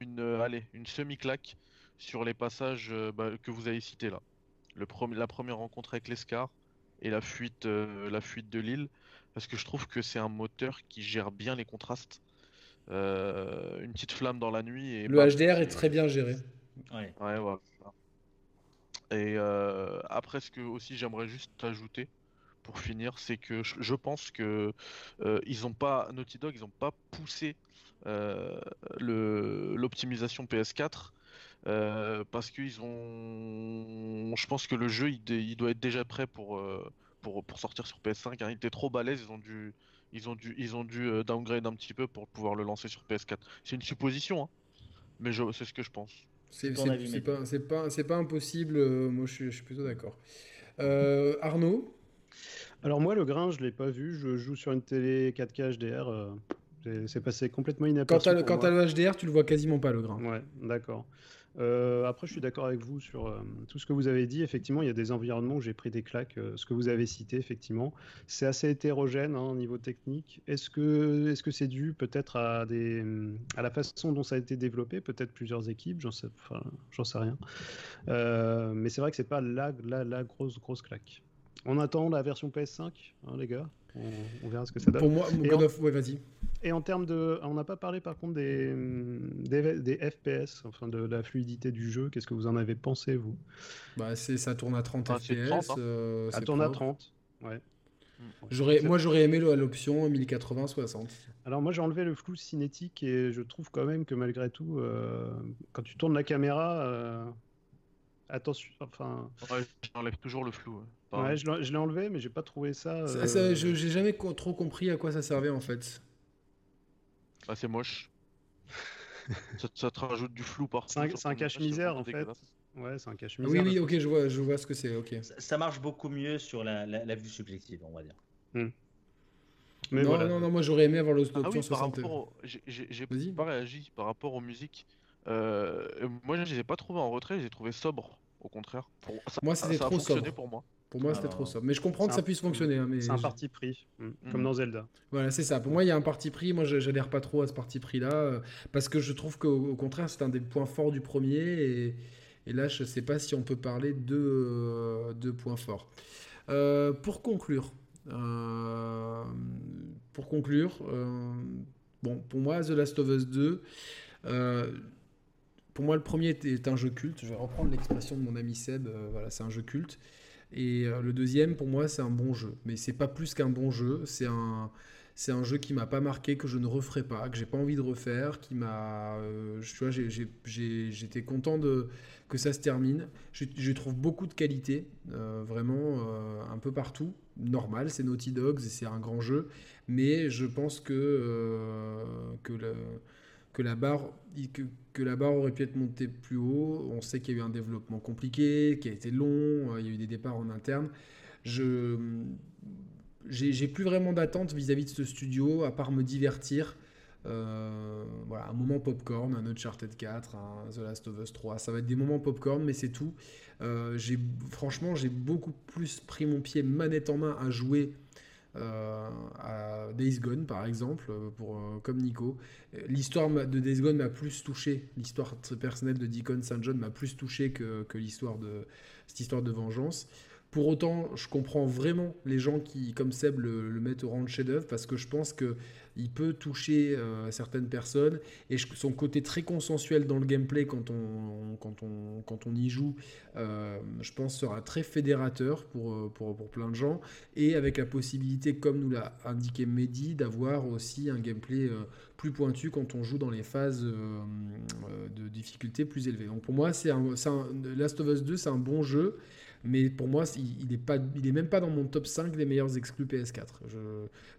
Une, euh, allez, une semi-claque sur les passages euh, bah, que vous avez cités là. Le premier, la première rencontre avec les Scars et la fuite, euh, la fuite de l'île, parce que je trouve que c'est un moteur qui gère bien les contrastes. Euh, une petite flamme dans la nuit. Et le bah, H D R c'est... est très bien géré. Ouais. Ouais, ouais. Et euh, après, ce que aussi j'aimerais juste ajouter pour finir, c'est que je, je pense que euh, ils ont pas, Naughty Dog, ils n'ont pas poussé. Euh, le, l'optimisation P S quatre euh, parce qu'ils ont, je pense que le jeu il, il doit être déjà prêt pour euh, pour pour sortir sur P S cinq. Hein. Il était trop balèze, ils ont dû ils ont dû ils ont dû euh, downgrade un petit peu pour pouvoir le lancer sur P S quatre. C'est une supposition, hein, mais je, c'est ce que je pense. C'est, c'est, avis, c'est pas c'est pas c'est pas impossible. Euh, moi, je suis, je suis plutôt d'accord. Euh, Arnaud. Alors moi, le grain, je l'ai pas vu. Je joue sur une télé quatre K H D R. Euh... C'est passé complètement inaperçu. Quand t'as, quand t'as le H D R, tu le vois quasiment pas, le grain. Ouais, d'accord. Euh, après, je suis d'accord avec vous sur euh, tout ce que vous avez dit. Effectivement, il y a des environnements où j'ai pris des claques. Euh, ce que vous avez cité, effectivement, c'est assez hétérogène hein, au niveau technique. Est-ce que, est-ce que c'est dû peut-être à, des, à la façon dont ça a été développé, peut-être plusieurs équipes, j'en sais, enfin, j'en sais rien. Euh, mais c'est vrai que c'est pas la, la, la grosse, grosse claque. On attend la version P S cinq, hein, les gars. On, on verra ce que ça donne. Pour moi, mon God of War, ouais, vas-y. Et en termes de, on n'a pas parlé par contre des, des, des F P S, enfin de, de la fluidité du jeu. Qu'est-ce que vous en avez pensé vous ? Bah c'est, ça tourne à trente ah, F P S. C'est trente, hein. euh, ça tourne à trente. Ouais. J'aurais, moi j'aurais aimé l'option mille quatre-vingts soixante. Alors moi j'ai enlevé le flou cinétique et je trouve quand même que malgré tout, euh, quand tu tournes la caméra, euh, attention, enfin. Ouais, j'enlève toujours le flou. Ouais. Ouais, je l'ai, je l'ai enlevé, mais j'ai pas trouvé ça. Euh... ça, ça je, j'ai jamais co- trop compris à quoi ça servait en fait. Bah, c'est moche. ça, ça te rajoute du flou partout. C'est un, c'est un cache-misère en fait. Ouais, c'est un cache-misère. Oui, oui, ok, je vois, je vois ce que c'est. Ok. Ça, ça marche beaucoup mieux sur la, la, la vue subjective, on va dire. Hmm. Mais non, voilà. non, non, moi j'aurais aimé avoir l'option ah, oui, soixante. Au... J'ai, j'ai, j'ai pas réagi par rapport aux musiques. Euh, moi, je les ai pas trouvés en retrait, je les ai trouvés sobres, au contraire. Pour... Ça, moi, c'était ça, trop ça a fonctionné sobre. Pour moi. Pour moi, alors... c'était trop ça. Mais je comprends que ça un... puisse fonctionner. Hein, mais c'est un parti pris, mmh. comme dans Zelda. Voilà, c'est ça. Pour moi, il y a un parti pris. Moi, j'adhère pas trop à ce parti pris-là, euh, parce que je trouve qu'au au contraire, c'est un des points forts du premier. Et, et là, je sais pas si on peut parler de, euh, de points forts. Euh, pour conclure, euh, pour conclure, euh, bon, pour moi, The Last of Us deux. Euh, pour moi, le premier est, est un jeu culte. Je vais reprendre l'expression de mon ami Seb. Euh, voilà, c'est un jeu culte. Et le deuxième, pour moi, c'est un bon jeu. Mais c'est pas plus qu'un bon jeu. C'est un, c'est un jeu qui m'a pas marqué, que je ne referai pas, que j'ai pas envie de refaire, qui m'a, euh, tu vois, j'ai, j'ai, j'ai, j'étais content de que ça se termine. Je, je trouve beaucoup de qualité, euh, vraiment euh, un peu partout. Normal, c'est Naughty Dog, c'est un grand jeu, mais je pense que euh, que le que la barre que, que la barre aurait pu être montée plus haut. On sait qu'il y a eu un développement compliqué, qui a été long, il y a eu des départs en interne. Je j'ai, j'ai plus vraiment d'attente vis-à-vis de ce studio, à part me divertir. Euh, voilà, un moment popcorn, un Uncharted quatre, un The Last of Us trois, ça va être des moments popcorn, mais c'est tout. Euh, j'ai franchement, j'ai beaucoup plus pris mon pied manette en main à jouer. Euh, à Days Gone par exemple, pour, euh, comme Nico, l'histoire de Days Gone m'a plus touché, l'histoire personnelle de Deacon Saint John m'a plus touché que, que l'histoire de, cette histoire de vengeance. Pour autant, je comprends vraiment les gens qui, comme Seb, le, le mettent au rang de chef-d'œuvre, parce que je pense qu'il peut toucher euh, certaines personnes, et je, son côté très consensuel dans le gameplay quand on, quand on, quand on y joue, euh, je pense sera très fédérateur pour, pour, pour plein de gens, et avec la possibilité, comme nous l'a indiqué Mehdi, d'avoir aussi un gameplay euh, plus pointu quand on joue dans les phases euh, de difficulté plus élevées. Donc pour moi, c'est un, c'est un, Last of Us deux, c'est un bon jeu. Mais pour moi, il n'est pas, il est même pas dans mon top cinq des meilleurs exclus P S quatre. Je,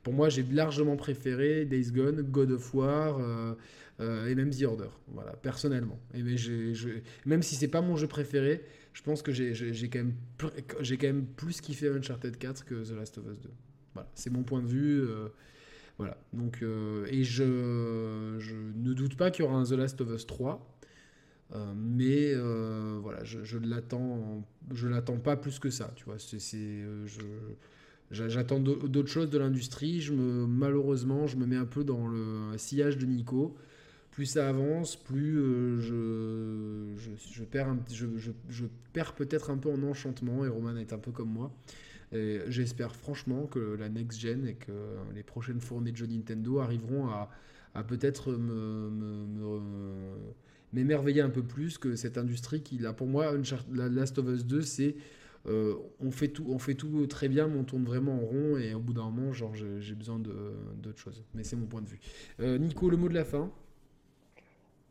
pour moi, j'ai largement préféré Days Gone, God of War euh, euh, et même The Order, voilà, personnellement. Et mais j'ai, je, même si ce n'est pas mon jeu préféré, je pense que j'ai, j'ai, j'ai, quand même, j'ai quand même plus kiffé Uncharted quatre que The Last of Us deux. Voilà, c'est mon point de vue. Euh, voilà. Donc, euh, et je, je ne doute pas qu'il y aura un The Last of Us trois. Euh, mais euh, voilà, je, je l'attends, je l'attends pas plus que ça, tu vois. C'est, c'est, je, j'attends d'autres choses de l'industrie. Je me, malheureusement, je me mets un peu dans le sillage de Nico. Plus ça avance, plus euh, je, je, je perds, un, je, je, je perds peut-être un peu en enchantement. Et Roman est un peu comme moi. Et j'espère franchement que la next gen et que les prochaines fournées de jeux Nintendo arriveront à, à peut-être me, me, me, me m'émerveiller un peu plus que cette industrie qui, là, pour moi, la Last of Us deux, c'est euh, on fait tout, on fait tout très bien, mais on tourne vraiment en rond, et au bout d'un moment, genre, j'ai, j'ai besoin de, d'autres choses. Mais c'est mon point de vue. Euh, Nico, le mot de la fin.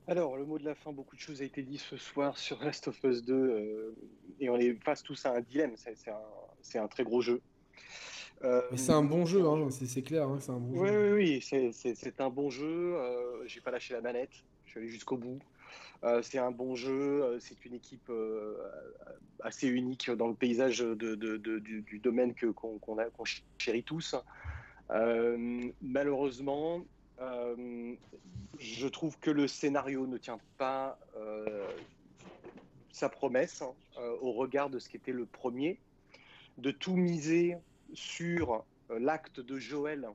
Alors, le mot de la fin, beaucoup de choses a été dit ce soir sur Last of Us deux, euh, et on est face tous à un dilemme. C'est, c'est, un, c'est un très gros jeu. Euh, mais c'est un bon jeu, hein, c'est, c'est clair, hein, c'est un bon ouais, jeu. Oui, oui, c'est, c'est, c'est un bon jeu. Euh, j'ai pas lâché la manette, je suis allé jusqu'au bout. Euh, c'est un bon jeu, euh, c'est une équipe euh, assez unique dans le paysage de, de, de, du, du domaine que, qu'on, qu'on, a, qu'on chérit tous. Euh, malheureusement, euh, je trouve que le scénario ne tient pas euh, sa promesse euh, au regard de ce qu'était le premier. De tout miser sur euh, l'acte de Joel,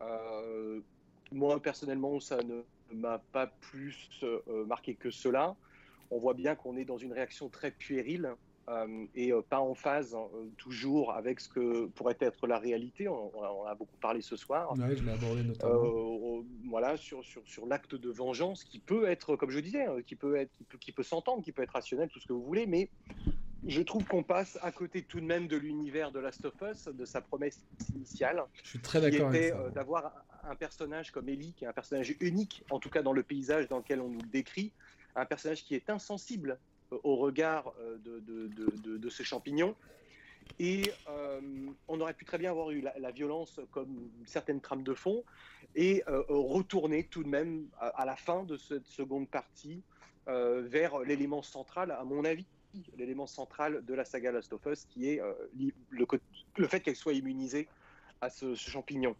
euh, moi personnellement, ça ne m'a pas plus euh, marqué que cela. On voit bien qu'on est dans une réaction très puérile euh, et euh, pas en phase euh, toujours avec ce que pourrait être la réalité. On, on a beaucoup parlé ce soir. Ouais, je l'ai abordé notamment. Euh, euh, voilà, sur, sur, sur l'acte de vengeance qui peut être, comme je disais, euh, qui, peut être, qui, peut, qui peut s'entendre, qui peut être rationnel, tout ce que vous voulez, mais je trouve qu'on passe à côté tout de même de l'univers de Last of Us, de sa promesse initiale. Je suis très d'accord avec ça. Qui était euh, d'avoir un personnage comme Ellie, qui est un personnage unique, en tout cas dans le paysage dans lequel on nous le décrit, un personnage qui est insensible euh, au regard euh, de, de, de, de, de ce champignon. Et euh, on aurait pu très bien avoir eu la, la violence comme certaines trames de fond, et euh, retourner tout de même à, à la fin de cette seconde partie euh, vers l'élément central, à mon avis. L'élément central de la saga Last of Us, qui est euh, le, le fait qu'elle soit immunisée à ce, ce champignon.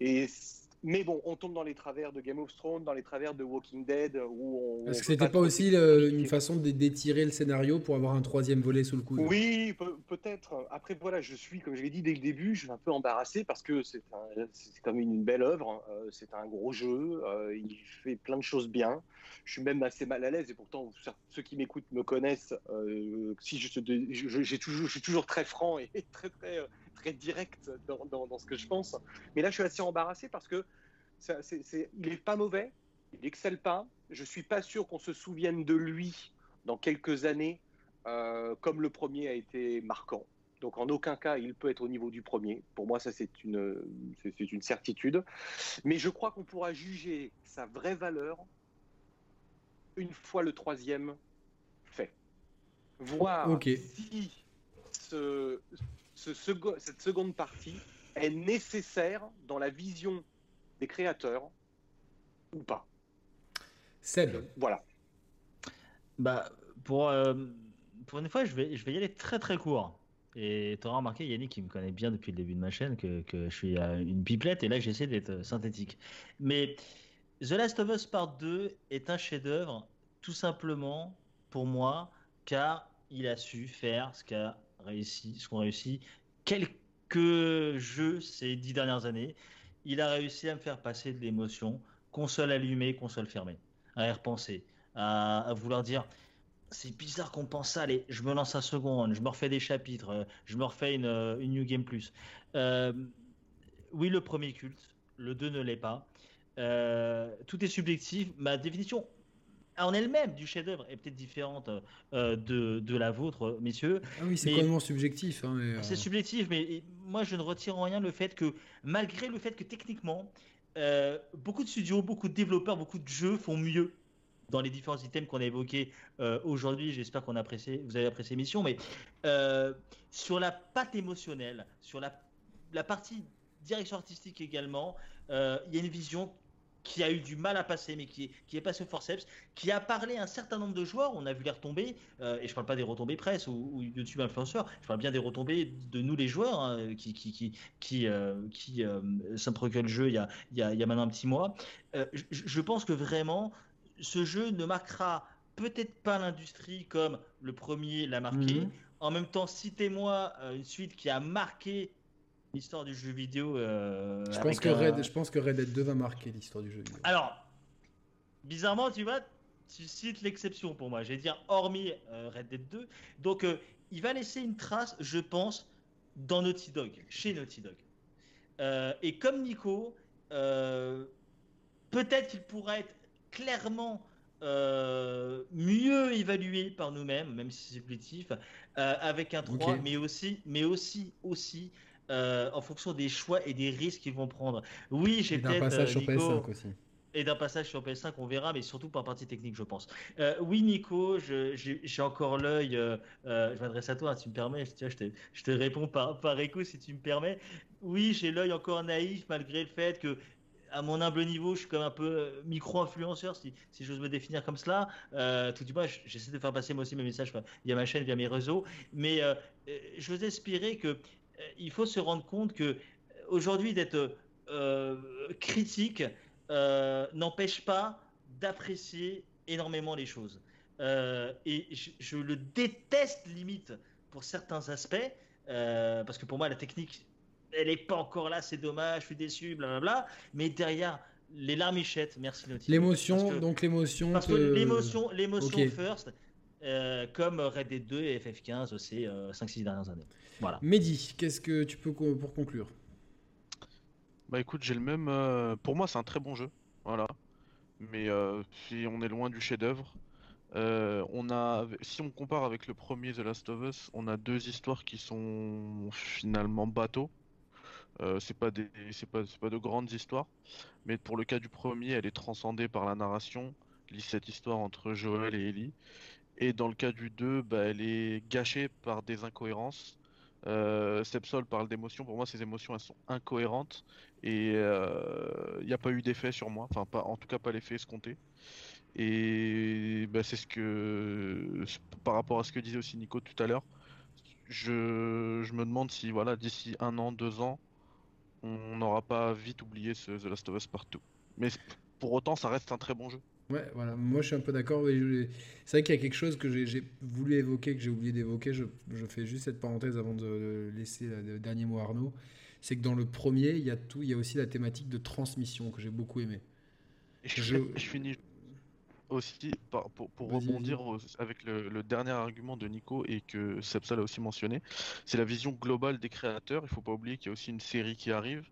Et Mais bon, on tombe dans les travers de Game of Thrones, dans les travers de Walking Dead. Où on, Parce on que c'était pas, pas aussi le, une façon d'étirer le scénario pour avoir un troisième volet sous le coude. Oui, pe- peut-être. Après, voilà, je suis, comme je l'ai dit dès le début, je suis un peu embarrassé parce que c'est, un, c'est quand même une belle œuvre. Euh, c'est un gros jeu. Euh, il fait plein de choses bien. Je suis même assez mal à l'aise et pourtant, ceux qui m'écoutent me connaissent. Euh, si je, je, je, j'ai toujours, je suis toujours très franc et très, très, très direct dans, dans, dans ce que je pense. Mais là, je suis assez embarrassé parce que ça, c'est, c'est, il n'est pas mauvais, il n'excelle pas. Je ne suis pas sûr qu'on se souvienne de lui dans quelques années euh, comme le premier a été marquant. Donc en aucun cas, il peut être au niveau du premier. Pour moi, ça, c'est une, c'est, c'est une certitude. Mais je crois qu'on pourra juger sa vraie valeur une fois le troisième fait. Voir okay. si ce, ce second, cette seconde partie est nécessaire dans la vision des créateurs ou pas. Seb. Voilà. Bah, pour, euh, pour une fois, je vais, je vais y aller très très court. Et tu auras remarqué, Yannick, qui me connaît bien depuis le début de ma chaîne, que, que je suis euh, une pipelette et là j'essaie d'être synthétique. Mais The Last of Us Part deux est un chef-d'œuvre, tout simplement pour moi, car il a su faire ce qu'a réussi, ce qu'ont réussi quelques jeux ces dix dernières années. Il a réussi à me faire passer de l'émotion, console allumée, console fermée, à y repenser, à, à vouloir dire c'est bizarre qu'on pense ça, allez, je me lance un second, je me refais des chapitres, je me refais une, une New Game Plus. Euh, oui, le premier culte, le deux ne l'est pas. Euh, tout est subjectif. Ma définition en elle-même du chef-d'œuvre est peut-être différente euh, de, de la vôtre, messieurs. Ah oui, c'est complètement subjectif. Hein, mais, euh... C'est subjectif, mais moi je ne retire en rien le fait que, malgré le fait que techniquement, euh, beaucoup de studios, beaucoup de développeurs, beaucoup de jeux font mieux dans les différents items qu'on a évoqués euh, aujourd'hui. J'espère qu'on a apprécié, vous avez apprécié l'émission, mais euh, sur la patte émotionnelle, sur la, la partie direction artistique également, euh, il y a une vision qui a eu du mal à passer, mais qui est, qui est passé au forceps, qui a parlé à un certain nombre de joueurs. On a vu les retombées, euh, et je parle pas des retombées presse ou, ou YouTube influenceurs, je parle bien des retombées de nous les joueurs, hein, qui, qui, qui, qui, euh, qui euh, s'en procurent le jeu il y a, il y a, il y a maintenant un petit mois. Euh, je, je pense que vraiment, ce jeu ne marquera peut-être pas l'industrie comme le premier l'a marqué. Mmh. En même temps, citez-moi une suite qui a marqué l'histoire du jeu vidéo. Euh, je, pense que Red, un... je pense que Red Dead deux va marquer l'histoire du jeu vidéo. Alors, bizarrement, tu vois, tu cites l'exception pour moi. Je vais dire hormis euh, Red Dead deux. Donc, euh, il va laisser une trace, je pense, dans Naughty Dog, chez Naughty Dog. Euh, et comme Nico, euh, peut-être qu'il pourra être clairement euh, mieux évalué par nous-mêmes, même si c'est subjectif, euh, avec un trois, okay. mais aussi, mais aussi, aussi. Euh, en fonction des choix et des risques qu'ils vont prendre. Oui, j'ai peut-être. Et d'un passage euh, Nico, sur P S cinq aussi. Et d'un passage sur P S cinq, on verra, mais surtout par partie technique, je pense. Euh, oui, Nico, je, j'ai, j'ai encore l'œil. Euh, euh, je m'adresse à toi, hein, tu me permets. Je, tu vois, je, te, je te réponds par, par écho, si tu me permets. Oui, j'ai l'œil encore naïf, malgré le fait que, à mon humble niveau, je suis comme un peu micro-influenceur, si, si j'ose me définir comme cela. Euh, tout du moins, j'essaie de faire passer moi aussi mes messages via ma chaîne, via mes réseaux. Mais euh, je veux espérer que. Il faut se rendre compte que aujourd'hui d'être euh, critique euh, n'empêche pas d'apprécier énormément les choses. Euh, et je, je le déteste limite pour certains aspects, euh, parce que pour moi la technique, elle n'est pas encore là, c'est dommage, je suis déçu, blablabla. Mais derrière les larmichettes, merci Naughty. L'émotion, que, donc l'émotion. Parce que euh... l'émotion, l'émotion okay. first. Euh, comme Red Dead deux et F F quinze ces euh, cinq six dernières années. Voilà. Mehdi, qu'est-ce que tu peux co- pour conclure ? Bah écoute, j'ai le même. Euh, pour moi, c'est un très bon jeu, voilà. Mais euh, si on est loin du chef-d'œuvre, euh, on a, si on compare avec le premier The Last of Us, on a deux histoires qui sont finalement bateaux. Euh, c'est pas des, c'est pas, c'est pas de grandes histoires. Mais pour le cas du premier, elle est transcendée par la narration, cette histoire entre Joel et Ellie. Et dans le cas du deux, bah, elle est gâchée par des incohérences. Euh, SebSol parle d'émotions. Pour moi, ces émotions, elles sont incohérentes. Et il euh, n'y a pas eu d'effet sur moi. Enfin, pas, en tout cas, pas l'effet escompté. Et bah, c'est ce que... Par rapport à ce que disait aussi Nico tout à l'heure, je, je me demande si voilà, d'ici un an, deux ans, on n'aura pas vite oublié ce The Last of Us Part deux. Mais pour autant, ça reste un très bon jeu. Ouais, voilà. Moi, je suis un peu d'accord. C'est vrai qu'il y a quelque chose que j'ai, j'ai voulu évoquer, que j'ai oublié d'évoquer. Je, je fais juste cette parenthèse avant de laisser le dernier mot à Arnaud. C'est que dans le premier, il y a tout. Il y a aussi la thématique de transmission que j'ai beaucoup aimée. Et je, je... je finis aussi par, pour, pour rebondir avec le, le dernier argument de Nico et que SebSol a aussi mentionné. C'est la vision globale des créateurs. Il ne faut pas oublier qu'il y a aussi une série qui arrive.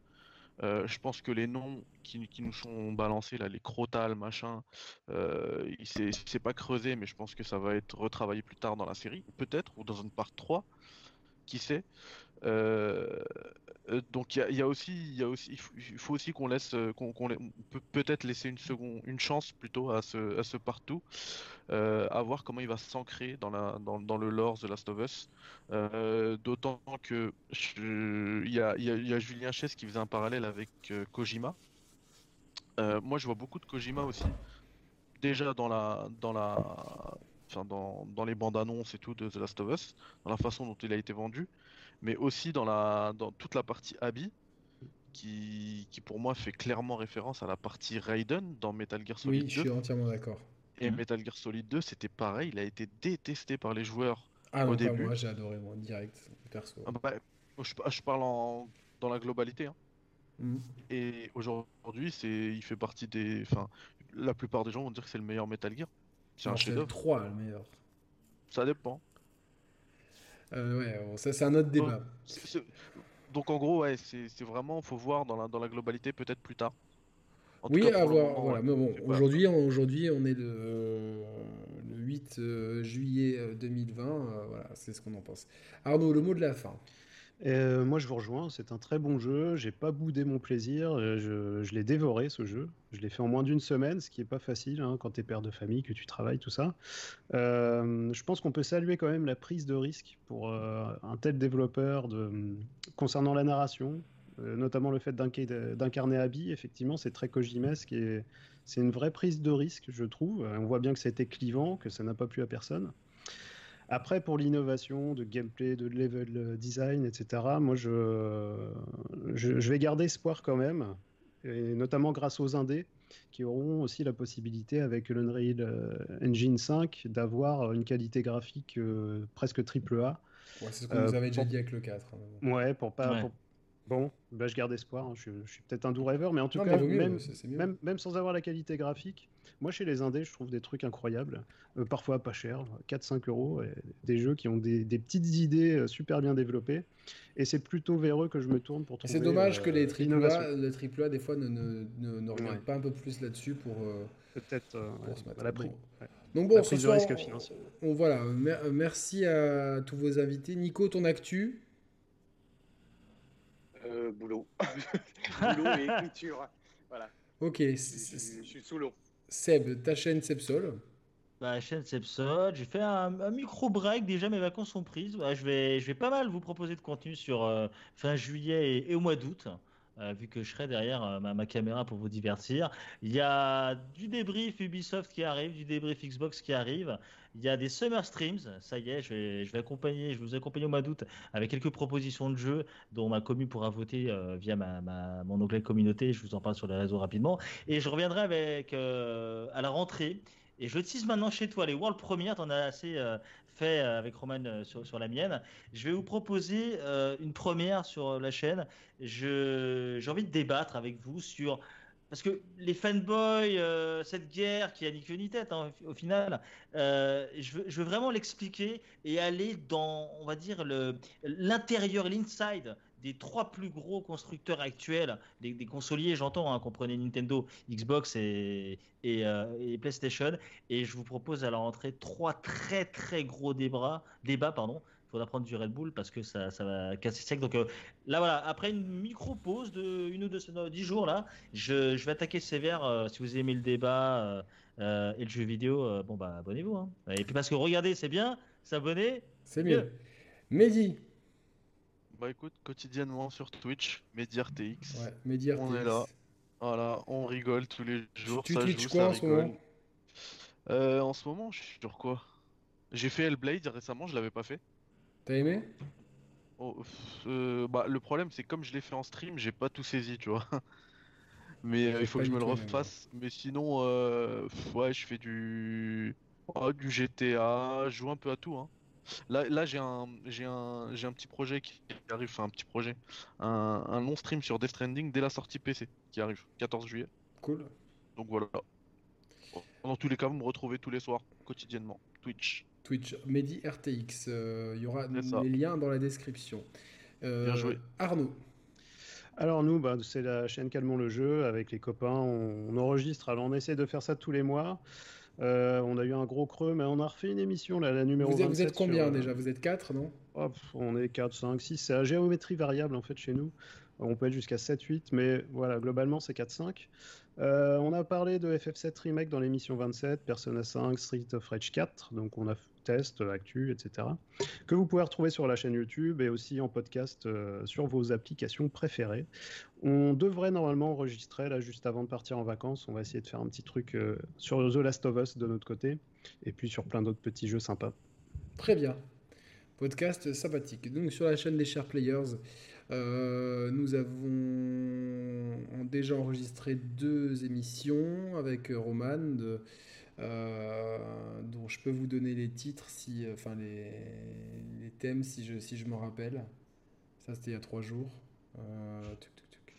Euh, je pense que les noms qui, qui nous sont balancés, là, les Crotal, machin, euh, c'est, c'est pas creusé, mais je pense que ça va être retravaillé plus tard dans la série, peut-être, ou dans une part trois, qui sait. Euh, donc il y a, y a aussi, y a aussi il, faut, il faut aussi qu'on laisse, qu'on, qu'on on peut peut-être laisser une seconde, une chance plutôt à ce, à ce partout, euh, à voir comment il va s'ancrer dans la, dans, dans le lore The Last of Us. Euh, d'autant que il y a, y a, y a Julien Chesse qui faisait un parallèle avec euh, Kojima. Euh, moi je vois beaucoup de Kojima aussi, déjà dans la, dans la, enfin dans, dans les bandes annonces et tout de The Last of Us, dans la façon dont il a été vendu. Mais aussi dans la dans toute la partie Abby, qui qui pour moi fait clairement référence à la partie Raiden dans Metal Gear Solid oui, deux. Oui, je suis entièrement d'accord. Et mmh. Metal Gear Solid deux, c'était pareil, il a été détesté par les joueurs ah, au non, début. Ah moi j'ai adoré moi direct perso. Ah, bah, je, je parle en dans la globalité. Hein. Mmh. Et aujourd'hui, c'est il fait partie des enfin la plupart des gens vont dire que c'est le meilleur Metal Gear. C'est non, un chef-d'œuvre. trois le meilleur. Ça dépend. Euh, ouais, bon, ça c'est un autre débat. C'est, c'est... Donc en gros, ouais, c'est, c'est vraiment, faut voir dans la dans la globalité peut-être plus tard. En oui, cas, à voir. Moment, voilà, mais bon, aujourd'hui, on, aujourd'hui, on est le, euh, le huit euh, juillet deux mille vingt. Euh, voilà, c'est ce qu'on en pense. Arnaud, le mot de la fin. Euh, moi, je vous rejoins. C'est un très bon jeu. J'ai pas boudé mon plaisir. Je, je l'ai dévoré ce jeu. Je l'ai fait en moins d'une semaine, ce qui est pas facile hein, quand t'es père de famille, que tu travailles, tout ça. Euh, je pense qu'on peut saluer quand même la prise de risque pour euh, un tel développeur de, concernant la narration, euh, notamment le fait d'inc- d'incarner Abby. Effectivement, c'est très kojimesque et c'est une vraie prise de risque, je trouve. On voit bien que ça a été clivant, que ça n'a pas plu à personne. Après, pour l'innovation de gameplay, de level design, et cetera, moi, je, je, je vais garder espoir quand même, et notamment grâce aux indés, qui auront aussi la possibilité, avec l'Unreal Engine cinq, d'avoir une qualité graphique euh, presque triple A. Ouais, c'est ce qu'on euh, nous avait déjà pour... dit avec le quatre. Hein. Ouais, pour pas... Ouais. Pour... Bon, bah je garde espoir, hein. je, je suis peut-être un doux rêveur, mais en tout non, cas, mieux, même, c'est, c'est même, même sans avoir la qualité graphique, moi chez les indés, je trouve des trucs incroyables, euh, parfois pas cher, quatre à cinq euros, et des jeux qui ont des, des petites idées super bien développées, et c'est plutôt vers eux que je me tourne pour trouver. Et c'est dommage euh, que les triple A, des fois, ne, ne, ne, ne regardent ouais. pas un peu plus là-dessus pour, euh, peut-être, euh, pour ouais, se mettre à la prime. Ouais. Donc bon, la prise de risque financier. On, on, voilà, mer- merci à tous vos invités. Nico, ton actu ? Euh, boulot. boulot et écriture. Voilà. Ok. Je, je, je suis sous l'eau. Seb, ta chaîne SebSol ? La chaîne SebSol. J'ai fait un, un micro-break déjà, mes vacances sont prises. Ouais, je, vais, je vais pas mal vous proposer de contenu sur euh, fin juillet et, et au mois d'août, euh, vu que je serai derrière euh, ma, ma caméra pour vous divertir. Il y a du débrief Ubisoft qui arrive, du débrief Xbox qui arrive. Il y a des Summer Streams, ça y est, je vais, je vais accompagner, je vais vous accompagner au mois d'août avec quelques propositions de jeux dont ma commu pourra voter euh, via ma, ma, mon onglet communauté, je vous en parle sur les réseaux rapidement. Et je reviendrai avec, euh, à la rentrée, et je tease maintenant chez toi les World Premières, t'en as assez euh, fait avec Roman euh, sur, sur la mienne. Je vais vous proposer euh, une première sur la chaîne, je, j'ai envie de débattre avec vous sur... Parce que les fanboys, euh, cette guerre qui a ni queue ni tête hein, au final, euh, je, veux, je veux vraiment l'expliquer et aller dans, on va dire, le, l'intérieur, l'inside des trois plus gros constructeurs actuels, des, des consoliers, j'entends, hein, qu'on prenait Nintendo, Xbox et, et, euh, et PlayStation. Et je vous propose à la rentrée trois très très gros débats, débats pardon. Faudra prendre du Red Bull parce que ça, ça va casser sec. Donc euh, là voilà, après une micro-pause de une ou deux, non, dix jours là, je, je vais attaquer sévère. Euh, si vous aimez le débat euh, euh, et le jeu vidéo, euh, bon bah abonnez-vous. Hein. Et puis parce que regardez, c'est bien, s'abonner, c'est mieux. Mehdi. Bah écoute, quotidiennement sur Twitch, Mehdi R T X. Ouais, Mehdi R T X. On est là. Voilà, on rigole tous les jours. Tu Twitch quoi en ce moment ? euh, En ce moment, je suis sur quoi ? J'ai fait Hellblade récemment, je l'avais pas fait. T'as aimé ? Oh, euh, bah, le problème c'est que comme je l'ai fait en stream, j'ai pas tout saisi, tu vois. Mais euh, il faut que je me le refasse. Mais sinon, euh, pff, ouais, je fais du oh, du G T A, je joue un peu à tout. Hein. Là, là j'ai un, j'ai un, j'ai un petit projet qui arrive, enfin un petit projet, un, un long stream sur Death Stranding dès la sortie P C qui arrive, quatorze juillet. Cool. Donc voilà. Dans tous les cas, vous me retrouvez tous les soirs, quotidiennement, Twitch. Twitch, Mehdi R T X, il euh, y aura les liens dans la description. Euh, Bien joué. Arnaud. Alors nous, bah, c'est la chaîne Calmons le jeu, avec les copains, on, on enregistre, alors on essaie de faire ça tous les mois. Euh, on a eu un gros creux, mais on a refait une émission, là, la numéro vous êtes, vingt-sept. Vous êtes combien sur... déjà? Vous êtes quatre, non? Hop, on est quatre, cinq, six, c'est à géométrie variable en fait chez nous. On peut être jusqu'à sept, huit, mais voilà, globalement c'est quatre, cinq. Euh, on a parlé de F F sept Remake dans l'émission vingt-sept, Persona cinq, Street of Rage quatre, donc on a test, actu, et cetera. Que vous pouvez retrouver sur la chaîne YouTube et aussi en podcast euh, sur vos applications préférées. On devrait normalement enregistrer, là juste avant de partir en vacances, on va essayer de faire un petit truc euh, sur The Last of Us de notre côté, et puis sur plein d'autres petits jeux sympas. Très bien. Podcast sympathique. Donc sur la chaîne des Share Players, euh, nous avons déjà enregistré deux émissions avec Roman, de, euh, dont je peux vous donner les titres, si, enfin les, les thèmes si je, si je m'en rappelle. Ça c'était il y a trois jours. Euh, tuc, tuc, tuc.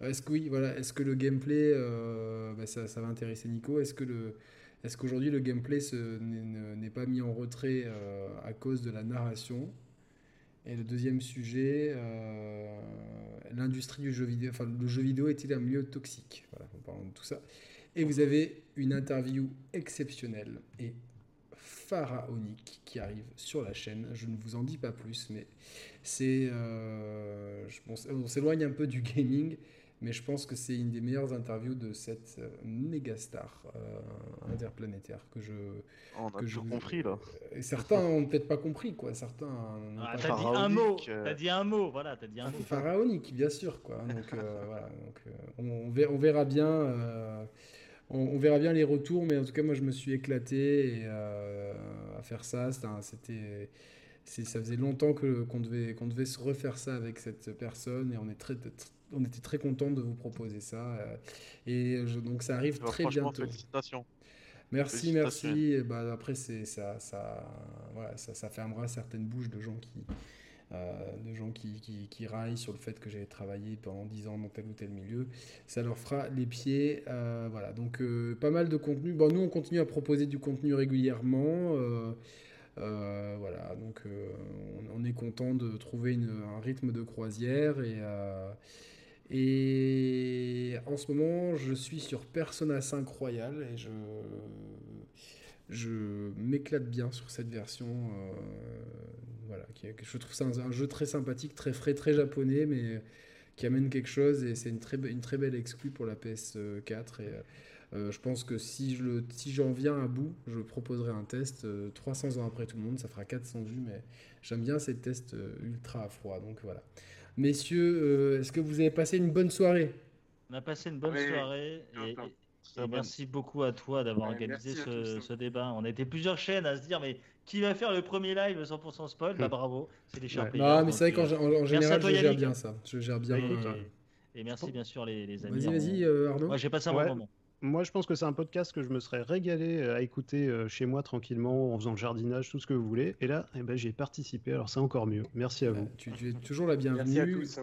Est-ce que oui, voilà, est-ce que le gameplay, euh, bah, ça, ça va intéresser Nico. Est-ce que le Est-ce qu'aujourd'hui, le gameplay se, n'est, n'est pas mis en retrait euh, à cause de la narration? Et le deuxième sujet, euh, l'industrie du jeu vidéo, enfin, le jeu vidéo est-il un milieu toxique? Voilà, en parlant de tout ça. Et vous avez une interview exceptionnelle et pharaonique qui arrive sur la chaîne. Je ne vous en dis pas plus, mais c'est, euh, je pense, on s'éloigne un peu du gaming. Mais je pense que c'est une des meilleures interviews de cette méga star euh, interplanétaire que je. On a que je compris là. Certains n'ont peut-être pas compris quoi. Certains. Ah, t'as dit un mot. Euh... T'as dit un mot. Voilà, t'as dit un mot. Pharaonique, bien sûr quoi. Donc euh, voilà. Donc euh, on, verra, on verra bien. Euh, on, on verra bien les retours, mais en tout cas moi je me suis éclaté et, euh, à faire ça. C'était. Un, c'était c'est, ça faisait longtemps que qu'on devait qu'on devait se refaire ça avec cette personne et on est très. très On était très contents de vous proposer ça. Et je, donc, ça arrive bah, très bientôt. Félicitations. Merci, félicitations. merci. Et bah, après, c'est, ça, ça, voilà, ça, ça fermera certaines bouches de gens qui, euh, de gens qui, qui, qui raillent sur le fait que j'ai travaillé pendant dix ans dans tel ou tel milieu. Ça leur fera les pieds. Euh, voilà. Donc, euh, pas mal de contenu. Bon, nous, on continue à proposer du contenu régulièrement. Euh, Euh, voilà, donc euh, on, on est content de trouver une, un rythme de croisière et, euh, et en ce moment je suis sur Persona cinq Royal et je, je m'éclate bien sur cette version euh, voilà, qui, je trouve ça un, un jeu très sympathique, très frais, très japonais mais qui amène quelque chose et c'est une très, une très belle exclue pour la P S quatre et Euh, je pense que si, je le, si j'en viens à bout, je proposerai un test euh, trois cents ans après tout le monde, ça fera quatre cents vues, mais j'aime bien ces tests euh, ultra à froid, donc voilà. Messieurs, euh, est-ce que vous avez passé une bonne soirée ? On a passé une bonne oui, soirée, oui. et, et, et merci beaucoup à toi d'avoir ouais, organisé ce, ce débat. On était plusieurs chaînes à se dire, mais qui va faire le premier live cent pour cent spoil ? Bah bravo, c'est les Sharp Players. Non, mais c'est vrai qu'en en, en général, toi, je gère bien ça, je gère bien. Oui, euh... et, et merci oh. bien sûr les, les amis. Vas-y, vas-y euh, Arnaud. Moi j'ai passé un ouais. bon moment. Moi, je pense que c'est un podcast que je me serais régalé à écouter chez moi tranquillement, en faisant le jardinage, tout ce que vous voulez. Et là, eh ben, j'ai participé, alors c'est encore mieux. Merci à vous. Euh, tu, tu es toujours la bienvenue. Merci à tous.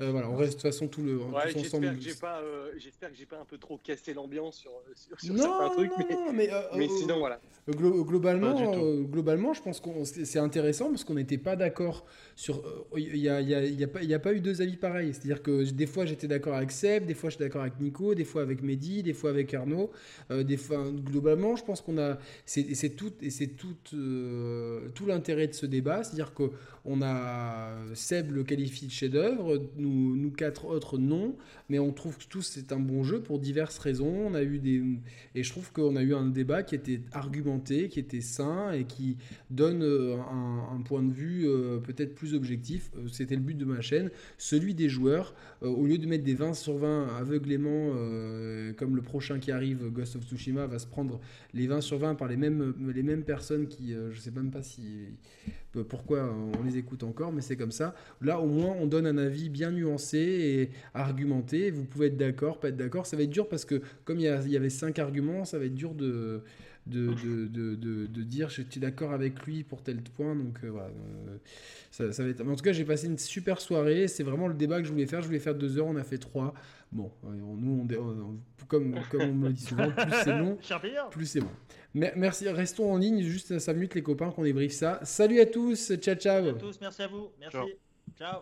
Euh, voilà, on reste de toute façon tout le, ouais, tous ensemble. J'espère que j'ai pas, euh, j'espère que j'ai pas un peu trop cassé l'ambiance sur, sur, sur non, certains trucs. Non, mais, non, mais, euh, mais euh, sinon, voilà. Glo- globalement, euh, globalement, je pense que c'est intéressant parce qu'on n'était pas d'accord sur. Il n'y a, y a, y a, y a pas eu deux avis pareils. C'est-à-dire que des fois, j'étais d'accord avec Seb, des fois, j'étais d'accord avec Nico, des fois, avec Mehdi, des fois, avec Arnaud, euh, des fois, globalement je pense qu'on a, c'est, c'est tout et c'est tout, euh, tout l'intérêt de ce débat, c'est-à-dire que on a Seb le qualifie de chef-d'œuvre, nous, nous quatre autres non, mais on trouve que tous c'est un bon jeu pour diverses raisons, on a eu des, et je trouve qu'on a eu un débat qui était argumenté, qui était sain et qui donne un, un point de vue euh, peut-être plus objectif, c'était le but de ma chaîne, celui des joueurs, euh, au lieu de mettre des vingt sur vingt aveuglément euh, comme le pro prochain qui arrive, Ghost of Tsushima, va se prendre les vingt sur vingt par les mêmes, les mêmes personnes qui, euh, je sais même pas si, pourquoi on les écoute encore, mais c'est comme ça. Là, au moins, on donne un avis bien nuancé et argumenté. Vous pouvez être d'accord, pas être d'accord. Ça va être dur parce que, comme il y, a, il y avait cinq arguments, ça va être dur de, de, de, de, de, de dire je suis d'accord avec lui pour tel point. Donc, euh, voilà. Euh, ça, ça va être... En tout cas, j'ai passé une super soirée. C'est vraiment le débat que je voulais faire. Je voulais faire deux heures, on a fait trois. Bon, nous, on, dé... comme, comme on me dit souvent, plus c'est long, plus c'est bon. Mais merci, restons en ligne juste cinq minutes, les copains, qu'on débriefe ça. Salut à tous, ciao, ciao. Salut à tous, merci à vous, merci. Ciao. Ciao.